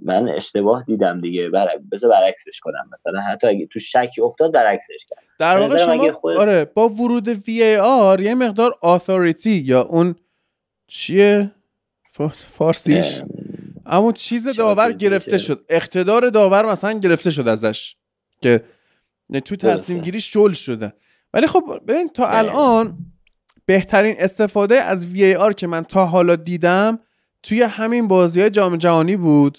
من اشتباه دیدم دیگه، بذار برعکسش کنم، مثلا حتی اگه تو شک افتاد برعکسش کرد. در واقع شما خود... آره با ورود وی ای آر یه مقدار اتوریتی یا اون چیه فارسیش اه... اما چیز داور گرفته شد، اقتدار داور مثلا گرفته شد ازش که تو تصمیم گیری شل شده. ولی خب ببین تا الان بهترین استفاده از وی ای آر که من تا حالا دیدم توی همین بازی‌های جام جهانی بود،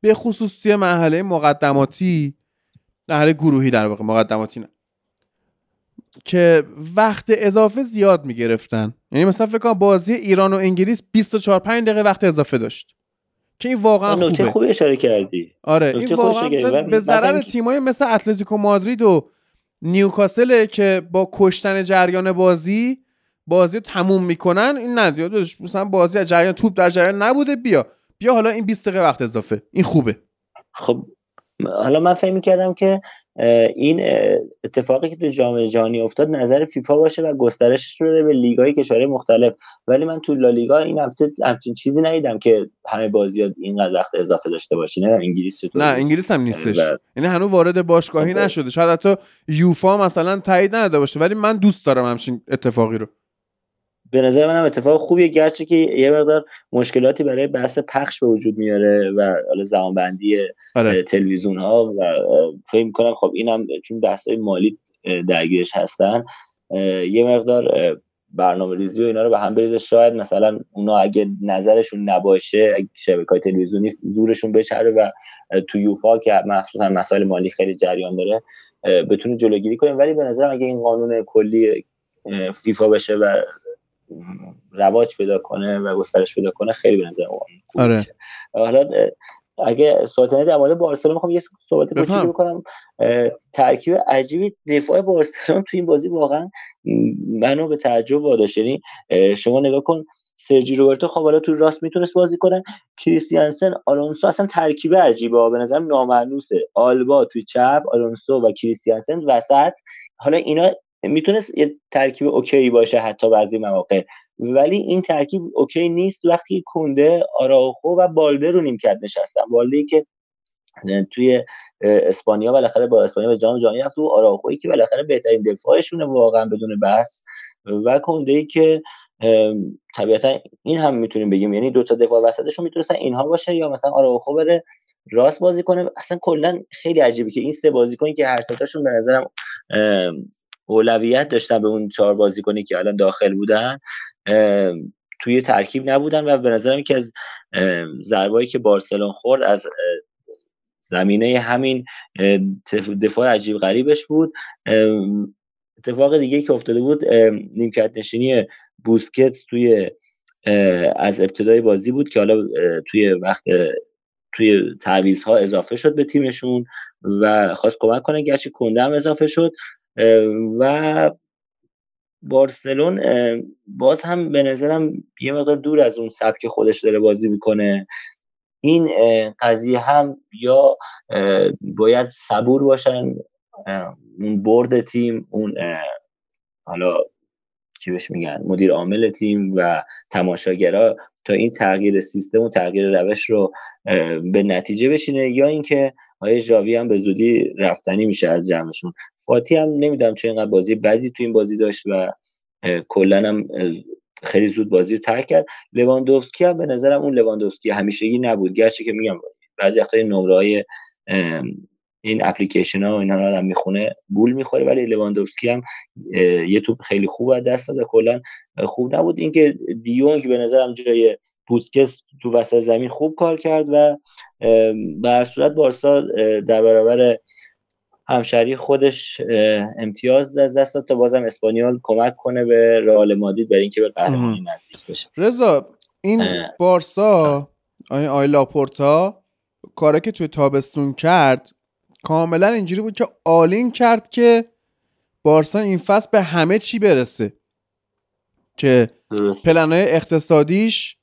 به خصوص توی مرحله مقدماتی، مرحله گروهی در واقع، مقدماتی نه، که وقت اضافه زیاد می‌گرفتن. یعنی مثلا فکر کنم بازی ایران و انگلیس بیست و چهار پنج دقیقه وقت اضافه داشت که این واقعا خوبه. نکته خوبی اشاره کردی. آره این واقعا به ضرر تیمای مثل اتلتیکو مادرید و نیوکاسل که با کشتن جریان بازی بازی تموم میکنن. این ندیو مثلا بازی از جریان توپ در جریان نبوده، بیا بیا حالا این بیست دقیقه وقت اضافه، این خوبه. خب حالا من فهم می‌کردم که این اتفاقی که تو جام جهانی افتاد نظر فیفا باشه و گسترشش رو به لیگ‌های کشورهای مختلف، ولی من تو لالیگا این هفته همچین چیزی ندیدم که همه بازی‌ها اینقدر وقت اضافه داشته باشه. نه انگلیس چطور؟ نه انگلیس هم نیستش، یعنی هنوز وارد باشگاهی نشده، شاید حتی یوفا مثلا تایید نداده باشه، ولی من دوست دارم همچین اتفاقی رو. به نظر منم اتفاق خوبیه، گرچه که یه مقدار مشکلاتی برای بحث پخش به وجود میاره و حالا زمانبندی آره. تلویزیون ها و فکر می‌کنم خب اینم چون بحث‌های مالی درگیرش هستن یه مقدار برنامه‌ریزی و اینا رو به هم بریزه، شاید مثلا اونا اگه نظرشون نباشه، اگه شبکه‌های تلویزیونی زورشون بچره و تو یوفا که مخصوصا مسائل مالی خیلی جریان داره بتونه جلوگیری کنه. ولی به نظرم اگه این قانون کلی فیفا بشه و رواج پیدا کنه و گسترش پیدا کنه خیلی به نظرم خوب آره. میشه. حالا اگه سوالتنی در مورد بارسلونا میخوام یه صحبت کوچیکی بکنم. ترکیب عجیبی دفاع بارسلونا تو این بازی واقعا منو به تعجب واداشت. یعنی شما نگاه کن سرجی روبرتو خب حالا تو راست میتونست بازی کنه، کریستیانسن، آلونسو، اصلا ترکیب عجیبه به نظرم، نامأنوسه. آلبا توی چپ، آلونسو و کریستیانسن وسط. حالا اینا میتونست یه ترکیب اوکی باشه حتی بعضی مواقع، ولی این ترکیب اوکی نیست وقتی کونده، آراوخو و بالده رو نیمکت نشستن. بالده که توی اسپانیا بالاخره با اسپانیا به جام جهانی رفت، و آراوخویی که بالاخره بهترین دفاعشونه واقعا بدون بحث، و کنده‌ای که طبیعتا این هم میتونیم بگیم یعنی دو تا دفاع وسطشون میتونستن اینها باشه، یا مثلا آراوخو بره راست بازی کنه. اصلا کلا خیلی عجیبه که این سه بازیکنی که هر سه تاشون به نظرم اولویت داشتن به اون چهار بازیکنی که الان داخل بودن توی ترکیب نبودن، و به نظرم یکی از ضربایی که بارسلون خورد از زمینه همین دفاع عجیب غریبش بود. اتفاق دیگه که افتاده بود نیمکت نشینی بوسکتس توی از ابتدای بازی بود که حالا توی وقت توی تعویض‌ها اضافه شد به تیمشون و خواست کمک کنه، گرچه کنده هم اضافه شد. و بارسلون باز هم به نظرم یه مقدار دور از اون سبک خودش داره بازی میکنه. این قضیه هم یا باید صبور باشن اون برد تیم، اون حالا چی بهش میگن مدیر عامل تیم و تماشاگرها تا این تغییر سیستم و تغییر روش رو به نتیجه بشینه، یا اینکه آیه ژاوی هم به زودی رفتنی میشه از جمعشون. فاتی هم نمیدونم چه اینقدر بازی بدی تو این بازی داشت و کلن هم خیلی زود بازی رو ترک کرد. لواندوفسکی هم به نظرم اون لواندوفسکی همیشگی نبود، گرچه که میگم بعضی وقتا نمره‌های این اپلیکیشن ها و این ها رو هم میخونه گول میخوره، ولی لواندوفسکی هم یه توپ خیلی خوب از دست داد و کلا خوب نبود. اینکه دیونگ به نظرم جای بوسکتس تو وسط زمین خوب کار کرد و به هر صورت بارسا در برابر همشهری خودش امتیاز از دست داد تا بازم اسپانیول کمک کنه به رئال مادرید برای اینکه به قهرمانی نزدیک بشه. رضا این اه. بارسا آیا آی لاپورتا کاری که توی تابستون کرد کاملا اینجوری بود که آلین کرد که بارسا این فصل به همه چی برسه که پلن‌های اقتصادیش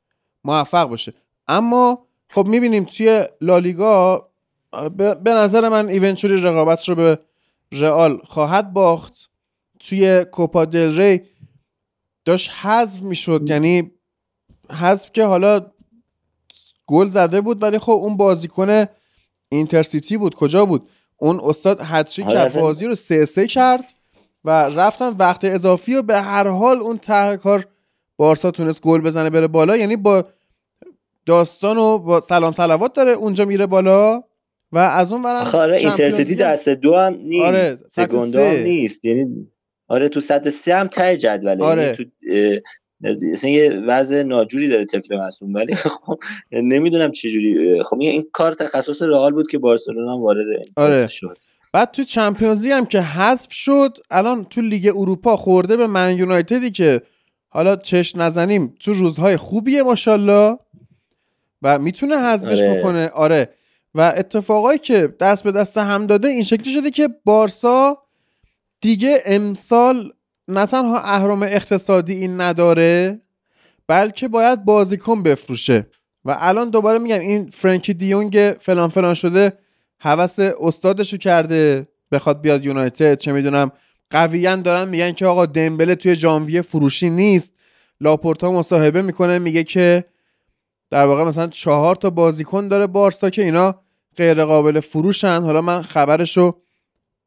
موفق باشه. اما خب میبینیم توی لالیگا به نظر من ایونچوری رقابت رو به رئال خواهد باخت. توی کوپا دل ری داشت حذف میشد، یعنی حذف که حالا گل زده بود ولی خب اون بازیکن اینترسیتی بود کجا بود؟ اون استاد هتریک کرد بازی رو سه سه کرد و رفتن وقت اضافی و به هر حال اون ته کار بارسا تونست گل بزنه بره بالا، یعنی با داستان و با سلام صلوات داره اونجا میره بالا و از اون ورم آره اینترسیتی دست دو هم نیست، آره سگوندو هم نیست، یعنی آره تو سطح سه هم ته جدوله، آره. یعنی تو اصلا یه وضع ناجوری داره طفل معصوم، ولی خب نمیدونم چه جوری خب این کار تخصص رئال بود که بارسلونا وارد آره. شد. بعد تو چمپیونز لیگ هم که حذف شد، الان تو لیگ اروپا خورده به من یونایتدی که حالا چشم نزنیم تو روزهای خوبیه ماشاءالله و میتونه حذفش آره. بکنه آره و اتفاقایی که دست به دست هم داده این شکلی شده که بارسا دیگه امسال نه تنها اهرم اقتصادی این نداره بلکه باید بازیکن بفروشه و الان دوباره میگم این فرانکی دیونگ فلان فلان شده هوس استادشو کرده بخواد بیاد یونایتد، چه میدونم قویان دارن میگن که آقا دمبله توی ژانویه فروشی نیست. لاپورتا مصاحبه میکنه میگه که در واقع مثلا چهار تا بازیکن داره بارسا که اینا غیر قابل فروشن. حالا من خبرشو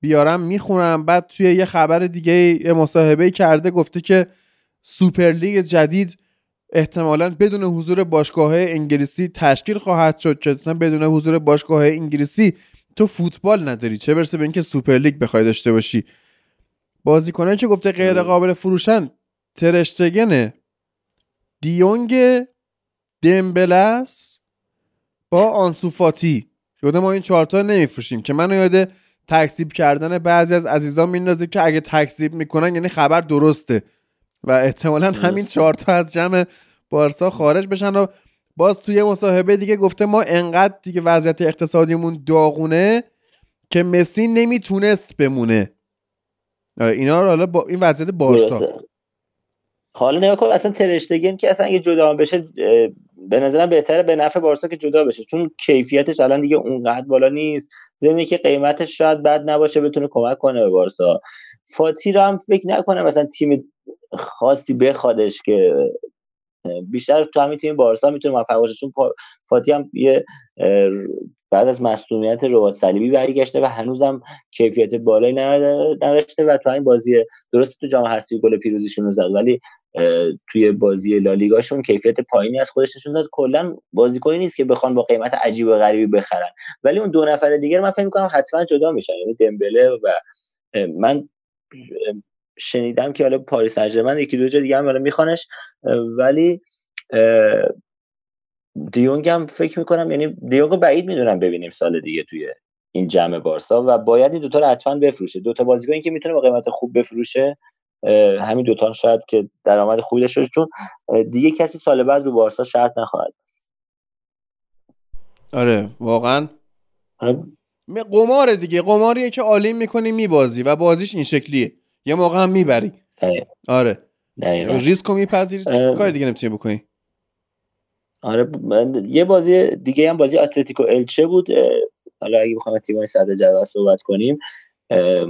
بیارم میخونم. بعد توی یه خبر دیگه یه مصاحبه‌ای کرده گفته که سوپرلیگ جدید احتمالاً بدون حضور باشگاه‌های انگلیسی تشکیل خواهد شد که مثلا بدون حضور باشگاه‌های انگلیسی تو فوتبال نداری، چه برسه به اینکه سوپرلیگ بخوای داشته باشی. بازیکنایی که گفته غیر قابل فروشن ترشتگن، دیونگ، دمبلس با آنسوفاتی. یاد ما این چهارتا نمیفروشیم که منو یاد تکذیب کردن بعضی از عزیزان میندازه که اگه تکذیب میکنن یعنی خبر درسته و احتمالاً همین چهارتا از جمع بارسا خارج بشن. و باز توی مصاحبه دیگه گفته ما انقدر دیگه وضعیت اقتصادیمون داغونه که مسی نمیتونست بمونه. اینا رو حالا با این وضعیت بارسا حالا نگاه کن، اصلا ترشتگن که اصلا اگه جدا بشه به نظرم بهتره به نفع بارسا که جدا بشه، چون کیفیتش الان دیگه اونقدر بالا نیست، زمینه که قیمتش شاید بد نباشه بتونه کمک کنه به بارسا. فاتی رو هم فکر نکنم مثلا تیم خاصی بخوادش که بیشتر تو همین تیم بارسا میتونه موفق باشه، چون فاتی هم یه بعد از مصدومیت رباط صلیبی برگشته و هنوزم کیفیت بالایی نداشته و تو این بازی درست تو جام حذفی گل پیروزیشون رو زد ولی توی بازی لالیگاشون کیفیت پایینی از خودش نشون داد. کلا بازیکنی نیست که بخوان با قیمت عجیب و غریبی بخرن، ولی اون دو نفر دیگر من فکر می‌کنم حتما جدا میشن، یعنی دمبله و من شنیدم که حالا پاریس سن ژرمن یکی دو جا دیگه هم حالا میخوانش، ولی دیونگ هم فکر میکنم، یعنی دیونگ بعید میدونم ببینیم سال دیگه توی این جمع بارسا و باید این دوتا رو حتما بفروشه. دوتا بازیکنی که میتونه با قیمت خوب بفروشه همین دوتا شاید که درآمد خوبی داشته باشه، چون دیگه کسی سال بعد رو بارسا شرط نخواهد بست. آره واقعا آره. قماره دیگه، قماریه که عالیم میکنی میبازی و بازیش این شکلیه، یه موقع هم میبری. آره, آره. ریسکو میپذیری، کار دیگه نمیتونی بکنی. آره یه بازی دیگه هم بازی اتلتیکو الچه بود، حالا اگه بخوام تیمای صدر جدول صحبت کنیم،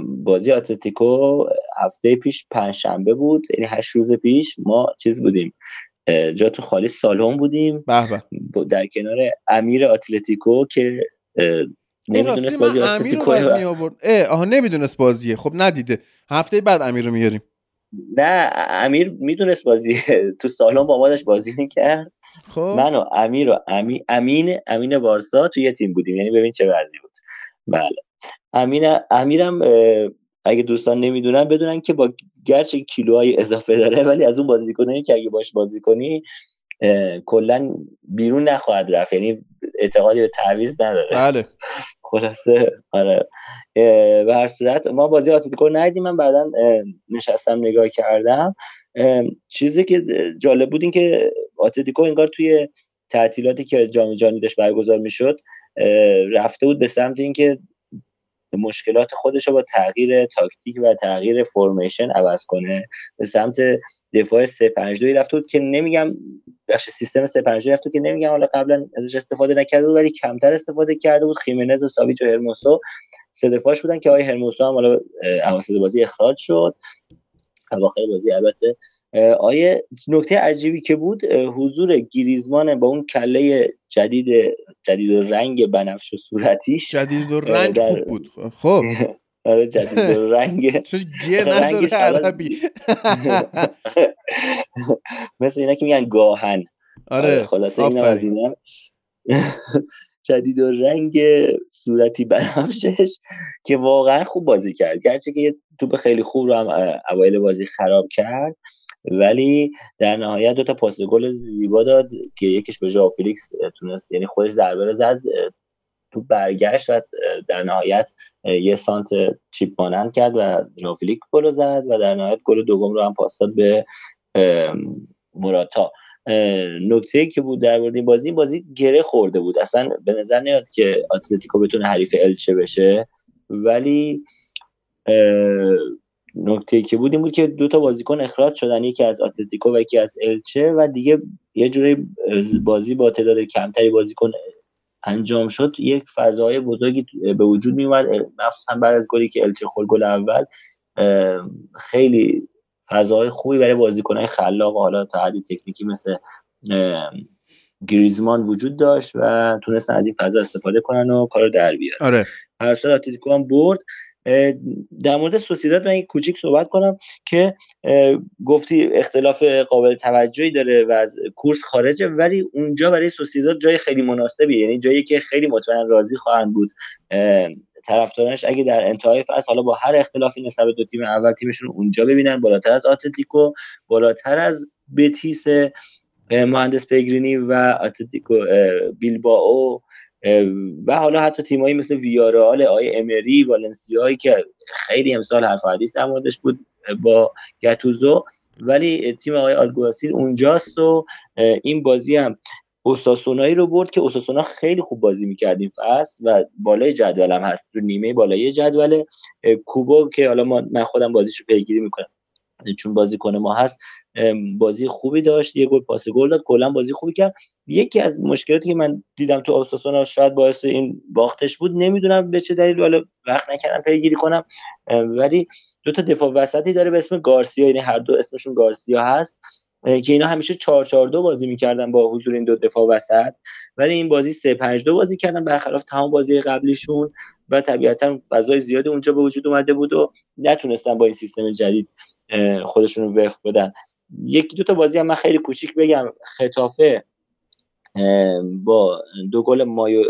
بازی اتلتیکو هفته پیش پنج شنبه بود، یعنی هشت روز پیش ما چیز بودیم جا تو خالی سالون بودیم بحبه. در کنار امیر اتلتیکو که نمیدونست بازی اتلتیکو اه آها نمیدونست بازیه، خب ندیده هفته بعد امیر رو میاریم. نه امیر میدونست بازیه، تو سالون با مادش بازی میکرد. خب من و امیر و امی... امین امین بارسا تو یه تیم بودیم، یعنی ببین چه وضعی بود. بله امین امیرم اگه دوستان نمیدونن بدونن که با گرچه کیلوهای اضافه داره ولی از اون بازیکنایی که اگه باش بازی کنی کلا بیرون نخواهد رفت، یعنی اعتقادی به تعویض نداره. بله خلاصه آره به هر صورت ما بازی اتلتیکو ندیدیم، من بعدن نشستم نگاه کردم. چیزی که جالب بود این که اتلتیکو انگار توی تعطیلاتی که جام جهانی داشت برگزار میشد رفته بود به سمت اینکه مشکلات خودش رو با تغییر تاکتیک و تغییر فرمیشن عوض کنه، به سمت دفاع سه پنج دو رفته بود که نمیگم بخش سیستم سه پنج دو رفته بود که نمیگم حالا قبلا ازش استفاده نکرده بود ولی کمتر استفاده کرده بود. خیمنز و ساویچ و هرموسو سه دفاعش بودن که آقای هرموسو هم حالا اواسط بازی اخراج شد، اواخر بازی البته. آیه نکته عجیبی که بود حضور گریزمان با اون کله جدید جدید و رنگ بنفش و صورتیش جدید و رنگ در... خوب بود. خب آره جدید و رنگ چون گیر نداره عربی مثل اینا که میگن گاهن. آره خلاصه اینا از اینم جدید و رنگ صورتی بنفشش که واقعا خوب بازی کرد، گرچه که یه توپ خیلی خوب رو هم اوایل بازی خراب کرد ولی در نهایت دو تا پاس گل زیبا داد که یکیش به ژائو فیلیکس تونست، یعنی خودش ضربه رو زد تو برگشت و در نهایت یه سانت چیپ مانند کرد و ژائو فیلیکس گل رو زد و در نهایت گل دوم رو هم پاس داد به موراتا. نکته‌ای که بود در مورد این بازی، این بازی گره خورده بود، اصلا به نظر نمیاد که اتلتیکو بتونه حریف الچه بشه، ولی نکته‌ای که بود این بود که دو تا بازیکن اخراج شدن، یکی از اتلتیکو و یکی از الچه و دیگه یه جوری بازی با تعداد کمتری بازیکن انجام شد، یک فضای بزرگی به وجود می اومد، مخصوصا بعد از گلی که الچه خورد گل اول، خیلی فضای خوبی برای بازیکن‌های خلاق و حالا تا حدی تکنیکی مثل گریزمان وجود داشت و تونستن از این فضا استفاده کنن و کارو در بیارن. آره هرسال اتلتیکو هم برد. در مورد سوسیداد من یک کوچیک صحبت کنم که گفتی اختلاف قابل توجهی داره و از کورس خارجه، ولی اونجا برای سوسیداد جای خیلی مناسبیه، یعنی جایی که خیلی مطمئن راضی خواهند بود طرفدارانش اگه در انتهای فصل حالا با هر اختلافی نسبت به دو تیم اول تیمشون اونجا ببینن بالاتر از اتلتیکو، بالاتر از بتیس مهندس پیگرینی و اتلتیکو بیلبائو و حالا حتی تیمایی مثل ویارال آی امری، والنسیایی که خیلی امسال حرف حدیث در موردش بود با گاتوزو، ولی تیم آقای آلگواسیل اونجاست. و این بازی هم اوساسونایی رو برد که اوساسونا خیلی خوب بازی می‌کرد این فصل و بالای جدول هم هست، تو نیمه بالای جدول. کوبا که حالا ما من خودم بازیشو پیگیری میکنم چون بازیکن ما هست، بازی خوبی داشت، یه گل پاس گل داد، کلا بازی خوبی کرد. یکی از مشکلاتی که من دیدم تو اوساسونا شاید باعث این باختش بود، نمیدونم به چه دلیل، حالا وقت نکردم پیگیری کنم، ولی دو تا دفاع وسطی داره به اسم گارسیا، یعنی هر دو اسمشون گارسیا هست که اینا همیشه چهار چهار دو بازی میکردن با حضور این دو دفاع وسط، ولی این بازی سه پنج دو بازی کردن برخلاف تمام بازی قبلیشون و طبیعتا فضای زیادی اونجا به وجود اومده بود و نتونستن با این سیستم جدید خودشون رو وفق بدن. یکی دو تا بازی هم من خیلی کوچیک بگم، خطافه با دو گل مایو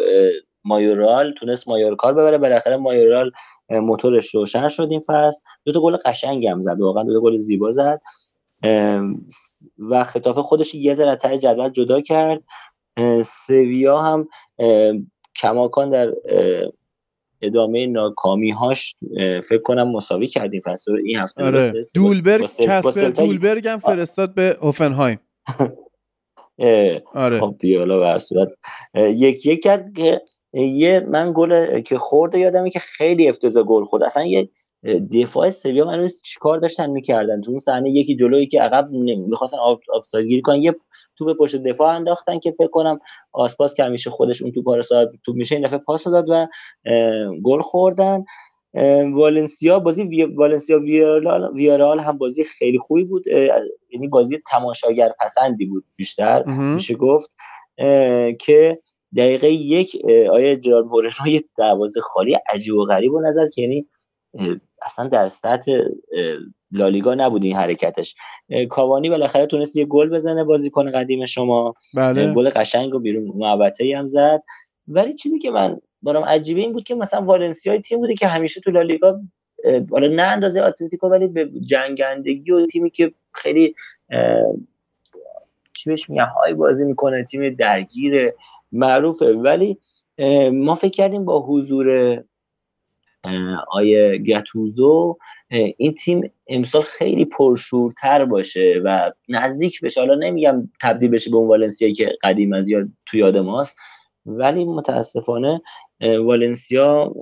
مایورال تونست مایورکار ببره، بالاخره مایورال موتورش روشن شد این فصل، دو تا گل قشنگ هم زد، واقعا دو تا گل زیبا زد و خطافه خودش یه ذره ته جدول جدا کرد. سویا هم کماکان در ادامه ناکامی‌هاش فکر کنم مساوی کرد این فصل، این هفته آره. با دولبرگ کسپر دولبرگ هم فرستاد به هوفنهایم. آره خب دیگه حالا به هر صورت یک یک کرد که یه من گل که خورده یادمه که خیلی افتضاح گل خورد، اصلا یه دفاع سویا من رو چیکار داشتن میکردن تو اون صحنه، یکی جلویی که عقب میخواستن آفساید گیری کنن یه توپ پشت دفاع انداختن که فکر کنم آسپاس که همیشه خودش اون توپ رو صاحب توپ میشه این دفعه پاس داد و گل خوردن. والنسیا بازی وی... والنسیا ویارال ویارال هم بازی خیلی خوبی بود، یعنی بازی تماشاگر پسندی بود بیشتر میشه گفت که دقیقه یک آیه جان مورنو یه دروازه خالی عجیب و غریب و نزد که یعنی اصلا در سطح لالیگا نبود این حرکتش. کاوانی بالاخره تونست یه گل بزنه، بازیکن قدیم شما، بله. گل قشنگ و بیرون محوطه‌ای هم زد. ولی چیزی که من برام عجیبه این بود که مثلا والنسیای تیم بوده که همیشه تو لالیگا حالا نه اندازه اتلتیکو ولی به جنگندگی و تیمی که خیلی چی بهش میگن های بازی میکنه، تیم درگیر معروفه، ولی ما فکر کردیم با حضور آیه گاتوزو این تیم امسال خیلی پرشورتر باشه و نزدیک بشه، حالا نمیگم تبدیل بشه به اون والنسیا که قدیم از یاد تو یاد ماست، ولی متاسفانه والنسیا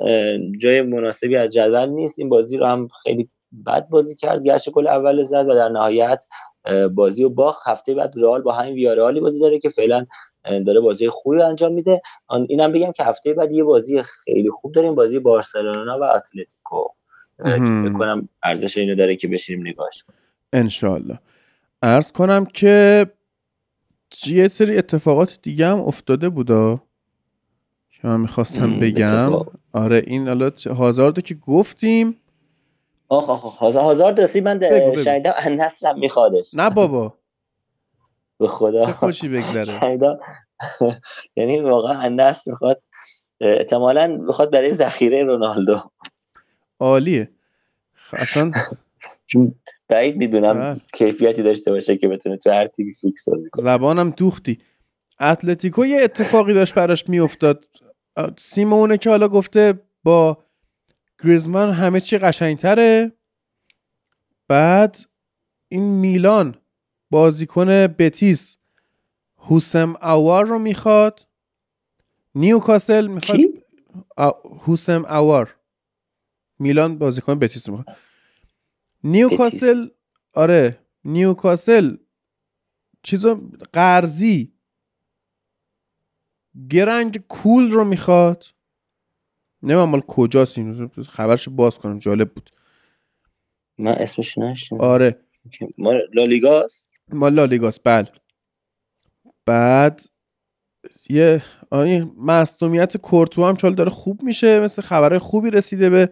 جای مناسبی از جدول نیست. این بازی رو هم خیلی بد بازی کرد، گرچه گل اول زد و در نهایت بازی رو باخت. هفته بعد رئال با همین ویارئال بازی داره که فعلا داره بازی خوبی انجام میده. اینم بگم که هفته بعد یه بازی خیلی خوب داریم، بازی بارسلونا و اتلتیکو که فکر کنم ارزش اینو داره که بشینیم نگاهش کنیم انشالله. عرض کنم که یه سری اتفاقات دیگه هم افتاده بودا که من میخواستم بگم اتفاق. آره این حالا هازاردو که گفتیم آخ آخ آخ هازارد رسید، من شنیدم النصر هم میخوادش. نه بابا به خدا چه خوشی بگذره، شنیدم یعنی واقعا النصر میخواد، احتمالاً میخواد برای ذخیره رونالدو. عالیه اصلا بعید میدونم کیفیتی داشته باشه که بتونه تو هر تیمی فیکس بشه. زبانم دوختی. اتلتیکو یه اتفاقی داشت براش میافتاد، سیمونه که حالا گفته با گریزمان همه چی قشنگتره. بعد این میلان بازیکن بتیس حسام اوار رو میخواد، نیوکاسل میخواد حسام اوار، میلان بازیکن بتیس میخواد، نیوکاسل بتیس. آره نیوکاسل چیزو قرضی گرنگ کول رو میخواد، نمیم مال کجاست این خبرش باز کنم جالب بود من اسمش نشتیم. آره مال لالیگاست، مال لالیگاست بله. بعد یه این معصومیت کورتو هم چال داره خوب میشه، مثل خبره خوبی رسیده به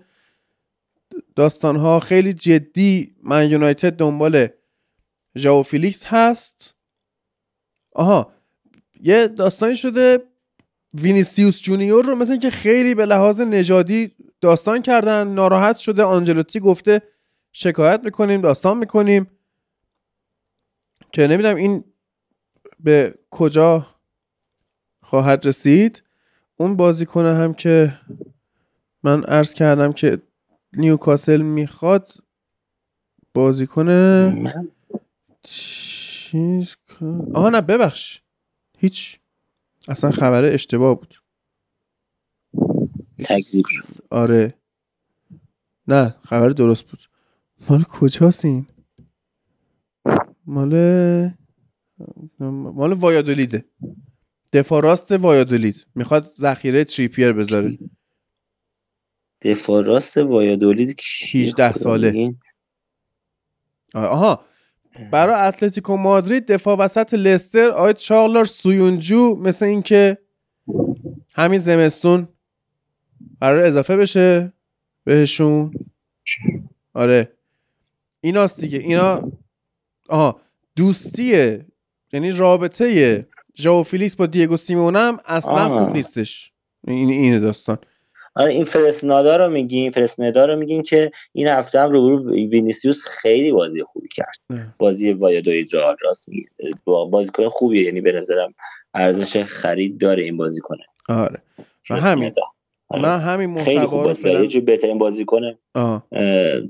داستانها، خیلی جدی من یونایتد دنبال ژائو فیلیکس هست. آها یه داستانی شده وینیسیوس جونیور رو مثلا که خیلی به لحاظ نژادی داستان کردن، ناراحت شده، آنجلوتی گفته شکایت میکنیم، داستان میکنیم، که نمیدونم این به کجا خواهد رسید. اون بازیکن هم که من عرض کردم که نیوکاسل میخواد بازیکن چیز کن... آها نه ببخش هیچ اصلا خبره اشتباه بود، تکذیب شد. آره نه خبر درست بود. مال کجاست این؟ مال مال وایادولیده، دفاع راست وایادولید، میخواد ذخیره تریپیر بذاره. دفاع راست وایادولید هجده ساله. آها برای اتلتیکو مادرید دفاع وسط لستر آقای چارلار سویونجو مثل این که همین زمستون قرار اضافه بشه بهشون. آره ایناست دیگه، اینا. آها دوستیه، یعنی رابطه ژائو فیلیکس با دیگو سیمونه هم اصلا خوب نیستش. این اینه داستان. آره این فرسنادا رو میگین، فرسنادا رو میگین که این هفته هم روبرو وینیسیوس خیلی بازی خوبی کرد. بازی وایادوی جا راست میگه بازیکن خوبیه، یعنی به نظرم ارزش خرید داره این بازیکن. آره و همین من همین محتوا رو فعلا جو بهترین بازیکن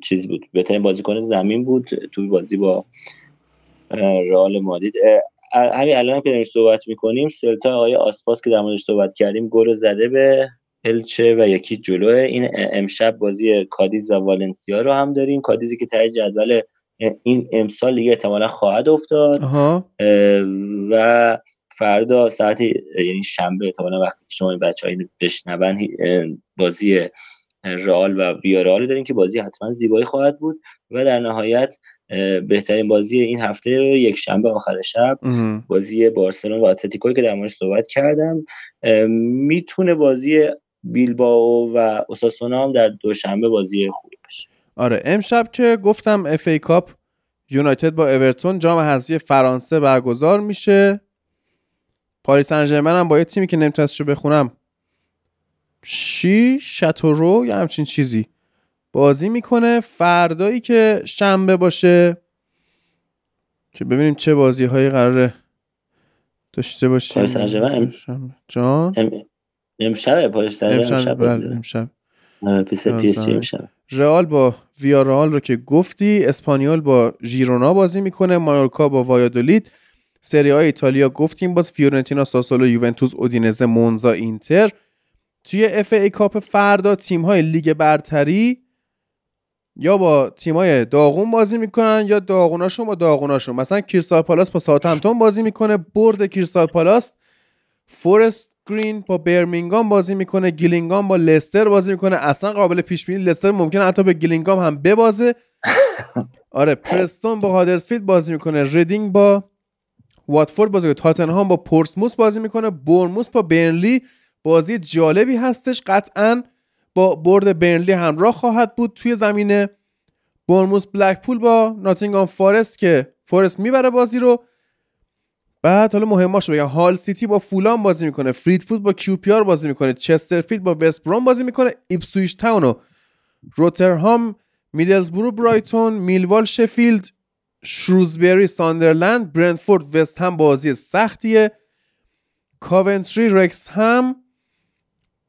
چیز بود، بهترین بازیکن زمین بود تو بازی با رئال مادرید. همین الان که داریم صحبت میکنیم سلتا آقای آسپاس که در موردش صحبت کردیم گل زده به الچه و یکی جلوه. این امشب بازی کادیز و والنسیا رو هم داریم، کادیزی که ته جدول این امسال لیگ احتمالاً خواهد افتاد. آها. و فردا ساعت یعنی شنبه احتمالاً وقتی که شما بچه‌ها اینو بشنون بازی رئال و ویارئال داریم که بازی حتما زیبایی خواهد بود. و در نهایت بهترین بازی این هفته رو یک شنبه آخر شب ام. بازی بارسلونا و اتلتیکو که در موردش صحبت کردم، میتونه بازی بیلبائو و اوساسونا هم در دوشنبه بازی خوبی باشه. آره امشب که گفتم اف ای کاپ یونایتد با اورتون جام حذفی فرانسه برگزار میشه. پاریس سن ژرمن هم با یه تیمی که نمیتونستشو بخونم شی شاتورو یا همچین چیزی بازی میکنه. فردایی که شنبه باشه که ببینیم چه بازی هایی قراره داشته باشیم. پاریس سن ژرمن جان امشب پاریس سن ژرمن امشب امشب رئال با ویارئال رو که گفتی، اسپانیول با ژیرونا بازی میکنه، مایورکا با وایادولید، سری آ ایتالیا گفتیم باز فیورنتینا، ساسولو، یوونتوس، اودینزه، مونزا، اینتر. توی اف ای کاپ فردا تیم‌های لیگ برتری یا با تیم‌های داغون بازی میکنن یا داغوناشون با داغوناشون. مثلا کریستال پالاس با ساوثهمپتون بازی میکنه، برد کریستال پالاس. فورست گرین با برمینگام بازی میکنه، گیلینگام با لستر بازی میکنه. اصلا قابل پیش بینی لستر ممکنه حتی به گیلینگام هم ببازه. آره پرستون با هادرسفیلد بازی میکنه، ریدینگ با واتفورد بازی میکنه، تاتنهام با پورتسموث بازی میکنه، بورنموث با برنلی. بازی جالبی هستش، قطعاً با برد برنلی همراه خواهد بود. توی زمین بورنموث بلکپول با ناتینگهام فارست که فارست میبره بازی رو. بعد حالا مهماشو بگم، هال سیتی با فولام بازی میکنه، فریدفورد با کیو پی آر بازی میکنه، چسترفیلد با وست بروم بازی میکنه، ایپسویچ تاون و روترهام، میدلزبرو برایتون، میلوال شفیلد، شروزبری ساندرلند، برندفورد وست هم بازی سختیه، کاونتری رکس هم.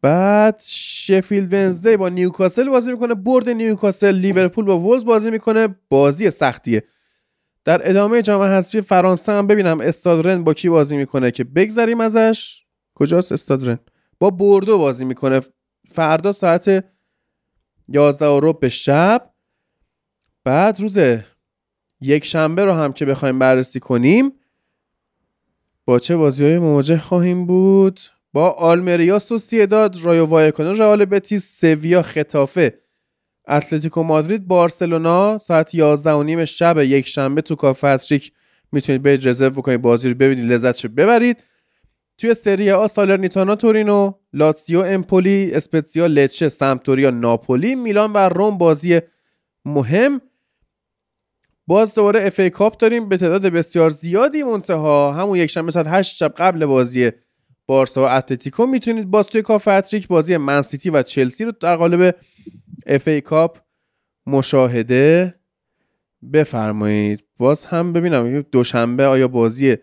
بعد شفیلد ونزدی با نیوکاسل بازی میکنه، برد نیوکاسل. لیورپول با وولز بازی میکنه، بازی سختیه. در ادامه جام حذفی فرانسه هم ببینم استاد رن با کی بازی میکنه که بگذریم ازش. کجاست استاد رن؟ با بوردو بازی میکنه فردا ساعت یازده و ربع به شب. بعد روز یک شنبه رو هم که بخوایم بررسی کنیم با چه بازی‌های مواجه خواهیم بود؟ با آلمریا، سوسییداد، رایو وایکانو، رئال بتیس، سویا، خطافه، اتلتیکو مادرید، بارسلونا ساعت یازده و نیم شب یک شنبه تو کافه هتریک میتونید برید رزرو بکنید بازی رو ببینید لذتش ببرید. توی سری آ سالرنیتانا تورینو، لاتزیو امپولی، اسپتزیا لچه، سمپدوریا ناپولی، میلان و روم بازی مهم. باز دوباره اف ای کاپ داریم به تعداد بسیار زیادی، منتها همون یک شنبه ساعت هشت شب قبل بازی بارسا و اتلتیکو میتونید باز توی کاپ هتریک بازی من سیتی و چلسی رو در قالب اف ای کاپ مشاهده بفرمایید. باز هم ببینم دوشنبه آیا بازی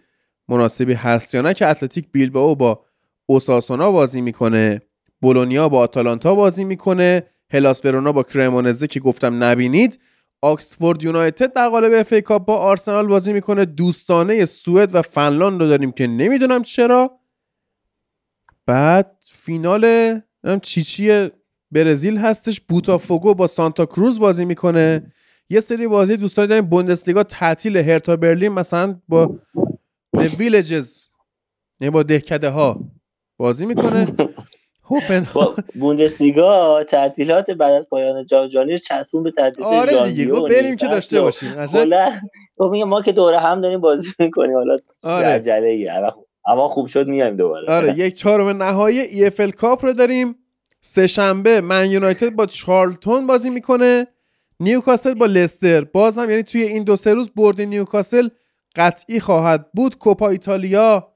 مناسبی هست یا نه که اتلتیک بیلبائو با اوساسونا بازی میکنه، بولونیا با آتالانتا بازی میکنه، هلاس ورونا با کرمونزه که گفتم نبینید، آکسفورد یونایتد در قالب اف ای کاپ با آرسنال بازی میکنه، دوستانه سوئد و فنلاند رو داریم که نمیدونم چرا، بعد فینال چیچی برزیل هستش، بوتافوگو با سانتا کروز بازی میکنه، یه سری بازی دوستان داریم، بوندسلیگا تعطیل، هرتا برلین مثلا با ویلجز یعنی با دهکده ها بازی میکنه، بوندسلیگا تعطیلات بعد از پایان جام جهانی چسبون به تعطیلات آره ژانویه، بریم که داشته باشیم قشنگ، خب میگم ما که دوره هم داریم بازی میکنیم، حالا عجله‌ای اما خوب شد میایم دوباره. آره یک چهارم نهایی ای اف ال کاپ رو داریم، سه شنبه من یونایتد با چارلتون بازی میکنه، نیوکاسل با لستر، باز هم یعنی توی این دو سه روز برد نیوکاسل قطعی خواهد بود. کوپا ایتالیا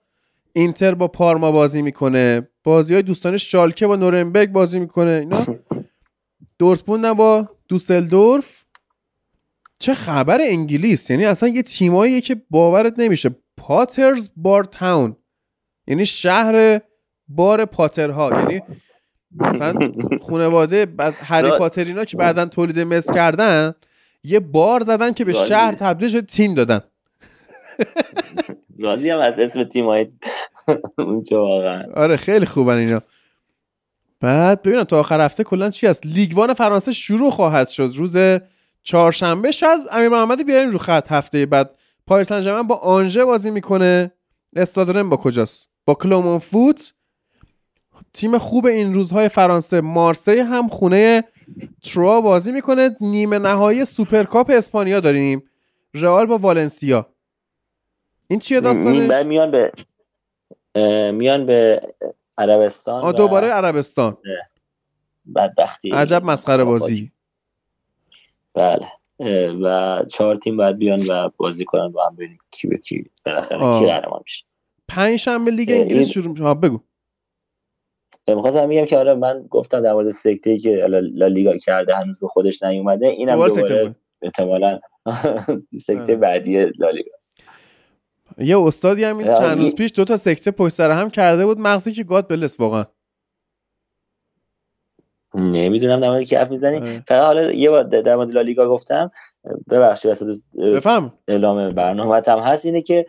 اینتر با پارما بازی میکنه، بازی‌های دوستانه شالکه با نورنبرگ بازی میکنه، اینا دورتموند با دوسلدورف. چه خبر انگلیس، یعنی اصلا یه تیمایی که باورت نمیشه، پاترز بار تاون یعنی شهر بار پاترها، یعنی مثلا خانواده بعد هری پاترینا که بعداً تولید مس کردن یه بار زدن که به شهر تبدیل شد، تیم دادن. راضی هم از اسم تیم‌های اونجا واقعا. آره خیلی خوبن اینا. بعد ببینم تا آخر هفته کلا چی هست. لیگ وان فرانسه شروع خواهد شد روز چهارشنبه، شاید امیر محمدی بیاریم رو خط هفته بعد. پاریس سن ژرمن با آنژه بازی میکنه، استاد رن با کجاست؟ با کلومون فوت، تیم خوب این روزهای فرانسه. مارسی هم خونه تروا بازی میکنه. نیمه نهایی سوپرکاپ اسپانیا داریم، رئال با والنسیا. این چیه داستانش؟ میان به میان به عربستان، آ دوباره عربستان، بدبختی، عجب مسخره بازی. بله و چهار تیم باید بیان و بازی کنن و هم ببینیم کی به کی بالاخره کی قهرمان میشه. پنج شنبه لیگ انگلیس شروع میشه. بگو. می‌خواستم بگم که آره من گفتم در مورد سکته‌ای که لالیگا کرده هنوز به خودش نیومده، اینم دوباره احتمالاً سکته بعدی لالیگا است. یه استادی هم این چند روز پیش دو تا سکته پشت سر هم کرده بود، مغزی که گاد بلس واقعا. نمیدونم در مورد کی حرف میزنی. فقط حالا یه بار در مورد لالیگا گفتم، ببخشید وسط اعلام برنامه‌ام هست، اینه که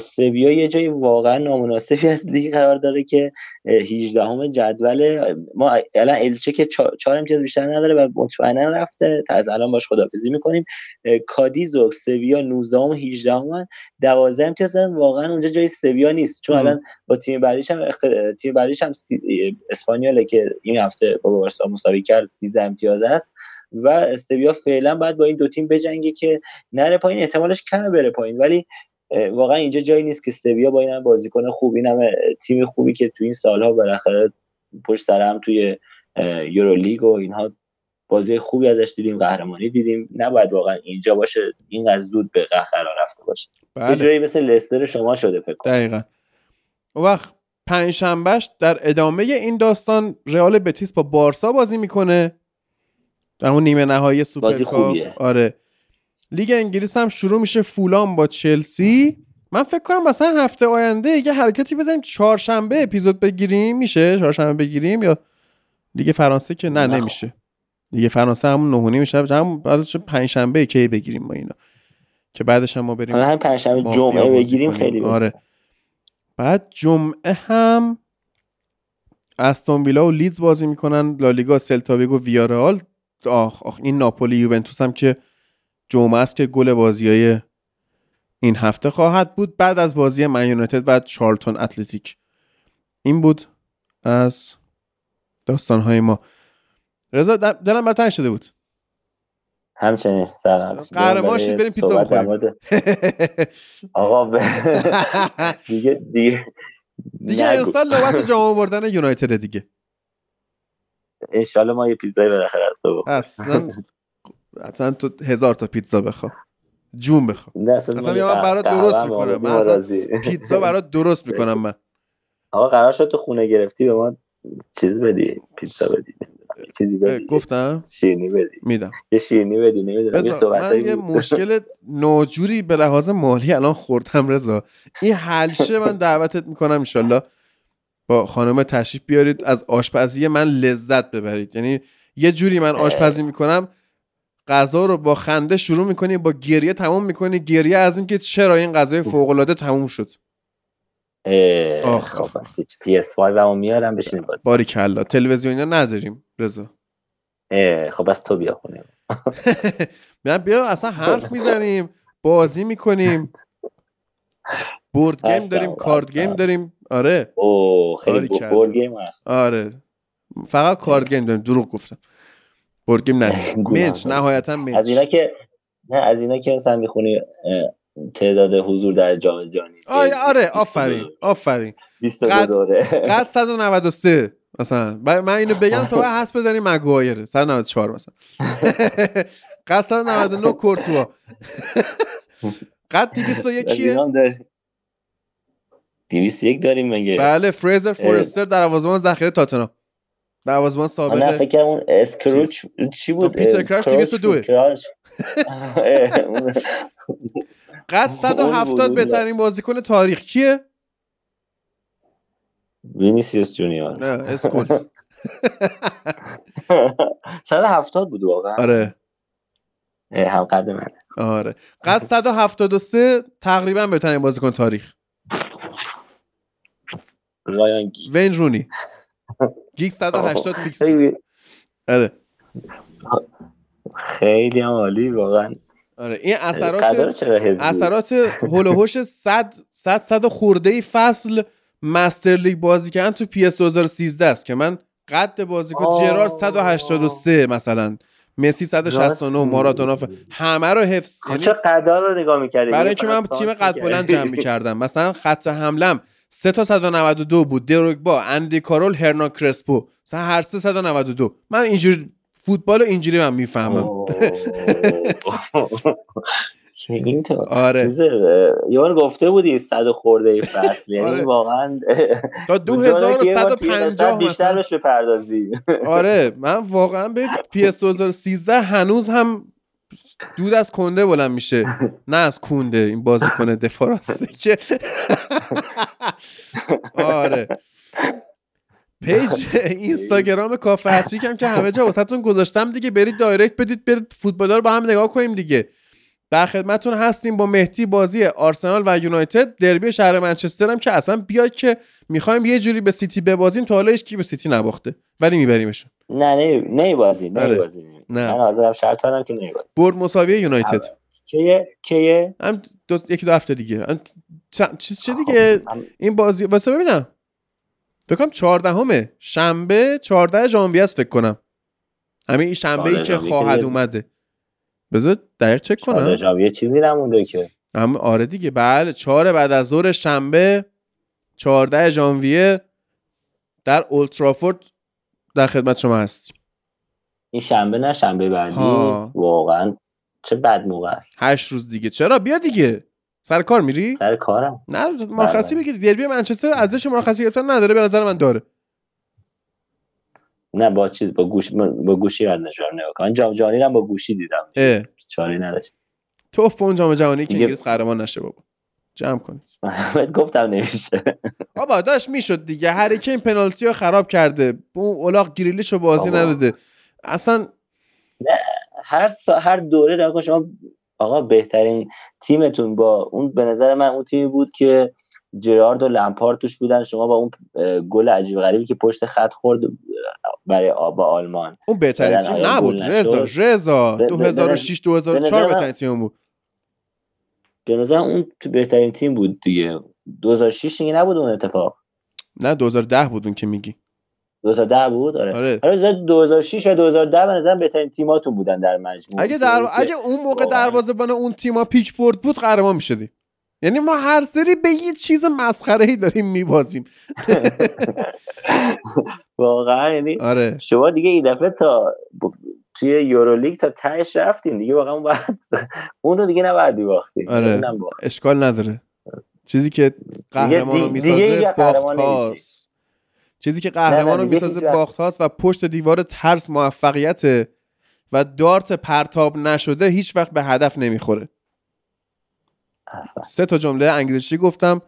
سویا یه جایی واقعا نامناسبی از لیگ قرار داره که هجدهم جدول ما الان الچه که چهار امتیاز بیشتر نداره و مطمئنا رفته، تا از الان باش خداحافظی می‌کنیم. کادیز و سویا نوزدهم و هجدهم دوازده امتیاز دارن، واقعا اونجا جای سویا نیست، چون الان با تیم بعدیش هم اخت... تیم بعدیش هم سی... اسپانیوله که این هفته با بارسا مساوی کرد، سیزده امتیاز است و استویا فعلا باید با این دو تیم بجنگه که نره پایین، احتمالش کمه بره پایین، ولی واقعا اینجا جایی نیست که استویا با این هم بازیکن خوب، این همه تیم خوبی که تو این سالها بالاخره پشت سر هم توی یورولیگ و اینها بازی خوبی ازش دیدیم، قهرمانی دیدیم، نباید واقعا اینجا باشه، این از زود به قهرمان رفته باشه. بله. یه جایی مثل لستر شما شده فکر کنم. دقیقاً. اون وقت پنج شنبهش در ادامه این داستان رئال بتیس با بارسا بازی میکنه در اون نیمه نهایی سوپرکاپ. آره لیگ انگلیس هم شروع میشه، فولام با چلسی. من فکر کنم مثلا هفته آینده یه حرکتی بزنیم، چهارشنبه اپیزود بگیریم، میشه چهارشنبه بگیریم یا لیگ فرانسه که نه نمیشه، لیگ فرانسه همون نهونی میشه، هم بعدش پنجشنبه کی بگیریم ما اینا که بعدش هم ما بریم، هم پنجشنبه جمعه بگیریم خیلی. آره بعد جمعه هم استون ویلا و لیدز بازی میکنن، لالیگا سلتا ویگو ویارال. آخ آخ این ناپولی یوونتوس هم که جمعه است که گل بازیای این هفته خواهد بود، بعد از بازی من یونایتد و چارلتون اتلتیک. این بود از داستان‌های ما. رضا دلم برات تنگ شده بود. همچنین سلام. قهرمان شید بریم پیتزا بخوریم. آقا ب... دیگه دیگه دیگه این سال لغت جام آوردن یونایتد دیگه. انشالله ما یه پیتزایی بالاخره از تو بخوریم. اصلا اصلا تو هزار تا پیتزا بخوا جون بخوا، اصلا من برات درست میکنم، من پیتزا برات درست میکنم، من آقا قرار شد تو خونه گرفتی به ما چیز بدی، پیتزا بدی، چیزی بدی، گفتم شیرینی بدی، میدم یه شیرینی بدی، نمیدونم یه صحبتایی. من مشکل ناجوری به لحاظ مالی الان خوردم رضا، این حلشه. من دعوتت میکنم ان شاءالله با خانم تشریف بیارید، از آشپزی من لذت ببرید. یعنی یه جوری من آشپزی میکنم، غذا رو با خنده شروع میکنی، با گریه تموم میکنی، گریه از این که چرا این غذای فوق العاده تموم شد. آخ بس پی اس فایو هم میارم بشینیم بازی. باریکلا، تلویزیونا نداریم رضا. خب بس تو بیا خونه. من بیا اصلا حرف میزنیم، بازی میکنیم، بورد گیم داریم، کارت گیم داریم. آره. اوه خیلی بورد گیم هست. آره. فقط کارت گیم داریم، دروغ گفتم. بورد گیم نه. میچ نهایتاً میچ. از اینا که نه از اینا که مثلا میخونی تعداد حضور در جام جهانی. آره آره آفرین آفرین. بیست و دو دوره. قد صد و نود و سه مثلا. من اینو بگم تو حس بزنی مگوایر صد و نود و چهار مثلا. قد صد و نود و نه کورتوا. قد دویست و یک کیه؟ دویست و یک داریم مگه؟ بله، فریزر فورستر دروازه‌بان ذخیره تاتنهام. دروازه‌بان سابق. من فکر کنم اون اسکروچ چی بود؟ پیتر کراش دویست و دو. قد صد و هفتاد بهترین بازیکن تاریخ کیه؟ وینیسیوس جونیور. اسکولز. صد و هفتاد بود واقعا. آره. هم قد منه. آره. قد صد و هفتاد و سه تقریبا بهترین بازیکن تاریخ. رایان گیگ. وین رونی. گیگ صد و هشتاد فیکس. آره. خیلی عالی واقعا. آره این اثرات اثرات هولوهوش صد صد صد خورده فصل مستر لیگ بازی کردن تو پی اس دو هزار و سیزده است که من قد بازیکن جرارد صد و هشتاد و سه مثلا، مسی صد و شصت و نه، مارادونا، همه رو حفظ. چه قدا رو نگاه می‌کردی؟ برای اینکه من تیم قد بلند جمع می‌کردم. مثلا خط حملم سه تا صد و نود و دو بود، دروگبا، اندی کارول، هرنان کرسپو، سه هر سه صد و نود و دو. من اینجوری فوتبال اینجوری من میفهمم. چه اینطور؟ آره. یه بار گفته بودی صد خورده فصل، یعنی واقعا تا دو هزار و صد و پنجاه بیشترش بپردازی. آره من واقعا به پی اس دو هزار و سیزده هنوز هم دود از کنده بلند میشه، نه از کنده. این بازیکن دفاع راسته که آره. پیج اینستاگرام کافه هرچیک هم که همه جا واسهتون گذاشتم دیگه، برید دایرکت بدید، برید فوتبالا رو با هم نگاه کنیم دیگه. در خدمتتون هستیم با مهدی. بازی آرسنال و یونایتد، دربی شهر منچستر هم که اصلا بیاد که میخوایم یه جوری به سیتی ببازیم. تا حالا هیچ کی به سیتی نباخته ولی میبریمشون. نه نه نه بازی نه بازی نه. من حاضرم شرط بدم که نه بازی. برد مساوی یونایتد کیه کیه؟ هم یکی دو هفته دیگه. چیز چه دیگه این بازی واسه ببینم بکنم چهاردهمه شنبه چهارده ژانویه است فکر کنم، همین شنبه ای که خواهد اومده. بذار دقیق چک کنم. چهارده ژانویه چیزی نمونده که. هم آره دیگه، بله چهار بعد از ظهر شنبه چهارده ژانویه در اولترافورد در خدمت شما هستیم. این شنبه نه شنبه بعدی. واقعا چه بد موقع است. هشت روز دیگه. چرا بیا دیگه. سر کار میری؟ سر کارم. نه مرخصی بگیر. دربی منچستر ازش مرخصی گرفتن نداره، به نظر من داره. نه با چیز با گوش با گوشی رد نشدم نگاه کن. جام جهانی رو با گوشی دیدم. چاری نداشت. تو فون جام جهانی که انگلیس قهرمان نشه بابا. جمع کن. بعد گفتم نمیشه. بابا داش میشد دیگه. هر کی این پنالتیو خراب کرده. اون اولاق گریلیشو بازی نداده. اصلا نه هر سا... هر دوره نگاه شما آقا بهترین تیمتون با اون، به نظر من اون تیمی بود که جرارد و لمپارد توش بودن. شما با اون گل عجیب غریبی که پشت خط خورد برای با آلمان، اون بهترین تیم نبود رضا. رضا دو هزار و شش دو هزار و چهار بهترین تیم بود. به نظر اون بهترین تیم بود دیگه. دو هزار و شش دیگه نبود اون اتفاق. نه دو هزار و ده بود اون که میگی. دو هزار و ده بود. آره آره, آره دو هزار و شش و دو هزار و ده به نظر بهترین تیماتون بودن در مجموع. اگه در... اگه اون موقع دروازه‌بان اون تیما پیکفورد بود قهرمان می‌شدی. یعنی ما هر سری به یه چیز مسخره‌ای داریم می‌بازیم. واقعا یعنی آره. شما دیگه این دفعه تا توی یورولیگ تا تهش رفتین دیگه. واقعا اون بعد اون رو دیگه نباید باختین. آره. اشکال نداره. چیزی که قهرمانو میسازه باخت هاست. چیزی که قهرمانو میسازه باخت هاست و پشت دیوار ترس موفقیته و دارت پرتاب نشده هیچ وقت به هدف نمیخوره. اصلا. سه تا جمله انگلیسی گفتم،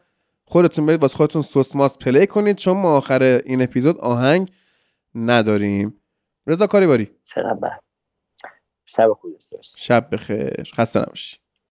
خودتون برید واسه خودتون سوسماس پلی کنید چون ما آخر این اپیزود آهنگ نداریم. رضا کاری باری. شب بخیر. شب بخیر. خسته نباشی.